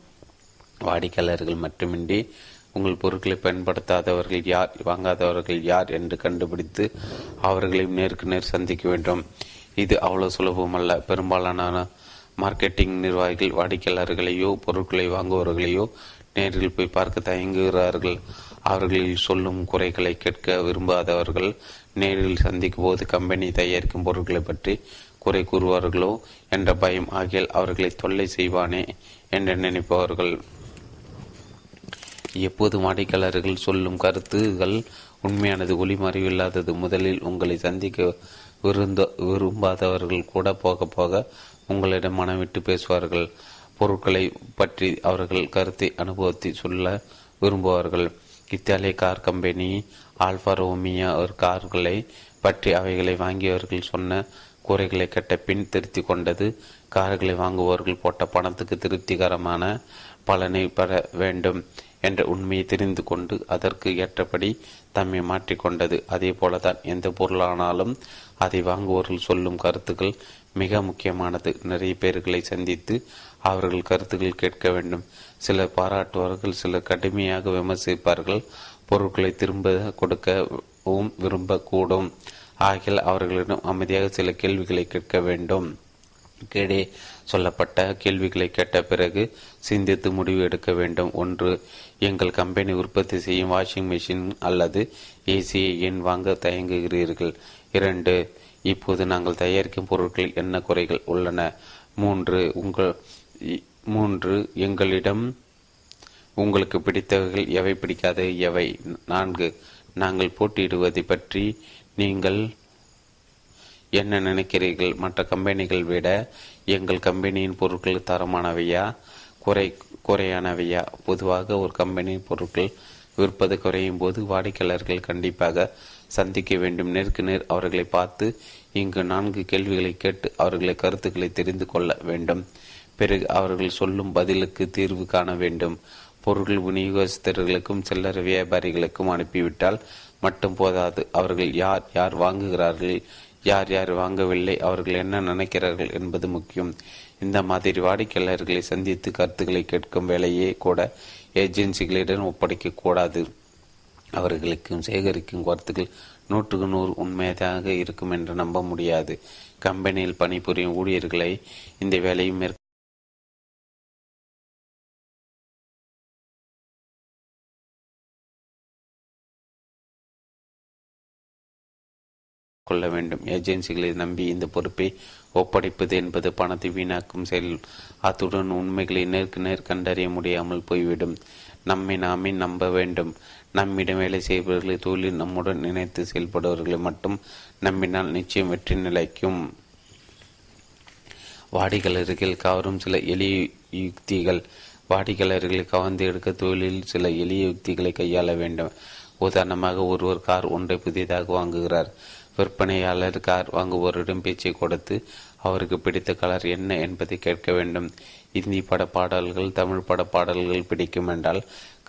வாடிக்கையாளர்கள் மட்டுமின்றி உங்கள் பொருட்களை பயன்படுத்தாதவர்கள் யார், வாங்காதவர்கள் யார் என்று கண்டுபிடித்து அவர்களையும் நேருக்கு நேர் சந்திக்க வேண்டும். இது அவ்வளோ சுலபமல்ல. பெரும்பாலான மார்க்கெட்டிங் நிர்வாகிகள் வாடிக்கையாளர்களையோ பொருட்களை வாங்குபவர்களையோ நேரில் போய் பார்க்க தயங்குகிறார்கள். அவர்களில் சொல்லும் குறைகளை கேட்க விரும்பாதவர்கள் நேரில் சந்திக்கும் போது கம்பெனி தயாரிக்கும் பொருட்களை பற்றி குறை கூறுவார்களோ என்ற பயம், ஆகியால் அவர்களை தொல்லை செய்வானே என்று நினைப்பவர்கள். எப்போது வாடிக்கையாளர்கள் சொல்லும் கருத்துகள் உண்மையானது, ஒளிமறைவில்லாதது. முதலில் உங்களை சந்திக்க விரும்பாதவர்கள் கூட போக போக உங்களிடம் மனம் விட்டு பேசுவார்கள். பொருட்களை பற்றி அவர்கள் கருத்தை, அனுபவத்தை சொல்ல விரும்புவார்கள். இத்தாலிய கார் கம்பெனி ஆல்ஃபா ரோமியோ கார்களை பற்றி அவைகளை வாங்கியவர்கள் சொன்ன குறைகளை கட்ட பின் திருத்தி கொண்டது. கார்களை வாங்குபவர்கள் போட்ட பணத்துக்கு திருப்திகரமான பலனை பெற வேண்டும் என்ற உண்மையை தெரிந்து கொண்டு அதற்கு ஏற்றபடி தம்மை மாற்றிக்கொண்டது. அதே போலதான் எந்த பொருளானாலும் அதை வாங்குவோர்கள் சொல்லும் கருத்துக்கள் மிக முக்கியமானது. நிறைய பேர்களை சந்தித்து அவர்கள் கருத்துக்கள் கேட்க வேண்டும். சிலர் பாராட்டுவார்கள், சிலர் கடுமையாக விமர்சிப்பார்கள். பொருட்களை திரும்ப கொடுக்கவும் விரும்பக்கூடும். ஆகிய அவர்களிடம் அமைதியாக சில கேள்விகளை கேட்க வேண்டும். கீழே சொல்லப்பட்ட கேள்விகளை கேட்ட பிறகு சிந்தித்து முடிவு எடுக்க வேண்டும். ஒன்று, எங்கள் கம்பெனி உற்பத்தி செய்யும் வாஷிங் மிஷின் அல்லது ஏசியை ஏன் வாங்க தயங்குகிறீர்கள்? இரண்டு, இப்போது நாங்கள் தயாரிக்கும் பொருட்களில் என்ன குறைகள் உள்ளன? மூன்று, எங்களிடம் உங்களுக்கு பிடித்தவர்கள் எவை, பிடிக்காத எவை? நான்கு, நாங்கள் போட்டியிடுவதை பற்றி நீங்கள் என்ன நினைக்கிறீர்கள்? மற்ற கம்பெனிகள் விட எங்கள் கம்பெனியின் பொருட்கள் தரமானவையா, குறையானவையா? பொதுவாக ஒரு கம்பெனியின் பொருட்கள் விற்பது குறையும் போது வாடிக்கையாளர்கள் கண்டிப்பாக சந்திக்க வேண்டும். நேருக்கு நேர் அவர்களை பார்த்து இங்கு 4 கேள்விகளை கேட்டு அவர்களை கருத்துக்களை தெரிந்து கொள்ள வேண்டும். பிறகு அவர்கள் சொல்லும் பதிலுக்கு தீர்வு காண வேண்டும். பொருட்கள் விநியோகஸ்தர்களுக்கும் சில்லறை வியாபாரிகளுக்கும் அனுப்பிவிட்டால் மட்டும் போதாது. அவர்கள் யார் யார் வாங்குகிறார்கள், யார் யார் வாங்கவில்லை, அவர்கள் என்ன நினைக்கிறார்கள் என்பது முக்கியம். இந்த மாதிரி வாடிக்கையாளர்களை சந்தித்து கருத்துக்களை கேட்கும் வேலையே கூட ஏஜென்சிகளிடம் ஒப்படைக்கக்கூடாது. அவர்களுக்கும் சேகரிக்கும் கருத்துக்கள் 100% உண்மையாக இருக்கும் என்று நம்ப முடியாது. கம்பெனியில் பணிபுரியும் ஊழியர்களை இந்த வேலையும் கொள்ள வேண்டும். ஏஜென்சிகளை நம்பி இந்த பொறுப்பை ஒப்படைப்பது என்பது பணத்தை வீணாக்கும் செயல். அத்துடன் உண்மைகளை நேருக்கு நேர் கண்டறிய முடியாமல் போய்விடும். நம்மை நாமே நம்ப வேண்டும். நம்மிடம் வேலை செய்பவர்களை, தொழிலில் நம்முடன் இணைத்து செயல்படுபவர்களை மட்டும் நம்பினால் நிச்சயம் வெற்றி நிலைக்கும். வாடிக்கையாளர்கள் கவரும் சில எளிய யுக்திகள். வாடிக்கையாளர்களை கவர்ந்து எடுக்க தொழிலில் சில எளிய யுக்திகளை கையாள வேண்டும். உதாரணமாக, ஒருவர் கார் ஒன்றை புதிதாக வாங்குகிறார். விற்பனையாளர் கார் வாங்குவோரிடம் பேச்சை கொடுத்து அவருக்கு பிடித்த கலர் என்ன என்பதை கேட்க வேண்டும். இந்தி பட பாடல்கள், தமிழ் பட பாடல்கள் பிடிக்கும் என்றால்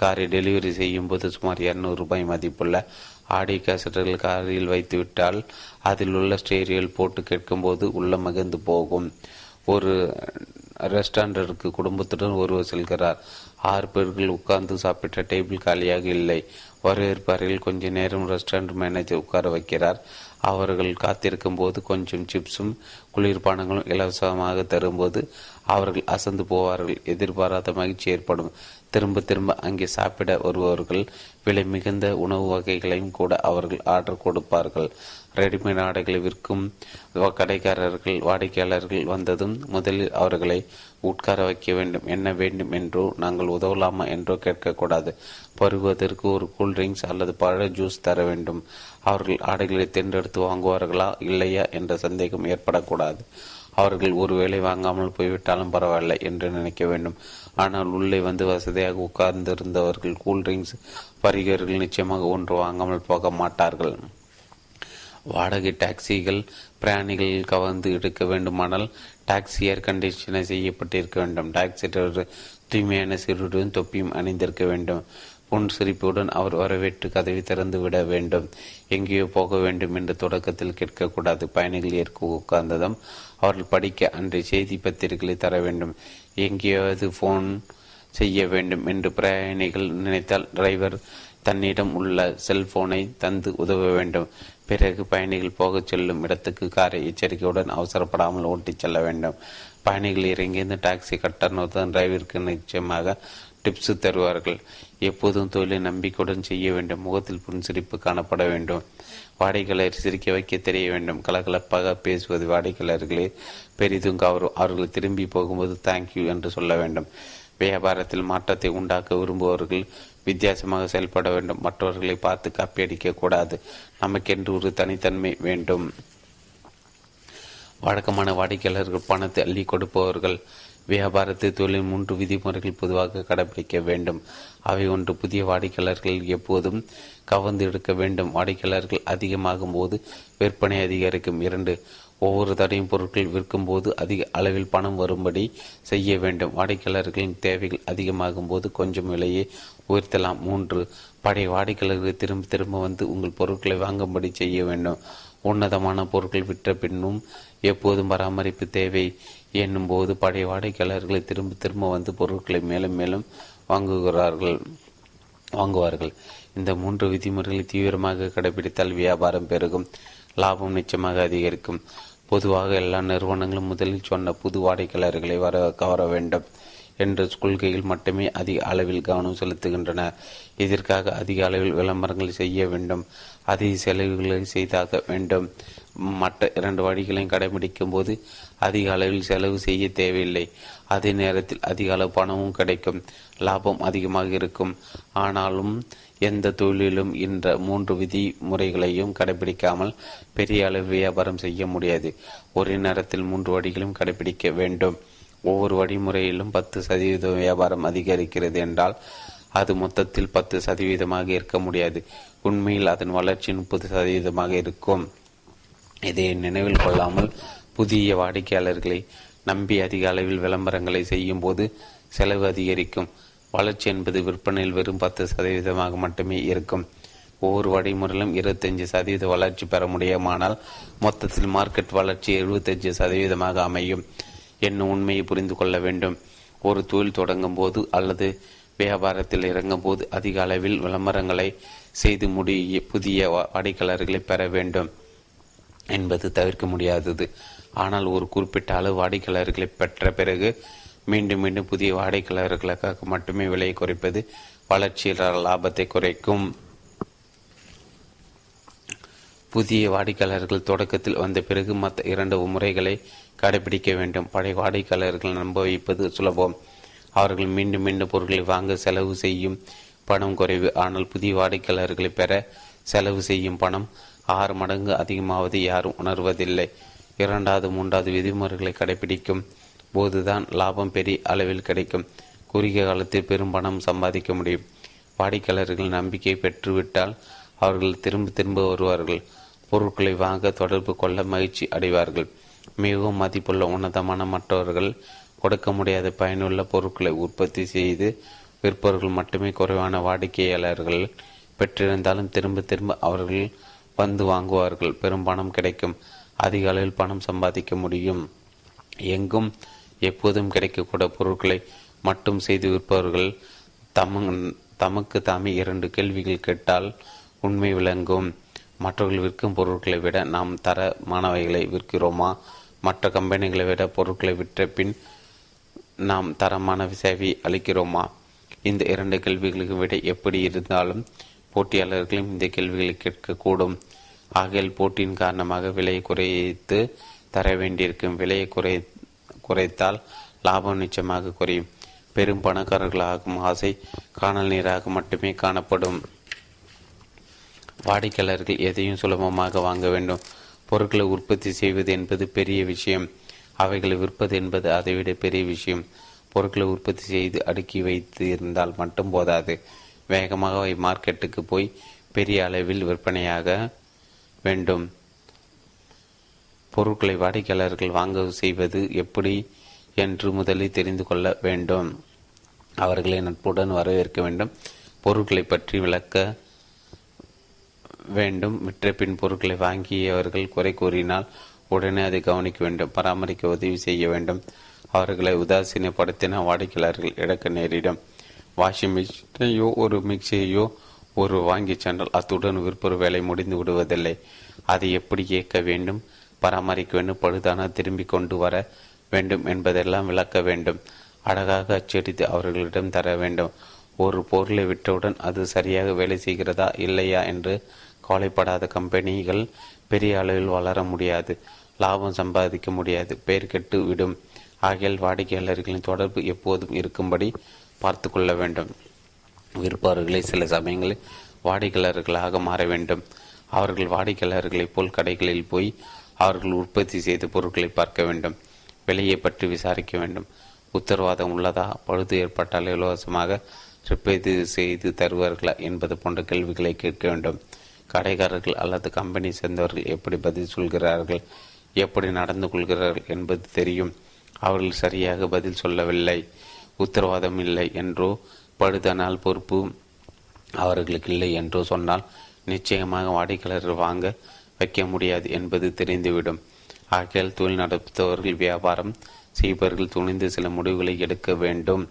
காரை டெலிவரி செய்யும் போது சுமார் 200 ரூபாய் மதிப்புள்ள ஆடியோ கேசட்டுகள் காரில் வைத்துவிட்டால் அதில் உள்ள ஸ்டேரியல் போட்டு கேட்கும்போது உள்ள மகிழ்ந்து போகும். ஒரு ரெஸ்டாரண்டிற்கு குடும்பத்துடன் ஒருவர் செல்கிறார். 6 பேர்கள் உட்கார்ந்து சாப்பிட்ட டேபிள் காலியாக இல்லை. வரவேற்பார்கள். கொஞ்ச நேரம் ரெஸ்டாரண்ட் மேனேஜர் உட்கார வைக்கிறார். அவர்கள் காத்திருக்கும் போது கொஞ்சம் சிப்ஸும் குளிர்பானங்களும் இலவசமாக தரும்போது அவர்கள் அசந்து போவார்கள். எதிர்பாராத மகிழ்ச்சி ஏற்படும். திரும்ப திரும்ப அங்கே சாப்பிட வருபவர்கள் விலை மிகுந்த உணவு வகைகளையும் கூட அவர்கள் ஆர்டர் கொடுப்பார்கள். ரெடிமேட் ஆடைகளை விற்கும் கடைக்காரர்கள் வாடிக்கையாளர்கள் வந்ததும் முதலில் அவர்களை உட்கார வைக்க வேண்டும். என்ன வேண்டும் என்றோ நாங்கள் உதவலாமா என்றோ கேட்கக்கூடாது. பருகுவதற்கு ஒரு கூல்ட்ரிங்க்ஸ் அல்லது பழ ஜூஸ் தர வேண்டும். அவர்கள் ஆடைகளை தேர்ந்தெடுத்து வாங்குவார்களா இல்லையா என்ற சந்தேகம் ஏற்படக்கூடாது. அவர்கள் ஒருவேளை வாங்காமல் போய்விட்டாலும் பரவாயில்லை என்று நினைக்க வேண்டும். ஆனால் உள்ளே வந்து வசதியாக உட்கார்ந்திருந்தவர்கள் கூல்ட்ரிங்க்ஸ் பருகியவர்கள் நிச்சயமாக ஒன்று வாங்காமல் போக மாட்டார்கள். வாடகை டாக்ஸிகள் பிரயாணிகள் கவர்ந்து எடுக்க வேண்டுமானால் டாக்ஸி ஏர் கண்டிஷனை செய்யப்பட்டிருக்க வேண்டும். டாக்ஸி டிரைவர் தூய்மையான சீருடன் தொப்பியும் அணிந்திருக்க வேண்டும். பொன் சிரிப்புடன் அவர் வரவேற்று கதவை திறந்து விட வேண்டும். எங்கேயோ போக வேண்டும் என்று தொடக்கத்தில் கேட்கக்கூடாது. பயணிகள் ஏற்க உட்கார்ந்ததும் அவர்கள் படிக்க அன்றைய செய்தி பத்திரிகைகளை தர வேண்டும். எங்கேயாவது ஃபோன் செய்ய வேண்டும் என்று பிரயாணிகள் நினைத்தால் டிரைவர் தன்னிடம் உள்ள செல்போனை தந்து உதவ வேண்டும். பிறகு பயணிகள் போகச் செல்லும் இடத்துக்கு காரை எச்சரிக்கையுடன் அவசரப்படாமல் ஓட்டிச் செல்ல வேண்டும். பயணிகள் இறங்கியிருந்து டாக்ஸி கட்டணத்துடன் டிரைவருக்கு நிச்சயமாக டிப்ஸு தருவார்கள். எப்போதும் தொழிலை நம்பிக்கையுடன் செய்ய வேண்டும். முகத்தில் புன்சிரிப்பு காணப்பட வேண்டும். வாடிக்கையாளர் சிரிக்க வைக்க தெரிய வேண்டும். கலகலப்பாக பேசுவது வாடிக்கையாளர்களே பெரிதும் கவரும். அவர்கள் திரும்பி போகும்போது தேங்க்யூ என்று சொல்ல வேண்டும். வியாபாரத்தில் மாற்றத்தை உண்டாக்க விரும்புபவர்கள் வித்தியாசமாக செயல்பட வேண்டும். மற்றவர்களை பார்த்து காப்பி அடிக்கக்கூடாது. நமக்கென்று ஒரு தனித்தன்மை வேண்டும். வழக்கமான வாடிக்கையாளர்கள் பணத்தை அள்ளி கொடுப்பவர்கள். வியாபாரத்தை தொழில் 3 விதிமுறைகள் பொதுவாக கடைபிடிக்க வேண்டும். அவை ஒன்று, புதிய வாடிக்கையாளர்கள் எப்போதும் கவர்ந்து எடுக்க வேண்டும். வாடிக்கையாளர்கள் அதிகமாகும் போது விற்பனை அதிகரிக்கும். 2, ஒவ்வொரு தடையும் பொருட்கள் விற்கும் போது அதிக அளவில் பணம் வரும்படி செய்ய வேண்டும். வாடிக்கையாளர்களின் தேவைகள் அதிகமாகும் போது கொஞ்சம் விலையை உயர்த்தலாம். 3. பழைய வாடிக்கையாளர்கள் திரும்ப திரும்ப வந்து உங்கள் பொருட்களை வாங்கும்படி செய்ய வேண்டும். உன்னதமான பொருட்கள் விற்ற பின்னும் எப்போதும் பராமரிப்பு தேவை என்னும் போது பழைய வாடிக்கையாளர்களை திரும்ப திரும்ப வந்து பொருட்களை மேலும் மேலும் வாங்குவார்கள். இந்த 3 விதிமுறைகளை தீவிரமாக கடைபிடித்தால் வியாபாரம் பெருகும், லாபம் நிச்சயமாக அதிகரிக்கும். பொதுவாக எல்லா நிறுவனங்களும் முதலில் சொன்ன புது வாடிக்கையாளர்களை கவர வேண்டும் என்ற கொள்கையில் மட்டுமே அதிக அளவில் கவனம் செலுத்துகின்றன. இதற்காக அதிக அளவில் விளம்பரங்கள் செய்ய வேண்டும், அதிக செலவுகளை செய்தாக வேண்டும். மற்ற 2 வழிகளையும் கடைபிடிக்கும் போது அதிக அளவில் செலவு செய்ய தேவையில்லை. அதே நேரத்தில் அதிக அளவு பணமும் கிடைக்கும், லாபம் அதிகமாக இருக்கும். ஆனாலும் எந்த தொழிலிலும் இந்த 3 விதிமுறைகளையும் கடைபிடிக்காமல் பெரிய அளவு வியாபாரம் செய்ய முடியாது. ஒரே நேரத்தில் 3 வழிகளையும் கடைபிடிக்க வேண்டும். ஒவ்வொரு வழிமுறையிலும் 10% வியாபாரம் அதிகரிக்கிறது என்றால் அது மொத்தத்தில் 10% இருக்க முடியாது. உண்மையில் அதன் வளர்ச்சி 30% இருக்கும். இதை நினைவில் கொள்ளாமல் புதிய வாடிக்கையாளர்களை நம்பி அதிக அளவில் விளம்பரங்களை செய்யும் போது செலவு அதிகரிக்கும். வளர்ச்சி என்பது விற்பனையில் வெறும் 10% மட்டுமே இருக்கும். ஒவ்வொரு வழிமுறையிலும் 25% வளர்ச்சி பெற முடியுமானால் மொத்தத்தில் மார்க்கெட் வளர்ச்சி 75% அமையும் என்னும் உண்மையை புரிந்து கொள்ள வேண்டும். ஒரு தொழில் தொடங்கும் போது அல்லது வியாபாரத்தில் இறங்கும் போது அதிக அளவில் விளம்பரங்களை செய்து புதிய வாடிக்கையாளர்களை பெற வேண்டும் என்பது தவிர்க்க முடியாதது. ஆனால் ஒரு குறிப்பிட்ட அளவு வாடிக்கையாளர்களை பெற்ற பிறகு மீண்டும் மீண்டும் புதிய வாடிக்கையாளர்களுக்காக மட்டுமே விலையை குறைப்பது வளர்ச்சியில் லாபத்தை குறைக்கும். புதிய வாடிக்கையாளர்கள் தொடக்கத்தில் வந்த பிறகு மற்ற 2 முறைகளை கடைபிடிக்க வேண்டும். பழைய வாடிக்கையாளர்கள் நம்ப வைப்பது சுலபம், அவர்கள் மீண்டும் மீண்டும் பொருட்களை வாங்க செலவு செய்யும் பணம் குறைவு. ஆனால் புதிய வாடிக்கையாளர்களை பெற செலவு செய்யும் பணம் 6 மடங்கு அதிகமாவது யாரும் உணர்வதில்லை. 2, 3 விதிமுறைகளை கடைபிடிக்கும் போதுதான் லாபம் பெரிய அளவில் கிடைக்கும். குறுகிய காலத்தில் பெரும் பணம் சம்பாதிக்க முடியும். வாடிக்கையாளர்கள் நம்பிக்கை பெற்றுவிட்டால் அவர்கள் திரும்ப திரும்ப வருவார்கள், பொருட்களை வாங்க தொடர்பு கொள்ள மகிழ்ச்சி அடைவார்கள். மிகவும் மதிப்புள்ள உன்னதமான மற்றவர்கள் கொடுக்க முடியாத பயனுள்ள பொருட்களை உற்பத்தி செய்து விற்பவர்கள் மட்டுமே. குறைவான வாடிக்கையாளர்கள் பெற்றிருந்தாலும் திரும்ப திரும்ப அவர்கள் வந்து வாங்குவார்கள். பெரும் பணம் கிடைக்கும், அதிக அளவில் பணம் சம்பாதிக்க முடியும். எங்கும் எப்போதும் கிடைக்கக்கூட பொருட்களை மட்டும் செய்து விற்பவர்கள் தமக்கு தாமே 2 கேள்விகள் கேட்டால் உண்மை விளங்கும். மற்றவர்கள் விற்கும் பொருட்களை விட நாம் தரமானவைகளை விற்கிறோமா? மற்ற கம்பெனிகளை விட பொருட்களை விற்ற பின் நாம் தரமான சேவை அளிக்கிறோமா? இந்த 2 கேள்விகளுக்கு விட எப்படி இருந்தாலும் போட்டியாளர்களும் இந்த கேள்விகளை கேட்கக்கூடும். ஆகையால் போட்டியின் காரணமாக விலையை குறைத்து தர வேண்டியிருக்கும். விலையை குறைத்தால் லாபம் நிச்சயமாக குறையும். பெரும் பணக்காரர்களாகும் ஆசை காணல் நீராக மட்டுமே காணப்படும். வாடிக்கையாளர்கள் எதையும் சுலபமாக வாங்க வேண்டும். பொருட்களை உற்பத்தி செய்வது என்பது பெரிய விஷயம், அவைகளை விற்பது என்பது அதைவிட பெரிய விஷயம். பொருட்களை உற்பத்தி செய்து அடுக்கி வைத்து இருந்தால் மட்டும் போதாது, வேகமாக அவை மார்க்கெட்டுக்கு போய் பெரிய அளவில் விற்பனையாக வேண்டும். பொருட்களை வாடிக்கையாளர்கள் வாங்க செய்வது எப்படி என்று முதலில் தெரிந்து கொள்ள வேண்டும். அவர்களை நட்புடன் வரவேற்க வேண்டும், பொருட்களை பற்றி விளக்க வேண்டும். விற்ற பின் பொருட்களை வாங்கியவர்கள் குறை கூறினால் உடனே அதை கவனிக்க வேண்டும், பராமரிக்க உதவி செய்ய வேண்டும். அவர்களை உதாசீனப்படுத்தின வாடிக்கையாளர்கள் இழக்க நேரிடும். வாஷிங் மிஷினையோ ஒரு மிக்சியையோ ஒரு வாங்கி சென்றால் அத்துடன் விற்பனை வேலை முடிந்து விடுவதில்லை. அதை எப்படி இயக்க வேண்டும், பராமரிக்க வேண்டும், பழுதான திரும்பி கொண்டு வர வேண்டும் என்பதெல்லாம் விளக்க வேண்டும். அழகாக அச்சடித்து அவர்களிடம் தர வேண்டும். ஒரு பொருளை விற்றவுடன் அது சரியாக வேலை செய்கிறதா இல்லையா என்று கவலைப்படாத கம்பெனிகள் பெரிய அளவில் வளர முடியாது, லாபம் சம்பாதிக்க முடியாது, பெயர் கெட்டு விடும். ஆகையால் வாடிக்கையாளர்களின் தொடர்பு எப்போதும் இருக்கும்படி பார்த்து கொள்ள வேண்டும். விற்பவர்களை சில சமயங்களில் வாடிக்கையாளர்களாக மாற வேண்டும். அவர்கள் வாடிக்கையாளர்களைப் போல் கடைகளில் போய் அவர்கள் உற்பத்தி செய்த பொருட்களை பார்க்க வேண்டும், விலையை பற்றி விசாரிக்க வேண்டும். உத்தரவாதம் உள்ளதா, பழுது ஏற்பட்டால் இலவசமாக ரிப்பேர் செய்து தருவார்களா என்பது போன்ற கேள்விகளை கேட்க வேண்டும். கடைக்காரர்கள் அல்லது கம்பெனி சேர்ந்தவர்கள் எப்படி பதில் சொல்கிறார்கள், எப்படி நடந்து கொள்கிறார்கள் என்பது தெரியும். அவர்கள் சரியாக பதில் சொல்லவில்லை, உத்தரவாதம் இல்லை என்றோ படுதனால் பொறுப்பு அவர்களுக்கு இல்லை என்று சொன்னால் நிச்சயமாக வாடிக்கையாளர்கள் வாங்க வைக்க முடியாது என்பது தெரிந்துவிடும். ஆகையால் தொழில் நடத்துபவர்கள், வியாபாரம் செய்பவர்கள் துணிந்து சில முடிவுகளை எடுக்க வேண்டும்.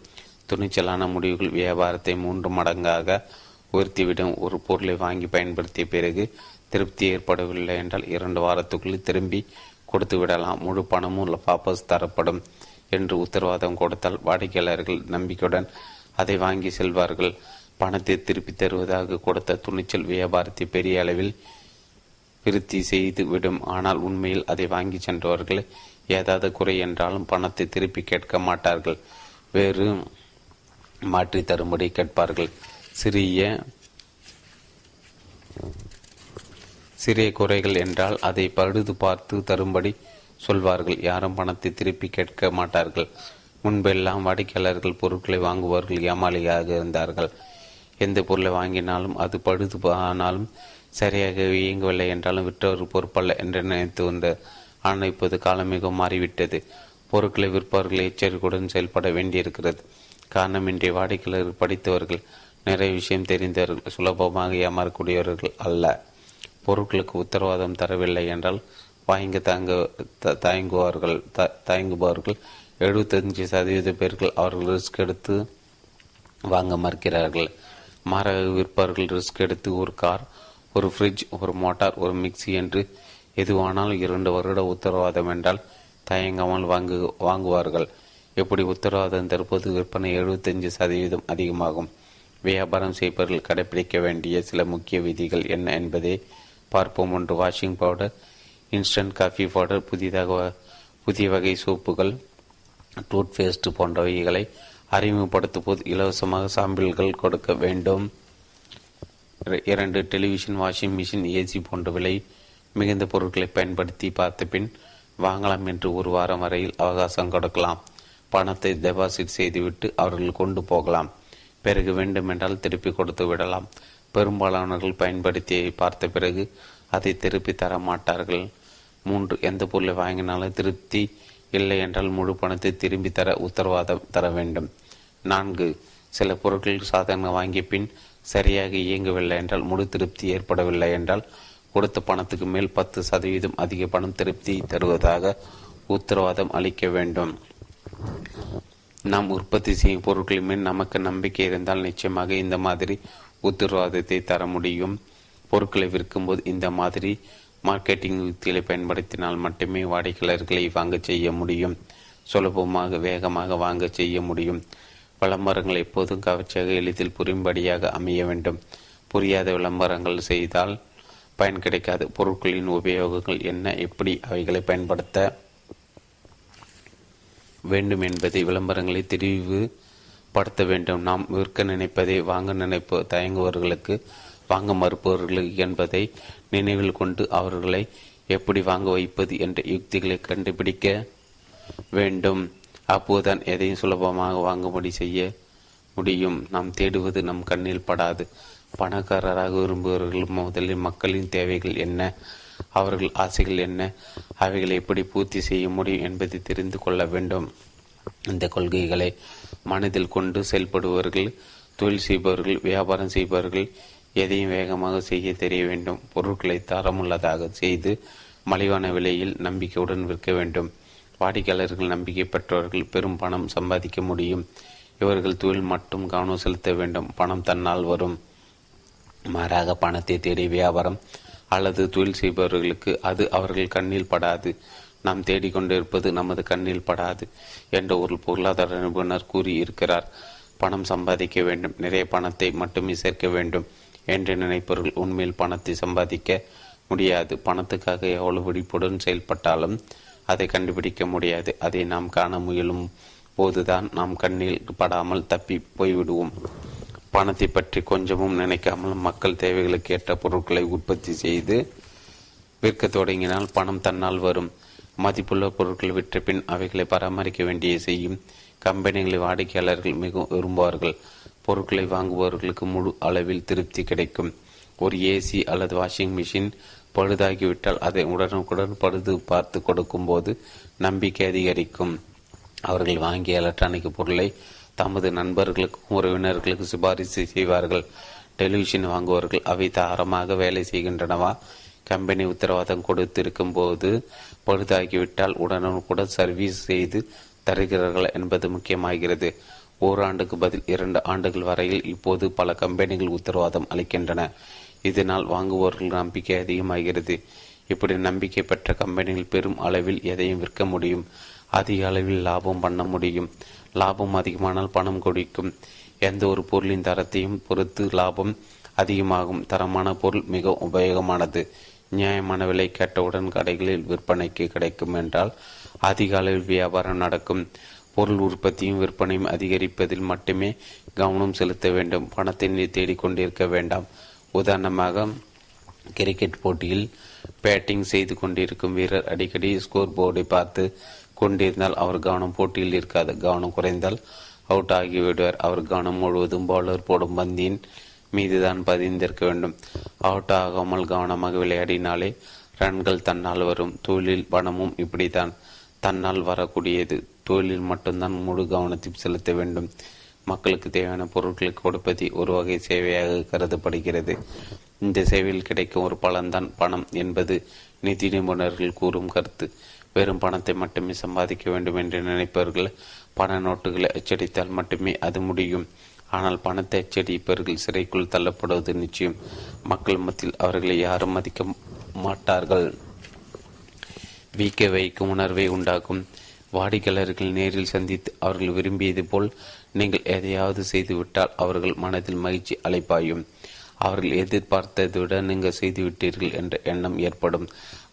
துணிச்சலான முடிவுகள் வியாபாரத்தை 3 மடங்காக உயர்த்திவிடும். ஒரு பொருளை வாங்கி பயன்படுத்திய பிறகு திருப்தி ஏற்படவில்லை என்றால் 2 வாரத்துக்குள் திரும்பி கொடுத்து விடலாம், முழு பணமும் வாபஸ் தரப்படும் என்று உத்தரவாதம் கொடுத்தால் வாடிக்கையாளர்கள் நம்பிக்கையுடன் அதை வாங்கி செல்வார்கள். பணத்தை திருப்பி தருவதாக கொடுத்த துணிச்சல் வியாபாரத்தை பெரிய அளவில் விருத்தி செய்துவிடும். ஆனால் உண்மையில் அதை வாங்கி சென்றவர்கள் ஏதாவது குறை என்றாலும் பணத்தை திருப்பி கேட்க மாட்டார்கள், வேறு மாற்றி தரும்படி கேட்பார்கள். சிறிய குறைகள் என்றால் அதை பழுது பார்த்து தரும்படி சொல்வார்கள், யாரும் பணத்தை திருப்பி கேட்க மாட்டார்கள். முன்பெல்லாம் வாடிக்கையாளர்கள் பொருட்களை வாங்குபவர்கள் ஏமாளியாக இருந்தார்கள். எந்த பொருளை வாங்கினாலும் அது பழுது ஆனாலும் சரியாக இயங்கவில்லை என்றாலும் விற்றவர் பொறுப்பல்ல என்று நினைத்து வந்தார். ஆனால் இப்போது காலம் மிகவும் மாறிவிட்டது. பொருட்களை விற்பவர்கள் எச்சரிக்கையுடன் செயல்பட வேண்டியிருக்கிறது. காரணம், இன்றைய வாடிக்கையாளர்கள் படித்தவர்கள், நிறைய விஷயம் தெரிந்தவர்கள், சுலபமாக ஏமாறக்கூடியவர்கள் அல்ல. பொருட்களுக்கு உத்தரவாதம் தரவில்லை என்றால் வாங்க தயங்குபவர்கள் 75% பேர்கள் அவர்கள் ரிஸ்க் எடுத்து வாங்க மறுக்கிறார்கள். மாறாக விற்பவர்கள் ரிஸ்க் எடுத்து ஒரு கார், ஒரு ஃப்ரிட்ஜ், ஒரு மோட்டார், ஒரு மிக்சி என்று எதுவானாலும் 2 வருட உத்தரவாதம் என்றால் தயங்காமல் வாங்குவார்கள். எப்படி உத்தரவாதம் தற்போது விற்பனை 75% அதிகமாகும். வியாபாரம் செய்பவர்கள் கடைபிடிக்க வேண்டிய சில முக்கிய விதிகள் என்ன என்பதை பார்ப்போம். 1. Washing powder, instant coffee powder, புதிய வகை சோப்புகள், டூத்பேஸ்ட் போன்றவைகளை அறிமுகப்படுத்தும் போது இலவசமாக சாம்பிள்கள் கொடுக்க வேண்டும். 2. டெலிவிஷன், வாஷிங் மிஷின், ஏசி போன்ற விலை மிகுந்த பொருட்களை பயன்படுத்தி பார்த்த பின் வாங்கலாம் என்று 1 வாரம் வரையில் அவகாசம் கொடுக்கலாம். பணத்தை டெபாசிட் செய்துவிட்டு அவர்கள் கொண்டு போகலாம், பிறகு வேண்டுமென்றால் திருப்பி கொடுத்து விடலாம். பெரும்பாலானவர்கள் பயன்படுத்தி பார்த்த பிறகு அதை திருப்பி தர மாட்டார்கள். 3. எந்த பொருளை வாங்கினாலும் திருப்தி இல்லை என்றால் முழு பணத்தை திரும்பி தர உத்தரவாதம் தர வேண்டும். 4. சில பொருட்கள் சாதனங்கள் வாங்கிய பின் சரியாக இயங்கவில்லை என்றால், முழு திருப்தி ஏற்படவில்லை என்றால் கொடுத்த பணத்துக்கு மேல் 10% அதிக பணம் திருப்தி தருவதாக உத்தரவாதம் அளிக்க வேண்டும். நாம் உற்பத்தி செய்யும் பொருட்களின் மேல் நமக்கு நம்பிக்கை இருந்தால் நிச்சயமாக இந்த மாதிரி உத்தரவாதத்தை தர முடியும். பொருட்களை விற்கும்போது இந்த மாதிரி மார்க்கெட்டிங் யுக்திகளை பயன்படுத்தினால் மட்டுமே வாடிக்கையாளர்களை வாங்க செய்ய முடியும், சுலபமாக வேகமாக வாங்க செய்ய முடியும். விளம்பரங்கள் எப்போதும் கவர்ச்சியாக எளிதில் புரியும்படியாக அமைய வேண்டும். புரியாத விளம்பரங்கள் செய்தால் பயன் கிடைக்காது. பொருட்களின் உபயோகங்கள் என்ன, எப்படி அவைகளை பயன்படுத்த வேண்டும் என்பதை விளம்பரங்களை தெரிவுபடுத்த வேண்டும். நாம் விற்க நினைப்பதை வாங்க தயங்குவர்களுக்கு, வாங்க மறுப்பவர்களுக்கு என்பதை நினைவில் கொண்டு அவர்களை எப்படி வாங்க வைப்பது என்ற யுக்திகளை கண்டுபிடிக்க வேண்டும். அப்போதுதான் எதையும் சுலபமாக வாங்கும்படி செய்ய முடியும். நாம் தேடுவது நம் கண்ணில் படாது. பணக்காரராக விரும்புபவர்கள் முதலில் மக்களின் தேவைகள் என்ன, அவர்கள் ஆசைகள் என்ன, அவைகளை எப்படி பூர்த்தி செய்ய முடியும் என்பதை தெரிந்து கொள்ள வேண்டும். இந்த கொள்கைகளை மனதில் கொண்டு செயல்படுபவர்கள், தொழில் செய்பவர்கள், வியாபாரம் செய்பவர்கள் எதையும் வேகமாக செய்ய தெரிய வேண்டும். பொருட்களை தரமுள்ளதாக செய்து மலிவான விலையில் நம்பிக்கையுடன் விற்க வேண்டும். வாடிக்கையாளர்கள் நம்பிக்கை பெற்றவர்கள் பெரும் பணம் சம்பாதிக்க முடியும். இவர்கள் தொழில் மட்டும் கவனம் செலுத்த வேண்டும், பணம் தன்னால் வரும். மாறாக பணத்தை தேடி வியாபாரம் அல்லது தொழில் செய்பவர்களுக்கு அது அவர்கள் கண்ணில் படாது. நாம் தேடிக்கொண்டிருப்பது நமது கண்ணில் படாது என்று ஒரு பொருளாதார நிபுணர் கூறியிருக்கிறார். பணம் சம்பாதிக்க வேண்டும், நிறைய பணத்தை மட்டுமே சேர்க்க வேண்டும் என்று நினைப்பவர்கள் உண்மையில் பணத்தை சம்பாதிக்க முடியாது. பணத்துக்காக எவ்வளவு விழிப்புடன் செயல்பட்டாலும் அதை கண்டுபிடிக்க முடியாது. அதை நாம் காண முயலும் போதுதான் நாம் கண்ணில் படாமல் தப்பி போய்விடுவோம். பணத்தை பற்றி கொஞ்சமும் நினைக்காமல் மக்கள் தேவைகளுக்கு ஏற்ற பொருட்களை உற்பத்தி செய்து விற்க தொடங்கினால் பணம் தன்னால் வரும். மதிப்புள்ள பொருட்கள் விற்ற பின் அவைகளை பராமரிக்க வேண்டிய செய்யும் கம்பெனிகளை வாடிக்கையாளர்கள் மிகவும் விரும்புவார்கள். பொருட்களை வாங்குபவர்களுக்கு முழு அளவில் திருப்தி கிடைக்கும். ஒரு ஏசி அல்லது வாஷிங் மிஷின் பழுதாகிவிட்டால் அதை உடனுக்குடன் பழுது பார்த்து கொடுக்கும் போது நம்பிக்கை அதிகரிக்கும். அவர்கள் வாங்கிய எலக்ட்ரானிக் பொருளை தமது நண்பர்களுக்கும் உறவினர்களுக்கு சிபாரிசு செய்வார்கள். டெலிவிஷன் வாங்குவார்கள். அவை தாரமாக வேலை செய்கின்றனவா? கம்பெனி உத்தரவாதம் கொடுத்திருக்கும் போது பழுதாகிவிட்டால் உடனுக்குடன் சர்வீஸ் செய்து தருகிறார்கள் என்பது முக்கியமாகிறது. ஓராண்டுக்கு பதில் 2 ஆண்டுகள் வரையில் இப்போது பல கம்பெனிகள் உத்தரவாதம் அளிக்கின்றன. இதனால் வாங்குவோர்கள் நம்பிக்கை அதிகமாகிறது. இப்படி நம்பிக்கை பெற்ற கம்பெனிகள் பெரும் அளவில் எதையும் விற்க முடியும். அதிக அளவில் லாபம் பண்ண முடியும். லாபம் அதிகமானால் பணம் கொடிக்கும். எந்த ஒரு பொருளின் தரத்தையும் பொறுத்து லாபம் அதிகமாகும். தரமான பொருள் மிகவும் உபயோகமானது. நியாயமான விலை கேட்டவுடன் கடைகளில் விற்பனைக்கு கிடைக்கும் என்றால் அதிக அளவில் வியாபாரம் நடக்கும். பொருள் உற்பத்தியும் விற்பனையும் அதிகரிப்பதில் மட்டுமே கவனம் செலுத்த வேண்டும். பணத்தை தேடிக்கொண்டிருக்க வேண்டாம். உதாரணமாக, கிரிக்கெட் போட்டியில் பேட்டிங் செய்து கொண்டிருக்கும் வீரர் அடிக்கடி ஸ்கோர் போர்டை பார்த்து கொண்டிருந்தால் அவர் கவனம் போட்டியில் இருக்காது. கவனம் குறைந்தால் அவுட் ஆகிவிடுவார். அவர் கவனம் முழுவதும் பவுலர் போடும் பந்தியின் மீதுதான் பதிந்திருக்க வேண்டும். அவுட் ஆகாமல் கவனமாக விளையாடினாலே ரன்கள் தன்னால் வரும். தொழிலில் பணமும் இப்படித்தான் தன்னால் வரக்கூடியது. தொழிலில் மட்டும்தான் முழு கவனத்தை செலுத்த வேண்டும். மக்களுக்கு தேவையான பொருட்களை கொடுப்பது ஒரு வகை சேவையாக கருதப்படுகிறது. இந்த சேவையில் கிடைக்கும் ஒரு பலன்தான் பணம் என்பது நிதி நிபுணர்கள் கூறும் கருத்து. வெறும் பணத்தை மட்டுமே சம்பாதிக்க வேண்டும் என்று நினைப்பவர்கள் பண நோட்டுகளை அச்சடித்தால் மட்டுமே அது முடியும். ஆனால் பணத்தை அச்சடிப்பவர்கள் சிறைக்குள் தள்ளப்படுவது நிச்சயம். மக்கள் மத்தியில் அவர்களை யாரும் மதிக்க மாட்டார்கள். வீக்க வைக்கும் உணர்வை உண்டாக்கும். வாடிக்கையாளர்கள் நேரில் சந்தித்து அவர்கள் விரும்பியது போல் நீங்கள் எதையாவது செய்துவிட்டால் அவர்கள் மனதில் மகிழ்ச்சி அலைப்பாயும். அவர்கள் எதிர்பார்த்ததை விட நீங்கள் செய்துவிட்டீர்கள் என்ற எண்ணம் ஏற்படும்.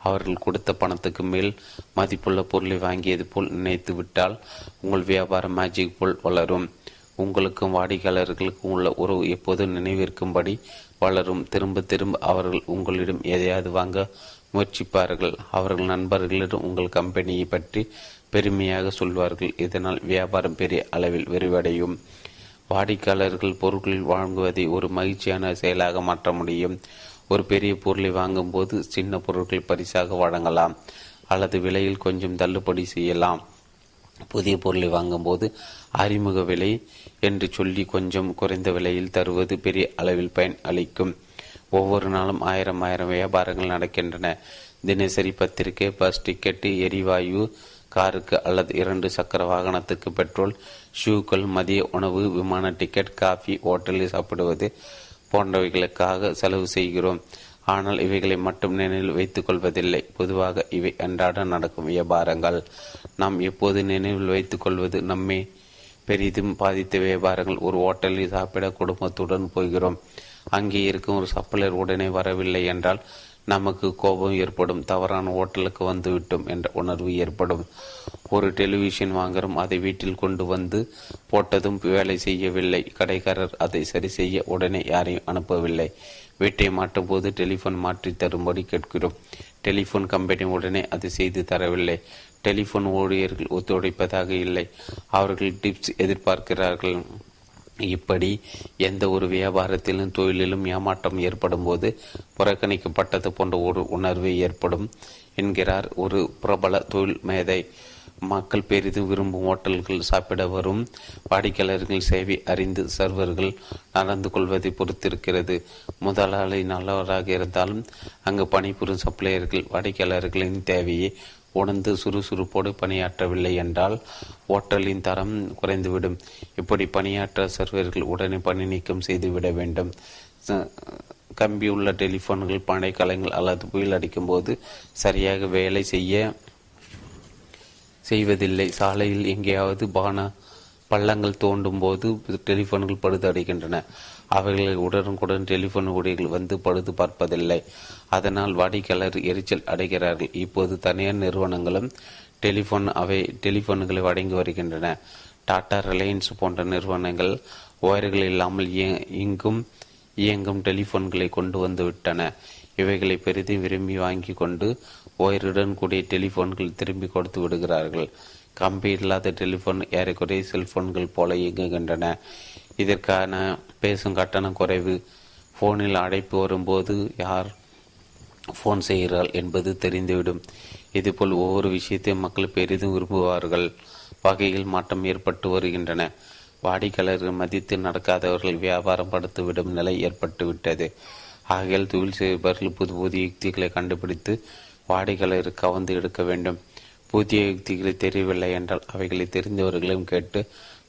அவர்கள் கொடுத்த பணத்துக்கு மேல் மதிப்புள்ள பொருளை வாங்கியது போல் நினைத்து விட்டால் உங்கள் வியாபாரம் மேஜிக் போல் வளரும். உங்களுக்கும் வாடிக்கையாளர்களுக்கும் உள்ள உறவு எப்போதும் நினைவிருக்கும்படி வளரும். திரும்ப திரும்ப அவர்கள் உங்களிடம் எதையாவது வாங்க முயற்சிப்பார்கள். அவர்கள் நண்பர்களிடம் உங்கள் கம்பெனியை பற்றி பெருமையாக சொல்வார்கள். இதனால் வியாபாரம் பெரிய அளவில் விரிவடையும். வாடிக்கையாளர்கள் பொருட்களில் வாங்குவதை ஒரு மகிழ்ச்சியான செயலாக மாற்ற முடியும். ஒரு பெரிய பொருளை வாங்கும் போது சின்ன பொருட்கள் பரிசாக வழங்கலாம் அல்லது விலையில் கொஞ்சம் தள்ளுபடி செய்யலாம். புதிய பொருளை வாங்கும்போது அறிமுக விலை என்று சொல்லி கொஞ்சம் குறைந்த விலையில் தருவது பெரிய அளவில் பயன் அளிக்கும். ஒவ்வொரு நாளும் ஆயிரம் ஆயிரம் வியாபாரங்கள் நடக்கின்றன. தினசரி பத்திரிகை, பஸ் டிக்கெட்டு, எரிவாயு, காருக்கு அல்லது 2 சக்கர வாகனத்துக்கு பெட்ரோல், ஷூக்கள், மதிய உணவு, விமான டிக்கெட், காஃபி, ஹோட்டலில் சாப்பிடுவது போன்றவைகளுக்காக செலவு செய்கிறோம். ஆனால் இவைகளை மட்டும் நினைவில் வைத்துக் கொள்வதில்லை. பொதுவாக இவை அன்றாட நடக்கும் வியாபாரங்கள். நாம் எப்போது நினைவில் வைத்துக் கொள்வது? நம்மை பெரிதும் பாதித்த வியாபாரங்கள். ஒரு ஹோட்டலில் சாப்பிட குடும்பத்துடன் போகிறோம். அங்கே இருக்கும் ஒரு சப்ளையர் உடனே வரவில்லை என்றால் நமக்கு கோபம் ஏற்படும். தவறான ஹோட்டலுக்கு வந்துவிட்டோம் என்ற உணர்வு ஏற்படும். ஒரு டெலிவிஷன் வாங்குகிறோம். அதை வீட்டில் கொண்டு வந்து போட்டதும் வேலை செய்யவில்லை. கடைக்காரர் அதை சரி செய்ய உடனே யாரையும் அனுப்பவில்லை. வீட்டை மாட்டும் போது டெலிஃபோன் மாற்றி தரும்படி கேட்கிறோம். டெலிஃபோன் கம்பெனி உடனே அதை செய்து தரவில்லை. டெலிஃபோன் ஊழியர்கள் ஒத்துழைப்பதாக இல்லை. அவர்கள் டிப்ஸ் எதிர்பார்க்கிறார்கள். இப்படி எந்த ஒரு வியாபாரத்திலும் தொழிலிலும் ஏமாற்றம் ஏற்படும் போது புறக்கணிக்கப்பட்டது போன்ற ஒரு உணர்வு ஏற்படும் என்கிறார் ஒரு பிரபல தொழில் மேதை. மக்கள் பெரிதும் விரும்பும் ஹோட்டல்கள் சாப்பிட வரும் வாடிக்கையாளர்கள் சேவை அறிந்து சர்வர்கள் நடந்து கொள்வதை பொறுத்திருக்கிறது. முதலாளி நல்லவராக இருந்தாலும் அங்கு பணிபுரியும் சப்ளையர்கள் வாடிக்கையாளர்களின் தேவையை உணர்ந்து சுறுசுறுப்போடு பணியாற்றவில்லை என்றால் ஹோட்டலின் தரம் குறைந்துவிடும். இப்படி பணியாற்ற சர்வர்கள் உடனே பணி நீக்கம் செய்துவிட வேண்டும். கம்பியுள்ள டெலிஃபோன்கள், பனைக்கலங்கள் அல்லது புயல் அடிக்கும் போது சரியாக வேலை செய்வதில்லை. சாலையில் எங்கேயாவது பள்ளங்கள் தோண்டும் போது டெலிஃபோன்கள் பழுது அடைகின்றன. அவைகளை உடனுக்குடன் டெலிஃபோன் ஊழியர்கள் வந்து பழுது பார்ப்பதில்லை. அதனால் வாடிக்கையாளர் எரிச்சல் அடைகிறார்கள். இப்போது தனியார் நிறுவனங்களும் டெலிஃபோன்களை வழங்கி வருகின்றன. டாடா, ரிலையன்ஸ் போன்ற நிறுவனங்கள் ஒயர்கள் இல்லாமல் இயங்கும் டெலிஃபோன்களை கொண்டு வந்துவிட்டன. இவைகளை பெரிதும் விரும்பி வாங்கி கொண்டு ஒயருடன் கூடிய டெலிஃபோன்கள் திரும்பி கொடுத்து விடுகிறார்கள். கம்பி இல்லாத டெலிஃபோன் ஏறக்குறைய செல்போன்கள் போல இயங்குகின்றன. இதற்கான பேசும் கட்டணம் குறைவு. ஃபோனில் அழைப்பு வரும்போது யார் ஃபோன் செய்கிறார் என்பது தெரிந்துவிடும். இதுபோல் ஒவ்வொரு விஷயத்தையும் மக்கள் பெரிதும் விரும்புவார்கள். வகையில் மாற்றம் ஏற்பட்டு வருகின்றன. வாடிக்கையாளர்கள் மதித்து நடக்காதவர்கள் வியாபாரம் படுத்துவிடும் நிலை ஏற்பட்டுவிட்டது. ஆகையால் தொழில் செய்பவர்கள் புது புதிய யுக்திகளை கண்டுபிடித்து வாடிக்கையாளர் கவர்ந்து எடுக்க வேண்டும். புதிய யுக்திகளை தெரியவில்லை என்றால் அவைகளை தெரிந்தவர்களும் கேட்டு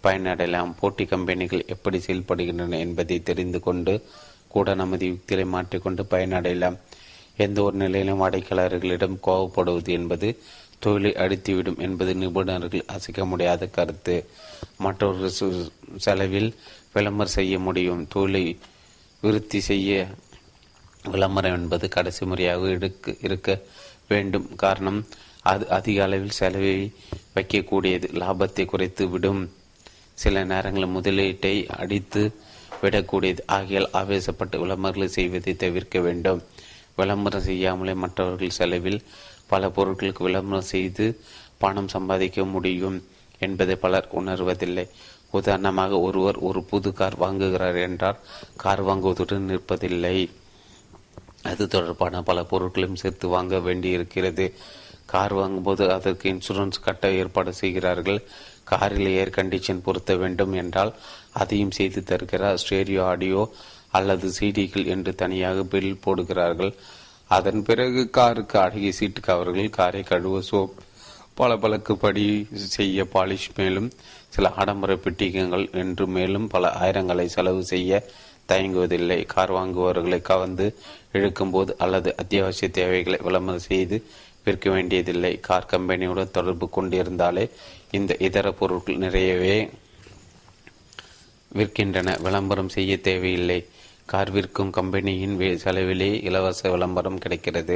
பயனடையலாம். போட்டி கம்பெனிகள் எப்படி செயல்படுகின்றன என்பதை தெரிந்து கொண்டு கூட நமது யுக்திகளை மாற்றிக்கொண்டு பயனடையலாம். எந்த ஒரு நிலையிலும் வாடிக்கையாளர்களிடம் கோபப்படுவது என்பது தொழிலை அடித்துவிடும் என்பது நிபுணர்கள் அசைக்க முடியாத கருத்து. மற்றொரு செலவில் விளம்பரம் செய்ய முடியும். தொழிலை விருத்தி செய்ய விளம்பரம் என்பது கடைசி முறையாக இருக்க வேண்டும். காரணம், அது அதிக அளவில் செலவை வைக்கக்கூடியது, லாபத்தை குறைத்து விடும், சில நேரங்களில் முதலீட்டை அடித்து விடக்கூடியது. ஆகியால் ஆவேசப்பட்டு விளம்பரங்கள் செய்வதை தவிர்க்க வேண்டும். விளம்பரம் செய்யாமலே மற்றவர்கள் செலவில் பல பொருட்களுக்கு விளம்பரம் செய்து பணம் சம்பாதிக்க முடியும் என்பதை பலர் உணர்வதில்லை. உதாரணமாக, ஒருவர் ஒரு புது கார் வாங்குகிறார் என்றால் கார் வாங்குவதுடன் நிற்பதில்லை, அது தொடர்பான பல பொருட்களையும் சேர்த்து வாங்க வேண்டியிருக்கிறது. கார் வாங்கும்போது அதற்கு இன்சூரன்ஸ் கட்ட ஏற்பாடு செய்கிறார்கள். காரில் ஏர் கண்டிஷன் பொருத்த வேண்டும் என்றால் அதையும் செய்து தருகிறார். ஸ்டேரியோ, ஆடியோ அல்லது சீடிகள் என்று தனியாக பில் போடுகிறார்கள். அதன் பிறகு காருக்கு அழகிய சீட்டு கவர்கள், காரை கழுவ சோப், பல பழக்குப்படி செய்ய பாலிஷ், மேலும் சில ஆடம்பர பெட்டிகங்கள் என்று மேலும் பல ஆயிரங்களை செலவு செய்ய தயங்குவதில்லை. கார் வாங்குபவர்களை கவர்ந்து இழுக்கும் போது அல்லது அத்தியாவசிய தேவைகளை விளம்பரம் செய்து விற்க வேண்டியதில்லை. கார் கம்பெனியுடன் தொடர்பு கொண்டிருந்தாலே இந்த இதர பொருட்கள் நிறையவே விற்கின்றன, விளம்பரம் செய்ய தேவையில்லை. கார் விற்கும் கம்பெனியின் செலவிலே இலவச விளம்பரம் கிடைக்கிறது.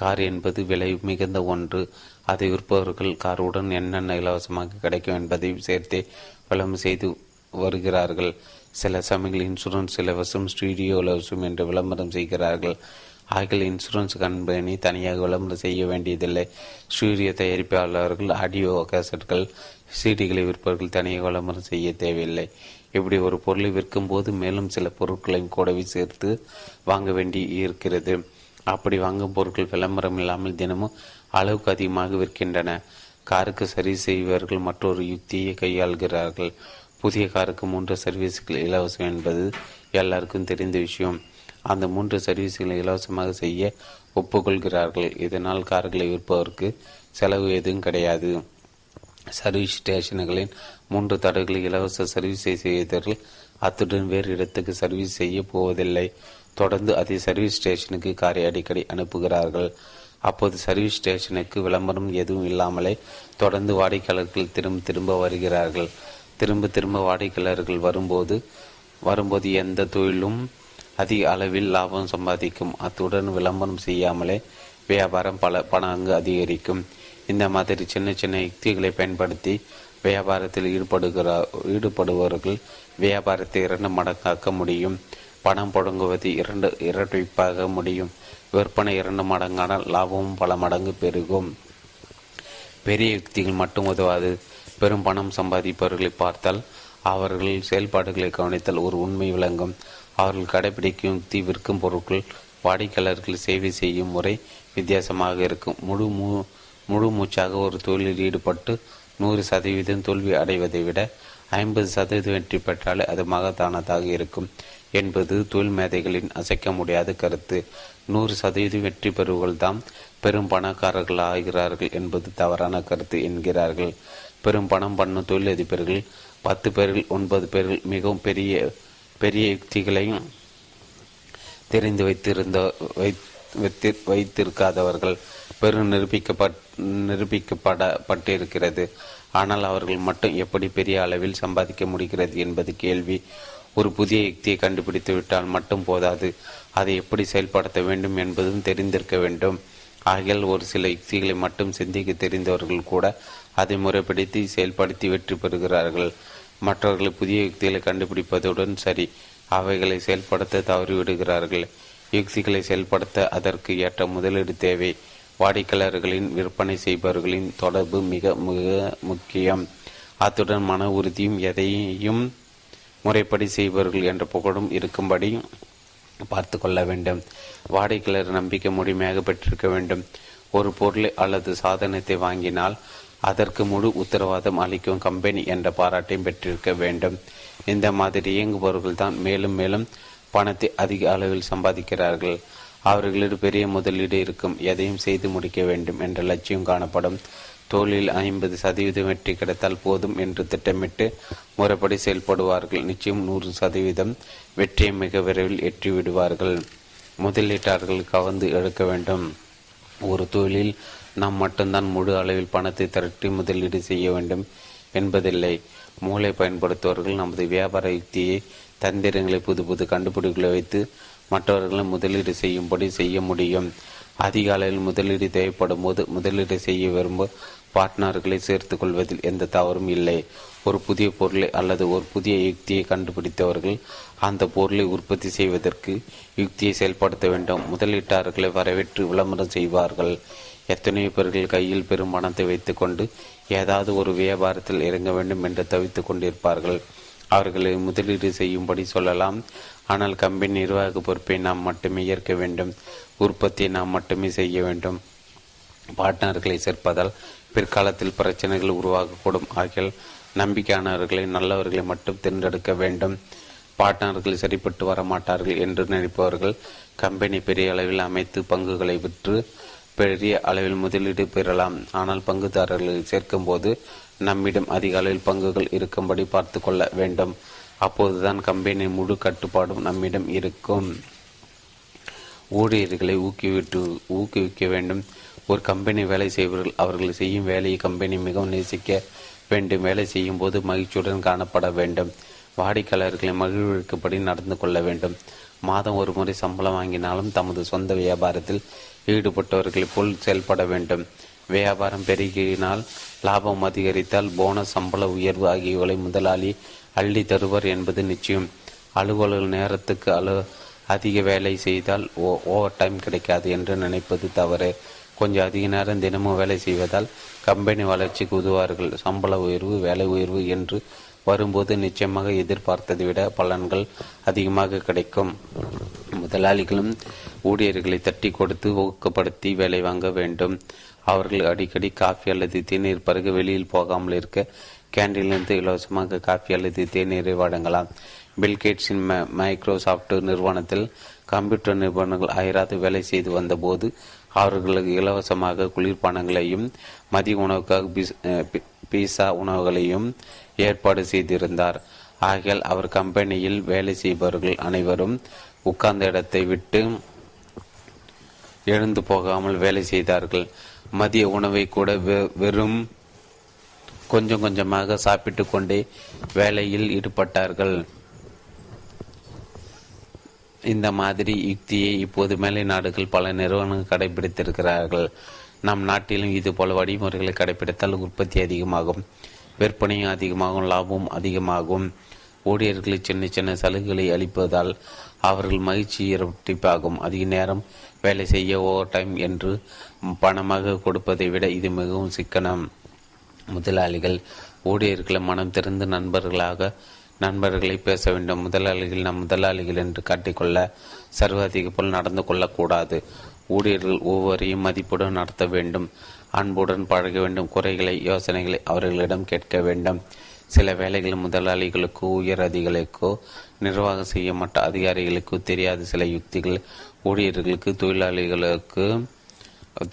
கார் என்பது விலை மிகுந்த ஒன்று, அதை விற்பவர்கள் காருடன் என்னென்ன இலவசமாக கிடைக்கும் என்பதை சேர்த்தே விளம்பரம் செய்து வருகிறார்கள். சில சமயங்கள் இன்சூரன்ஸ் இலவசம், ஸ்டூடியோ இலவசம் என்று விளம்பரம் செய்கிறார்கள். ஆகிய இன்சூரன்ஸ் கம்பெனி தனியாக விளம்பரம் செய்ய வேண்டியதில்லை. ஸ்டூடியோ தயாரிப்பாளர்கள், ஆடியோ கேசட்கள், சீடிகளை விற்பவர்கள் தனியாக விளம்பரம் செய்ய தேவையில்லை. இப்படி ஒரு பொருளை விற்கும் போது மேலும் சில பொருட்களையும் கூடவே சேர்த்து வாங்க வேண்டி இருக்கிறது. அப்படி வாங்கும் பொருட்கள் விளம்பரம் இல்லாமல் தினமும் அளவுக்கு அதிகமாக விற்கின்றன. காருக்கு சரி செய்வர்கள் மற்றொரு யுக்தியை கையாள்கிறார்கள். புதிய காருக்கு 3 சர்வீஸுகள் இலவசம் என்பது எல்லாருக்கும் தெரிந்த விஷயம். அந்த 3 சர்வீஸுகளை இலவசமாக செய்ய ஒப்புக்கொள்கிறார்கள். இதனால் கார்களை விற்பவருக்கு செலவு எதுவும் கிடையாது. சர்வீஸ் ஸ்டேஷன்களின் 3 தடவைகள் இலவச சர்வீஸை செய்தவர்கள் அத்துடன் வேறு இடத்துக்கு சர்வீஸ் செய்ய போவதில்லை. தொடர்ந்து அதே சர்வீஸ் ஸ்டேஷனுக்கு காரை அடிக்கடி அனுப்புகிறார்கள். அப்போது சர்வீஸ் ஸ்டேஷனுக்கு விளம்பரம் எதுவும் இல்லாமலே தொடர்ந்து வாடிக்கையாளர்கள் திரும்ப வருகிறார்கள். திரும்ப வாடிக்கையாளர்கள் வரும்போது எந்த தொழிலும் அதிக அளவில் லாபம் சம்பாதிக்கும். அத்துடன் விளம்பரம் செய்யாமலே வியாபாரம் பணங்கு அதிகரிக்கும். இந்த மாதிரி சின்ன யுக்திகளை பயன்படுத்தி வியாபாரத்தில் ஈடுபடுபவர்கள் வியாபாரத்தை 2 மடங்காக்க முடியும். பணம் புழங்குவது இரட்டிப்பாக முடியும். விற்பனை 2 மடங்கான லாபமும் பல மடங்கு பெருகும். பெரிய யுக்திகள் மட்டும் உதவாது. பெரும் பணம் சம்பாதிப்பவர்களை பார்த்தால், அவர்கள் செயல்பாடுகளை கவனித்தால் ஒரு உண்மை விளங்கும். அவர்கள் கடைபிடிக்கும் யுக்தி, விற்கும் பொருட்கள், வாடிக்கையாளர்கள் சேவை செய்யும் முறை வித்தியாசமாக இருக்கும். முழு மூச்சாக ஒரு தொழிலில் ஈடுபட்டு 100% தோல்வி அடைவதை விட 50% வெற்றி பெற்றாலே அது மகத்தானதாக இருக்கும் என்பது தொழில் மேதைகளின் அசைக்க முடியாத கருத்து. 100% வெற்றி பெறுவர்கள் தான் பெரும் பணக்காரர்கள் ஆகிறார்கள் என்பது தவறான கருத்து என்கிறார்கள். பெரும் பணம் பண்ணும் தொழிலதிபர்கள் 10 பேர்கள் 9 பேர்கள் மிகவும் பெரிய பெரிய யுக்திகளையும் தெரிந்து வைத்திருக்காதவர்கள் பெரும் நிரூபிக்கப்பட்டிருக்கிறது. ஆனால் அவர்கள் மட்டும் எப்படி பெரிய அளவில் சம்பாதிக்க முடிகிறது என்பது கேள்வி. ஒரு புதிய யுக்தியை கண்டுபிடித்து விட்டால் மட்டும் போதாது, அதை எப்படி செயல்படுத்த வேண்டும் என்பதும் தெரிந்திருக்க வேண்டும். ஆகியால் ஒரு சில யுக்திகளை மட்டும் சிந்திக்க தெரிந்தவர்கள் கூட அதை முறைப்படுத்தி செயல்படுத்தி வெற்றி பெறுகிறார்கள். மற்றவர்கள் புதிய யுக்திகளை கண்டுபிடிப்பதுடன் சரி, அவைகளை செயல்படுத்த தவறிவிடுகிறார்கள். யுக்திகளை செயல்படுத்த அதற்கு ஏற்ற முதலீடு தேவை. வாடிக்கையாளர்களின், விற்பனை செய்பவர்களின் தொடர்பு மிக மிக முக்கியம். அத்துடன் மன உறுதியும் எதையும் முறைப்படி செய்பவர்கள் என்ற புகழும் இருக்கும்படி பார்த்து கொள்ள வேண்டும். வாடிக்கையாளர் நம்பிக்கை முழுமையாக பெற்றிருக்க வேண்டும். ஒரு பொருளை அல்லது சாதனத்தை வாங்கினால் அதற்கு முழு உத்தரவாதம் அளிக்கும் கம்பெனி என்ற பாராட்டையும் பெற்றிருக்க வேண்டும். இந்த மாதிரி இயங்குபவர்கள் தான் மேலும் மேலும் பணத்தை அதிக அளவில் சம்பாதிக்கிறார்கள். அவர்களது பெரிய முதலீடு இருக்கும். எதையும் செய்து முடிக்க வேண்டும் என்ற லட்சியம் காணப்படும். தொழில் 50% வெற்றி கிடைத்தால் போதும் என்று திட்டமிட்டு முறைப்படி செயல்படுவார்கள். நிச்சயம் 100% வெற்றியை மிக விரைவில் எட்டிவிடுவார்கள். முதலீட்டாளர்கள் கவர்ந்து எடுக்க வேண்டும். ஒரு தொழிலில் நாம் மட்டும்தான் முழு அளவில் பணத்தை திரட்டி முதலீடு செய்ய வேண்டும் என்பதில்லை. மூளை பயன்படுத்துவர்கள் நமது வியாபார யுக்தியை, தந்திரங்களை, புது புது கண்டுபிடிப்புகளை வைத்து மற்றவர்களை முதலீடு செய்யும்படி செய்ய முடியும். அதிக அளவில் முதலீடு தேவைப்படும் போது முதலீடு செய்ய விரும்பும் பார்ட்னர்களை சேர்த்து கொள்வதில் எந்த தவறும் இல்லை. ஒரு புதிய பொருளை அல்லது ஒரு புதிய யுக்தியை கண்டுபிடித்தவர்கள் அந்த பொருளை உற்பத்தி செய்வதற்கு யுக்தியை செயல்படுத்த வேண்டும். முதலீட்டாளர்களை வரவேற்று விளம்பரம் செய்வார்கள். எத்தனையோ பேர்கள் கையில் பெரும் பணத்தை வைத்து கொண்டு ஏதாவது ஒரு வியாபாரத்தில் இறங்க வேண்டும் என்று தவித்து கொண்டிருப்பார்கள். அவர்களை முதலீடு செய்யும்படி சொல்லலாம். ஆனால் கம்பெனி நிர்வாக பொறுப்பை நாம் மட்டுமே ஏற்க வேண்டும். உற்பத்தியை நாம் மட்டுமே செய்ய வேண்டும். பார்ட்னர்களை சேர்ப்பதால் பிற்காலத்தில் பிரச்சனைகள் உருவாகக்கூடும். ஆகியால் நம்பிக்கையானவர்களை, நல்லவர்களை மட்டும் தேர்ந்தெடுக்க வேண்டும். பார்ட்னர்கள் சரிப்பட்டு வரமாட்டார்கள் என்று நினைப்பவர்கள் கம்பெனி பெரிய அளவில் அமைத்து பங்குகளை விற்று பெரிய அளவில் முதலீடு பெறலாம். ஆனால் பங்குதாரர்களை சேர்க்கும் போது நம்மிடம் அதிக அளவில் பங்குகள் இருக்கும்படி பார்த்து கொள்ள வேண்டும். அப்போதுதான் கம்பெனி முழு கட்டுப்பாடும் நம்மிடம் இருக்கும். ஊழியர்களை ஊக்குவிக்க வேண்டும். ஒரு கம்பெனி வேலை செய்வர்கள் அவர்கள் செய்யும் வேலையை கம்பெனி மிகவும் நேசிக்க வேண்டும். வேலை செய்யும் போது மகிழ்ச்சியுடன் காணப்பட வேண்டும். வாடிக்கையாளர்களை மகிழ்விக்கும்படி நடந்து கொள்ள வேண்டும். மாதம் ஒரு முறை சம்பளம் வாங்கினாலும் தமது சொந்த வியாபாரத்தில் ஈடுபட்டவர்களை போல் செயல்பட வேண்டும். வியாபாரம் பெருகினால், லாபம் அதிகரித்தால் போனஸ், சம்பள உயர்வு ஆகியவர்களை முதலாளி அள்ளி தருவர் என்பது நிச்சயம். அலுவலர்கள் நேரத்துக்கு அதிக வேலை செய்தால் ஓவர் டைம் கிடைக்காது என்று நினைப்பது தவறு. கொஞ்சம் அதிக நேரம் தினமும் வேலை செய்வதால் கம்பெனி வளர்ச்சிக்கு உதவார்கள். சம்பள உயர்வு, வேலை உயர்வு என்று வரும்போது நிச்சயமாக எதிர்பார்த்ததை விட பலன்கள் அதிகமாக கிடைக்கும். முதலாளிகளும் ஊழியர்களை தட்டி கொடுத்து ஊக்கப்படுத்தி வேலை வாங்க வேண்டும். அவர்கள் அடிக்கடி காஃபி அல்லது தேநீர் பருக வெளியில் போகாமல் இருக்க கேண்டீன்லிருந்து இலவசமாக காஃபி அல்லது தேநீரை வழங்கலாம். பில்கேட்ஸின் மைக்ரோசாப்ட் நிறுவனத்தில் கம்ப்யூட்டர் நிபுணர்கள் அயராது வேலை செய்து வந்தபோது அவர்களுக்கு இலவசமாக குளிர்பானங்களையும் மதிய உணவுக்காக பீஸா உணவுகளையும் ஏற்பாடு செய்திருந்தார். ஆகையால் அவர் கம்பெனியில் வேலை செய்பவர்கள் அனைவரும் உட்கார்ந்த இடத்தை விட்டு எழுந்து போகாமல் வேலை செய்தார்கள். மதிய உணவை கூட வெறும் கொஞ்சம் கொஞ்சமாக சாப்பிட்டு கொண்டே வேலையில் ஈடுபட்டார்கள். இந்த மாதிரி யுக்தியை இப்போது மேலை நாடுகள் பல நிறுவனங்கள் கடைபிடித்திருக்கிறார்கள். நம் நாட்டிலும் இதுபோல வழிமுறைகளை கடைபிடித்தால் உற்பத்தி அதிகமாகும், விற்பனையும் அதிகமாகும், லாபமும் அதிகமாகும். ஊழியர்களை சின்ன சின்ன சலுகைகளை அளிப்பதால் அவர்கள் மகிழ்ச்சி இரட்டிப்பாகும். அதிக நேரம் வேலை செய்ய ஓவர் டைம் என்று பணமாக கொடுப்பதை விட இது மிகவும் சிக்கனம். முதலாளிகள் ஊழியர்களை மனம் திறந்து நண்பர்களை பேச வேண்டும். முதலாளிகள் நம் முதலாளிகள் என்று காட்டிக்கொள்ள சர்வாதிக போல் நடந்து கொள்ளக்கூடாது. ஊழியர்கள் ஒவ்வொரையும் மதிப்புடன் நடத்த வேண்டும். அன்புடன் பழக வேண்டும். குறைகளை, யோசனைகளை அவர்களிடம் கேட்க வேண்டும். சில வேளைகளில் முதலாளிகளுக்கோ உயர் அதிகாரிகளுக்கோ நிர்வாகம் செய்ய மற்ற அதிகாரிகளுக்கோ தெரியாத சில யுக்திகள் ஊழியர்களுக்கு, தொழிலாளிகளுக்கு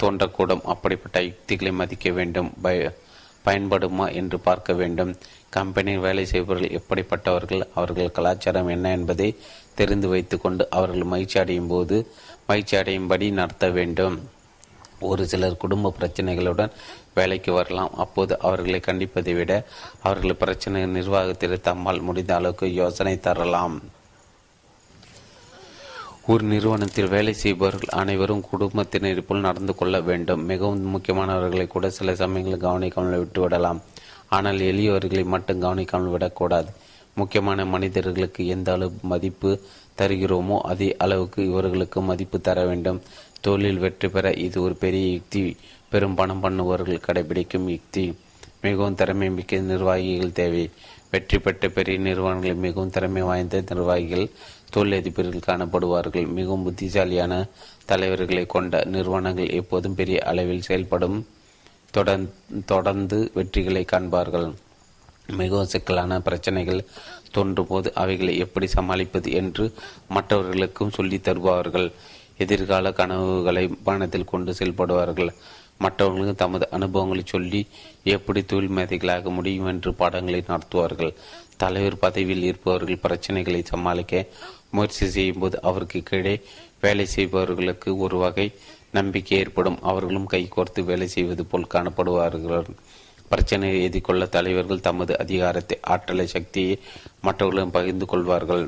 தோன்றக்கூடும். அப்படிப்பட்ட யுக்திகளை மதிக்க வேண்டும். பயன்படுமா என்று பார்க்க வேண்டும். கம்பெனியில் வேலை செய்பவர்கள் எப்படிப்பட்டவர்கள், அவர்கள் கலாச்சாரம் என்ன என்பதை தெரிந்து வைத்து கொண்டு அவர்கள் மகிழ்ச்சி அடையும்படி நடத்த வேண்டும். ஒரு சிலர் குடும்ப பிரச்சனைகளுடன் வேலைக்கு வரலாம். அப்போது அவர்களை கண்டிப்பதை விட அவர்கள் பிரச்சனை நிர்வாகத்தில் தம்மால் முடிந்த அளவுக்கு யோசனை தரலாம். ஒரு நிறுவனத்தில் வேலை செய்பவர்கள் அனைவரும் குடும்பத்தினர் போல் நடந்து கொள்ள வேண்டும். மிகவும் முக்கியமானவர்களை கூட சில சமயங்களில் கவனிக்காமல் விட்டுவிடலாம். ஆனால் எளியவர்களை மட்டும் கவனிக்காமல் விடக்கூடாது. முக்கியமான மனிதர்களுக்கு எந்த அளவு மதிப்பு தருகிறோமோ அதே அளவுக்கு இவர்களுக்கு மதிப்பு தர வேண்டும். தொழில் வெற்றி பெற இது ஒரு பெரிய யுக்தி. பெரும் பணம் பண்ணுபவர்கள் கடைபிடிக்கும் யுக்தி. மிகவும் திறமை மிக்க நிர்வாகிகள் தேவை. வெற்றி பெற்ற பெரிய நிறுவனங்களில் மிகவும் திறமை வாய்ந்த நிர்வாகிகள் தொழிலதிபர்கள் காணப்படுவார்கள். மிகவும் புத்திசாலியான தலைவர்களை கொண்ட நிறுவனங்கள் எப்போதும் பெரிய அளவில் செயல்படும். தொடர்ந்து வெற்றிகளை காண்பார்கள். மிகவும் சிக்கலான பிரச்சனைகள் தோன்றும்போது அவைகளை எப்படி சமாளிப்பது என்று மற்றவர்களுக்கும் சொல்லி தருபவர்கள். எதிர்கால கனவுகளை பணத்தில் கொண்டு செயல்படுவார்கள். மற்றவர்களுக்கு தமது அனுபவங்களை சொல்லி எப்படி தொழில் மேதைகளாக முடியும் என்று பாடங்களை நடத்துவார்கள். தலைவர் பதவியில் இருப்பவர்கள் பிரச்சனைகளை சமாளிக்க முயற்சி செய்யும் போது அவருக்கு கீழே வேலை செய்பவர்களுக்கு ஒரு வகை நம்பிக்கை ஏற்படும். அவர்களும் கைகோர்த்து வேலை செய்வது போல் காணப்படுவார்கள். பிரச்சனையை எதிர்கொள்ள தலைவர்கள் தமது அதிகாரத்தை, ஆற்றலை, சக்தியை மற்றவர்களும் பகிர்ந்து கொள்வார்கள்.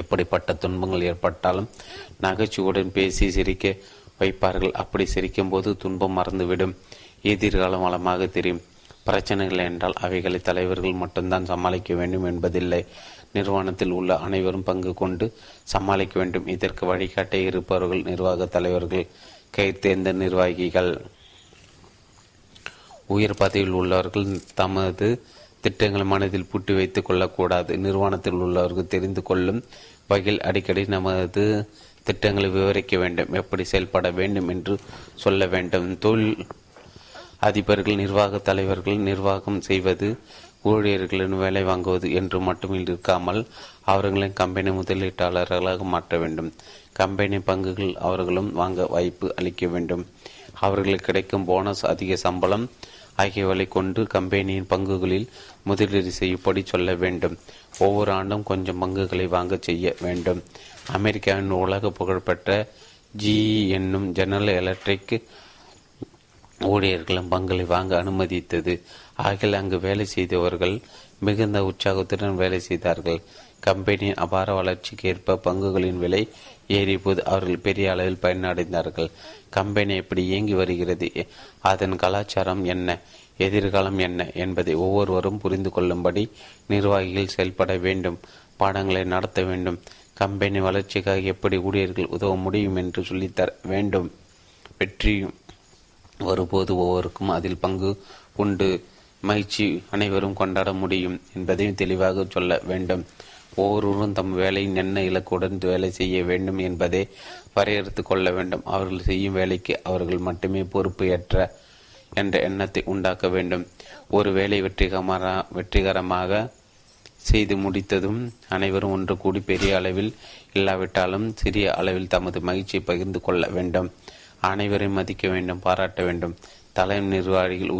எப்படிப்பட்ட துன்பங்கள் ஏற்பட்டாலும் நகைச்சுவுடன் பேசி சிரிக்க வைப்பார்கள். அப்படி சிரிக்கும் போது துன்பம் மறந்துவிடும். எதிர்காலம் வளமாக தெரியும். பிரச்சனைகள் என்றால் அவைகளை தலைவர்கள் மட்டும்தான் சமாளிக்க வேண்டும் என்பதில்லை. நிறுவனத்தில் உள்ள அனைவரும் பங்கு கொண்டு சமாளிக்க வேண்டும். இதற்கு வழிகாட்ட இருப்பவர்கள் நிர்வாக தலைவர்கள், கைத்தேர்ந்த நிர்வாகிகள். உயர் பதவியில் உள்ளவர்கள் தமது திட்டங்கள் மனதில் பூட்டி வைத்துக் கொள்ளக்கூடாது. நிறுவனத்தில் உள்ளவர்கள் தெரிந்து கொள்ளும் வகையில் அடிக்கடி நமது திட்டங்களை விவரிக்க வேண்டும், எப்படி செயல்பட வேண்டும் என்று சொல்ல வேண்டும். தொழில் அதிபர்கள், நிர்வாக தலைவர்கள் நிர்வாகம் செய்வது ஊழியர்களின் வேலை வாங்குவது என்று மட்டும் இருக்காமல் அவர்களின் கம்பெனி முதலீட்டாளர்களாக மாற்ற வேண்டும். கம்பெனி பங்குகள் அவர்களும் வாங்க வாய்ப்பு அளிக்க வேண்டும். அவர்களுக்கு கிடைக்கும் போனஸ், அதிக சம்பளம் ஆகியவற்றை கொண்டு கம்பெனியின் பங்குகளில் முதலீடு செய்யப்படி சொல்ல வேண்டும். ஒவ்வொரு ஆண்டும் கொஞ்சம் பங்குகளை வாங்க செய்ய வேண்டும். அமெரிக்காவின் உலக புகழ்பெற்ற GE என்னும் ஜெனரல் எலக்ட்ரிக் ஊழியர்களும் பங்குகளை வாங்க அனுமதித்தது. ஆகிய அங்கு வேலை செய்தவர்கள் மிகுந்த உற்சாகத்துடன் வேலை செய்தார்கள். கம்பெனியின் அபார வளர்ச்சிக்கு ஏற்ப பங்குகளின் விலை ஏறியபோது அவர்கள் பெரிய அளவில் பயனடைந்தார்கள். கம்பெனி எப்படி இயங்கி வருகிறது, அதன் கலாச்சாரம் என்ன, எதிர்காலம் என்ன என்பதை ஒவ்வொருவரும் புரிந்து கொள்ளும்படி நிர்வாகிகள் செயல்பட வேண்டும், பாடங்களை நடத்த வேண்டும். கம்பெனி வளர்ச்சிக்காக எப்படி ஊழியர்கள் உதவ முடியும் என்று சொல்லித்தர வேண்டும். வெற்றி வரும்போது ஒவ்வொருக்கும் அதில் பங்கு உண்டு, மகிழ்ச்சி அனைவரும் கொண்டாட முடியும் என்பதையும் தெளிவாக சொல்ல வேண்டும். ஒவ்வொருவரும் தம் வேலை என்ன இலக்குடன் வேலை செய்ய வேண்டும் என்பதை வரையறுத்து கொள்ள வேண்டும். அவர்கள் செய்யும் வேலைக்கு அவர்கள் மட்டுமே பொறுப்பு ஏற்ற என்ற எண்ணத்தை உண்டாக்க வேண்டும். ஒரு வேலை வெற்றிகரமாக செய்து முடித்ததும் அனைவரும் ஒன்று கூடி பெரிய அளவில் இல்லாவிட்டாலும் சிறிய அளவில் தமது மகிழ்ச்சியை பகிர்ந்து கொள்ள வேண்டும். அனைவரையும் மதிக்க வேண்டும், பாராட்ட வேண்டும். தலைமை நிர்வாகிகள்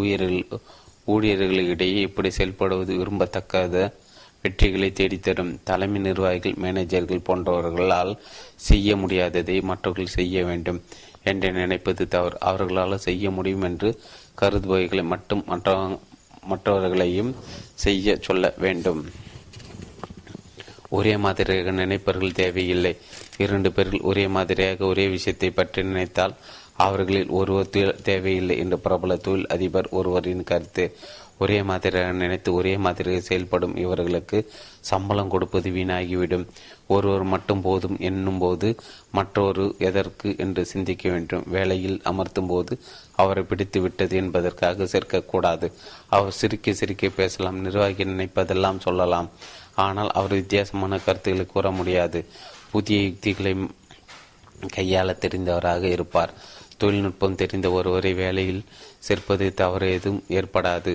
ஊழியர்களிடையே எப்படி செயல்படுவது விரும்பத்தக்காத வெற்றிகளை தேடித்தரும். தலைமை நிர்வாகிகள், மேனேஜர்கள் போன்றவர்களால் செய்ய முடியாததை மற்றவர்கள் செய்ய வேண்டும் என்று நினைப்பது தவறு. அவர்களால் செய்ய முடியும் என்று கருதுபவைகளை மட்டும் மற்றவர்களையும் செய்ய சொல்ல வேண்டும். ஒரே மாதிரியாக நினைப்பவர்கள் தேவையில்லை. 2 பேர்கள் ஒரே மாதிரியாக ஒரே விஷயத்தை பற்றி நினைத்தால் அவர்களில் ஒருவர் தேவையில்லை என்று பிரபல தொழில் அதிபர் ஒருவரின் கருத்து. ஒரே மாதிரியாக நினைத்து ஒரே மாதிரியாக செயல்படும் இவர்களுக்கு சம்பளம் கொடுப்பது வீணாகிவிடும். ஒருவர் மட்டும் போதும் என்னும் போது மற்றொரு எதற்கு என்று சிந்திக்க வேண்டும். வேலையில் அமர்த்தும் போது அவரை பிடித்து விட்டது என்பதற்காக சேர்க்கக்கூடாது. அவர் சிரிக்க சிரிக்க பேசலாம், நிர்வாகி நினைப்பதெல்லாம் சொல்லலாம். ஆனால் அவர் வித்தியாசமான கருத்துக்களை கூற முடியாது. புதிய யுக்திகளை கையாள தெரிந்தவராக இருப்பார். தொழில்நுட்பம் தெரிந்த ஒருவரை வேலையில் சேர்ப்பது தவறு எதுவும் ஏற்படாது.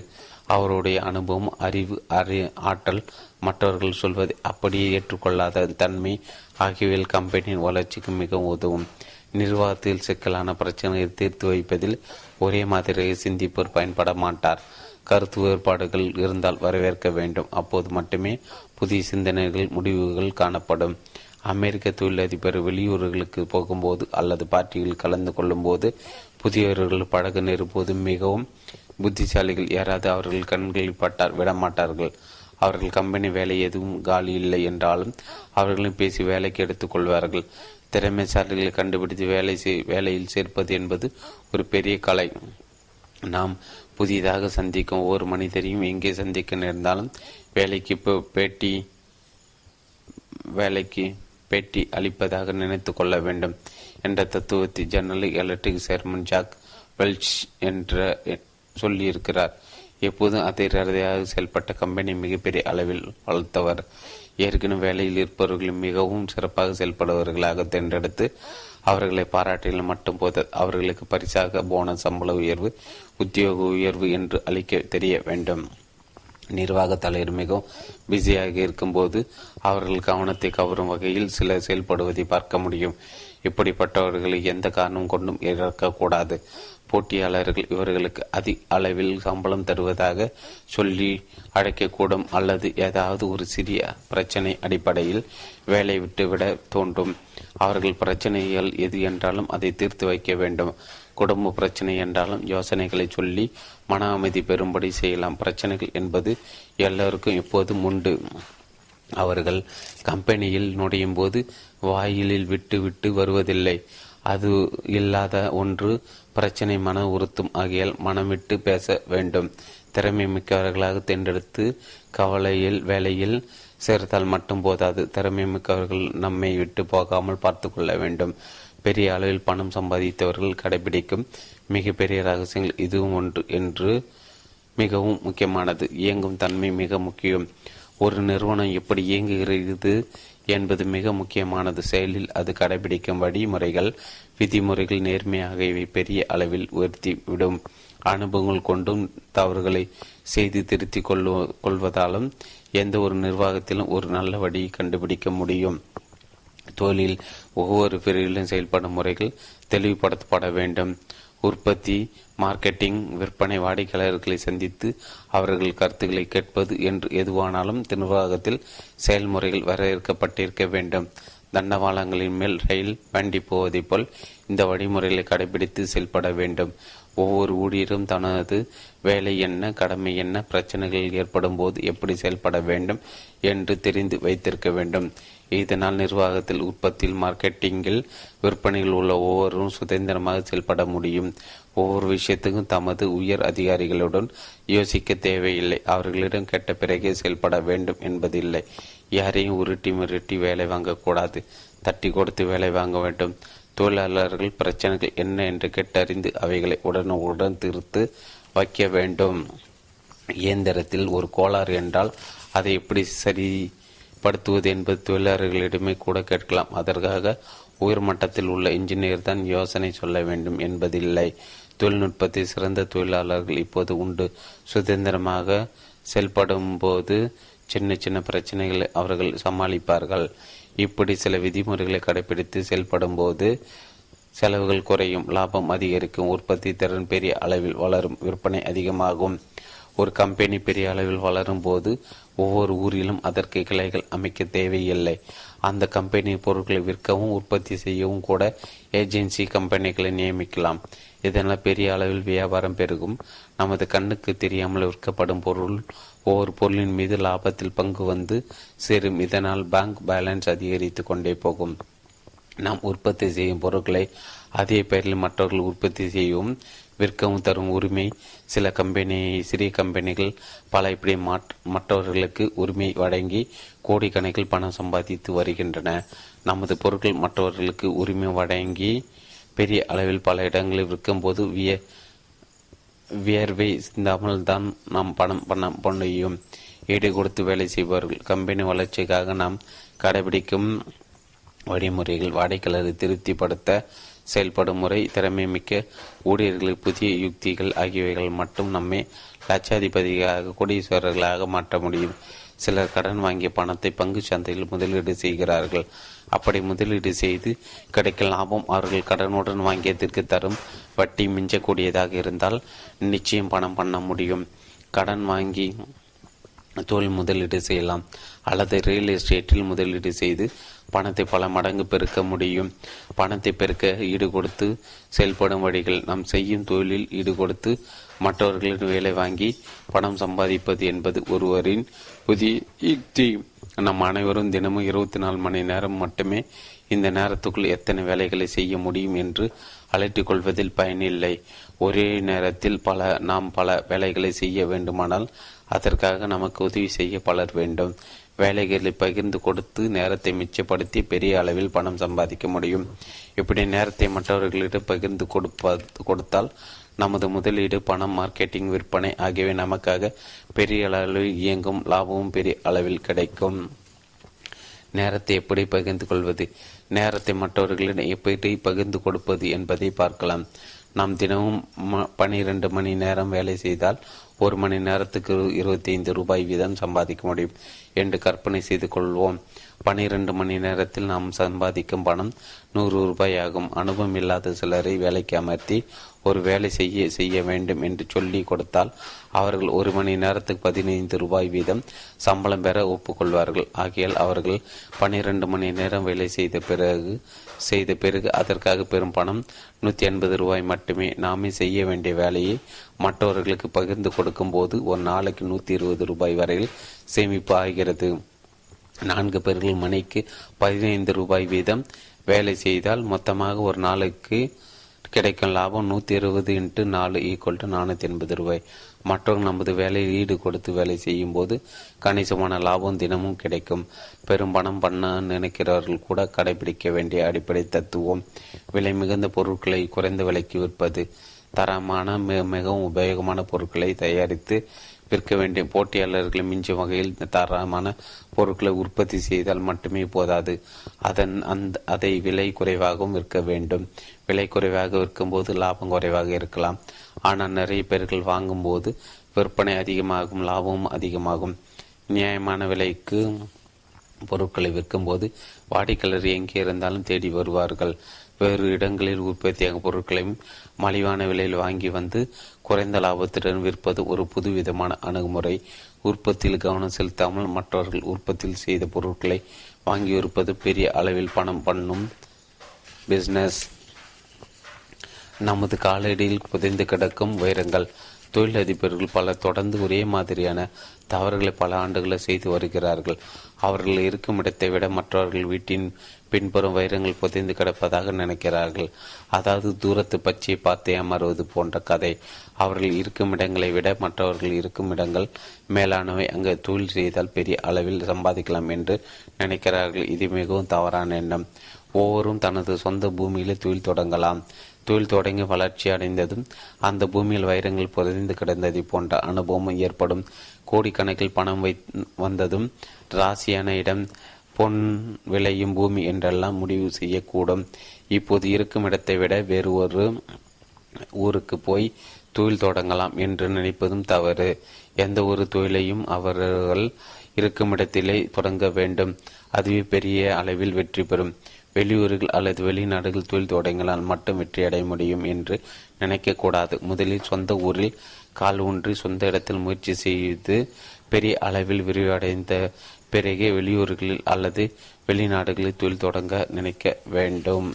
அவருடைய அனுபவம், அறிவு, ஆற்றல், மற்றவர்கள் சொல்வதை அப்படியே ஏற்றுக்கொள்ளாத தன்மை ஆகியவை கம்பெனியின் வளர்ச்சிக்கு மிகவும் உதவும். நிர்வாகத்தில் சிக்கலான பிரச்சனையை தீர்த்து வைப்பதில் ஒரே மாதிரியை சிந்திப்போர் பயன்பட மாட்டார். கருத்து வேறுபாடுகள் இருந்தால் வரவேற்க வேண்டும். அப்போது மட்டுமே புதிய சிந்தனைகள், முடிவுகள் காணப்படும். அமெரிக்க தொழிலதிபர் வெளியூர்களுக்கு போகும்போது அல்லது பார்ட்டியில் கலந்து கொள்ளும் போது புதியவர்கள் பழக நேரும்போது மிகவும் புத்திசாலிகள் யாராவது அவர்கள் கண்களில் விடமாட்டார்கள். அவர்கள் கம்பெனி வேலை எதுவும் காலி இல்லை என்றாலும் அவர்களும் பேசி வேலைக்கு எடுத்துக்கொள்வார்கள். திறமைசாலிகளை கண்டுபிடித்து வேலையில் சேர்ப்பது என்பது ஒரு பெரிய கலை. நாம் புதிதாக சந்திக்கும் ஒவ்வொரு மனிதரையும் எங்கே சந்திக்க நேர்ந்தாலும் வேலைக்கு பேட்டி அளிப்பதாக நினைத்து கொள்ள வேண்டும் என்ற தத்துவத்தை General Electric chairman Jack Welch என்ற சொல்லியிருக்கிறார். எப்போதும் அதிரடியாக செயல்பட்ட கம்பெனி மிகப்பெரிய அளவில் வளர்த்தவர். ஏற்கனவே வேலையில் இருப்பவர்கள் மிகவும் சிறப்பாக செயல்படுவர்களாக தேர்ந்தெடுத்து அவர்களை பாராட்டியில் மட்டும் போதாது, அவர்களுக்கு பரிசாக போனஸ், சம்பள உயர்வு, உத்தியோக உயர்வு என்று அளிக்க தெரிய வேண்டும். நிர்வாக தலைவர் மிகவும் பிஸியாக இருக்கும்போது அவர்கள் கவனத்தை கவரும் வகையில் சில செயல்படுவதை பார்க்க முடியும். இப்படிப்பட்டவர்களை எந்த காரணம் கொண்டும் இறக்கக்கூடாது. போட்டியாளர்கள் இவர்களுக்கு அதிக அளவில் சம்பளம் தருவதாக சொல்லி அழைக்கக்கூடும், அல்லது ஏதாவது ஒரு சிறிய பிரச்சனை அடிப்படையில் வேலை விட்டுவிட தோன்றும். அவர்கள் பிரச்சனைகள் எது என்றாலும் அதை தீர்த்து வைக்க வேண்டும். குடும்ப பிரச்சனை என்றாலும் யோசனைகளை சொல்லி மன அமைதி பெறும்படி செய்யலாம். பிரச்சனைகள் என்பது எல்லோருக்கும் எப்போதும் உண்டு. அவர்கள் கம்பெனியில் நுழையும் போது வாயிலில் விட்டு விட்டு வருவதில்லை. அது இல்லாத ஒன்று பிரச்சனை மன உறுத்தும். ஆகியால் மனம் விட்டு பேச வேண்டும். திறமை மிக்கவர்களாக தேர்ந்தெடுத்து கவலையில் வேலையில் சேர்த்தால் மட்டும் போதாது. திறமை மிக்கவர்கள் நம்மை விட்டு போகாமல் பார்த்து கொள்ள வேண்டும். பெரிய அளவில் பணம் சம்பாதித்தவர்கள் கடைபிடிக்கும் மிகப்பெரிய ரகசியங்கள் இதுவும் ஒன்று என்று மிகவும் முக்கியமானது. இயங்கும் தன்மை மிக முக்கியம். ஒரு நிறுவனம் எப்படி இயங்குகிறது என்பது மிக முக்கியமானது. செயலில் அது கடைபிடிக்கும் வழிமுறைகள், விதிமுறைகள் நேர்மையாகவே பெரிய அளவில் உயர்த்தி விடும். அனுபவங்கள் கொண்டும் தவறுகளை செய்து திருத்தி கொள்வதாலும் எந்த ஒரு நிர்வாகத்திலும் ஒரு நல்ல வழியை கண்டுபிடிக்க முடியும். தொழிலில் ஒவ்வொரு பிரிவிலும் செயல்படும் முறைகள் தெளிவுபடுத்தப்பட வேண்டும். உற்பத்தி, மார்க்கெட்டிங், விற்பனை, வாடிக்கையாளர்களை சந்தித்து அவர்கள் கருத்துக்களை கேட்பது என்று எதுவானாலும் நிர்வாகத்தில் செயல்முறைகள் வரையறுக்கப்பட்டிருக்க வேண்டும். தண்டவாளங்களின் மேல் ரயில் வண்டி போவதைப் போல் இந்த வழிமுறைகளை கடைபிடித்து செயல்பட வேண்டும். ஒவ்வொரு ஊழியரும் தனது வேலை என்ன, கடமை என்ன, பிரச்சனைகள் ஏற்படும் போது எப்படி செயல்பட வேண்டும் என்று தெரிந்து வைத்திருக்க வேண்டும். இதனால் நிர்வாகத்தில், உற்பத்தியில், மார்க்கெட்டிங்கில், விற்பனையில் உள்ள ஒவ்வொருவரும் சுதந்திரமாக செயல்பட முடியும். ஒவ்வொரு விஷயத்துக்கும் தமது உயர் அதிகாரிகளுடன் யோசிக்க தேவையில்லை. அவர்களிடம் கேட்ட பிறகே செயல்பட வேண்டும் என்பதில்லை. யாரையும் உருட்டி முருட்டி வேலை வாங்கக்கூடாது. தட்டி கொடுத்து வேலை வாங்க வேண்டும். தொழிலாளர்கள் பிரச்சனைகள் என்ன என்று கேட்டறிந்து அவைகளை உடனுக்குடன் தீர்த்து வைக்க வேண்டும். இயந்திரத்தில் ஒரு கோளாறு என்றால் அதை எப்படி சரிப்படுத்துவது என்பது தொழிலாளர்களிடமே கூட கேட்கலாம். அதற்காக உயர்மட்டத்தில் உள்ள இன்ஜினியர் தான் யோசனை சொல்ல வேண்டும் என்பதில்லை. தொழில்நுட்பத்தில் சிறந்த தொழிலாளர்கள் இப்போது உண்டு. சுதந்திரமாக செயல்படும் போது சின்ன சின்ன பிரச்சனைகளை அவர்கள் சமாளிப்பார்கள். இப்படி சில விதிமுறைகளை கடைபிடித்து செயல்படும் போது செலவுகள் குறையும், லாபம் அதிகரிக்கும், உற்பத்தி திறன் பெரிய அளவில் வளரும், விற்பனை அதிகமாகும். ஒரு கம்பெனி பெரிய அளவில் வளரும் போது ஒவ்வொரு ஊரிலும் அதற்கு கிளைகள் அமைக்க தேவையில்லை. அந்த கம்பெனி பொருட்களை விற்கவும் உற்பத்தி செய்யவும் கூட ஏஜென்சி கம்பெனிகளை நியமிக்கலாம். இதனால் பெரிய அளவில் வியாபாரம் பெருகும். நமது கண்ணுக்கு தெரியாமல் விற்கப்படும் பொருள் ஒவ்வொரு பொருளின் மீது லாபத்தில் பங்கு வந்து சேரும். இதனால் பேங்க் பேலன்ஸ் அதிகரித்து கொண்டே போகும். நாம் உற்பத்தி செய்யும் பொருட்களை அதே பெயரில் மற்றவர்கள் உற்பத்தி செய்யவும் விற்கவும் தரும் உரிமை சில சிறிய கம்பெனிகள் பல இப்படி மற்றவர்களுக்கு உரிமை வழங்கி கோடிக்கணக்கில் பணம் சம்பாதித்து வருகின்றன. நமது பொருட்கள் மற்றவர்களுக்கு உரிமை வழங்கி பெரிய அளவில் பல இடங்களில் விற்கும் போது வியர்வை சிந்தாமல் தான் நாம் பணம் பண்ணியும் ஈடு கொடுத்து வேலை செய்வார்கள். கம்பெனி வளர்ச்சிக்காக நாம் கடைபிடிக்கும் வழிமுறைகள், வாடிக்கையாளரை திருப்திப்படுத்த செயல்படும் முறை, திறமை மிக்க ஊழியர்களுக்கு புதிய யுக்திகள் ஆகியவைகள் மட்டும் நம்மை லட்சாதிபதிகளாக, கோடீஸ்வரர்களாக மாற்ற முடியும். சிலர் கடன் வாங்கிய பணத்தை பங்கு சந்தையில் முதலீடு செய்கிறார்கள். அப்படி முதலீடு செய்து கிடைக்கும் லாபம் அவர்கள் கடனுடன் வாங்கியதற்கு தரும் வட்டி மிஞ்சக்கூடியதாக இருந்தால் நிச்சயம் பணம் பண்ண முடியும். கடன் வாங்கி தொழில் முதலீடு செய்யலாம், அல்லது ரியல் எஸ்டேட்டில் முதலீடு செய்து பணத்தை பல மடங்கு பெருக்க முடியும். பணத்தை பெருக்க ஈடுகொடுத்து செயல்படும் வழிகள். நாம் செய்யும் தொழிலில் ஈடுகொடுத்து மற்றவர்களின் வேலை வாங்கி பணம் சம்பாதிப்பது என்பது ஒருவரின் புதிய யுக்தி. நம் அனைவரும் தினமும் 24 மணி நேரம் மட்டுமே இந்த நேரத்துக்குள் எத்தனை வேலைகளை செய்ய முடியும் என்று அழைத்துக் கொள்வதில் பயனில்லை. ஒரே நேரத்தில் நாம் பல வேலைகளை செய்ய வேண்டுமானால் அதற்காக நமக்கு உதவி செய்ய பலர் வேண்டும். வேலைகளை பகிர்ந்து கொடுத்து நேரத்தை மிச்சப்படுத்தி பெரிய அளவில் பணம் சம்பாதிக்க முடியும். இப்படி நேரத்தை மற்றவர்களிடம் பகிர்ந்து கொடுத்தால் நமது முதலீடு, பணம், மார்க்கெட்டிங், விற்பனை ஆகியவை நமக்காக பெரிய அளவில் இயங்கும். லாபமும் பெரிய அளவில் கிடைக்கும். நேரத்தை எப்படி பகிர்ந்து கொள்வது? நேரத்தை மற்றவர்களிடம் எப்படி பகிர்ந்து கொடுப்பது என்பதை பார்க்கலாம். நாம் தினமும் 12 மணி நேரம் வேலை செய்தால் 1 மணி நேரத்துக்கு 25 ரூபாய் வீதம் சம்பாதிக்க முடியும் என்று கற்பனை செய்து கொள்வோம். 12 மணி நேரத்தில் நாம் சம்பாதிக்கும் பணம் 100 ரூபாய் ஆகும். அனுபவம் இல்லாத சிலரை வேலைக்கு அமர்த்தி ஒரு வேலை செய்ய வேண்டும் என்று சொல்லி கொடுத்தால் அவர்கள் 1 மணி நேரத்துக்கு 15 ரூபாய் வீதம் சம்பளம் பெற ஒப்புக்கொள்வார்கள். ஆகையால் அவர்கள் 12 மணி நேரம் வேலை செய்த பிறகு அதற்காக பெறும் பணம் 180 ரூபாய் மட்டுமே. நாமே செய்ய வேண்டிய வேலையை மற்றவர்களுக்கு பகிர்ந்து கொடுக்கும் போது ஒரு நாளைக்கு 120 ரூபாய் வரையில் சேமிப்பு ஆகிறது. 4 பேர்கள் மணிக்கு 15 ரூபாய் வீதம் வேலை செய்தால் மொத்தமாக ஒரு நாளுக்கு கிடைக்கும் லாபம் 120 × 4 = 480 ரூபாய். மற்றவர்கள் நமது வேலையில் ஈடு கொடுத்து வேலை செய்யும் போது கணிசமான லாபம் தினமும் கிடைக்கும். பெரும் பணம் பண்ண நினைக்கிறவர்கள் கூட கடைபிடிக்க வேண்டிய அடிப்படை தத்துவம் விலை மிகுந்த பொருட்களை குறைந்த விலைக்கு விற்பது. தரமான மிகவும் உபயோகமான பொருட்களை தயாரித்து விற்க வேண்டிய போட்டியாளர்களை மிஞ்சும் வகையில் தரமான பொருட்களை உற்பத்தி செய்தால் மட்டுமே போதாது, அதை விலை குறைவாகவும் விற்க வேண்டும். விலை குறைவாக விற்கும்போது லாபம் குறைவாக இருக்கலாம், ஆனால் நிறைய பேர்கள் வாங்கும்போது விற்பனை அதிகமாகும், லாபமும் அதிகமாகும். நியாயமான விலைக்கு பொருட்களை விற்கும்போது வாடிக்கையாளர் எங்கே இருந்தாலும் தேடி வருவார்கள். வேறு இடங்களில் உற்பத்தியாக பொருட்களையும் மலிவான விலையில் வாங்கி வந்து குறைந்த லாபத்துடன் விற்பது ஒரு புதுவிதமான அணுகுமுறை. உற்பத்தியில் கவனம் செலுத்தாமல் மற்றவர்கள் உற்பத்தியில் செய்த பொருட்களை வாங்கி விற்பது பெரிய அளவில் பணம் பண்ணும் பிஸ்னஸ். நமது காலடியில் புதைந்து கிடக்கும் வைரங்கள். தொழிலதிபர்கள் பலர் தொடர்ந்து ஒரே மாதிரியான தவறுகளை பல ஆண்டுகளை செய்து வருகிறார்கள். அவர்கள் இருக்கும் இடத்தை விட மற்றவர்கள் வீட்டின் பின்புறம் வைரங்கள் புதைந்து கிடப்பதாக நினைக்கிறார்கள். அதாவது தூரத்து பச்சையை பார்த்து ஏமாறுவது போன்ற கதை. அவர்கள் இருக்கும் இடங்களை விட மற்றவர்கள் இருக்கும் இடங்கள் மேலானவை, அங்கு தொழில் செய்தால் பெரிய அளவில் சம்பாதிக்கலாம் என்று நினைக்கிறார்கள். இது மிகவும் தவறான எண்ணம். ஒவ்வொருவரும் தனது சொந்த பூமியிலே தொழில் தொடங்கலாம். தொழில் தொடங்கி வளர்ச்சி அடைந்ததும் அந்த பூமியில் வைரங்கள் புதைந்து கிடந்ததை போன்ற அனுபவம் ஏற்படும். கோடிக்கணக்கில் பணம் வந்ததும் ராசியான இடம், பொன் விளையும் பூமி என்றெல்லாம் முடிவு செய்யக்கூடும். இப்போது இருக்கும் இடத்தை விட வேறு ஒரு ஊருக்கு போய் தொழில் தொடங்கலாம் என்று நினைப்பதும் தவறு. எந்த ஒரு தொழிலையும் அவர்கள் இருக்கும் இடத்திலே தொடங்க வேண்டும். அதுவே பெரிய அளவில் வெற்றி பெறும். வெளியூர்கள் அல்லது வெளிநாடுகள் தொழில் தொடங்கினால் மட்டும் வெற்றி அடைய முடியும் என்று நினைக்கக்கூடாது. முதலில் சொந்த ஊரில் கால் ஊன்றி சொந்த இடத்தில் முயற்சி செய்து பெரிய அளவில் விரிவடைந்த பிறகே வெளியூர்களில் அல்லது வெளிநாடுகளில் தொழில் தொடங்க நினைக்க வேண்டும்.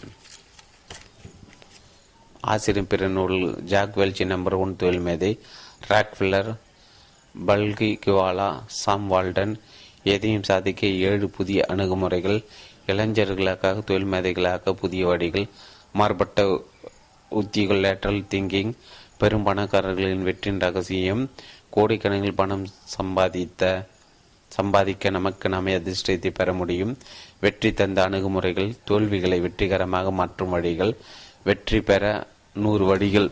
ஆசிரியர் பிற நூல் ஜாக் வெல்ச் நம்பர் 1 தொழில் மேதை ராக்ஃபெல்லர், பல்கி கிவாலா, சாம் வால்டன். எதையும் சாதிக்க 7 புதிய அணுகுமுறைகள். இளைஞர்களுக்காக தொழில் மேதைகளாக புதிய வழிகள். மாறுபட்ட உத்திகள், லேட்டரல் திங்கிங். பெரும் பணக்காரர்களின் வெற்றியின் ரகசியம். கோடிக்கணக்கில் பணம் சம்பாதிக்க நமக்கு நாமே அதிர்ஷ்டத்தை பெற முடியும். வெற்றி தந்த அணுகுமுறைகள். தோல்விகளை வெற்றிகரமாக மாற்றும் வழிகள். வெற்றி பெற 100 வழிகள்.